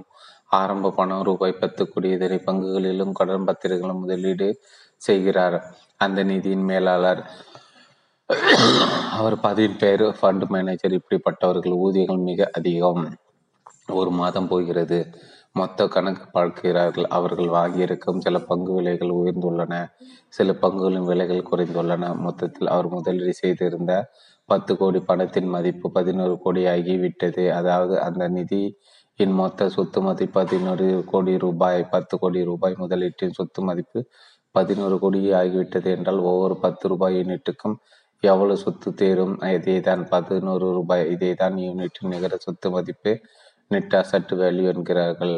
ஆரம்ப பணம் ரூபாய் 10 கோடி. இதனை பங்குகளிலும் கடன் பத்திரங்களும் முதலீடு செய்கிறார் அந்த நிதியின் மேலாளர். அவர் பதின் பேர் ஃபண்ட் மேனேஜர். இப்படிப்பட்டவர்கள் ஊதியங்கள் மிக அதிகம். 1 மாதம் போகிறது. மொத்த கணக்கு பார்க்கிறார்கள். அவர்கள் வாங்கியிருக்கும் சில பங்கு விலைகள் உயர்ந்துள்ளன, சில பங்குகளின் விலைகள் குறைந்துள்ளன. மொத்தத்தில் அவர் முதலீடு செய்திருந்த 10 கோடி பணத்தின் மதிப்பு 11 கோடி ஆகிவிட்டது. அதாவது அந்த நிதியின் மொத்த சொத்து மதிப்பு 11 கோடி ரூபாய். 10 கோடி ரூபாய் முதலீட்டின் சொத்து மதிப்பு 11 கோடி ஆகிவிட்டது என்றால் ஒவ்வொரு 10 ரூபாய் யூனிட்டுக்கும் எவ்வளவு சொத்து தேரும்? இதேதான் 11 ரூபாய். இதேதான் யூனிட்டின் நிகர சொத்து மதிப்பு, நெட் அசட் வேல்யூ என்கிறார்கள்.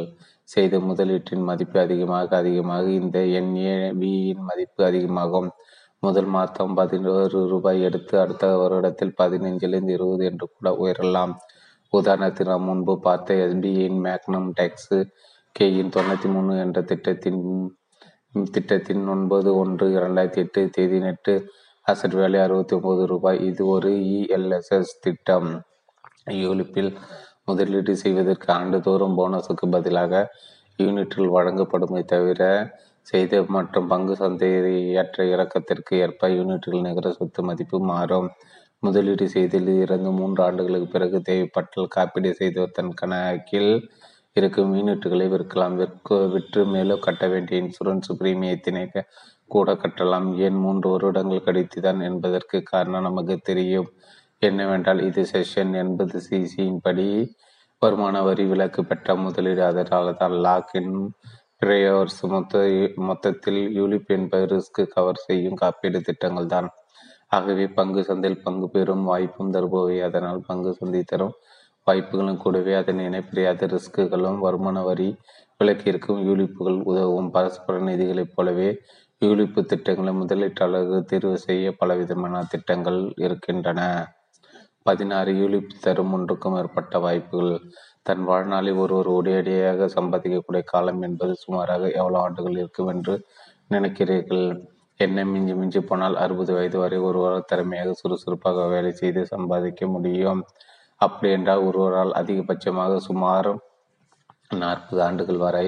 செய்த முதலீட்டின் மதிப்பு அதிகமாக இந்த NAV-யின் மதிப்பு அதிகமாகும். முதல் மாதம் 11 ரூபாய் எடுத்து அடுத்த வருடத்தில் 15லிருந்து 20 என்று கூட உயரலாம். உதாரணத்தில் நாம் முன்பு பார்த்த SBIயின் மேக்னம் டேக்ஸ் கேயின் 93 என்ற திட்டத்தின் 9/1/2008 தேதி நெட்டு அசட் வேலை ₹69. இது ஒரு ELSS திட்டம். யூலிப்பில் முதலீடு செய்வதற்கு ஆண்டுதோறும் போனஸுக்கு பதிலாக யூனிட்டில் வழங்கப்படுமே தவிர செய்த மற்றும் பங்கு சந்தையற்ற இறக்கத்திற்கு ஏற்ப யூனிட்டில் நிகர சொத்து மதிப்பு மாறும். முதலீடு செய்தில் 2-3 ஆண்டுகளுக்கு பிறகு தேவைப்பட்டால் காப்பீடு செய்து தன் கணக்கில் இருக்கும் யூனிட்டுகளை விற்கலாம். விற்று மேலும் கட்ட வேண்டிய இன்சூரன்ஸ் பிரீமியத்தினை கூட கட்டலாம். ஏன் 3 வருடங்கள் கழித்துதான் என்பதற்கு காரணம் நமக்கு தெரியும். என்னவென்றால் இது செஷன் 80 CC-யின் படி வருமான வரி விலக்கு பெற்ற முதலீடு. அதனால் தான் லாக் இன் பிரேயர்ஸ் மொத்தத்தில் யூலிப் என்பது ரிஸ்க் கவர் செய்யும் காப்பீடு திட்டங்கள் தான். ஆகவே பங்கு சந்தையில் பங்கு பெறும் வாய்ப்பும் தருபவை. அதனால் பங்கு சந்தை தரும் வாய்ப்புகளும் கூடவே அதன் இணைப்பிரியாத ரிஸ்க்குகளும் வருமான வரி விலக்கிற்கும் யூலிப்புகள் உதவும். பரஸ்பர நிதிகளைப் போலவே யூலிப்பு திட்டங்களை முதலீட்டாளர்கள் தேர்வு செய்ய பலவிதமான திட்டங்கள் இருக்கின்றன. 16 யூலிப் தரும் 1க்கும் மேற்பட்ட வாய்ப்புகள். தன் வாழ்நாளில் ஒருவர் உடையடியாக சம்பாதிக்கக்கூடிய காலம் என்பது சுமாராக எவ்வளவு ஆண்டுகள் இருக்கும் என்று நினைக்கிறீர்கள்? என்ன, மிஞ்சி போனால் 60 வயது வரை ஒருவரால் திறமையாக சுறுசுறுப்பாக வேலை செய்து சம்பாதிக்க முடியும். அப்படி என்றால் ஒருவரால் அதிகபட்சமாக சுமார் 40 ஆண்டுகள் வரை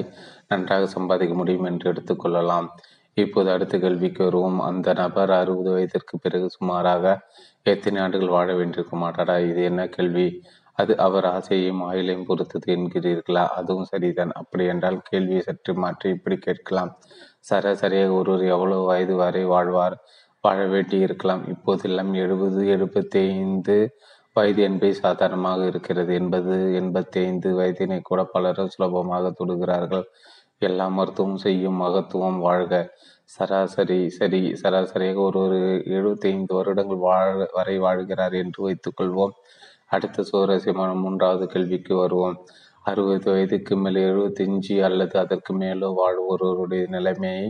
நன்றாக சம்பாதிக்க முடியும் என்று எடுத்துக்கொள்ளலாம். இப்போது அடுத்த கேள்விக்கு வருவோம். அந்த நபர் 60 வயதிற்கு பிறகு சுமாராக எத்தனை ஆண்டுகள் வாழ வேண்டியிருக்க மாட்டாரா? இது என்ன கேள்வி? அது அவர் ஆசையையும் ஆயுளையும் பொறுத்தது என்கிறீர்களா? அதுவும் சரிதான். அப்படி என்றால் கேள்வியை சற்று மாற்றி இப்படி கேட்கலாம். சராசரியாக ஒருவர் எவ்வளவு வயது வரை வாழ வேண்டி இருக்கலாம்? இப்போதெல்லாம் 70-75 வயது என்பது சாதாரணமாக இருக்கிறது. 80-85 வயதினை கூட பலரும் சுலபமாக தொடுகிறார்கள். எல்லா மருத்துவமும் செய்யும் மகத்துவம் வாழ்க. சராசரியாக ஒரு 75 வருடங்கள் வரை வாழ்கிறார் என்று வைத்துக்கொள்வோம். அடுத்த சுவாரஸ்யமான 3வது கேள்விக்கு வருவோம். 60 வயதுக்கு மேல் 75 அல்லது அதற்கு மேலோ வாழ்வோருடைய நிலைமையை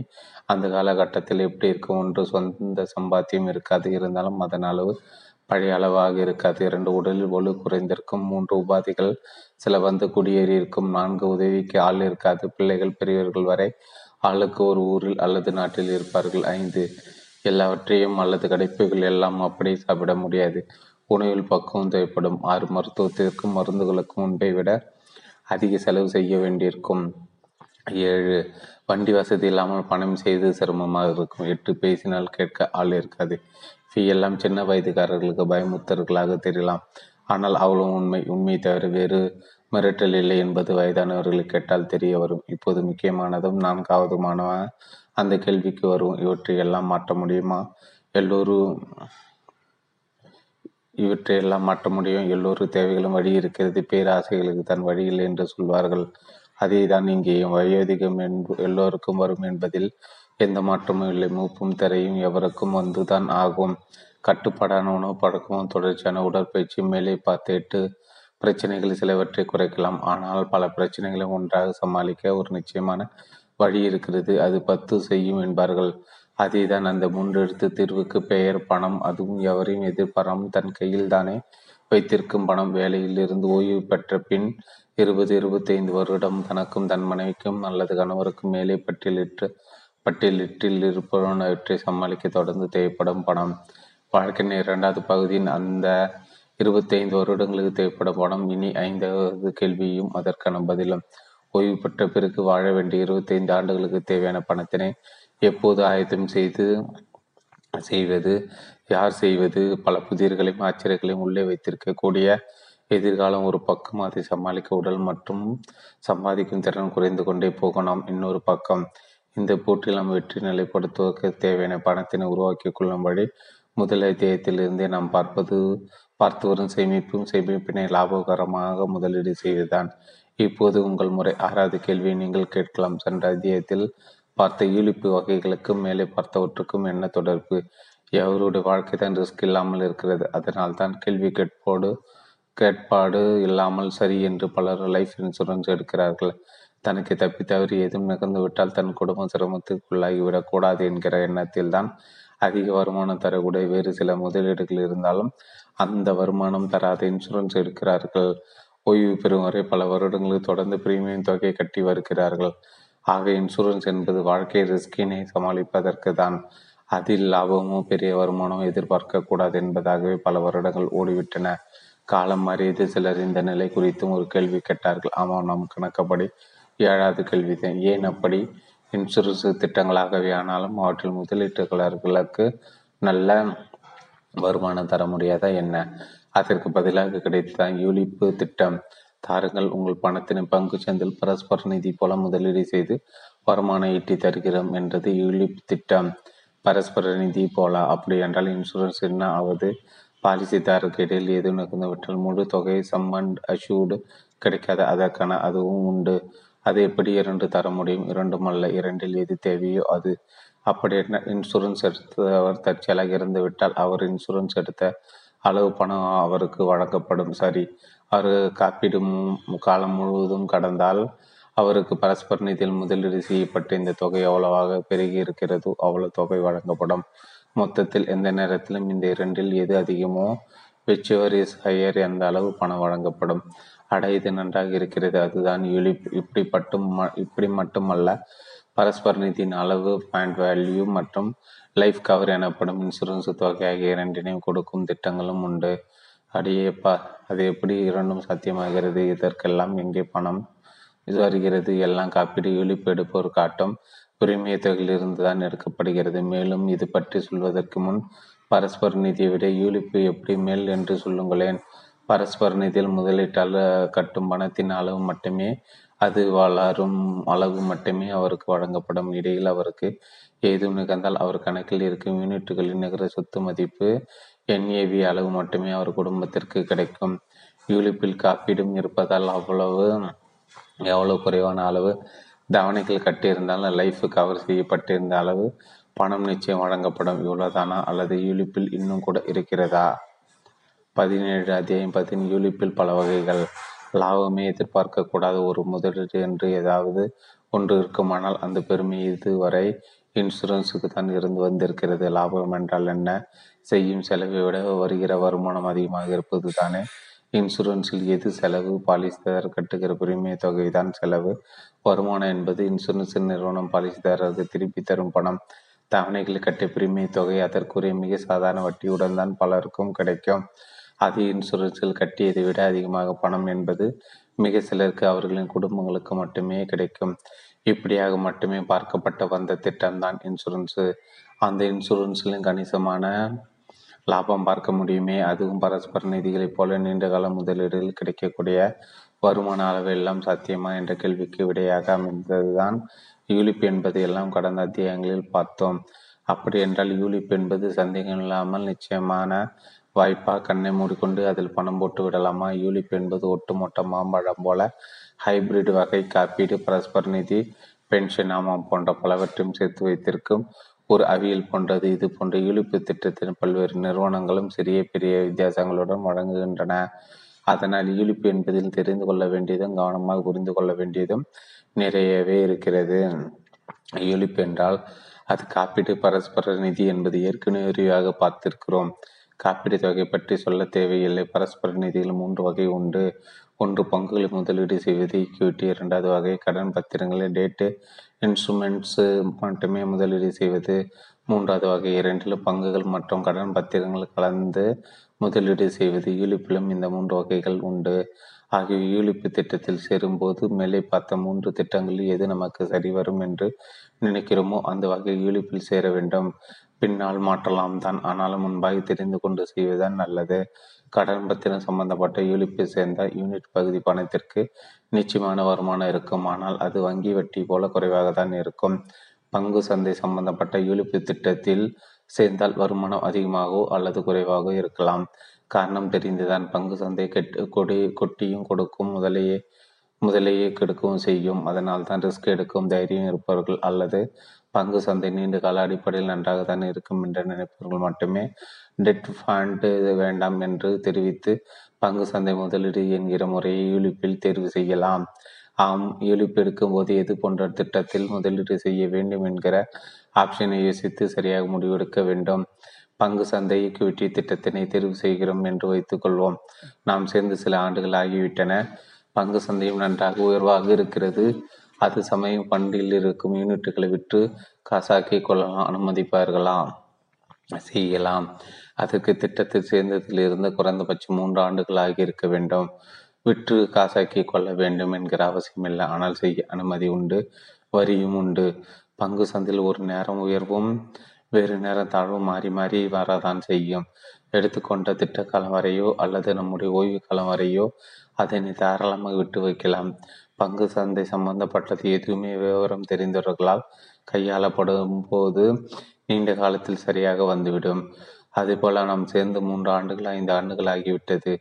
அந்த காலகட்டத்தில் எப்படி இருக்கும்? 1, சொந்த சம்பாத்தியம் இருக்காது, இருந்தாலும் அதன் அளவு பழைய அளவாக இருக்காது. 2, உடலில் ஒழு குறைந்திருக்கும். 3, உபாதைகள் சில வந்து குடியேறி இருக்கும். 4, உதவிக்கு ஆள் இருக்காது. பிள்ளைகள் பெரியவர்கள் வரை ஆளுக்கு ஒரு ஊரில் அல்லது நாட்டில் இருப்பார்கள். 5, எல்லாவற்றையும் அல்லது கடைப்புகள் எல்லாம் அப்படியே சாப்பிட முடியாது. உணவில் பக்குவம் தேவைப்படும். 6, மருத்துவத்திற்கும் மருந்துகளுக்கும் முன்பை விட அதிக செலவு செய்ய வேண்டியிருக்கும். 7, வண்டி வசதி இல்லாமல் பணம் செய்து சிரமமாக இருக்கும். 8, பேசினால் கேட்க ஆள் இருக்காது. எல்லாம் சின்ன வயதுக்காரர்களுக்கு பயமுத்தர்களாக தெரியலாம். ஆனால் அவ்வளவு உண்மை தவிர வேறு மிரட்டல் இல்லை என்பது வயதானவர்களை கேட்டால் தெரிய வரும். இப்போது முக்கியமானதும் 4வது அந்த கேள்விக்கு வரும். இவற்றையெல்லாம் மாற்ற முடியும். எல்லோரும் தேவைகளும் வழி இருக்கிறது. பேராசைகளுக்கு தன் வழியில் என்று சொல்வார்கள். அதே தான் இங்கே வயோதிகம் எல்லோருக்கும் வரும் என்பதில் எந்த மாற்றமும் இல்லை. மூப்பும் திரையும் எவருக்கும் வந்துதான் ஆகும். கட்டுப்பாடான உணவு பழக்கமும் தொடர்ச்சியான உடற்பயிற்சி மேலே பார்த்து 8 பிரச்சனைகள் சிலவற்றை குறைக்கலாம். ஆனால் பல பிரச்சனைகளை ஒன்றாக சமாளிக்க ஒரு நிச்சயமான வழி இருக்கிறது. அது 10 செய்யும் என்பார்கள். அதே தான் அந்த 3 எழுத்து தீர்வுக்கு பெயர் பணம். அதுவும் எவரையும் எதிர்பாராமல் தன் கையில் தானே வைத்திருக்கும் பணம். வேலையில் இருந்து ஓய்வு பெற்ற பின் 20-25 வருடம் தனக்கும் தன் மனைவிக்கும் அல்லது கணவருக்கும் மேலே பட்டியலிட்டில் இருப்பவற்றை சமாளிக்க தொடர்ந்து தேவைப்படும் பணம். வாழ்க்கையின் 2வது பகுதியின் அந்த 25 வருடங்களுக்கு தேவைப்படும் பணம். இனி 5வது கேள்வியும் அதற்கான பதிலும். ஓய்வு பெற்ற பிறகு வாழ வேண்டிய 25 ஆண்டுகளுக்கு தேவையான பணத்தினை எப்போது ஆயத்தம் செய்வது? யார் செய்வது? பல புதிர்களையும் ஆச்சரியங்களையும் உள்ளே வைத்திருக்கக்கூடிய எதிர்காலம் ஒரு பக்கம். அதை சமாளிக்க உடல் மற்றும் சம்பாதிக்கும் திறன் குறைந்து கொண்டே போகலாம். இன்னொரு பக்கம் இந்த போட்டியில் நாம் வெற்றி நிலைப்படுத்துவதற்கு தேவையான பணத்தினை உருவாக்கி கொள்ளும் வழி முதல் அத்தியாயத்திலிருந்தே நாம் பார்த்து வரும் சேமிப்பினை லாபகரமாக முதலீடு செய்வதுதான். இப்போது உங்கள் முறை. 6வது கேள்வி நீங்கள் கேட்கலாம். சென்ற அத்தியாயத்தில் பார்த்த ஈழிப்பு வகைகளுக்கும் மேலே பார்த்தவற்றுக்கும் என்ன தொடர்பு? எவருடைய வாழ்க்கை தான் ரிஸ்க் இல்லாமல் இருக்கிறது. அதனால் தான் கேள்வி கேட்பாடு இல்லாமல் சரி என்று பலர் லைஃப் இன்சூரன்ஸ் எடுக்கிறார்கள். தனக்கு தப்பித்தவறு ஏதும் நிகழ்ந்து விட்டால் தன் குடும்பம் சிரமத்துக்குள்ளாகிவிடக்கூடாது என்கிற எண்ணத்தில் தான் அதிக வருமானம் தரக்கூடிய வேறு சில முதலீடுகள் இருந்தாலும் அந்த வருமானம் தராத இன்சூரன்ஸ் எடுக்கிறார்கள். ஓய்வு பெறும் வரை பல வருடங்களுக்கு தொடர்ந்து பிரீமியம் தொகையை கட்டி வருகிறார்கள். ஆக இன்சூரன்ஸ் என்பது வாழ்க்கை ரிஸ்கினை சமாளிப்பதற்கு தான். அதில் லாபமோ பெரிய வருமானமோ எதிர்பார்க்க கூடாது என்பதாகவே பல வருடங்கள் ஓடிவிட்டன. காலம் மாறியது. சிலர் இந்த நிலை குறித்தும் ஒரு கேள்வி கேட்டார்கள். ஆமாம், நம் கணக்கப்படி ஏழாவது கேள்விதான். ஏன் அப்படி? இன்சூரன்ஸ் திட்டங்களாகவே ஆனாலும் அவற்றில் முதலீட்டுகளுக்கு நல்ல வருமானம் தர முடியாதா என்ன? அதற்கு பதிலாக கிடைத்ததான் யூலிப்பு திட்டம். தாருங்கள் உங்கள் பணத்தினை பங்கு சந்தையில் பரஸ்பர நிதி போல முதலீடு செய்து வருமானம் ஈட்டி தருகிறோம் என்றது யூலிப் திட்டம். பரஸ்பர நிதி போல? அப்படி என்றால் இன்சூரன்ஸ் என்ன ஆவது? பாலிசிதாருக்கு இடையில் எது நடந்துவிட்டால் முழு தொகை சம்மண்ட் அஷூர்டு கிடைக்காது. அதற்கான அதுவும் உண்டு. அது எப்படி இரண்டு தர முடியும்? இரண்டும் அல்ல, இரண்டில் எது தேவையோ அது. அப்படி என்ன இன்சூரன்ஸ் எடுத்தவர் தற்செயலாக இருந்துவிட்டால் அவர் இன்சூரன்ஸ் எடுத்த அளவு பணம் அவருக்கு வழங்கப்படும். சரி, அவர் காப்பீடும் காலம் முழுவதும் கடந்தால் அவருக்கு பரஸ்பர நிதியில் முதலீடு செய்யப்பட்டு இந்த தொகை எவ்வளவாக பெருகி இருக்கிறதோ அவ்வளவு தொகை வழங்கப்படும். மொத்தத்தில் எந்த நேரத்திலும் இந்த இரண்டில் எது அதிகமோ விச்சவர் இஸ் ஹையர் என்ற அளவு பணம் வழங்கப்படும். அட, இது நன்றாக இருக்கிறது. அதுதான் யூலிப். இப்படி மட்டுமல்ல, பரஸ்பர நிதியின் அளவு, பாயிண்ட் வேல்யூ மற்றும் லைஃப் கவர் எனப்படும் இன்சூரன்ஸ் தொகை ஆகிய இரண்டினையும் கொடுக்கும் திட்டங்களும் உண்டு. அடியேப்பா, அது எப்படி இரண்டும் சாத்தியமாகிறது? இதற்கெல்லாம் எங்கே பணம் வருகிறது? எல்லாம் காப்பீடு யூலிப் எடுப்போர் காட்டும் பிரீமிய தொகையிலிருந்து தான் எடுக்கப்படுகிறது. மேலும் இது பற்றி சொல்வதற்கு முன் பரஸ்பர நிதியை விட யூலிப்பு எப்படி மேல் என்று சொல்லுங்களேன். பரஸ்பர நிதியில் முதலீட்டால் கட்டும் பணத்தின் அளவு மட்டுமே, அது வளரும் அளவு மட்டுமே அவருக்கு வழங்கப்படும். இடையில் அவருக்கு ஏதும் நிகழ்ந்தால் அவர் கணக்கில் இருக்கும் யூனிட்டுகளின் நிகர சொத்து மதிப்பு NAV அளவு மட்டுமே அவர் குடும்பத்திற்கு கிடைக்கும். யூலிப்பில் காப்பீடும் இருப்பதால் எவ்வளவு குறைவான அளவு தவணைகள் கட்டியிருந்தாலும் லைஃபு கவர் செய்யப்பட்டிருந்த அளவு பணம் நிச்சயம் வழங்கப்படும். இவ்வளோதானா அல்லது யூலிப்பில் இன்னும் கூட இருக்கிறதா? 17 அத்தியாயம் 10. யூலிப்பில் பல வகைகள். லாபமே எதிர்பார்க்கக்கூடாத ஒரு முதலீடு என்று ஏதாவது ஒன்று இருக்குமானால் அந்த பெருமை இதுவரை இன்சூரன்ஸுக்கு தான் இருந்து வந்திருக்கிறது. லாபம் என்றால் என்ன? செய்யும் செலவை விட வருகிற வருமானம் அதிகமாக இருப்பது தானே. இன்சூரன்ஸில் எது செலவு? பாலிசிதாரர் கட்டுகிற பிரீமிய தொகை தான் செலவு. வருமானம் என்பது இன்சூரன்ஸ் நிறுவனம் பாலிசிதாரருக்கு திருப்பி தரும் பணம். தவணைகள் கட்டிய பிரீமிய தொகை அதற்குரிய மிக சாதாரண வட்டியுடன் தான் பலருக்கும் கிடைக்கும். அது இன்சூரன்ஸில் கட்டியதை விட அதிகமாக பணம் என்பது மிக சிலருக்கு, அவர்களின் குடும்பங்களுக்கு மட்டுமே கிடைக்கும். இப்படியாக மட்டுமே பார்க்கப்பட்ட வந்த திட்டம்தான் இன்சூரன்ஸு. அந்த இன்சூரன்ஸிலும் கணிசமான லாபம் பார்க்க முடியுமே. அதுவும் பரஸ்பர நிதிகளைப் போல நீண்டகால முதலீடுகள் கிடைக்கக்கூடிய வருமான அளவு எல்லாம் சாத்தியமா என்ற கேள்விக்கு விடையாக அமைந்ததுதான் யூலிப் என்பது எல்லாம் கடந்த அத்தியாயங்களில் பார்த்தோம். அப்படி என்றால் யூலிப் என்பது சந்தேகம் இல்லாமல் நிச்சயமான வாய்ப்பா? கண்ணை மூடிக்கொண்டு அதில் பணம் போட்டு விடலாமா? யூலிப் என்பது ஒட்டுமொட்ட மாம்பழம் போல ஹைபிரிட் வகை காப்பீடு, பரஸ்பர நிதி, பென்ஷன் ஆமாம் போன்ற பலவற்றையும் சேர்த்து வைத்திருக்கும் ஒரு அவியல் போன்றது. இது போன்ற யூலிப்பு திட்டத்தின் பல்வேறு நிறுவனங்களும் சிறிய பெரிய வித்தியாசங்களுடன் வழங்குகின்றன. அதனால் யூலிப்பு என்பதில் தெரிந்து கொள்ள வேண்டியதும் கவனமாக புரிந்து கொள்ள வேண்டியதும் நிறையவே இருக்கிறது. யூலிப்பு என்றால் அது காப்பீடு. பரஸ்பர நிதி என்பது ஏற்கனவே விரிவாக பார்த்திருக்கிறோம். காப்பீடு தொகை பற்றி சொல்ல தேவையில்லை. பரஸ்பர நிதியில் 3 வகை உண்டு. ஒன்று, பங்குகளை முதலீடு செய்வது, ஈக்விட்டி. இரண்டாவது வகை, கடன் பத்திரங்களை, டேட்டு, இன்ஸ்ட்ருமெண்ட்ஸு மட்டுமே முதலீடு செய்வது. மூன்றாவது வகை, இரண்டிலும் பங்குகள் மற்றும் கடன் பத்திரங்கள் கலந்து முதலீடு செய்வது. யூலிப்பிலும் இந்த 3 வகைகள் உண்டு. ஆகிய யூலிப்பு திட்டத்தில் சேரும்போது மேலே பார்த்த 3 திட்டங்களில் எது நமக்கு சரி வரும் என்று நினைக்கிறோமோ அந்த வகை யூலிப்பில் சேர வேண்டும். பின்னால் மாற்றலாம் தான், ஆனாலும் முன்பாக தெரிந்து கொண்டு செய்வதுதான் நல்லது. கடன் பத்திரம் சம்பந்தப்பட்ட யூலிப்பை சேர்ந்த யூனிட் பகுதி பணத்திற்கு நிச்சயமான வருமானம் இருக்கும், ஆனால் அது வங்கி வட்டி போல குறைவாக தான் இருக்கும். பங்கு சந்தை சம்பந்தப்பட்ட யூலிப்பு திட்டத்தில் சேர்ந்தால் வருமானம் அதிகமாகவோ அல்லது குறைவாகவோ இருக்கலாம். காரணம் தெரிந்துதான். பங்கு சந்தை கொட்டியும் கொடுக்கும், முதலையே கெடுக்கவும் செய்யும். அதனால் தான் ரிஸ்க் எடுக்கும் தைரியம் இருப்பவர்கள் அல்லது பங்கு சந்தை நீண்ட கால அடிப்படையில் நன்றாக தான் இருக்கும் என்று நினைப்பவர்கள் மட்டுமே டெட் ஃபண்ட் வேண்டாம் என்று தெரிவித்து பங்கு சந்தை முதலீடு என்கிற முறையை யூலிப்பில் தேர்வு செய்யலாம். ஆம், யூலிப் எடுக்கும்போது எது போன்ற திட்டத்தில் முதலீடு செய்ய வேண்டும் என்கிற ஆப்ஷனை யோசித்து சரியாக முடிவெடுக்க வேண்டும். பங்கு சந்தை ஈக்விட்டி திட்டத்தினை தெரிவு செய்கிறோம் என்று வைத்துக்கொள்வோம். நாம் சேர்ந்து சில ஆண்டுகள் ஆகிவிட்டன. பங்கு சந்தையும் நன்றாக உயர்வாக இருக்கிறது. அது சமயம் பண்டில் இருக்கும் யூனிட்டுகளை விற்று காசாக்கி கொள்ள அனுமதிப்பார்களாம் செய்யலாம். அதற்கு திட்டத்தில் சேர்ந்ததிலிருந்து குறைந்தபட்சம் 3 ஆண்டுகள் ஆகியிருக்க வேண்டும். விற்று காசாக்கி கொள்ள வேண்டும் என்கிற அவசியமில்லை. ஆனால் செய்ய அனுமதி உண்டு, வரியும் உண்டு. பங்கு சந்தையில் ஒரு நேரம் உயர்வும் வேறு நேரம் தாழ்வும் மாறி மாறி வரதான் செய்யும். எடுத்துக்கொண்ட திட்டக்காலம் வரையோ அல்லது நம்முடைய ஓய்வு காலம் வரையோ அதனை தாராளமாக விட்டு வைக்கலாம். பங்கு சந்தை சம்பந்தப்பட்டது எதுவுமே விவரம் தெரிந்தவர்களால் கையாளப்படும் போது நீண்ட காலத்தில் சரியாக வந்துவிடும். அதேபோல நாம் சேர்ந்து 3 ஆண்டுகள் 5 ஆண்டுகள் ஆகிவிட்டது.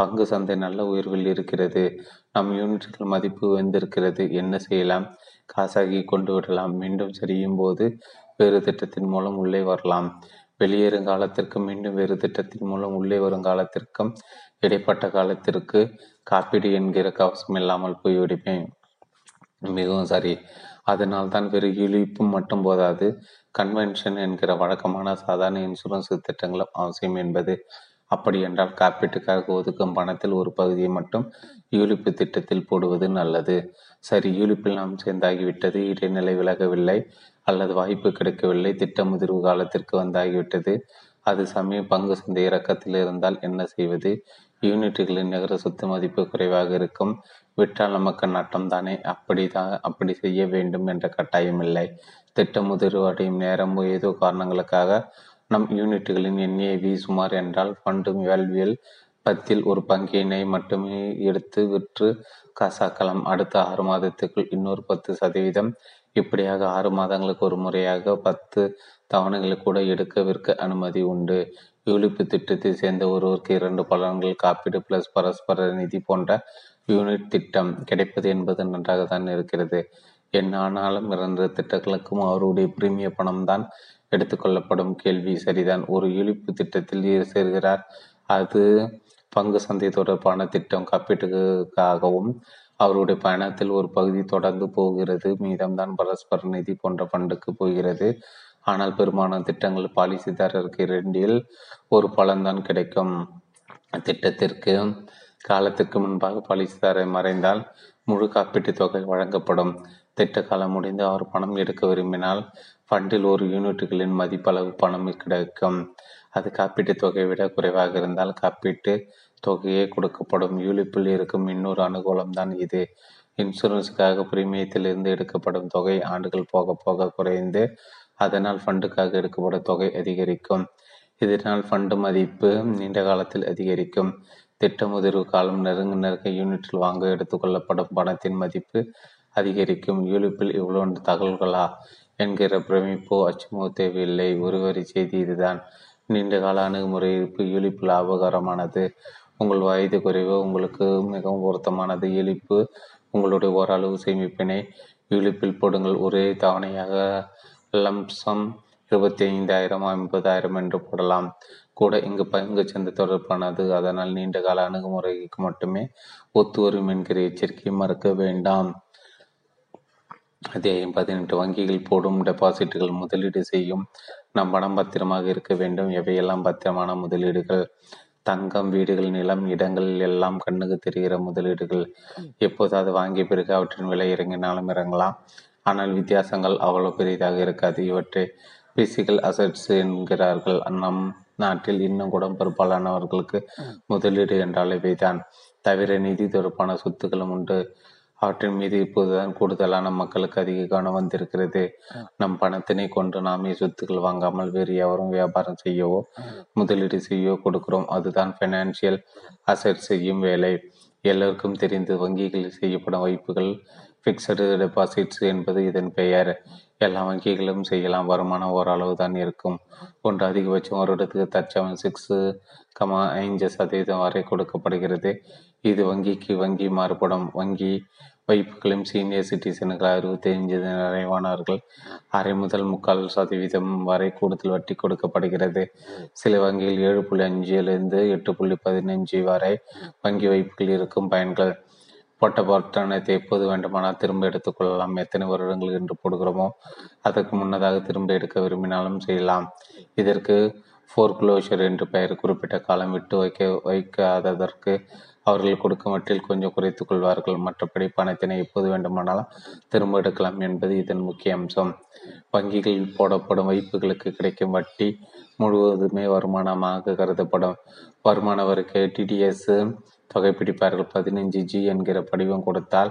பங்கு சந்தை நல்ல உயர்வில் இருக்கிறது. நம் யூனிட்டுகள் மதிப்பு உயர்ந்திருக்கிறது. என்ன செய்யலாம்? காசாகி கொண்டு விடலாம். மீண்டும் சரியும் போது வேறு திட்டத்தின் மூலம் உள்ளே வரலாம். வெளியேறும் காலத்திற்கும் மீண்டும் வேறு திட்டத்தின் மூலம் உள்ளே வரும் காலத்திற்கும் இடைப்பட்ட காலத்திற்கு காப்பீடு என்கிற கவசம் இல்லாமல் போய்விடுவேன். மிகவும் சரி. அதனால் தான் வெறும் இழிப்பு மட்டும் போதாது, கன்வென்ஷன் என்கிற வழக்கமான சாதாரண இன்சூரன்ஸ் திட்டங்களும் அவசியம் என்பது. அப்படி என்றால் காப்பீட்டுக்காக ஒதுக்கும் பணத்தில் ஒரு பகுதியை மட்டும் யூலிப்பு திட்டத்தில் போடுவது நல்லது. சரி, யூலிப்பில் நாம் சேர்ந்தாகிவிட்டது. இடைநிலை விலகவில்லை அல்லது வாய்ப்பு கிடைக்கவில்லை. திட்ட முதிர்வு காலத்திற்கு வந்தாகிவிட்டது. அது சமயம் பங்கு சந்தை இறக்கத்தில் இருந்தால் என்ன செய்வது? யூனிட்டுகளின் நிகர சொத்து மதிப்பு குறைவாக இருக்கும். விட்டால் நமக்கு நட்டம் தானே. அப்படி செய்ய வேண்டும் என்ற கட்டாயம் இல்லை. திட்ட முதிர்வு அடையும் நேரமோ ஏதோ காரணங்களுக்காக நம் யூனிட்டுகளின் NAV சுமார் என்றால் ஃபண்டும் வேல்வியல் 10ல் ஒரு பங்கினை மட்டுமே எடுத்து விற்று காசாக்கலாம். அடுத்த 6 மாதத்துக்குள் இன்னொரு 10%. இப்படியாக 6 மாதங்களுக்கு ஒரு முறையாக 10 தவணைகளை கூட எடுக்க விற்க அனுமதி உண்டு. யூலிப்பு திட்டத்தை சேர்ந்த ஒருவருக்கு 2 பலன்கள் காப்பீடு பிளஸ் பரஸ்பர நிதி போன்ற யூனிட் திட்டம் கிடைப்பது என்பது நன்றாக தான் இருக்கிறது. என்ன ஆனாலும் 2 திட்டங்களுக்கும் அவருடைய பிரீமிய பணம்தான் எடுத்துக்கொள்ளப்படும். கேள்வி சரிதான். ஒரு இழிப்பு திட்டத்தில் சேர்கிறார். அது பங்கு சந்தை தொடர்பான திட்டம். காப்பீட்டுக்காகவும் அவருடைய பயணத்தில் ஒரு பகுதி தொடர்ந்து போகிறது. மீதம்தான் பரஸ்பர நிதி போன்ற பண்டுக்கு போகிறது. ஆனால் பெரும்பாலான திட்டங்கள் பாலிசிதாரருக்கு 2ல் 1 பலன்தான் கிடைக்கும். திட்டத்திற்கு காலத்திற்கு முன்பாக பாலிசிதாரை மறைந்தால் முழு காப்பீட்டு தொகை வழங்கப்படும். திட்ட காலம் முடிந்து அவர் பணம் எடுக்க விரும்பினால் ஃபண்டில் ஒரு யூனிட்டுகளின் மதிப்பளவு பணம் கிடைக்கும். அது காப்பீட்டு தொகையை விட குறைவாக இருந்தால் காப்பீட்டு தொகையே கொடுக்கப்படும். யூலிப்பில் இருக்கும் இன்னொரு அனுகூலம்தான் இது. இன்சூரன்ஸுக்காக பிரீமியத்திலிருந்து எடுக்கப்படும் தொகை ஆண்டுகள் போக போக குறைந்து அதனால் ஃபண்டுக்காக எடுக்கப்படும் தொகை அதிகரிக்கும். இதனால் ஃபண்டு மதிப்பு நீண்ட காலத்தில் அதிகரிக்கும். திட்ட முதிர்வு காலம் நெருங்க யூனிட்டில் வாங்க எடுத்துக்கொள்ளப்படும் பணத்தின் மதிப்பு அதிகரிக்கும். யூலிப்பில் இவ்வளவு தகவல்களா என்கிற பிரமிப்போ அச்சமோ தேவையில்லை. ஒருவரி செய்தி இதுதான். நீண்டகால அணுகுமுறை இருப்பு யூலிப்பு லாபகரமானது. உங்கள் வயது குறைவு உங்களுக்கு மிகவும் பொருத்தமானது. யூலிப்பு உங்களுடைய ஓரளவு சேமிப்பினை யூலிப்பில் போடுங்கள். ஒரே தவணையாக லம்சம் 25,000 50,000 என்று போடலாம் கூட. இங்கு பங்கு சந்தை தொடர்பானது. அதனால் நீண்டகால அணுகுமுறைக்கு மட்டுமே ஒத்து வரும் என்கிற எச்சரிக்கையை மறுக்க வேண்டாம். அதே 18 வங்கிகள் போடும் டெபாசிட்டுகள். முதலீடு செய்யும் நம் பணம் பத்திரமாக இருக்க வேண்டும். எவையெல்லாம் பத்திரமான முதலீடுகள்? தங்கம், வீடுகள், நிலம், இடங்கள் எல்லாம் கண்ணுக்கு தெரிகிற முதலீடுகள். எப்போதாவது வாங்கிய பிறகு அவற்றின் விலை இறங்கினாலும் இறங்கலாம். ஆனால் வித்தியாசங்கள் அவ்வளோ பெரியதாக இருக்காது. இவற்றை பிசிக்கல் அசட்ஸ் என்கிறார்கள். நம் நாட்டில் இன்னும் கூட பெரும்பாலானவர்களுக்கு முதலீடு என்றால் இவைதான் தவிர நிதி தொடர்பான சொத்துக்களும் உண்டு. அவற்றின் மீது இப்போதுதான் கூடுதலான மக்களுக்கு அதிக கவனம் வந்திருக்கிறது. நம் பணத்தினை கொண்டு நாமே சொத்துக்கள் வாங்காமல் வேறு எவரும் வியாபாரம் செய்யவோ முதலீடு செய்யவோ கொடுக்கிறோம். அதுதான் பைனான்சியல் அசெட் செய்யும் வேலை. எல்லோருக்கும் தெரிந்து வங்கிகளில் செய்யப்படும் வைப்புகள் ஃபிக்ஸடு டெபாசிட்ஸ் என்பது இதன் பெயர். எல்லா வங்கிகளும் செய்யலாம். வருமானம் ஓரளவு தான் இருக்கும். ஒன்று அதிகபட்சம் வருடத்துக்கு தற்சமயம் 6.5% வரை கொடுக்கப்படுகிறது. இது வங்கிக்கு வங்கி மாறுபடும். வங்கி வைப்புகளும் சீனியர் சிட்டிசன்கள் 65 நிறைவானவர்கள் 0.5 முதல் 3/4% வரை கூடுதல் வட்டி கொடுக்கப்படுகிறது. சில வங்கியில் 7.5லிருந்து 8.15 வரை வங்கி வைப்புகள் இருக்கும். பயன்கள்: போட்ட பட்டணத்தை எப்போது வேண்டுமானால் திரும்ப எடுத்துக்கொள்ளலாம். எத்தனை வருடங்கள் என்று போடுகிறோமோ அதற்கு முன்னதாக திரும்ப எடுக்க விரும்பினாலும் செய்யலாம். இதற்கு ஃபோர்க்ளோஷர் என்று பெயர் குறிப்பிட்ட காலம் விட்டு வைக்காததற்கு அவர்கள் கொடுக்கமற்றில் கொஞ்சம் குறைத்து கொள்வார்கள். மற்றபடி பணத்தினை எப்போது வேண்டுமானாலும் திரும்ப எடுக்கலாம் என்பது இதன் முக்கிய அம்சம். வங்கிகளில் போடப்படும் வைப்புகளுக்கு கிடைக்கும் வட்டி முழுவதுமே வருமானமாக கருதப்படும். வருமான வரிக்கு டிடிஎஸ் தொகை பிடிப்பார்கள். 15G என்கிற படிவம் கொடுத்தால்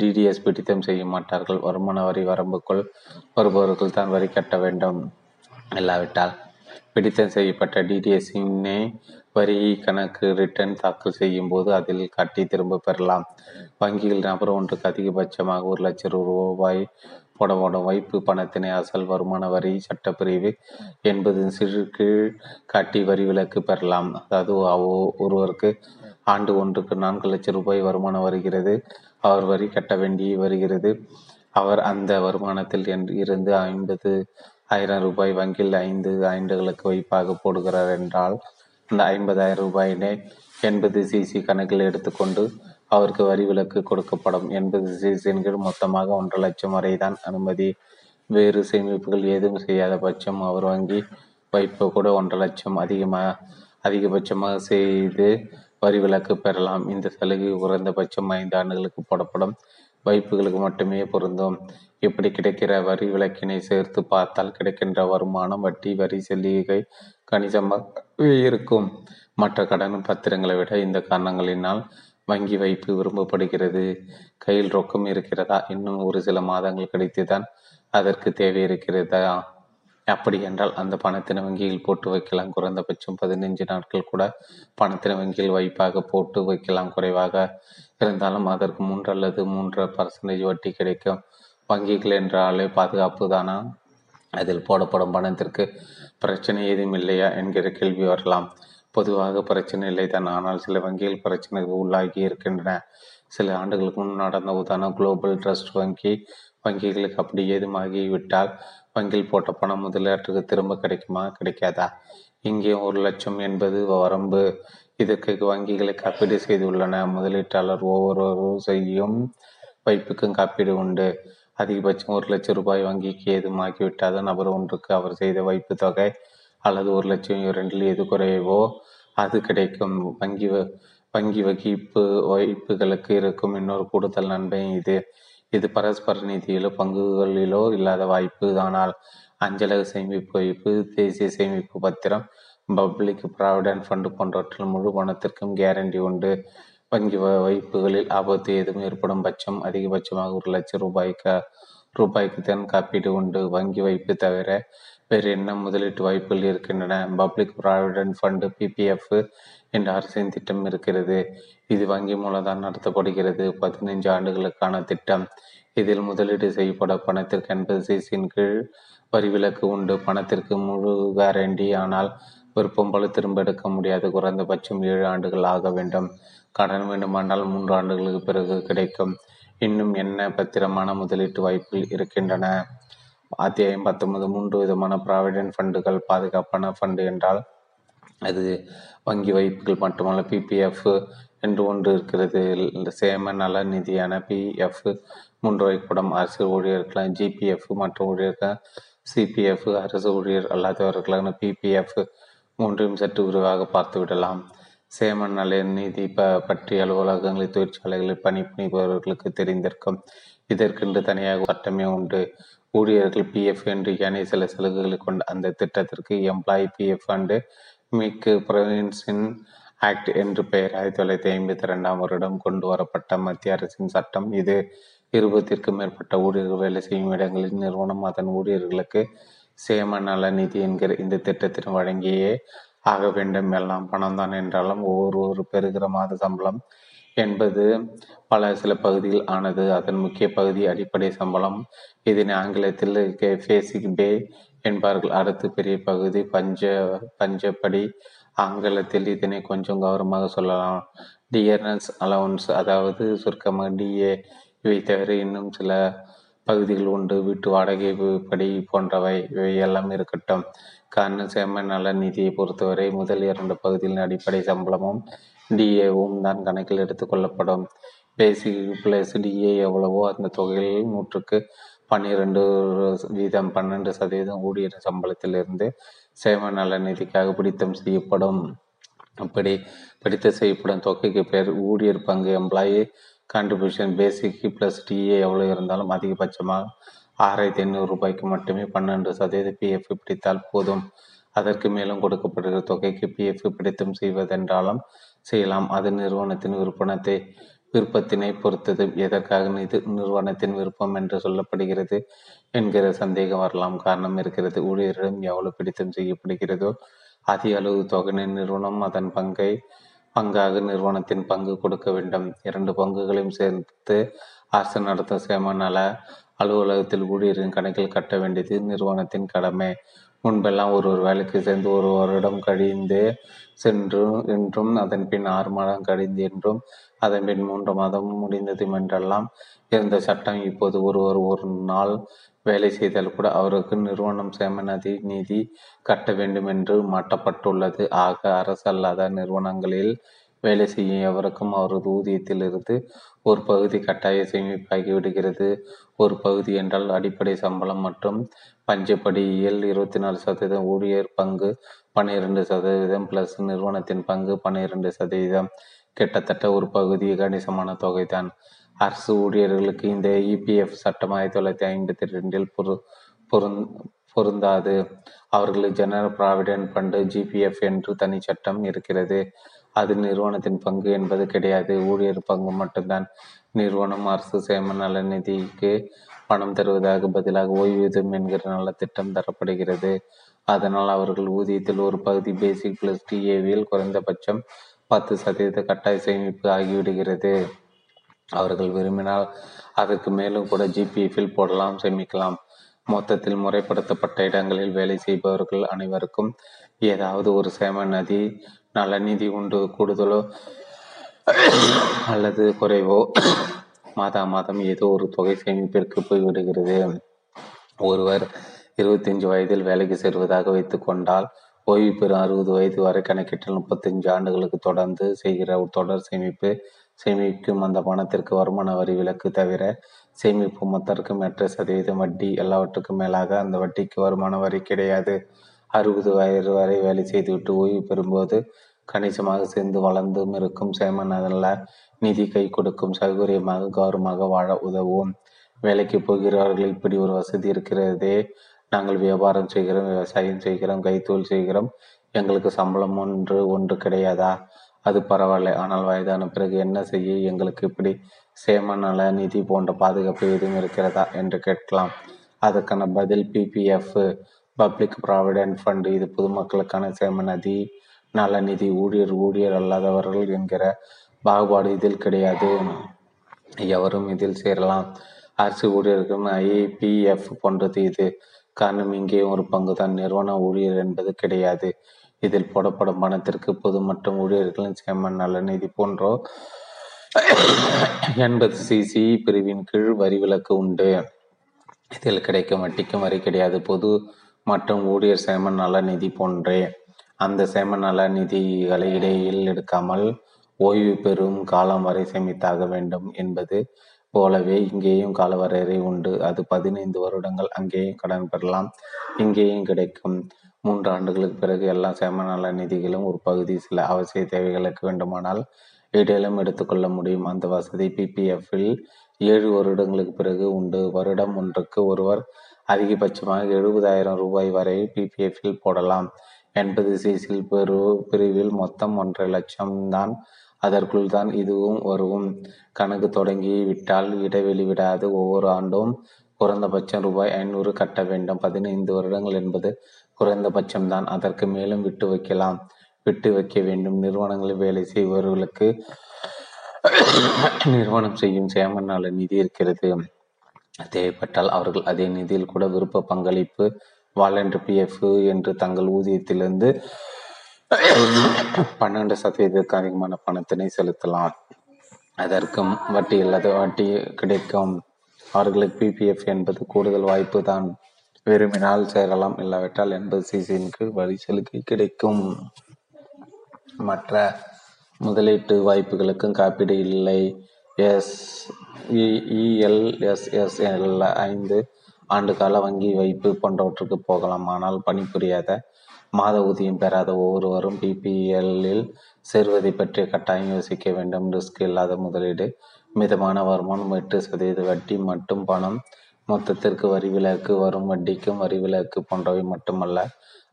டிடிஎஸ் பிடித்தம் செய்ய மாட்டார்கள். வருமான வரி வரம்புக்குள் வருபவர்கள் தான் வரி கட்ட வேண்டும். இல்லாவிட்டால் பிடித்தம் செய்யப்பட்ட டிடிஎஸ்இனை வரி கணக்கு ரிட்டர்ன் தாக்கல் செய்யும் போது அதில் காட்டி திரும்ப பெறலாம். வங்கியில் நபர் ஒன்றுக்கு அதிகபட்சமாக 1,00,000 ரூபாய் போடப்படும் வைப்பு பணத்தினை அசல் வருமான வரி சட்டப்பிரிவு 80 சிறு கீழ் காட்டி வரி விலக்கு பெறலாம். அதாவது ஒருவருக்கு ஆண்டு ஒன்றுக்கு 4,00,000 ரூபாய் வருமானம் வருகிறது. அவர் வரி கட்ட வேண்டி வருகிறது. அவர் அந்த வருமானத்தில் இருந்து 50,000 ரூபாய் வங்கியில் 5 ஆண்டுகளுக்கு வைப்பாக போடுகிறார் என்றால் அந்த 50,000 ரூபாயினை 80cc கணக்கில் எடுத்துக்கொண்டு அவருக்கு வரி விலக்கு கொடுக்கப்படும். 80cc கீழ் மொத்தமாக 1,00,000 வரை தான் அனுமதி. வேறு சேமிப்புகள் ஏதும் செய்யாத பட்சம் அவர் வங்கி வைப்பு கூட 1,00,000 அதிகபட்சமாக செய்து வரி விலக்கு பெறலாம். இந்த சலுகை குறைந்தபட்சம் 5 ஆண்டுகளுக்கு போடப்படும் வைப்புகளுக்கு மட்டுமே பொருந்தும். இப்படி கிடைக்கிற வரி விலக்கினை சேர்த்து பார்த்தால் கிடைக்கின்ற வருமானம் வட்டி வரி சலுகை கணிசமாக இருக்கும். மற்ற கடன் பத்திரங்களை விட இந்த காரணங்களினால் வங்கி வைப்பு விரும்பப்படுகிறது. கையில் ரொக்கம் இருக்கிறதா? இன்னும் ஒரு சில மாதங்கள் கழித்துதான் அதற்கு தேவை இருக்கிறதா? அப்படி என்றால் அந்த பணத்தின வங்கியில் போட்டு வைக்கலாம். குறைந்தபட்சம் 15 நாட்கள் கூட பணத்தின வங்கியில் வைப்பாக போட்டு வைக்கலாம். குறைவாக இருந்தாலும் அதற்கு 3% அல்லது 3% வட்டி கிடைக்கும். வங்கிகள் என்றாலே பாதுகாப்பு தானா? அதில் போடப்படும் பணத்திற்கு பிரச்சனை ஏதும் இல்லையா என்கிற கேள்வி வரலாம். பொதுவாக பிரச்சனை இல்லை தான். ஆனால் சில வங்கிகள் பிரச்சனைக்கு உள்ளாகி இருக்கின்றன. சில ஆண்டுகளுக்கு முன் நடந்த உதாரணம் குளோபல் ட்ரஸ்ட் வங்கிகளுக்கு அப்படி ஏதும் ஆகிவிட்டால் வங்கியில் போட்ட பணம் முதலீட்டுக்கு திரும்ப கிடைக்குமா? கிடைக்காதா? இங்கே 1,00,000 என்பது வரம்பு. இதற்கு வங்கிகளை காப்பீடு செய்துள்ளன. முதலீட்டாளர் ஒவ்வொருவரும் செய்யும் வைப்புக்கும் காப்பீடு உண்டு. அதிகபட்சம் 1,00,000 ரூபாய் வங்கிக்கு ஏதும் ஆகிவிட்டால் நபர் ஒன்றுக்கு அவர் செய்த வைப்பு தொகை அல்லது 1,00,000 எது குறைவோ அது கிடைக்கும். வைப்புகளுக்கு இருக்கும் இன்னொரு கூடுதல் நன்மை இது. பரஸ்பர நிதியிலோ பங்குகளிலோ இல்லாத வாய்ப்பு. ஆனால் அஞ்சலக சேமிப்பு வைப்பு, தேசிய சேமிப்பு பத்திரம், பப்ளிக் ப்ராவிடன்ட் ஃபண்டு போன்றவற்றில் முழு பணத்திற்கும் கேரண்டி உண்டு. வங்கி வைப்புகளில் ஆபத்து எதுவும் ஏற்படும் பட்சம் அதிகபட்சமாக 1,00,000 ரூபாய்க்கு தான் காப்பீடு உண்டு. வங்கி வைப்பு தவிர வேறு என்ன முதலீட்டு வாய்ப்புகள் இருக்கின்றன? பப்ளிக் ப்ராவிடன்ட் ஃபண்டு PPF என்ற அரசின் திட்டம் இருக்கிறது. இது வங்கி மூலம் தான் நடத்தப்படுகிறது. 15 ஆண்டுகளுக்கான திட்டம். இதில் முதலீடு செய்யப்பட பணத்திற்கு 80cc கீழ் வரி விலக்கு உண்டு. பணத்திற்கு முழு கேரண்டி. ஆனால் விருப்பம் போல திரும்ப எடுக்க முடியாது. குறைந்தபட்சம் 7 ஆண்டுகள் ஆக வேண்டும். கடன் வேண்டுமானால் 3 ஆண்டுகளுக்கு பிறகு கிடைக்கும். இன்னும் என்ன பத்திரமான முதலீட்டு வாய்ப்புகள் இருக்கின்றன? அத்தியாயம் 19. 3 விதமான ப்ராவிடென்ட் ஃபண்டுகள். பாதுகாப்பான ஃபண்டு என்றால் அது வங்கி வைப்புகள் மட்டுமல்ல. PPF என்று ஒன்று இருக்கிறது. சேம நல நிதியான PF 3 வகைப்படும். அரசு ஊழியர்களான GPF மற்றும் ஊழியர்கள் CPF. அரசு ஊழியர் அல்லாதவர்களான PPF. மூன்றையும் சற்று விரிவாக பார்த்து விடலாம். சேம நல நிதி பற்றி அலுவலகங்களில் தொழிற்சாலைகளில் பணிபுரிபவர்களுக்கு தெரிந்திருக்கும். இதற்கென்று தனியாக சட்டமே உண்டு. ஊழியர்கள் PF என்று ஏனைய சில சலுகைகளை கொண்ட அந்த திட்டத்திற்கு எம்ப்ளாயி PF அண்டு மிக் ப்ரொவின்சின் ஆக்ட் என்று பெயர் 1952ஆம் வருடம் கொண்டு வரப்பட்ட மத்திய அரசின் சட்டம் இது. 20க்கும் மேற்பட்ட ஊழியர்கள் வேலை செய்யும் இடங்களில் நிறுவனம் அதன் ஊழியர்களுக்கு சேம நல நிதி என்கிற இந்த திட்டத்தின் வழங்கியே ஆக வேண்டும். எல்லாம் பணம் தான் என்றாலும் ஒவ்வொரு பெறுகிற மாத சம்பளம் என்பது சில பகுதியில் ஆனது. அதன் முக்கிய பகுதி அடிப்படை சம்பளம். இதனை ஆங்கிலத்தில் பேசிக் பே என்பார்கள். அடுத்து பெரிய பகுதி பஞ்சப்படி. ஆங்கிலத்தில் இதனை கொஞ்சம் கௌரவமாக சொல்லலாம் டியர்னஸ் அலவன்ஸ், அதாவது சுருக்கமாக DA. இவை தவிர இன்னும் சில பகுதிகள் உண்டு. வீட்டு வாடகை படி போன்றவை. இவையெல்லாம் இருக்கட்டும். காரணம் சேம நல நிதியை பொறுத்தவரை முதல் 2 பகுதியில் அடிப்படை சம்பளமும் DAவும் தான் கணக்கில் எடுத்துக்கொள்ளப்படும். பேசிக் பிளஸ் DA எவ்வளவோ அந்த தொகையில் 100க்கு 12% ஊழியர் சம்பளத்திலிருந்து சேவை நல நிதிக்காக பிடித்தம் செய்யப்படும். அப்படி பிடித்த செய்யப்படும் தொகைக்கு பேர் ஊழியர் பங்கு. Employee contribution basic plus DA எவ்வளோ இருந்தாலும் அதிகபட்சமாக 6500 ரூபாய்க்கு மட்டுமே 12% பிஎஃப் பிடித்தால் போதும். அதற்கு மேலும் கொடுக்கப்படுகிற தொகைக்கு பிஎஃப் பிடித்தம் செய்வதென்றாலும் செய்யலாம். அது நிறுவனத்தின் விருப்பத்தினை பொறுத்தது. எதற்காக நிறுவனத்தின் விருப்பம் என்று சொல்லப்படுகிறது என்கிற சந்தேகம் வரலாம். காரணம் இருக்கிறது. ஊழியரிடம் எவ்வளவு பிடித்தம் செய்யப்படுகிறதோ அதிக அளவு தொகை நிறுவனம் அதன் பங்காக நிறுவனத்தின் பங்கு கொடுக்க வேண்டும். 2 பங்குகளையும் சேர்த்து அரசு நடத்தும் சேம நல அலுவலகத்தில் ஊழியரின் கணக்கில் கட்ட வேண்டியது நிறுவனத்தின் கடமை. முன்பெல்லாம் ஒரு வேலைக்கு சேர்ந்து 1 வருடம் கழிந்து சென்றும் என்றும் அதன் பின் 6 மாதம் கழிந்து என்றும் அதன் பின் 3 மாதம் முடிந்ததும் என்றெல்லாம் இருந்த சட்டம் இப்போது ஒருவர் 1 நாள் வேலை செய்தால் கூட அவருக்கு நிறுவனம் சேமநிதி நிதி கட்ட வேண்டும் என்று மாற்றப்பட்டுள்ளது. ஆக அரசு அல்லாத நிறுவனங்களில் வேலை செய்யும் எவருக்கும் அவரது ஊதியத்திலிருந்து ஒரு பகுதி கட்டாய சேமிப்பாகிவிடுகிறது. ஒரு பகுதி என்றால் அடிப்படை சம்பளம் மற்றும் பஞ்சப்படியில் 24% ஊழியர் பங்கு 12% பிளஸ் நிறுவனத்தின் பங்கு 12%. கிட்டத்தட்ட ஒரு பகுதி கணிசமான தொகைதான். அரசு ஊழியர்களுக்கு இந்த இபிஎஃப் சட்டம் 1952 பொருந்தாது. அவர்களுக்கு ஜெனரல் ப்ராவிடென்ட் ஃபண்டு ஜிபிஎஃப் என்று தனி சட்டம் இருக்கிறது. அது நிறுவனத்தின் பங்கு என்பது கிடையாது. ஊழியர் பங்கு மட்டும்தான். நிறுவனம் அரசு சேம நல நிதிக்கு பணம் தருவதாக பதிலாக ஓய்வூதியம் என்கிற நல்ல திட்டம் தரப்படுகிறது. அதனால் அவர்கள் ஊதியத்தில் ஒரு பகுதி பேசிக் பிளஸ் டிஏவில் குறைந்தபட்சம் 10% கட்டாய சேமிப்பு ஆகிவிடுகிறது. அவர்கள் விரும்பினால் அதற்கு மேலும் கூட ஜிபிஎஃபில் போடலாம், சேமிக்கலாம். மொத்தத்தில் முறைப்படுத்தப்பட்ட இடங்களில் வேலை செய்பவர்கள் அனைவருக்கும் ஏதாவது ஒரு சேம நிதி நலநிதி உண்டு. கூடுதலோ அல்லது குறைவோ மாதா மாதம் ஏதோ ஒரு தொகை சேமிப்பிற்கு போய்விடுகிறது. ஒருவர் 25 வயதில் வேலைக்கு சேர்வதாக வைத்துக் கொண்டால் ஓய்வு பெறும் 60 வயது வரை கணக்கிட்டால் 35 ஆண்டுகளுக்கு தொடர்ந்து செய்கிற தொடர் சேமிக்கும் அந்த பணத்திற்கு வருமான வரி விலக்கு தவிர சேமிப்பு மொத்தருக்கும் 8% வட்டி. எல்லாவற்றுக்கும் மேலாக அந்த வட்டிக்கு வருமான வரி கிடையாது. 60 வயது வரை வேலை செய்துவிட்டு ஓய்வு பெறும்போது கணிசமாக சேர்ந்து வளர்ந்தும் இருக்கும் சேம நல நிதி கை கொடுக்கும். சௌகரியமாக கௌரவமாக வாழ உதவும். வேலைக்கு போகிறவர்கள் இப்படி ஒரு வசதி இருக்கிறதே. நாங்கள் வியாபாரம் செய்கிறோம், விவசாயம் செய்கிறோம், கைத்தொழில் செய்கிறோம், எங்களுக்கு சம்பளம் ஒன்று கிடையாதா? அது பரவாயில்லை. ஆனால் வயதான பிறகு என்ன செய்ய எங்களுக்கு இப்படி சேம நல நிதி போன்ற பாதுகாப்பு எதுவும் இருக்கிறதா என்று கேட்கலாம். அதற்கான பதில் பிபிஎஃப் பப்ளிக் ப்ராவிடென்ட் ஃபண்டு. இது பொதுமக்களுக்கான சேம நிதி நல நிதி. ஊழியர் அல்லாதவர்கள் என்கிற பாகுபாடு இதில் கிடையாது. எவரும் இதில் சேரலாம். அரசு ஊழியர்களும் ஐபிஎஃப் போன்றது இது. காரணம் இங்கே ஒரு பங்கு தான், நிறுவன ஊழியர் என்பது கிடையாது. இதில் போடப்படும் பணத்திற்கு பொது மற்றும் ஊழியர்களின் சேம நல நிதி போன்றோ 80cc பிரிவின் கீழ் வரி விலக்கு உண்டு. இதில் கிடைக்கும் வட்டிக்கும் வரி கிடையாது. பொது மற்றும் ஊழியர் சேம நல நிதி போன்றே. அந்த சேம நல நிதிகளை இடையில் எடுக்காமல் ஓய்வு பெறும் காலம் வரை சேமித்தாக வேண்டும் என்பது போலவே இங்கேயும் கால வரையறை உண்டு. அது 15 வருடங்கள். அங்கேயும் கடன் பெறலாம், இங்கேயும் கிடைக்கும். 3 ஆண்டுகளுக்கு பிறகு எல்லா சேம நல நிதிகளும் ஒரு பகுதி சில அவசிய தேவைகளுக்கு வேண்டுமானால் இடையிலும் எடுத்துக்கொள்ள முடியும். அந்த வசதி பிபிஎஃப்பில் 7 வருடங்களுக்கு பிறகு உண்டு. வருடம் ஒன்றுக்கு ஒருவர் அதிகபட்சமாக 70,000 ரூபாய் வரை பிபிஎஃப்பில் போடலாம். 80cc பிரிவில் மொத்தம் 1,00,000 தான். அதற்குள் தான் இதுவும் வரும். கணக்கு தொடங்கி விட்டால் இடைவெளி விடாது ஒவ்வொரு ஆண்டும் குறைந்தபட்சம் ரூபாய் 500 கட்ட வேண்டும். 15 வருடங்கள் என்பது குறைந்தபட்சம் தான். அதற்கு மேலும் விட்டு வைக்க வேண்டும். நிறுவனங்களில் வேலை செய்பவர்களுக்கு நிறுவனம் செய்யும் சேம நல நிதி இருக்கிறது. தேவைப்பட்டால் அவர்கள் அதே நிதியில் கூட விருப்ப பங்களிப்பு வாலண்டரி பிஎஃப் என்று தங்கள் ஊதியத்திலிருந்து 12%க்கு அதிகமான பணத்தினை செலுத்தலாம். அதற்கும் வட்டி இல்லாத வட்டி கிடைக்கும். அவர்களுக்கு பிபிஎஃப் என்பது கூடுதல் வாய்ப்பு தான். விரும்பினால் சேரலாம், இல்லாவிட்டால் 80cc கீழ் வரி சலுகை கிடைக்கும். மற்ற முதலீட்டு வாய்ப்புகளுக்கும் காப்பீடு இல்லை. இஎல்எஸ்எஸ் 5 ஆண்டு கால வங்கி வைப்பு போன்றவற்றுக்கு போகலாம். ஆனால் பணிபுரியாத மாத ஊதியம் பெறாத ஒவ்வொருவரும் பிபிஎல்லில் சேர்வதை பற்றி கட்டாயம் யோசிக்க வேண்டும். ரிஸ்க் இல்லாத முதலீடு, மிதமான வருமானம், 8% வட்டி மட்டும் பணம். மொத்தத்திற்கு வரி விலக்கு வரும். வட்டிக்கும் வரி விலக்கு போன்றவை மட்டுமல்ல,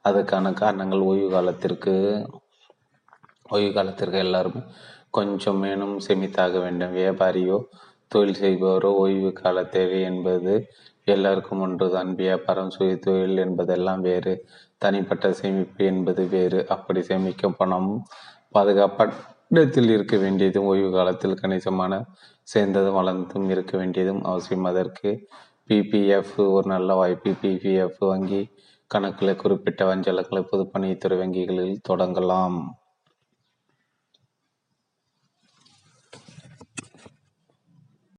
அதுக்கான காரணங்கள். ஓய்வு காலத்திற்கு எல்லாரும் கொஞ்சம் மேலும் சேமித்தாக வேண்டும். வியாபாரியோ தொழில் செய்பவரோ ஓய்வு கால தேவை என்பது எல்லாருக்கும் ஒன்றுதான். வியாபாரம் சுய தொழில் என்பதெல்லாம் வேறு, தனிப்பட்ட சேமிப்பு என்பது வேறு. அப்படி சேமிக்கும் பணம் பாதுகாப்பிடத்தில் இருக்க வேண்டியதும், ஓய்வு காலத்தில் கணிசமான சேர்ந்ததும் வளர்ந்தும் இருக்க வேண்டியதும் அவசியம். அதற்கு பிபிஎஃப் ஒரு நல்ல வாய்ப்பு. பிபிஎஃப் வங்கி கணக்கில் குறிப்பிட்ட வஞ்சலங்களை பொதுப்பணித்துறை வங்கிகளில் தொடங்கலாம்.